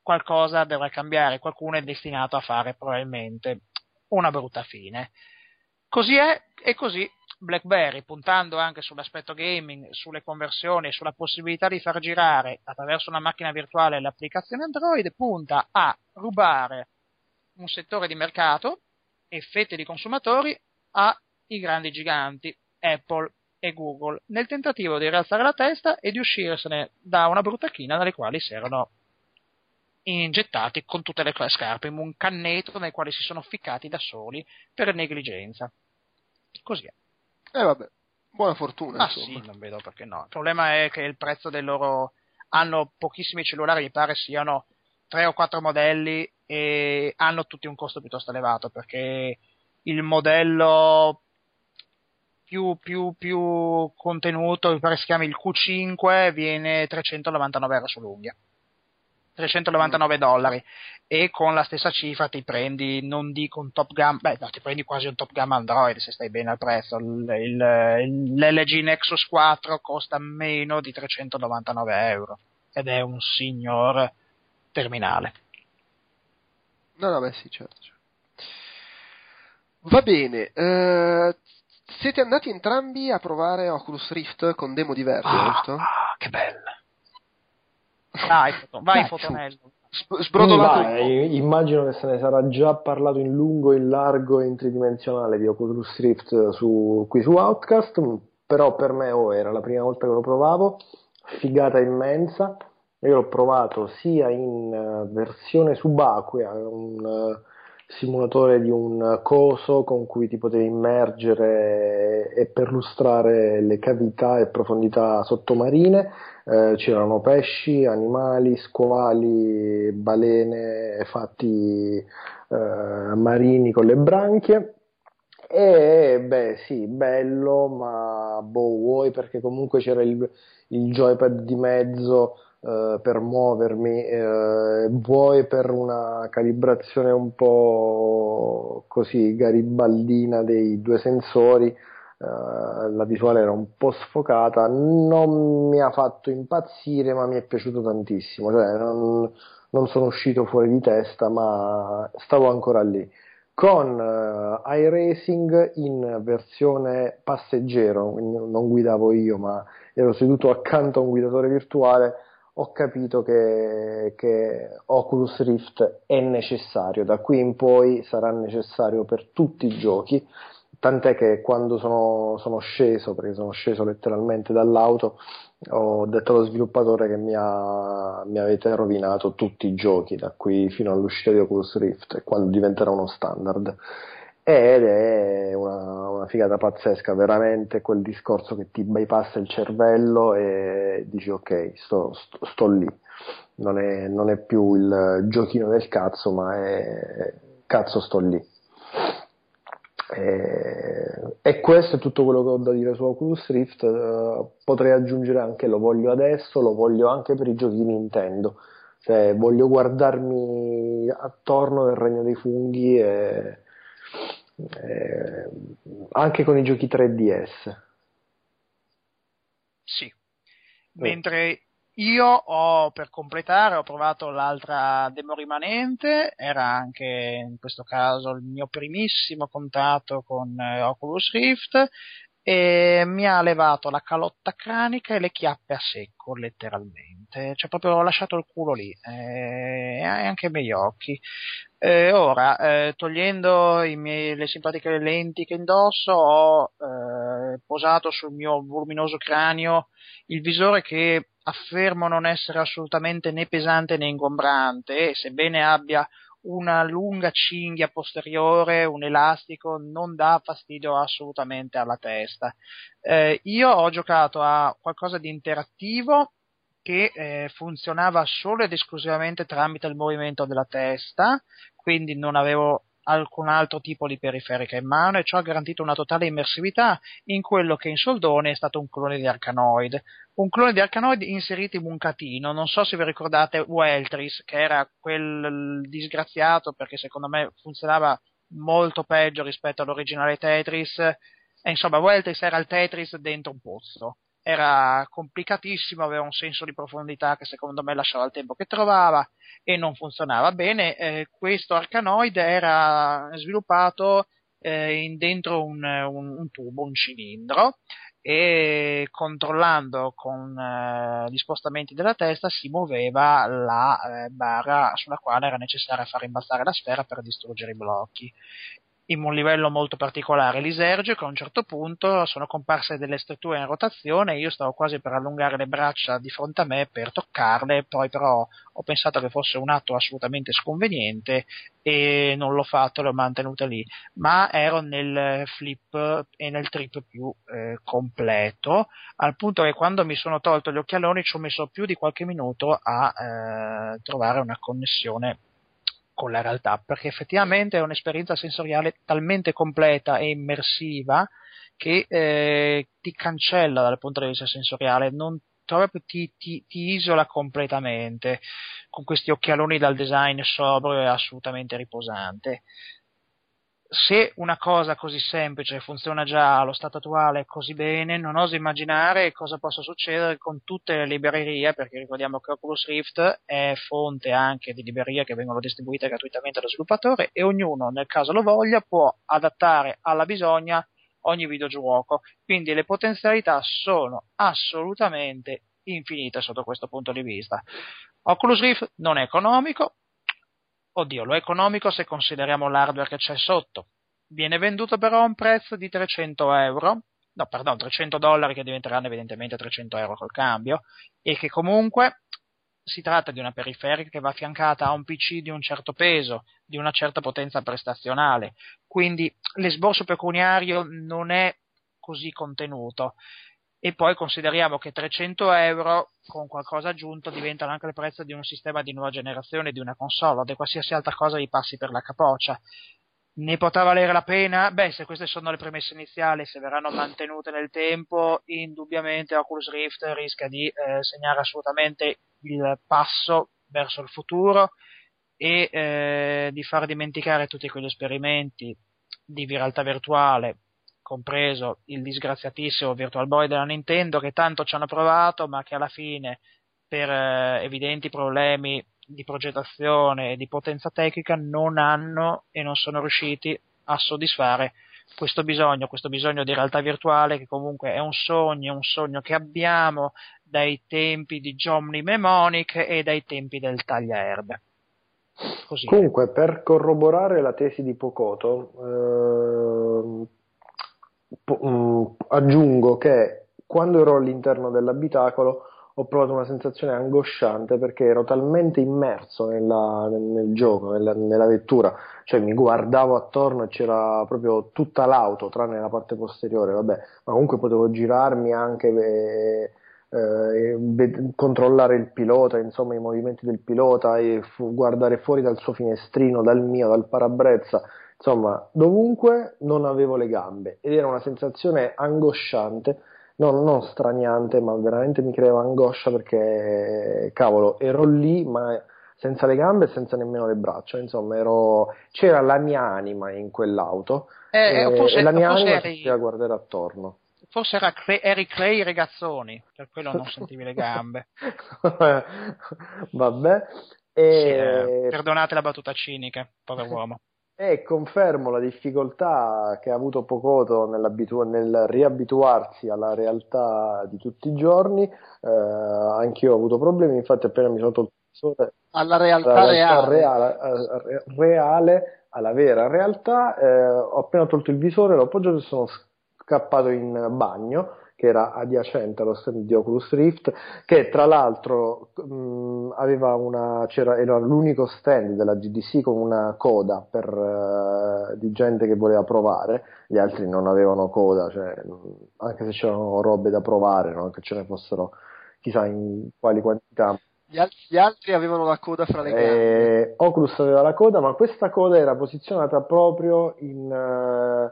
qualcosa dovrà cambiare, qualcuno è destinato a fare probabilmente una brutta fine. Così è e così BlackBerry, puntando anche sull'aspetto gaming, sulle conversioni, sulla possibilità di far girare attraverso una macchina virtuale l'applicazione Android, punta a rubare un settore di mercato e fette di consumatori ai grandi giganti Apple e Google, nel tentativo di rialzare la testa e di uscirsene da una brutta china dalle quali si erano ingettati con tutte le scarpe in un canneto nel quale si sono ficcati da soli per negligenza. Così è. Vabbè, buona fortuna. Sì, non vedo perché no. Il problema è che il prezzo del loro... hanno pochissimi cellulari, mi pare siano 3 o 4 modelli e hanno tutti un costo piuttosto elevato perché il modello più contenuto, mi pare si chiami il Q5, viene 399 euro sull'unghia. $399 e con la stessa cifra ti prendi, non dico un top gamma, ti prendi quasi un top gamma Android se stai bene al prezzo. L'LG Nexus 4 costa meno di €399 ed è un signor terminale. No, beh, sì, certo. Va bene, siete andati entrambi a provare Oculus Rift con demo diverse, giusto? Ah, che bella. Vai Fotonello. Immagino che se ne sarà già parlato in lungo, in largo e in tridimensionale di Oculus Rift qui su Outcast, però per me era la prima volta che lo provavo, figata immensa. Io l'ho provato sia in versione subacquea, un simulatore di un coso con cui ti potevi immergere e perlustrare le cavità e profondità sottomarine. C'erano pesci, animali, squali, balene, fatti marini con le branchie e sì, bello, ma vuoi perché comunque c'era il joypad di mezzo per muovermi, vuoi per una calibrazione un po' così garibaldina dei 2 sensori. La visuale era un po' sfocata, non mi ha fatto impazzire ma mi è piaciuto tantissimo, cioè, non sono uscito fuori di testa ma stavo ancora lì. Con iRacing in versione passeggero, non guidavo io ma ero seduto accanto a un guidatore virtuale, ho capito che Oculus Rift è necessario, da qui in poi sarà necessario per tutti i giochi. Tant'è che quando sono sceso, perché sono sceso letteralmente dall'auto, ho detto allo sviluppatore che mi avete rovinato tutti i giochi da qui fino all'uscita di Oculus Rift, quando diventerà uno standard. Ed è una figata pazzesca, veramente quel discorso che ti bypassa il cervello e dici ok, sto lì, non è più il giochino del cazzo, ma è cazzo sto lì. E questo è tutto quello che ho da dire su Oculus Rift. Potrei aggiungere anche lo voglio adesso, lo voglio anche per i giochi di Nintendo, cioè voglio guardarmi attorno nel regno dei funghi e anche con i giochi 3DS. Sì, mentre io per completare ho provato l'altra demo rimanente, era anche in questo caso il mio primissimo contatto con Oculus Rift e mi ha levato la calotta cranica e le chiappe a secco letteralmente, cioè proprio ho lasciato il culo lì e anche i miei occhi. Ora togliendo le simpatiche lenti che indosso ho posato sul mio voluminoso cranio il visore che affermo non essere assolutamente né pesante né ingombrante, e sebbene abbia una lunga cinghia posteriore, un elastico, non dà fastidio assolutamente alla testa. Io ho giocato a qualcosa di interattivo che funzionava solo ed esclusivamente tramite il movimento della testa, quindi non avevo alcun altro tipo di periferica in mano, e ciò ha garantito una totale immersività in quello che in soldone è stato un clone di Arkanoid. Un clone di Arkanoid inserito in un catino, non so se vi ricordate Weltris, che era quel disgraziato, perché secondo me funzionava molto peggio rispetto all'originale Tetris, e insomma Weltris era il Tetris dentro un pozzo. Era complicatissimo, aveva un senso di profondità che secondo me lasciava il tempo che trovava e non funzionava bene. Questo Arkanoid era sviluppato dentro un tubo, un cilindro, e controllando con gli spostamenti della testa si muoveva la barra sulla quale era necessario far impastare la sfera per distruggere i blocchi. In un livello molto particolare, lisergico, che a un certo punto sono comparse delle strutture in rotazione e io stavo quasi per allungare le braccia di fronte a me per toccarle, poi però ho pensato che fosse un atto assolutamente sconveniente e non l'ho fatto, l'ho mantenuta lì, ma ero nel flip e nel trip più completo, al punto che quando mi sono tolto gli occhialoni ci ho messo più di qualche minuto a trovare una connessione con la realtà, perché effettivamente è un'esperienza sensoriale talmente completa e immersiva che ti cancella dal punto di vista sensoriale, non ti isola completamente con questi occhialoni dal design sobrio e assolutamente riposante. Se una cosa così semplice funziona già allo stato attuale così bene, non oso immaginare cosa possa succedere con tutte le librerie, perché ricordiamo che Oculus Rift è fonte anche di librerie che vengono distribuite gratuitamente allo sviluppatore e ognuno, nel caso lo voglia, può adattare alla bisogna ogni videogioco. Quindi le potenzialità sono assolutamente infinite sotto questo punto di vista. Oculus Rift non è economico. Oddio, lo è economico se consideriamo l'hardware che c'è sotto. Viene venduto però a un prezzo di $300, che diventeranno evidentemente €300 col cambio, e che comunque si tratta di una periferica che va affiancata a un PC di un certo peso, di una certa potenza prestazionale, quindi l'esborso pecuniario non è così contenuto. E poi consideriamo che €300 con qualcosa aggiunto diventano anche il prezzo di un sistema di nuova generazione, di una console o di qualsiasi altra cosa gli passi per la capoccia. Ne potrà valere la pena? Beh, se queste sono le premesse iniziali, se verranno mantenute nel tempo, indubbiamente Oculus Rift rischia di segnare assolutamente il passo verso il futuro e di far dimenticare tutti quegli esperimenti di realtà virtuale, compreso il disgraziatissimo Virtual Boy della Nintendo, che tanto ci hanno provato ma che alla fine per evidenti problemi di progettazione e di potenza tecnica non hanno e non sono riusciti a soddisfare questo bisogno di realtà virtuale, che comunque è un sogno che abbiamo dai tempi di Jomny Mnemonic e dai tempi del tagliaerbe. Così. Comunque, per corroborare la tesi di Pocotto, aggiungo che quando ero all'interno dell'abitacolo ho provato una sensazione angosciante perché ero talmente immerso nel gioco, nella vettura, cioè mi guardavo attorno e c'era proprio tutta l'auto tranne la parte posteriore, vabbè, ma comunque potevo girarmi anche controllare il pilota, insomma i movimenti del pilota, e guardare fuori dal suo finestrino, dal mio, dal parabrezza, insomma dovunque non avevo le gambe ed era una sensazione angosciante, non straniante, ma veramente mi creava angoscia perché cavolo ero lì ma senza le gambe e senza nemmeno le braccia, insomma c'era la mia anima in quell'auto e la mia anima si poteva guardare attorno. Forse eri Clay Regazzoni, per quello non sentivi le gambe. Vabbè. Sì, perdonate la battuta cinica, povero uomo. E confermo la difficoltà che ha avuto Pocotto nel riabituarsi alla realtà di tutti i giorni. Anch'io ho avuto problemi, infatti appena mi sono tolto alla realtà reale, alla vera realtà, ho appena tolto il visore, l'ho appoggiato e sono scappato in bagno, che era adiacente allo stand di Oculus Rift, che tra l'altro era l'unico stand della GDC con una coda di gente che voleva provare, gli altri non avevano coda, cioè, anche se c'erano robe da provare, non che ce ne fossero chissà in quali quantità. Gli altri avevano la coda fra le gambe. Oculus aveva la coda, ma questa coda era posizionata proprio in...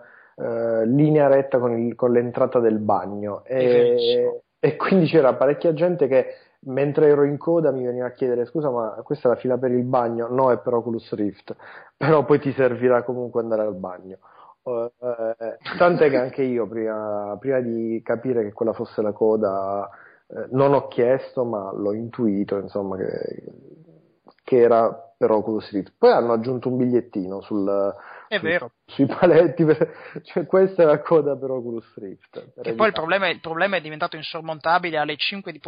linea retta con l'entrata del bagno e quindi c'era parecchia gente che mentre ero in coda mi veniva a chiedere scusa ma questa è la fila per il bagno? No, è per Oculus Rift, però poi ti servirà comunque andare al bagno, tant'è che anche io prima di capire che quella fosse la coda non ho chiesto ma l'ho intuito insomma che era per Oculus Rift. Poi hanno aggiunto un bigliettino sui paletti, cioè questa è la coda per Oculus Rift. E poi il problema è diventato insormontabile alle 5 di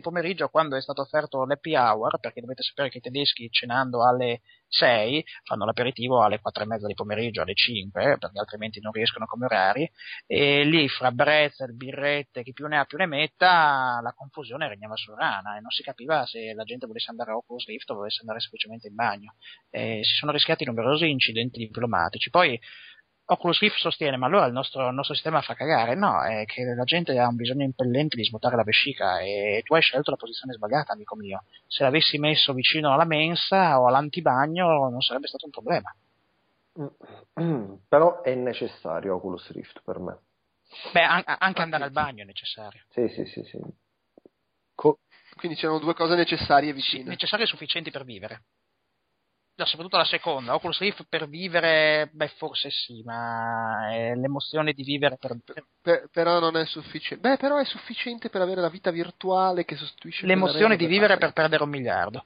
pomeriggio, quando è stato offerto l'happy hour, perché dovete sapere che i tedeschi cenando alle 6 fanno l'aperitivo alle 4:30 di pomeriggio, alle 5, perché altrimenti non riescono come orari, e lì fra brezel, birrette, chi più ne ha più ne metta, la confusione regnava sovrana e non si capiva se la gente volesse andare a Oculus Rift o volesse andare semplicemente in bagno. Si sono rischiati numerosi incidenti diplomatici. Poi Oculus Rift sostiene ma allora il nostro sistema fa cagare. No, è che la gente ha un bisogno impellente di svuotare la vescica e tu hai scelto la posizione sbagliata, amico mio. Se l'avessi messo vicino alla mensa o all'antibagno non sarebbe stato un problema. Però è necessario Oculus Rift per me. Beh, anche andare al bagno è necessario. Sì. Quindi c'erano due cose necessarie vicine. Sì, necessarie e sufficienti per vivere. Soprattutto la seconda, Oculus Rift per vivere, beh forse sì, ma l'emozione di vivere però non è sufficiente. Beh, però è sufficiente per avere la vita virtuale che sostituisce l'emozione di vivere per perdere 1 miliardo.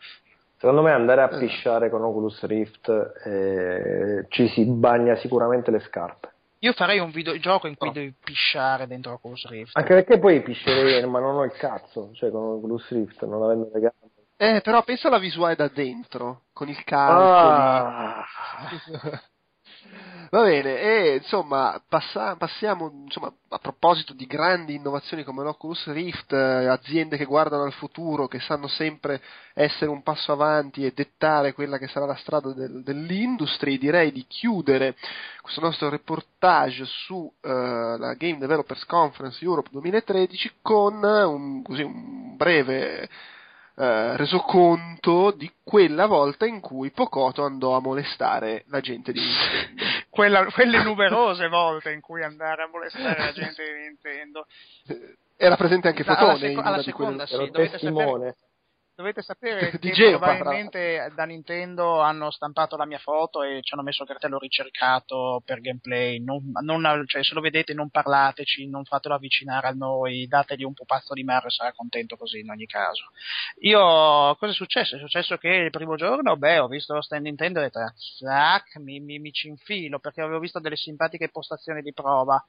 Secondo me andare a pisciare con Oculus Rift ci si bagna sicuramente le scarpe. Io farei un videogioco in cui devi pisciare dentro Oculus Rift. Anche perché poi piscerei, ma non ho il cazzo, cioè con Oculus Rift, non avendo le gambe. Però pensa alla visuale da dentro, con il calcolo. Ah. Va bene, e insomma, passiamo insomma, a proposito di grandi innovazioni come l'Oculus Rift, aziende che guardano al futuro, che sanno sempre essere un passo avanti e dettare quella che sarà la strada dell'industria, direi di chiudere questo nostro reportage su la Game Developers Conference Europe 2013 con un breve... resoconto di quella volta in cui Pocotto andò a molestare la gente di Nintendo. Quelle numerose volte in cui andare a molestare la gente di Nintendo. Era presente anche Fotone alla seconda, sì, dovete sapere che probabilmente da Nintendo hanno stampato la mia foto e ci hanno messo il cartello ricercato per gameplay, cioè, se lo vedete non parlateci, non fatelo avvicinare a noi, dategli un pupazzo di Mario, sarà contento così in ogni caso. Cosa è successo? È successo che il primo giorno, ho visto lo stand Nintendo e ho detto, zac, mi ci infilo, perché avevo visto delle simpatiche postazioni di prova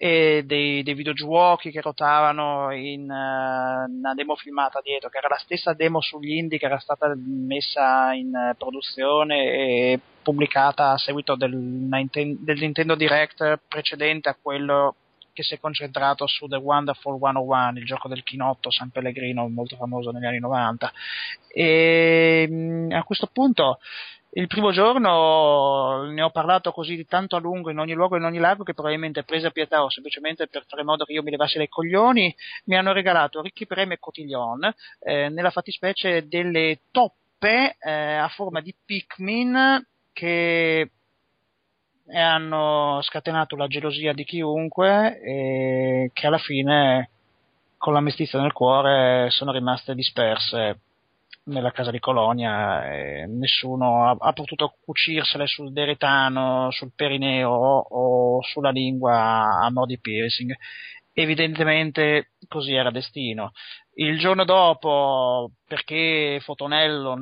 e dei videogiochi che rotavano in una demo filmata dietro, che era la stessa demo sugli indie che era stata messa in produzione e pubblicata a seguito del Nintendo Direct precedente a quello che si è concentrato su The Wonderful 101, il gioco del chinotto San Pellegrino, molto famoso negli anni 90. E a questo punto il primo giorno ne ho parlato così di tanto a lungo in ogni luogo e in ogni lago che probabilmente, presa pietà o semplicemente per fare in modo che io mi levassi dai coglioni, mi hanno regalato ricchi premi e cotillon, nella fattispecie delle toppe a forma di Pikmin che hanno scatenato la gelosia di chiunque e che alla fine, con la mestizia nel cuore, sono rimaste disperse nella casa di Colonia, nessuno ha potuto cucirsele sul deretano, sul perineo o sulla lingua a mo' di piercing. Evidentemente così era destino. Il giorno dopo, perché Fotonello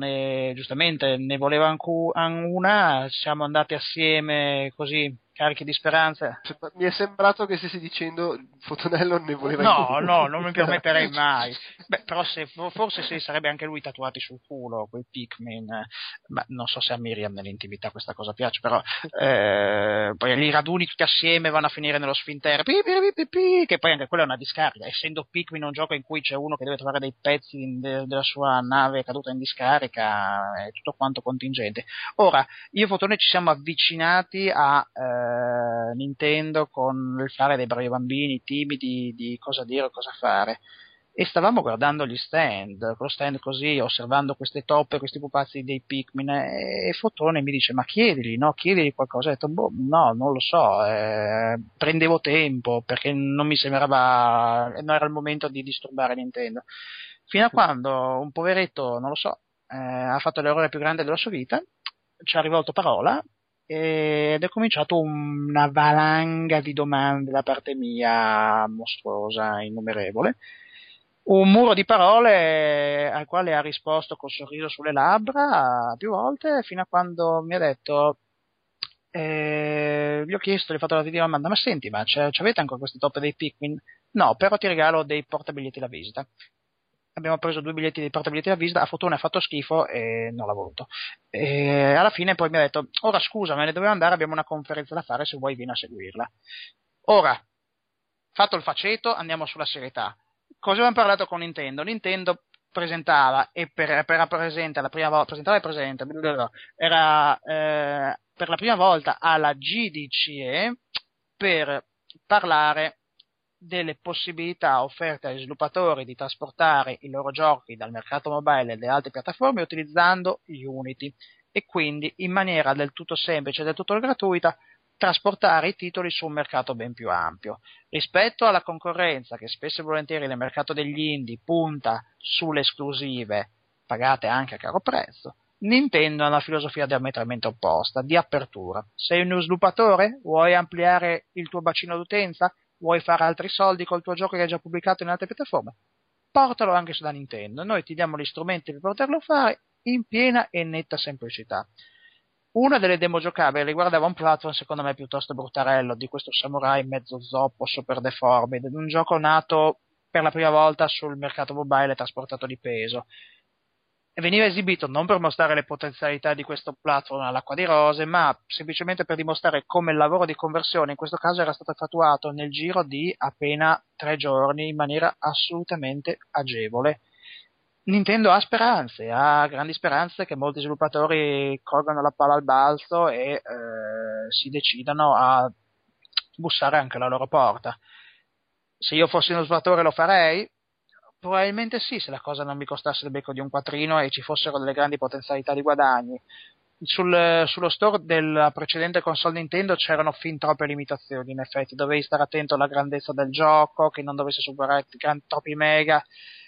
giustamente ne voleva una, siamo andati assieme così carichi di speranza. Mi è sembrato che stessi dicendo Fotonello ne voleva no, no, non mi permetterei mai. Beh, però forse sarebbe anche lui tatuati sul culo quei Pikmin, ma non so se a Miriam nell'intimità questa cosa piace, però poi li raduni tutti assieme, vanno a finire nello sfintero, che poi anche quella è una discarica, essendo Pikmin un gioco in cui c'è uno che deve trovare dei pezzi della sua nave caduta in discarica, è tutto quanto contingente. Ora, io e Fotone ci siamo avvicinati a Nintendo con il fare dei bravi bambini timidi di cosa dire o cosa fare, e stavamo guardando gli stand, lo stand così, osservando queste toppe, questi pupazzi dei Pikmin, e Fotone mi dice: ma chiedigli qualcosa. Ho detto: boh, no, non lo so, prendevo tempo perché non mi sembrava, non era il momento di disturbare Nintendo, fino a quando un poveretto, non lo so, ha fatto l'errore più grande della sua vita, ci ha rivolto parola ed è cominciato una valanga di domande da parte mia, mostruosa, innumerevole, un muro di parole al quale ha risposto col sorriso sulle labbra più volte, fino a quando mi ha detto, gli ho chiesto, gli ho fatto la domanda: ma senti, ma c'avete ancora queste toppe dei Pikmin? No, però ti regalo dei portabilietti da visita. Abbiamo preso 2 biglietti di portabilità a visita, a Fotone ha fatto schifo e non l'ha voluto. E alla fine poi mi ha detto: ora scusa, me ne dovevo andare, abbiamo una conferenza da fare, se vuoi vieni a seguirla. Ora, fatto il faceto, andiamo sulla serietà. Cosa abbiamo parlato con Nintendo? Nintendo presentava, e per la prima volta alla GDC per parlare delle possibilità offerte agli sviluppatori di trasportare i loro giochi dal mercato mobile e le altre piattaforme utilizzando Unity, e quindi in maniera del tutto semplice e del tutto gratuita trasportare i titoli su un mercato ben più ampio rispetto alla concorrenza, che spesso e volentieri nel mercato degli indie punta sulle esclusive pagate anche a caro prezzo. Nintendo ha una filosofia diametralmente opposta, di apertura. Sei uno sviluppatore? Vuoi ampliare il tuo bacino d'utenza? Vuoi fare altri soldi col tuo gioco che hai già pubblicato in altre piattaforme? Portalo anche su da Nintendo, noi ti diamo gli strumenti per poterlo fare in piena e netta semplicità. Una delle demo giocabili riguardava un platform secondo me piuttosto bruttarello, di questo samurai mezzo zoppo super deforme, un gioco nato per la prima volta sul mercato mobile e trasportato di peso. Veniva esibito non per mostrare le potenzialità di questo platform all'acqua di rose, ma semplicemente per dimostrare come il lavoro di conversione in questo caso era stato effettuato nel giro di appena 3 giorni in maniera assolutamente agevole. Nintendo ha speranze, ha grandi speranze che molti sviluppatori colgano la palla al balzo e si decidano a bussare anche alla loro porta. Se io fossi uno sviluppatore lo farei? Probabilmente sì, se la cosa non mi costasse il becco di un quattrino e ci fossero delle grandi potenzialità di guadagni. Sullo store della precedente console Nintendo c'erano fin troppe limitazioni, in effetti dovevi stare attento alla grandezza del gioco, che non dovesse superare troppi mega,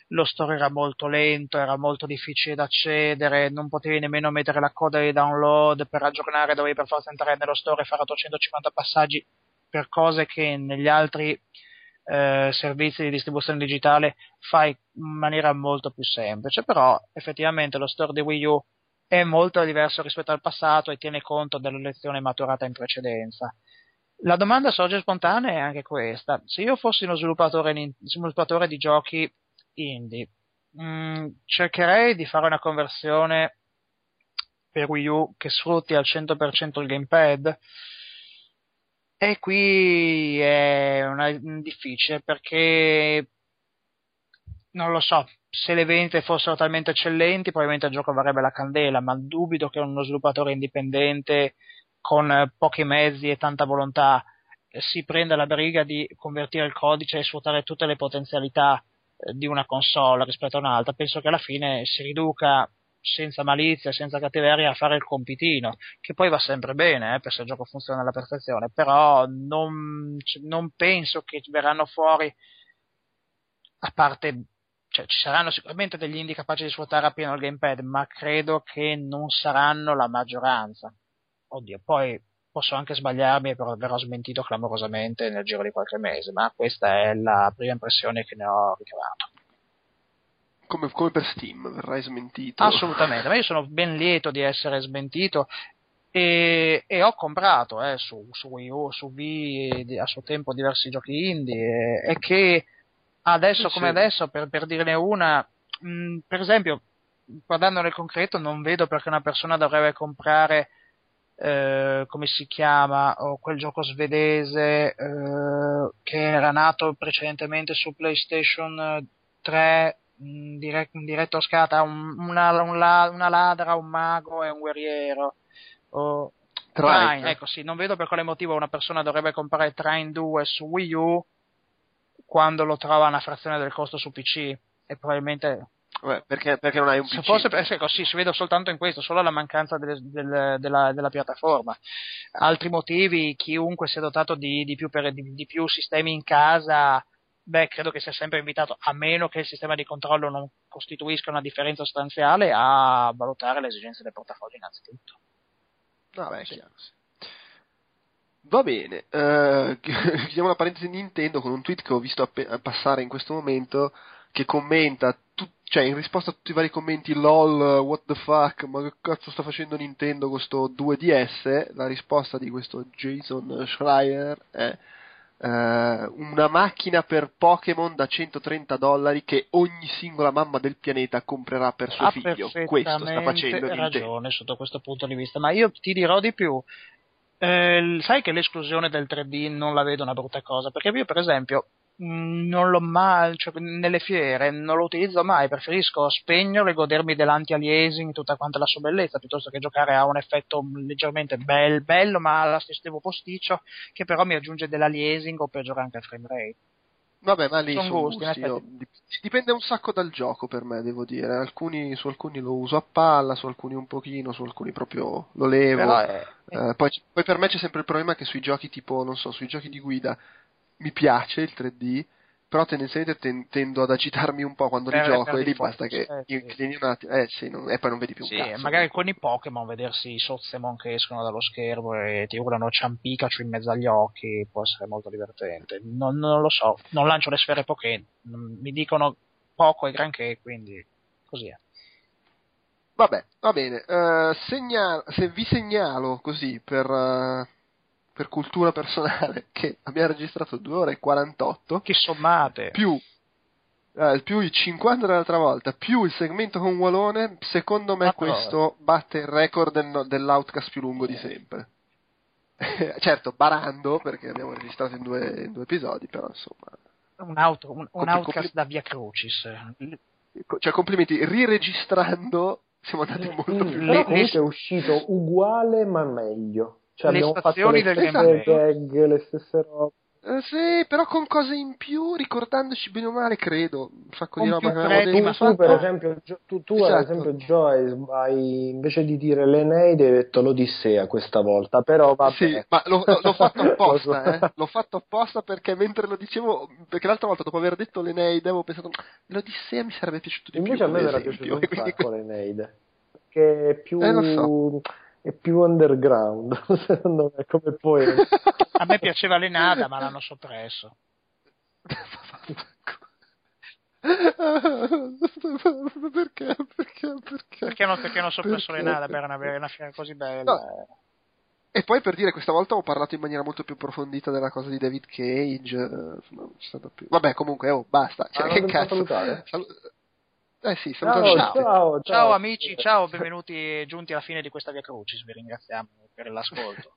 lo store era molto lento, era molto difficile da accedere, non potevi nemmeno mettere la coda di download, per aggiornare dovevi per forza entrare nello store e fare 850 passaggi per cose che negli altri servizi di distribuzione digitale fai in maniera molto più semplice. Però effettivamente lo store di Wii U è molto diverso rispetto al passato e tiene conto della lezione maturata in precedenza. La domanda sorge spontanea è anche questa: se io fossi uno sviluppatore di giochi indie, cercherei di fare una conversione per Wii U che sfrutti al 100% il gamepad? E qui è difficile, perché non lo so, se le vendite fossero talmente eccellenti probabilmente il gioco varrebbe la candela, ma dubito che uno sviluppatore indipendente con pochi mezzi e tanta volontà si prenda la briga di convertire il codice e sfruttare tutte le potenzialità di una console rispetto a un'altra. Penso che alla fine si riduca, senza malizia, senza cattiveria, a fare il compitino, che poi va sempre bene, perché se il gioco funziona alla perfezione, però non penso che verranno fuori, a parte, cioè, ci saranno sicuramente degli indie capaci di sfruttare appieno il gamepad, ma credo che non saranno la maggioranza. Oddio, poi posso anche sbagliarmi, però verrò smentito clamorosamente nel giro di qualche mese, ma questa è la prima impressione che ne ho ricavato. Come per Steam, verrai smentito? Assolutamente, ma io sono ben lieto di essere smentito, e ho comprato su Wii U, su Wii a suo tempo diversi giochi indie, e che adesso come adesso, per dirne una, per esempio, guardando nel concreto, non vedo perché una persona dovrebbe comprare come si chiama, quel gioco svedese che era nato precedentemente su PlayStation 3, diretto a scata, una ladra, un mago e un guerriero, Trine. Ecco, sì, non vedo per quale motivo una persona dovrebbe comprare Trine 2 su Wii U quando lo trova a una frazione del costo su PC, e probabilmente perché non hai un PC. Forse così si vede soltanto in questo, solo la mancanza della piattaforma. Altri motivi, chiunque sia dotato di più sistemi in casa, beh, credo che sia sempre invitato, a meno che il sistema di controllo non costituisca una differenza sostanziale, a valutare le esigenze del portafoglio innanzitutto. Vabbè, sì. Chiaro, sì. Va bene, chiudiamo la parentesi Nintendo con un tweet che ho visto passare in questo momento, che commenta, cioè in risposta a tutti i vari commenti, lol, what the fuck, ma che cazzo sta facendo Nintendo con sto 2DS, la risposta di questo Jason Schreier è: una macchina per Pokémon da $130 che ogni singola mamma del pianeta comprerà per suo figlio. Questo sta facendo ragione sotto questo punto di vista, ma io ti dirò di più, sai che l'esclusione del 3D non la vedo una brutta cosa, perché io per esempio non l'ho mai, cioè, nelle fiere non lo utilizzo mai, preferisco spegnerlo e godermi dell'anti-aliasing, tutta quanta la sua bellezza, piuttosto che giocare a un effetto leggermente bello ma allo stesso tempo posticcio, che però mi aggiunge dell'aliasing, o peggiora anche il frame rate. Vabbè, ma lì sono gusti, dipende un sacco dal gioco, per me, devo dire. Su alcuni lo uso a palla, su alcuni un pochino, su alcuni proprio lo levo. Però poi per me c'è sempre il problema che sui giochi tipo, non so, sui giochi di guida mi piace il 3D, però tendenzialmente tendo ad agitarmi un po' quando li gioco, e lì basta che inclini un attimo, e poi non vedi più un cazzo. Sì, magari con i Pokémon vedersi i Sozzemon che escono dallo schermo e ti urlano Ciampikachu in mezzo agli occhi può essere molto divertente. Non lo so, non lancio le sfere Poké, mi dicono poco e granché, quindi così è. Vabbè, va bene, se vi segnalo così per cultura personale, che abbiamo registrato 2 ore e 48, che sommate più i 50 dell'altra volta, più il segmento con Walone, secondo me questo batte il record dell'outcast più lungo di sempre. Certo, barando, perché abbiamo registrato in due episodi, però insomma un outcast da Via Crucis, cioè complimenti, riregistrando siamo andati molto più lungo. Comunque è uscito uguale ma meglio. Cioè, le stazioni del gameplay, le stesse robe. Sì, però con cose in più, ricordandoci bene o male, credo. Un sacco di roba che tu, per esempio, esatto. Ad esempio, Joyce, invece di dire l'Eneide, hai detto l'Odissea questa volta. Però vabbè. Sì, ma l'ho fatto apposta, L'ho fatto apposta, perché mentre lo dicevo, perché l'altra volta dopo aver detto l'Eneide avevo pensato l'Odissea mi sarebbe piaciuto di invece più. Invece a me era piaciuto un sacco l'Eneide, che è più... lo so. È più underground, secondo me, come poi. A me piaceva l'Enada, ma l'hanno soppresso. Perché? Perché hanno soppresso l'Enada per una fiera così bella. No. E poi, per dire, questa volta ho parlato in maniera molto più approfondita della cosa di David Cage. Non c'è stato più. Vabbè, comunque, basta. Cioè, che cazzo. Salutare. Sì, ciao amici, ciao, benvenuti, giunti alla fine di questa Via Crucis, vi ringraziamo per l'ascolto.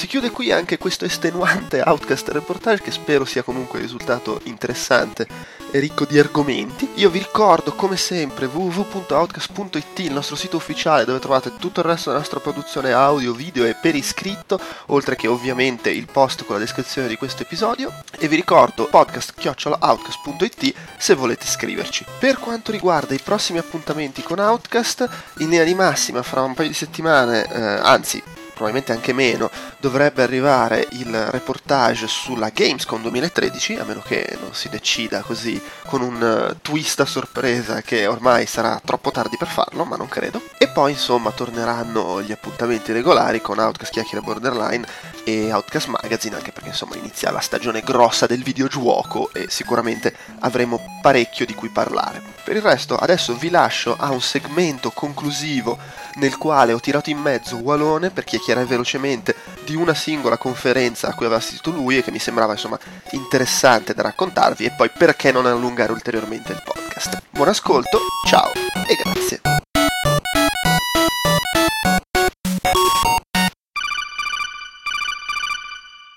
Si chiude qui anche questo estenuante Outcast Reportage, che spero sia comunque risultato interessante e ricco di argomenti. Io vi ricordo come sempre www.outcast.it, il nostro sito ufficiale dove trovate tutto il resto della nostra produzione audio, video e per iscritto, oltre che ovviamente il post con la descrizione di questo episodio, e vi ricordo podcast@outcast.it se volete scriverci. Per quanto riguarda i prossimi appuntamenti con Outcast, in linea di massima fra un paio di settimane, anzi probabilmente anche meno, dovrebbe arrivare il reportage sulla Gamescom 2013, a meno che non si decida così con un twist a sorpresa che ormai sarà troppo tardi per farlo, ma non credo. E poi insomma torneranno gli appuntamenti regolari con Outcast Chiacchiere Borderline e Outcast Magazine, anche perché insomma inizia la stagione grossa del videogioco e sicuramente avremo parecchio di cui parlare. Per il resto adesso vi lascio a un segmento conclusivo nel quale ho tirato in mezzo Walone per chiacchierare velocemente di una singola conferenza a cui aveva assistito lui e che mi sembrava insomma interessante da raccontarvi, e poi perché non allungare ulteriormente il podcast. Buon ascolto, ciao e grazie.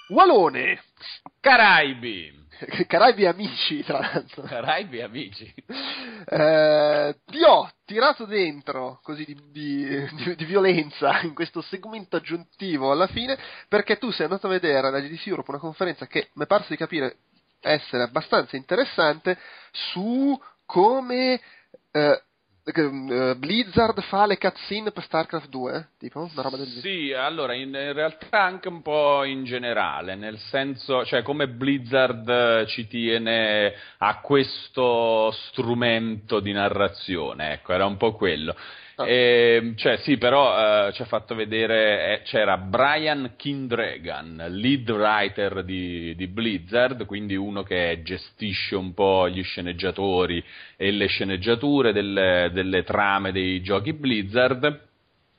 Walone, Caraibi. Caraibi amici, tra l'altro. Caraibi amici. Ti ho tirato dentro così di violenza in questo segmento aggiuntivo alla fine, perché tu sei andato a vedere alla GDC Europe una conferenza che mi è parso di capire essere abbastanza interessante su come Blizzard fa le cutscene per StarCraft 2, tipo una roba del genere. Sì, allora in realtà anche un po' in generale, nel senso, cioè, come Blizzard ci tiene a questo strumento di narrazione, ecco, era un po' quello. Oh. Cioè sì, però ci ha fatto vedere, c'era Brian Kindregan, lead writer di Blizzard, quindi uno che gestisce un po' gli sceneggiatori e le sceneggiature delle trame dei giochi Blizzard,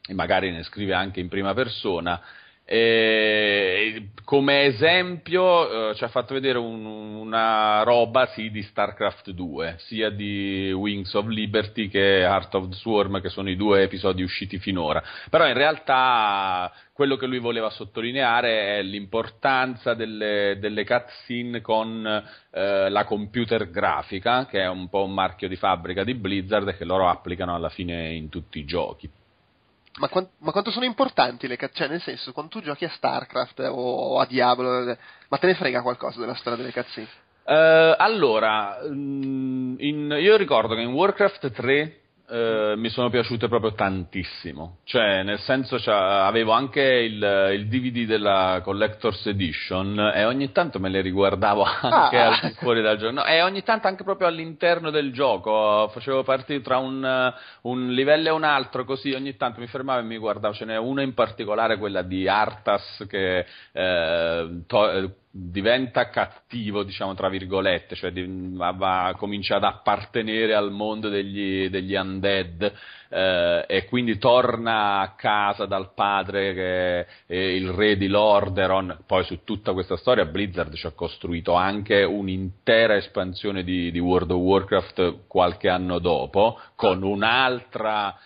e magari ne scrive anche in prima persona. E come esempio ci ha fatto vedere una roba sì di StarCraft 2, sia di Wings of Liberty che Heart of the Swarm, che sono i due episodi usciti finora. Però in realtà quello che lui voleva sottolineare è l'importanza delle cutscene con la computer grafica, che è un po' un marchio di fabbrica di Blizzard e che loro applicano alla fine in tutti i giochi. Ma quanto sono importanti le cutscene? Cioè, nel senso, quando tu giochi a StarCraft o a Diablo, ma te ne frega qualcosa della storia delle cutscene? Allora, io ricordo che in Warcraft 3 mi sono piaciute proprio tantissimo. Cioè, nel senso, avevo anche il DVD della Collector's Edition e ogni tanto me le riguardavo anche fuori dal gioco, no, e ogni tanto anche proprio all'interno del gioco facevo partire tra un livello e un altro, così ogni tanto mi fermavo e mi guardavo. Ce n'è una in particolare, quella di Arthas, che diventa cattivo, diciamo tra virgolette, cioè comincia ad appartenere al mondo degli undead, e quindi torna a casa dal padre, che è il re di Lordaeron. Poi su tutta questa storia Blizzard ci ha costruito anche un'intera espansione di World of Warcraft qualche anno dopo, con un'altra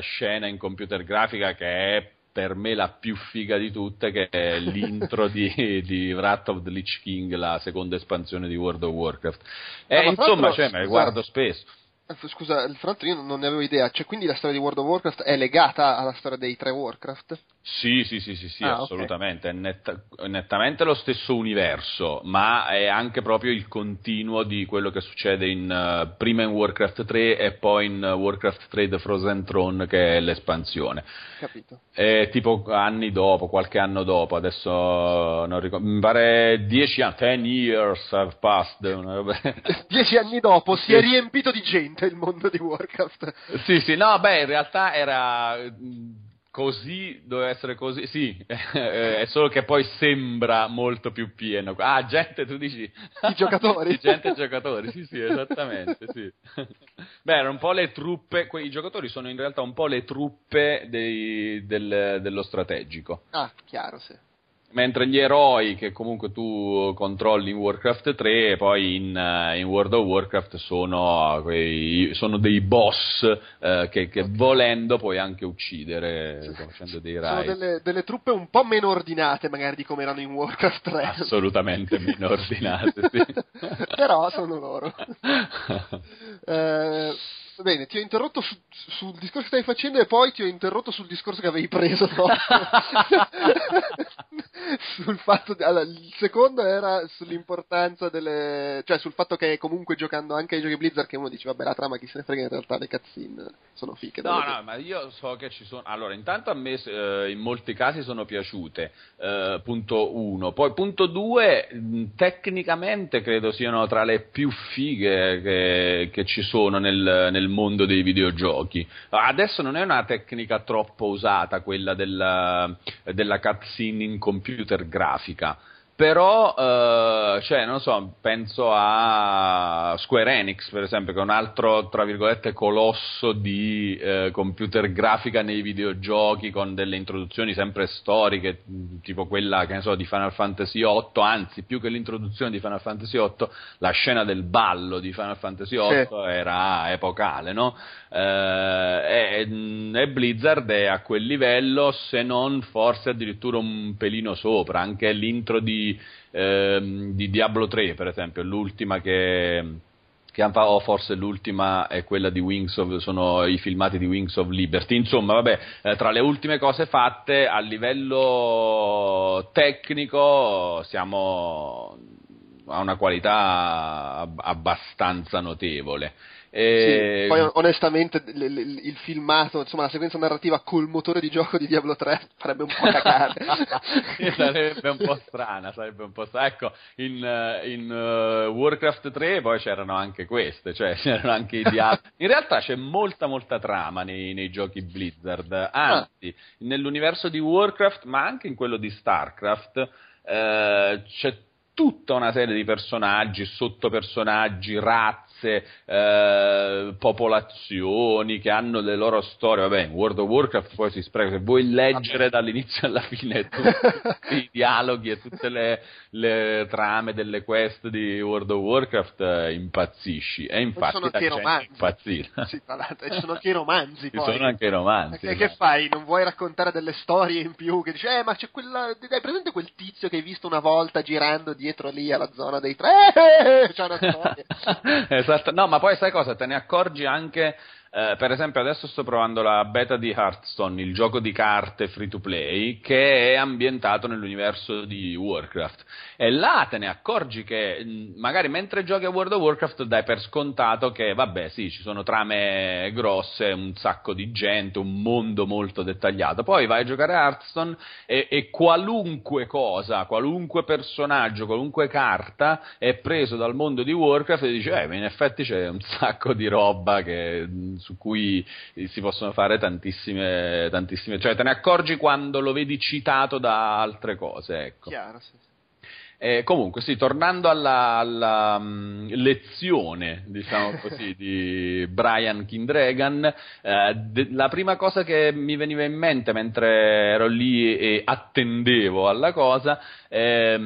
scena in computer grafica che è per me la più figa di tutte, che è l'intro di Wrath of the Lich King, la seconda espansione di World of Warcraft. E insomma, me le guardo spesso. Scusa, fra l'altro io non ne avevo idea, cioè quindi la storia di World of Warcraft è legata alla storia dei tre Warcraft? Sì, assolutamente, okay. È nettamente lo stesso universo, ma è anche proprio il continuo di quello che succede prima in Warcraft 3 e poi in Warcraft 3 The Frozen Throne, che è l'espansione. Capito. Tipo anni dopo, qualche anno dopo, adesso non ricordo, mi pare 10 anni, 10 years have passed. 10 anni dopo si è riempito di gente il mondo di Warcraft. Sì, no, beh, in realtà era così, doveva essere così, sì, è solo che poi sembra molto più pieno. Gente, tu dici? I giocatori. Gente e giocatori, sì, esattamente, sì. Beh, erano un po' le truppe, i giocatori sono in realtà un po' le truppe dello strategico. Chiaro, sì. Mentre gli eroi che comunque tu controlli in Warcraft 3 e poi in World of Warcraft sono dei boss che volendo puoi anche uccidere facendo dei raid. Sono delle truppe un po' meno ordinate magari di come erano in Warcraft 3. Assolutamente meno ordinate, sì. Però sono loro. Bene, ti ho interrotto sul discorso che stai facendo e poi ti ho interrotto sul discorso che avevi preso dopo. Sul fatto il secondo era sull'importanza cioè sul fatto che comunque giocando anche ai giochi Blizzard, che uno dice vabbè la trama chi se ne frega, in realtà le cutscene sono fighe. No, ma io so che ci sono. Allora, intanto a me in molti casi sono piaciute, punto uno. Poi punto due, tecnicamente credo siano tra le più fighe che ci sono nel mondo dei videogiochi. Adesso non è una tecnica troppo usata quella della cutscene in computer grafica, però cioè non so, penso a Square Enix per esempio, che è un altro tra virgolette colosso di computer grafica nei videogiochi, con delle introduzioni sempre storiche, tipo quella che ne so di Final Fantasy VIII, anzi più che l'introduzione di Final Fantasy VIII, la scena del ballo di Final Fantasy VIII era epocale, no? E Blizzard è a quel livello, se non forse addirittura un pelino sopra. Anche l'intro di Diablo 3 per esempio, l'ultima che hanno fatto, o forse l'ultima è quella di sono i filmati di Wings of Liberty. Insomma vabbè, tra le ultime cose fatte a livello tecnico siamo a una qualità abbastanza notevole. E... Sì, poi onestamente il filmato, insomma la sequenza narrativa col motore di gioco di Diablo 3 farebbe un po' cagare. Sarebbe un po' strana, ecco, in Warcraft 3 poi c'erano anche queste, cioè c'erano anche i dialoghi. In realtà c'è molta trama nei giochi Blizzard, anzi nell'universo di Warcraft ma anche in quello di Starcraft c'è tutta una serie di personaggi, sottopersonaggi, razze, popolazioni che hanno le loro storie. Vabbè, in World of Warcraft poi si spreca, se vuoi leggere dall'inizio alla fine tutti i dialoghi e tutte le trame delle quest di World of Warcraft, impazzisci. E infatti sono anche romanzi. Sì, ci sono anche i romanzi. Poi. Ci sono anche i romanzi. E che fai? Non vuoi raccontare delle storie in più? Che dici, ma c'è hai presente quel tizio che hai visto una volta girando dietro lì alla zona dei tre, c'è una storia. Esatto. No, ma poi sai cosa? Te ne accorgi anche, per esempio adesso sto provando la beta di Hearthstone, il gioco di carte free to play che è ambientato nell'universo di Warcraft, e là te ne accorgi che magari mentre giochi a World of Warcraft dai per scontato che vabbè sì, ci sono trame grosse, un sacco di gente, un mondo molto dettagliato, poi vai a giocare a Hearthstone e qualunque cosa, qualunque personaggio, qualunque carta è preso dal mondo di Warcraft e dici in effetti c'è un sacco di roba su cui si possono fare tantissime, cioè te ne accorgi quando lo vedi citato da altre cose, ecco. Chiaro, sì. Comunque sì, tornando alla lezione, diciamo così, di Brian Kindregan, la prima cosa che mi veniva in mente mentre ero lì e attendevo alla cosa è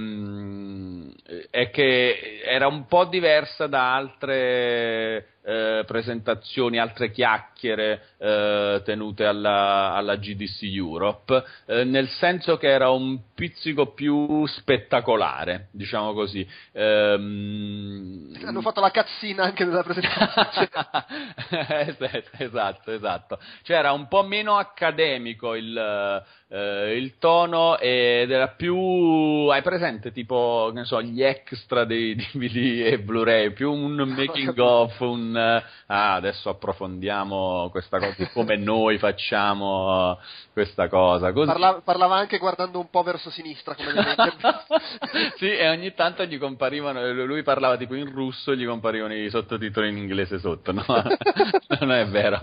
che era un po' diversa da altre presentazioni, altre chiacchiere tenute alla GDC Europe, nel senso che era un pizzico più spettacolare, diciamo così. Hanno fatto la cazzina anche nella presentazione. Esatto. Cioè era un po' meno accademico il tono ed era più, hai presente tipo, che ne so, gli extra dei DVD e Blu-ray, più un making of, adesso approfondiamo questa cosa, come noi facciamo questa cosa. Così. Parlava anche guardando un po' verso sinistra, come sì, e ogni tanto gli comparivano, lui parlava tipo in russo e gli comparivano i sottotitoli in inglese sotto, no? Non è vero.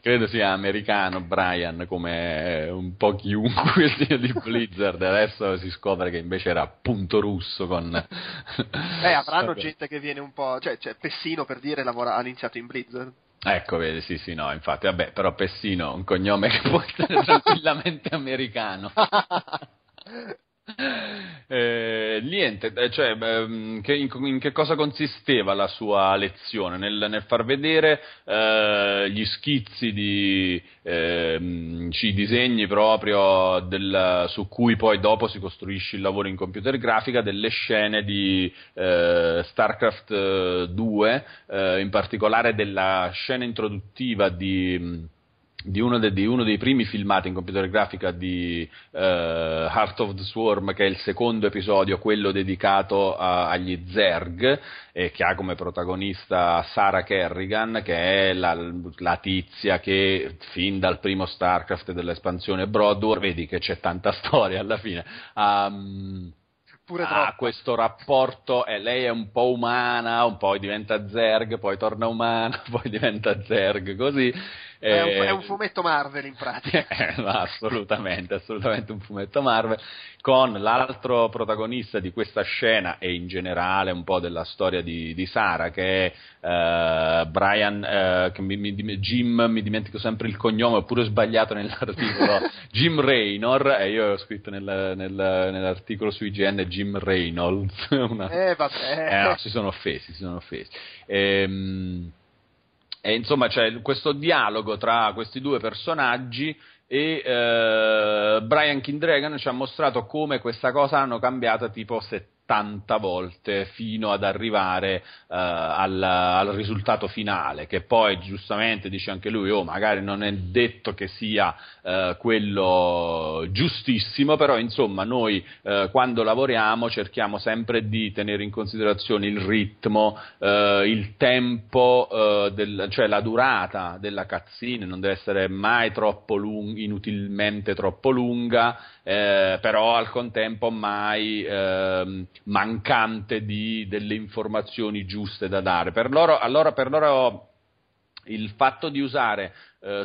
Credo sia americano Brian, come un po' chiunque sia di Blizzard, adesso si scopre che invece era appunto russo con... avranno gente che viene un po'... Cioè Pessino, per dire, ha iniziato in Blizzard. Ecco, vedi, sì, no, infatti, vabbè, però Pessino, un cognome che può essere tranquillamente americano. Niente, cioè, in che cosa consisteva la sua lezione? Nel far vedere gli schizzi di i disegni proprio su cui poi dopo si costruisce il lavoro in computer grafica delle scene di StarCraft 2, in particolare della scena introduttiva di uno dei primi filmati in computer grafica di Heart of the Swarm, che è il secondo episodio, quello dedicato agli Zerg, che ha come protagonista Sarah Kerrigan, che è la tizia che fin dal primo StarCraft dell'espansione Broadwar, vedi che c'è tanta storia alla fine, questo rapporto, lei è un po' umana, un po' diventa Zerg, poi torna umana, poi diventa Zerg, così. È un fumetto Marvel in pratica. Assolutamente un fumetto Marvel, con l'altro protagonista di questa scena e in generale un po' della storia di Sara, che è Brian, che Jim, mi dimentico sempre il cognome, ho pure sbagliato nell'articolo, Jim Raynor, e io ho scritto nell'articolo su IGN Jim Reynolds. No, si sono offesi. E insomma c'è questo dialogo tra questi due personaggi e Brian Kindregan ci ha mostrato come questa cosa hanno cambiata tipo 70 volte fino ad arrivare al risultato finale, che poi giustamente dice anche lui, magari non è detto che sia quello giustissimo, però insomma noi quando lavoriamo cerchiamo sempre di tenere in considerazione il ritmo, il tempo, cioè la durata della cutscene non deve essere mai troppo lunga, inutilmente troppo lunga, però al contempo mai mancante delle informazioni giuste da dare. Per loro il fatto di usare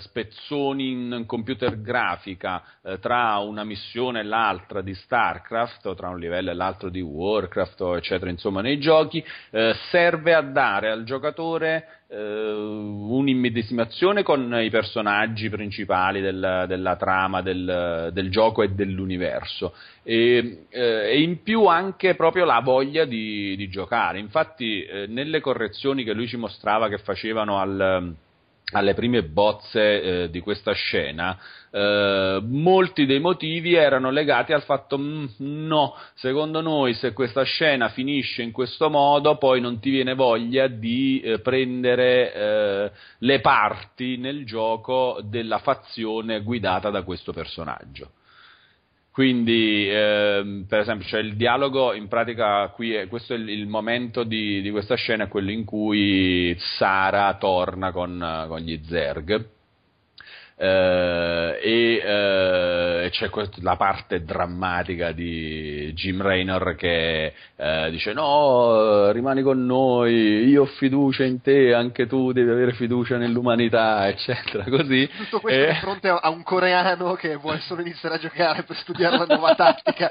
spezzoni in computer grafica tra una missione e l'altra di StarCraft, o tra un livello e l'altro di Warcraft, eccetera, insomma nei giochi, serve a dare al giocatore un'immedesimazione con i personaggi principali della trama del gioco e dell'universo, e in più anche proprio la voglia di giocare. Infatti nelle correzioni che lui ci mostrava che facevano alle prime bozze di questa scena, molti dei motivi erano legati al fatto no, secondo noi se questa scena finisce in questo modo poi non ti viene voglia di prendere le parti nel gioco della fazione guidata da questo personaggio. Quindi per esempio c'è il dialogo, in pratica qui questo è il momento di questa scena, è quello in cui Sara torna con gli Zerg, e c'è la parte drammatica di Jim Raynor che dice no, rimani con noi, io ho fiducia in te, anche tu devi avere fiducia nell'umanità, eccetera, così. Tutto questo di fronte a un coreano che vuole solo iniziare a giocare per studiare la nuova tattica.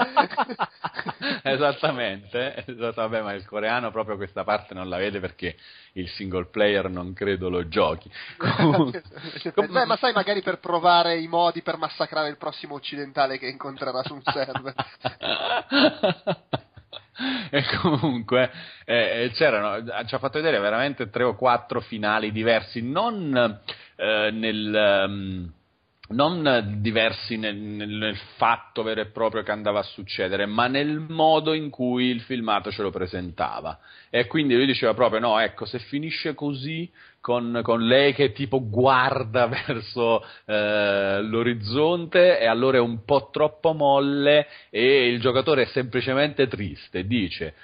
Esattamente, vabbè, ma il coreano proprio questa parte non la vede perché il single player non credo lo giochi. Beh, ma sai, magari per provare i modi per massacrare il prossimo occidentale che incontrerà sul server. E comunque ci ha fatto vedere veramente 3 o 4 finali diversi, non diversi nel fatto vero e proprio che andava a succedere, ma nel modo in cui il filmato ce lo presentava. E quindi lui diceva proprio no, ecco, se finisce così con lei che tipo guarda verso l'orizzonte, e allora è un po' troppo molle e il giocatore è semplicemente triste, dice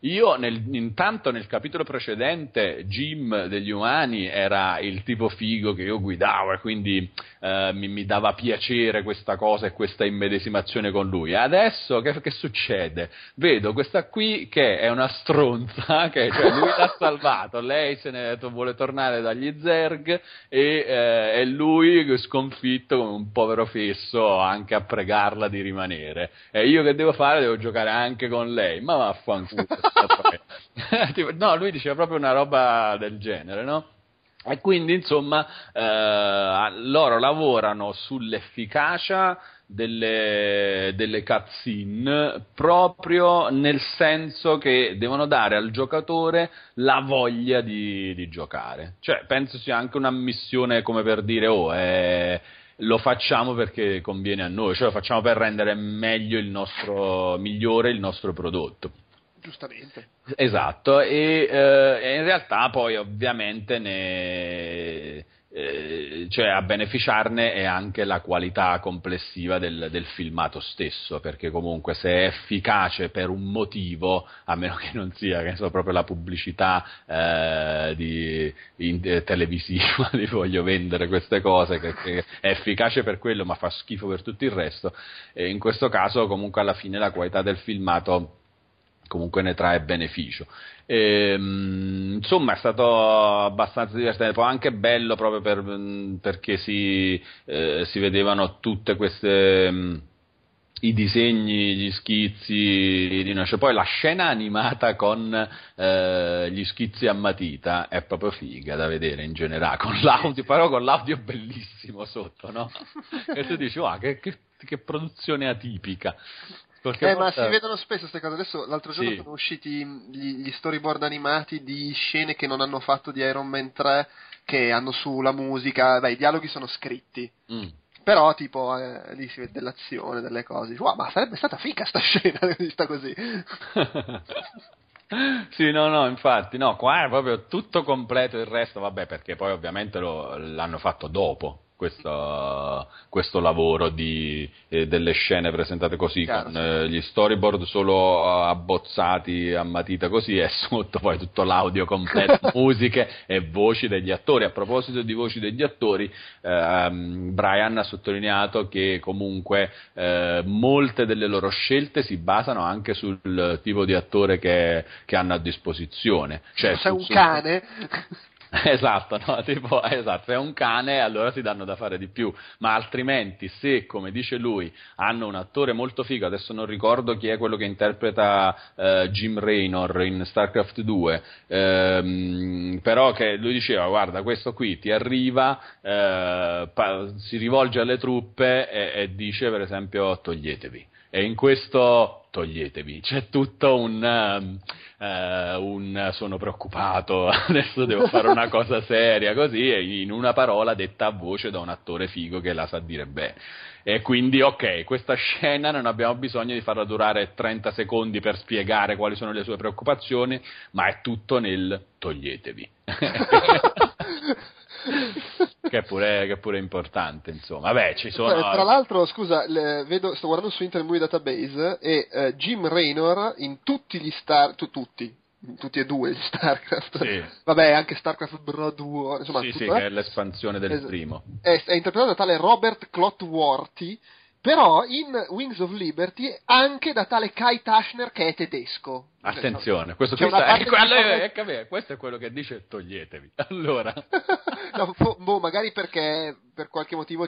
io intanto nel capitolo precedente Jim degli umani era il tipo figo che io guidavo e quindi mi dava piacere questa cosa e questa immedesimazione con lui, adesso che succede? Vedo questa qui che è una stronza, che cioè lui l'ha salvato, lei se ne vuole tornare dagli Zerg, e lui sconfitto come un povero fesso anche a pregarla di rimanere, e io che devo fare? Devo giocare anche con lei, ma vaffanculo. No, lui diceva proprio una roba del genere, no? E quindi insomma loro lavorano sull'efficacia delle cutscene, proprio nel senso che devono dare al giocatore la voglia di giocare. Cioè, penso sia anche un'ammissione come per dire, lo facciamo perché conviene a noi, cioè lo facciamo per rendere meglio migliore il nostro prodotto. Giustamente. Esatto, e in realtà poi ovviamente cioè a beneficiarne è anche la qualità complessiva del filmato stesso, perché comunque se è efficace per un motivo, a meno che non sia proprio la pubblicità televisiva li voglio vendere queste cose, che è efficace per quello ma fa schifo per tutto il resto, e in questo caso comunque alla fine la qualità del filmato comunque ne trae beneficio. Insomma, è stato abbastanza divertente, poi anche bello proprio perché si vedevano tutte queste i disegni, gli schizzi, cioè, poi la scena animata con gli schizzi a matita è proprio figa da vedere in generale, con l'audio, però con l'audio bellissimo sotto, no? E tu dici, che produzione atipica. Ma si vedono spesso queste cose. Adesso l'altro giorno sono usciti gli storyboard animati di scene che non hanno fatto di Iron Man 3, che hanno sulla musica, i dialoghi sono scritti, però tipo lì si vede dell'azione, delle cose. Wow, ma sarebbe stata figa sta scena vista così. Sì, no, infatti, no, qua è proprio tutto completo, il resto vabbè, perché poi ovviamente l'hanno fatto dopo. Questo lavoro delle scene presentate così, con gli storyboard solo abbozzati a matita così, e sotto poi tutto l'audio completo, musiche e voci degli attori. A proposito di voci degli attori, Brian ha sottolineato che comunque molte delle loro scelte si basano anche sul tipo di attore che hanno a disposizione. Cioè, sei un cane? Esatto, no? Tipo, esatto, se è un cane allora si danno da fare di più, ma altrimenti se, come dice lui, hanno un attore molto figo, adesso non ricordo chi è quello che interpreta Jim Raynor in StarCraft 2, però che lui diceva, guarda, questo qui ti arriva, si rivolge alle truppe e dice per esempio toglietevi, e in questo toglietevi, c'è tutto un sono preoccupato, adesso devo fare una cosa seria, così, e in una parola detta a voce da un attore figo che la sa dire bene. E quindi ok, questa scena non abbiamo bisogno di farla durare 30 secondi per spiegare quali sono le sue preoccupazioni, ma è tutto nel toglietevi. Che pure è importante, insomma. Vabbè, ci sono. Tra l'altro, scusa, sto guardando su Internet Movie Database e Jim Raynor in tutti gli tutti e due gli StarCraft, sì. Vabbè, anche StarCraft Bro2, insomma, sì, tutto, che è l'espansione del primo, è interpretato da tale Robert Clotworthy, però in Wings of Liberty anche da tale Kai Taschner, che è tedesco. Attenzione, questo è quello che dice toglietevi, allora. No, magari perché per qualche motivo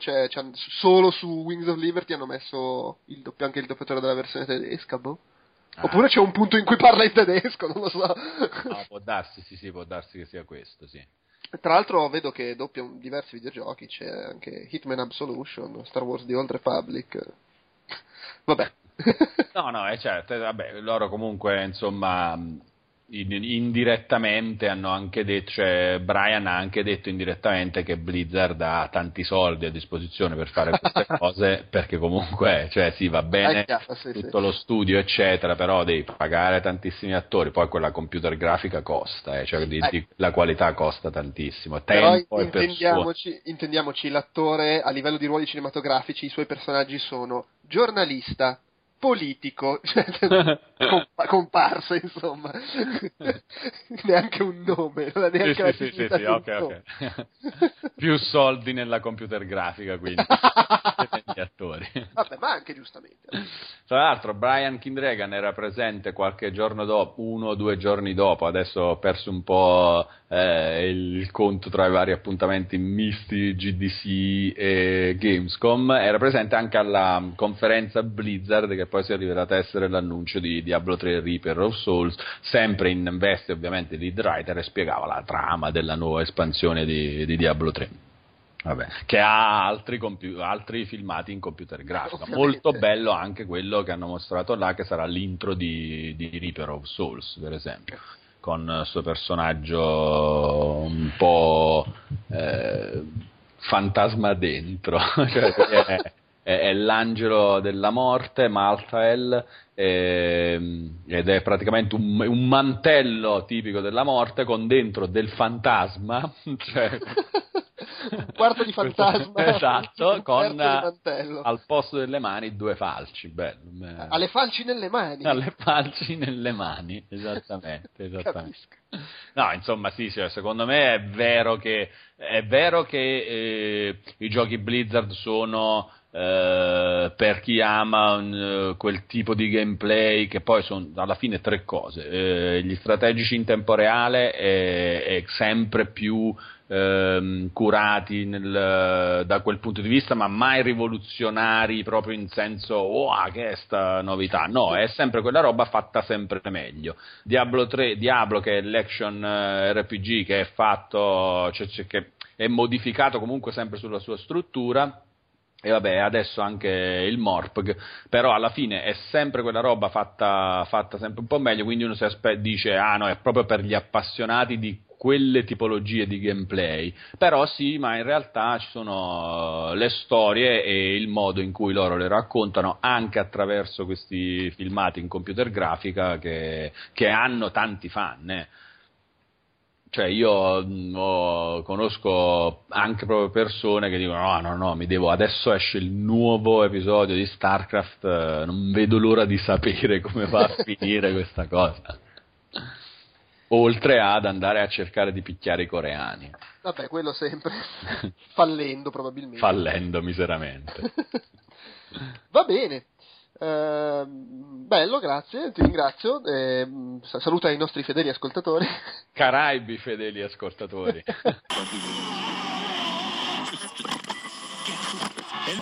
solo su Wings of Liberty hanno messo anche il doppiatore della versione tedesca, boh. Ah. Oppure c'è un punto in cui parla in tedesco, non lo so. No, può darsi, sì, può darsi che sia questo, sì. Tra l'altro vedo che doppia diversi videogiochi, c'è anche Hitman Absolution, Star Wars The Old Republic, vabbè. No, è certo, vabbè, loro comunque, insomma, indirettamente hanno anche detto, cioè Brian ha anche detto indirettamente che Blizzard ha tanti soldi a disposizione per fare queste cose, perché comunque, cioè sì, va bene tutto lo studio eccetera, però devi pagare tantissimi attori, poi quella computer grafica costa, cioè la qualità costa tantissimo, tempo e intendiamoci, l'attore a livello di ruoli cinematografici, i suoi personaggi sono giornalista, politico, cioè, comparso, insomma. Neanche un nome, neanche la finita di un nome. Più soldi nella computer grafica, quindi, per gli attori. Vabbè, ma anche giustamente. Tra l'altro Brian Kindregan era presente qualche giorno dopo, 1 o 2 giorni dopo, adesso ho perso un po' il conto tra i vari appuntamenti misti GDC e Gamescom, era presente anche alla conferenza Blizzard, che poi si è rivelata essere l'annuncio di Diablo 3 Reaper of Souls, sempre in veste ovviamente di lead writer, e spiegava la trama della nuova espansione di Diablo 3. Vabbè. Che ha altri filmati in computer grafica. Molto bello anche quello che hanno mostrato là, che sarà l'intro di Reaper of Souls, per esempio, con questo personaggio un po' fantasma dentro, è l'angelo della morte, Malthael, ed è praticamente un mantello tipico della morte con dentro del fantasma, cioè un quarto di fantasma, esatto, con al posto delle mani 2 falci. Bello. Alle falci nelle mani, esattamente. No, insomma, sì, cioè, secondo me è vero che i giochi Blizzard sono per chi ama quel tipo di gameplay, che poi sono alla fine 3 cose: gli strategici in tempo reale e sempre più curati da quel punto di vista, ma mai rivoluzionari proprio in senso "oh, che è sta novità", no, è sempre quella roba fatta sempre meglio. Diablo 3, che è l'action RPG, che è fatto, cioè, che è modificato comunque sempre sulla sua struttura. E vabbè, adesso anche il Morpg, però alla fine è sempre quella roba fatta sempre un po' meglio, quindi uno si dice "ah no, è proprio per gli appassionati di quelle tipologie di gameplay", però sì, ma in realtà ci sono le storie e il modo in cui loro le raccontano anche attraverso questi filmati in computer grafica che hanno tanti fan, Cioè io conosco anche proprio persone che dicono no, mi devo, adesso esce il nuovo episodio di StarCraft, non vedo l'ora di sapere come va a finire questa cosa, oltre ad andare a cercare di picchiare i coreani. Vabbè, quello sempre, fallendo miseramente. Va bene. Bello, grazie, ti ringrazio, saluta i nostri fedeli ascoltatori. Caraibi fedeli ascoltatori.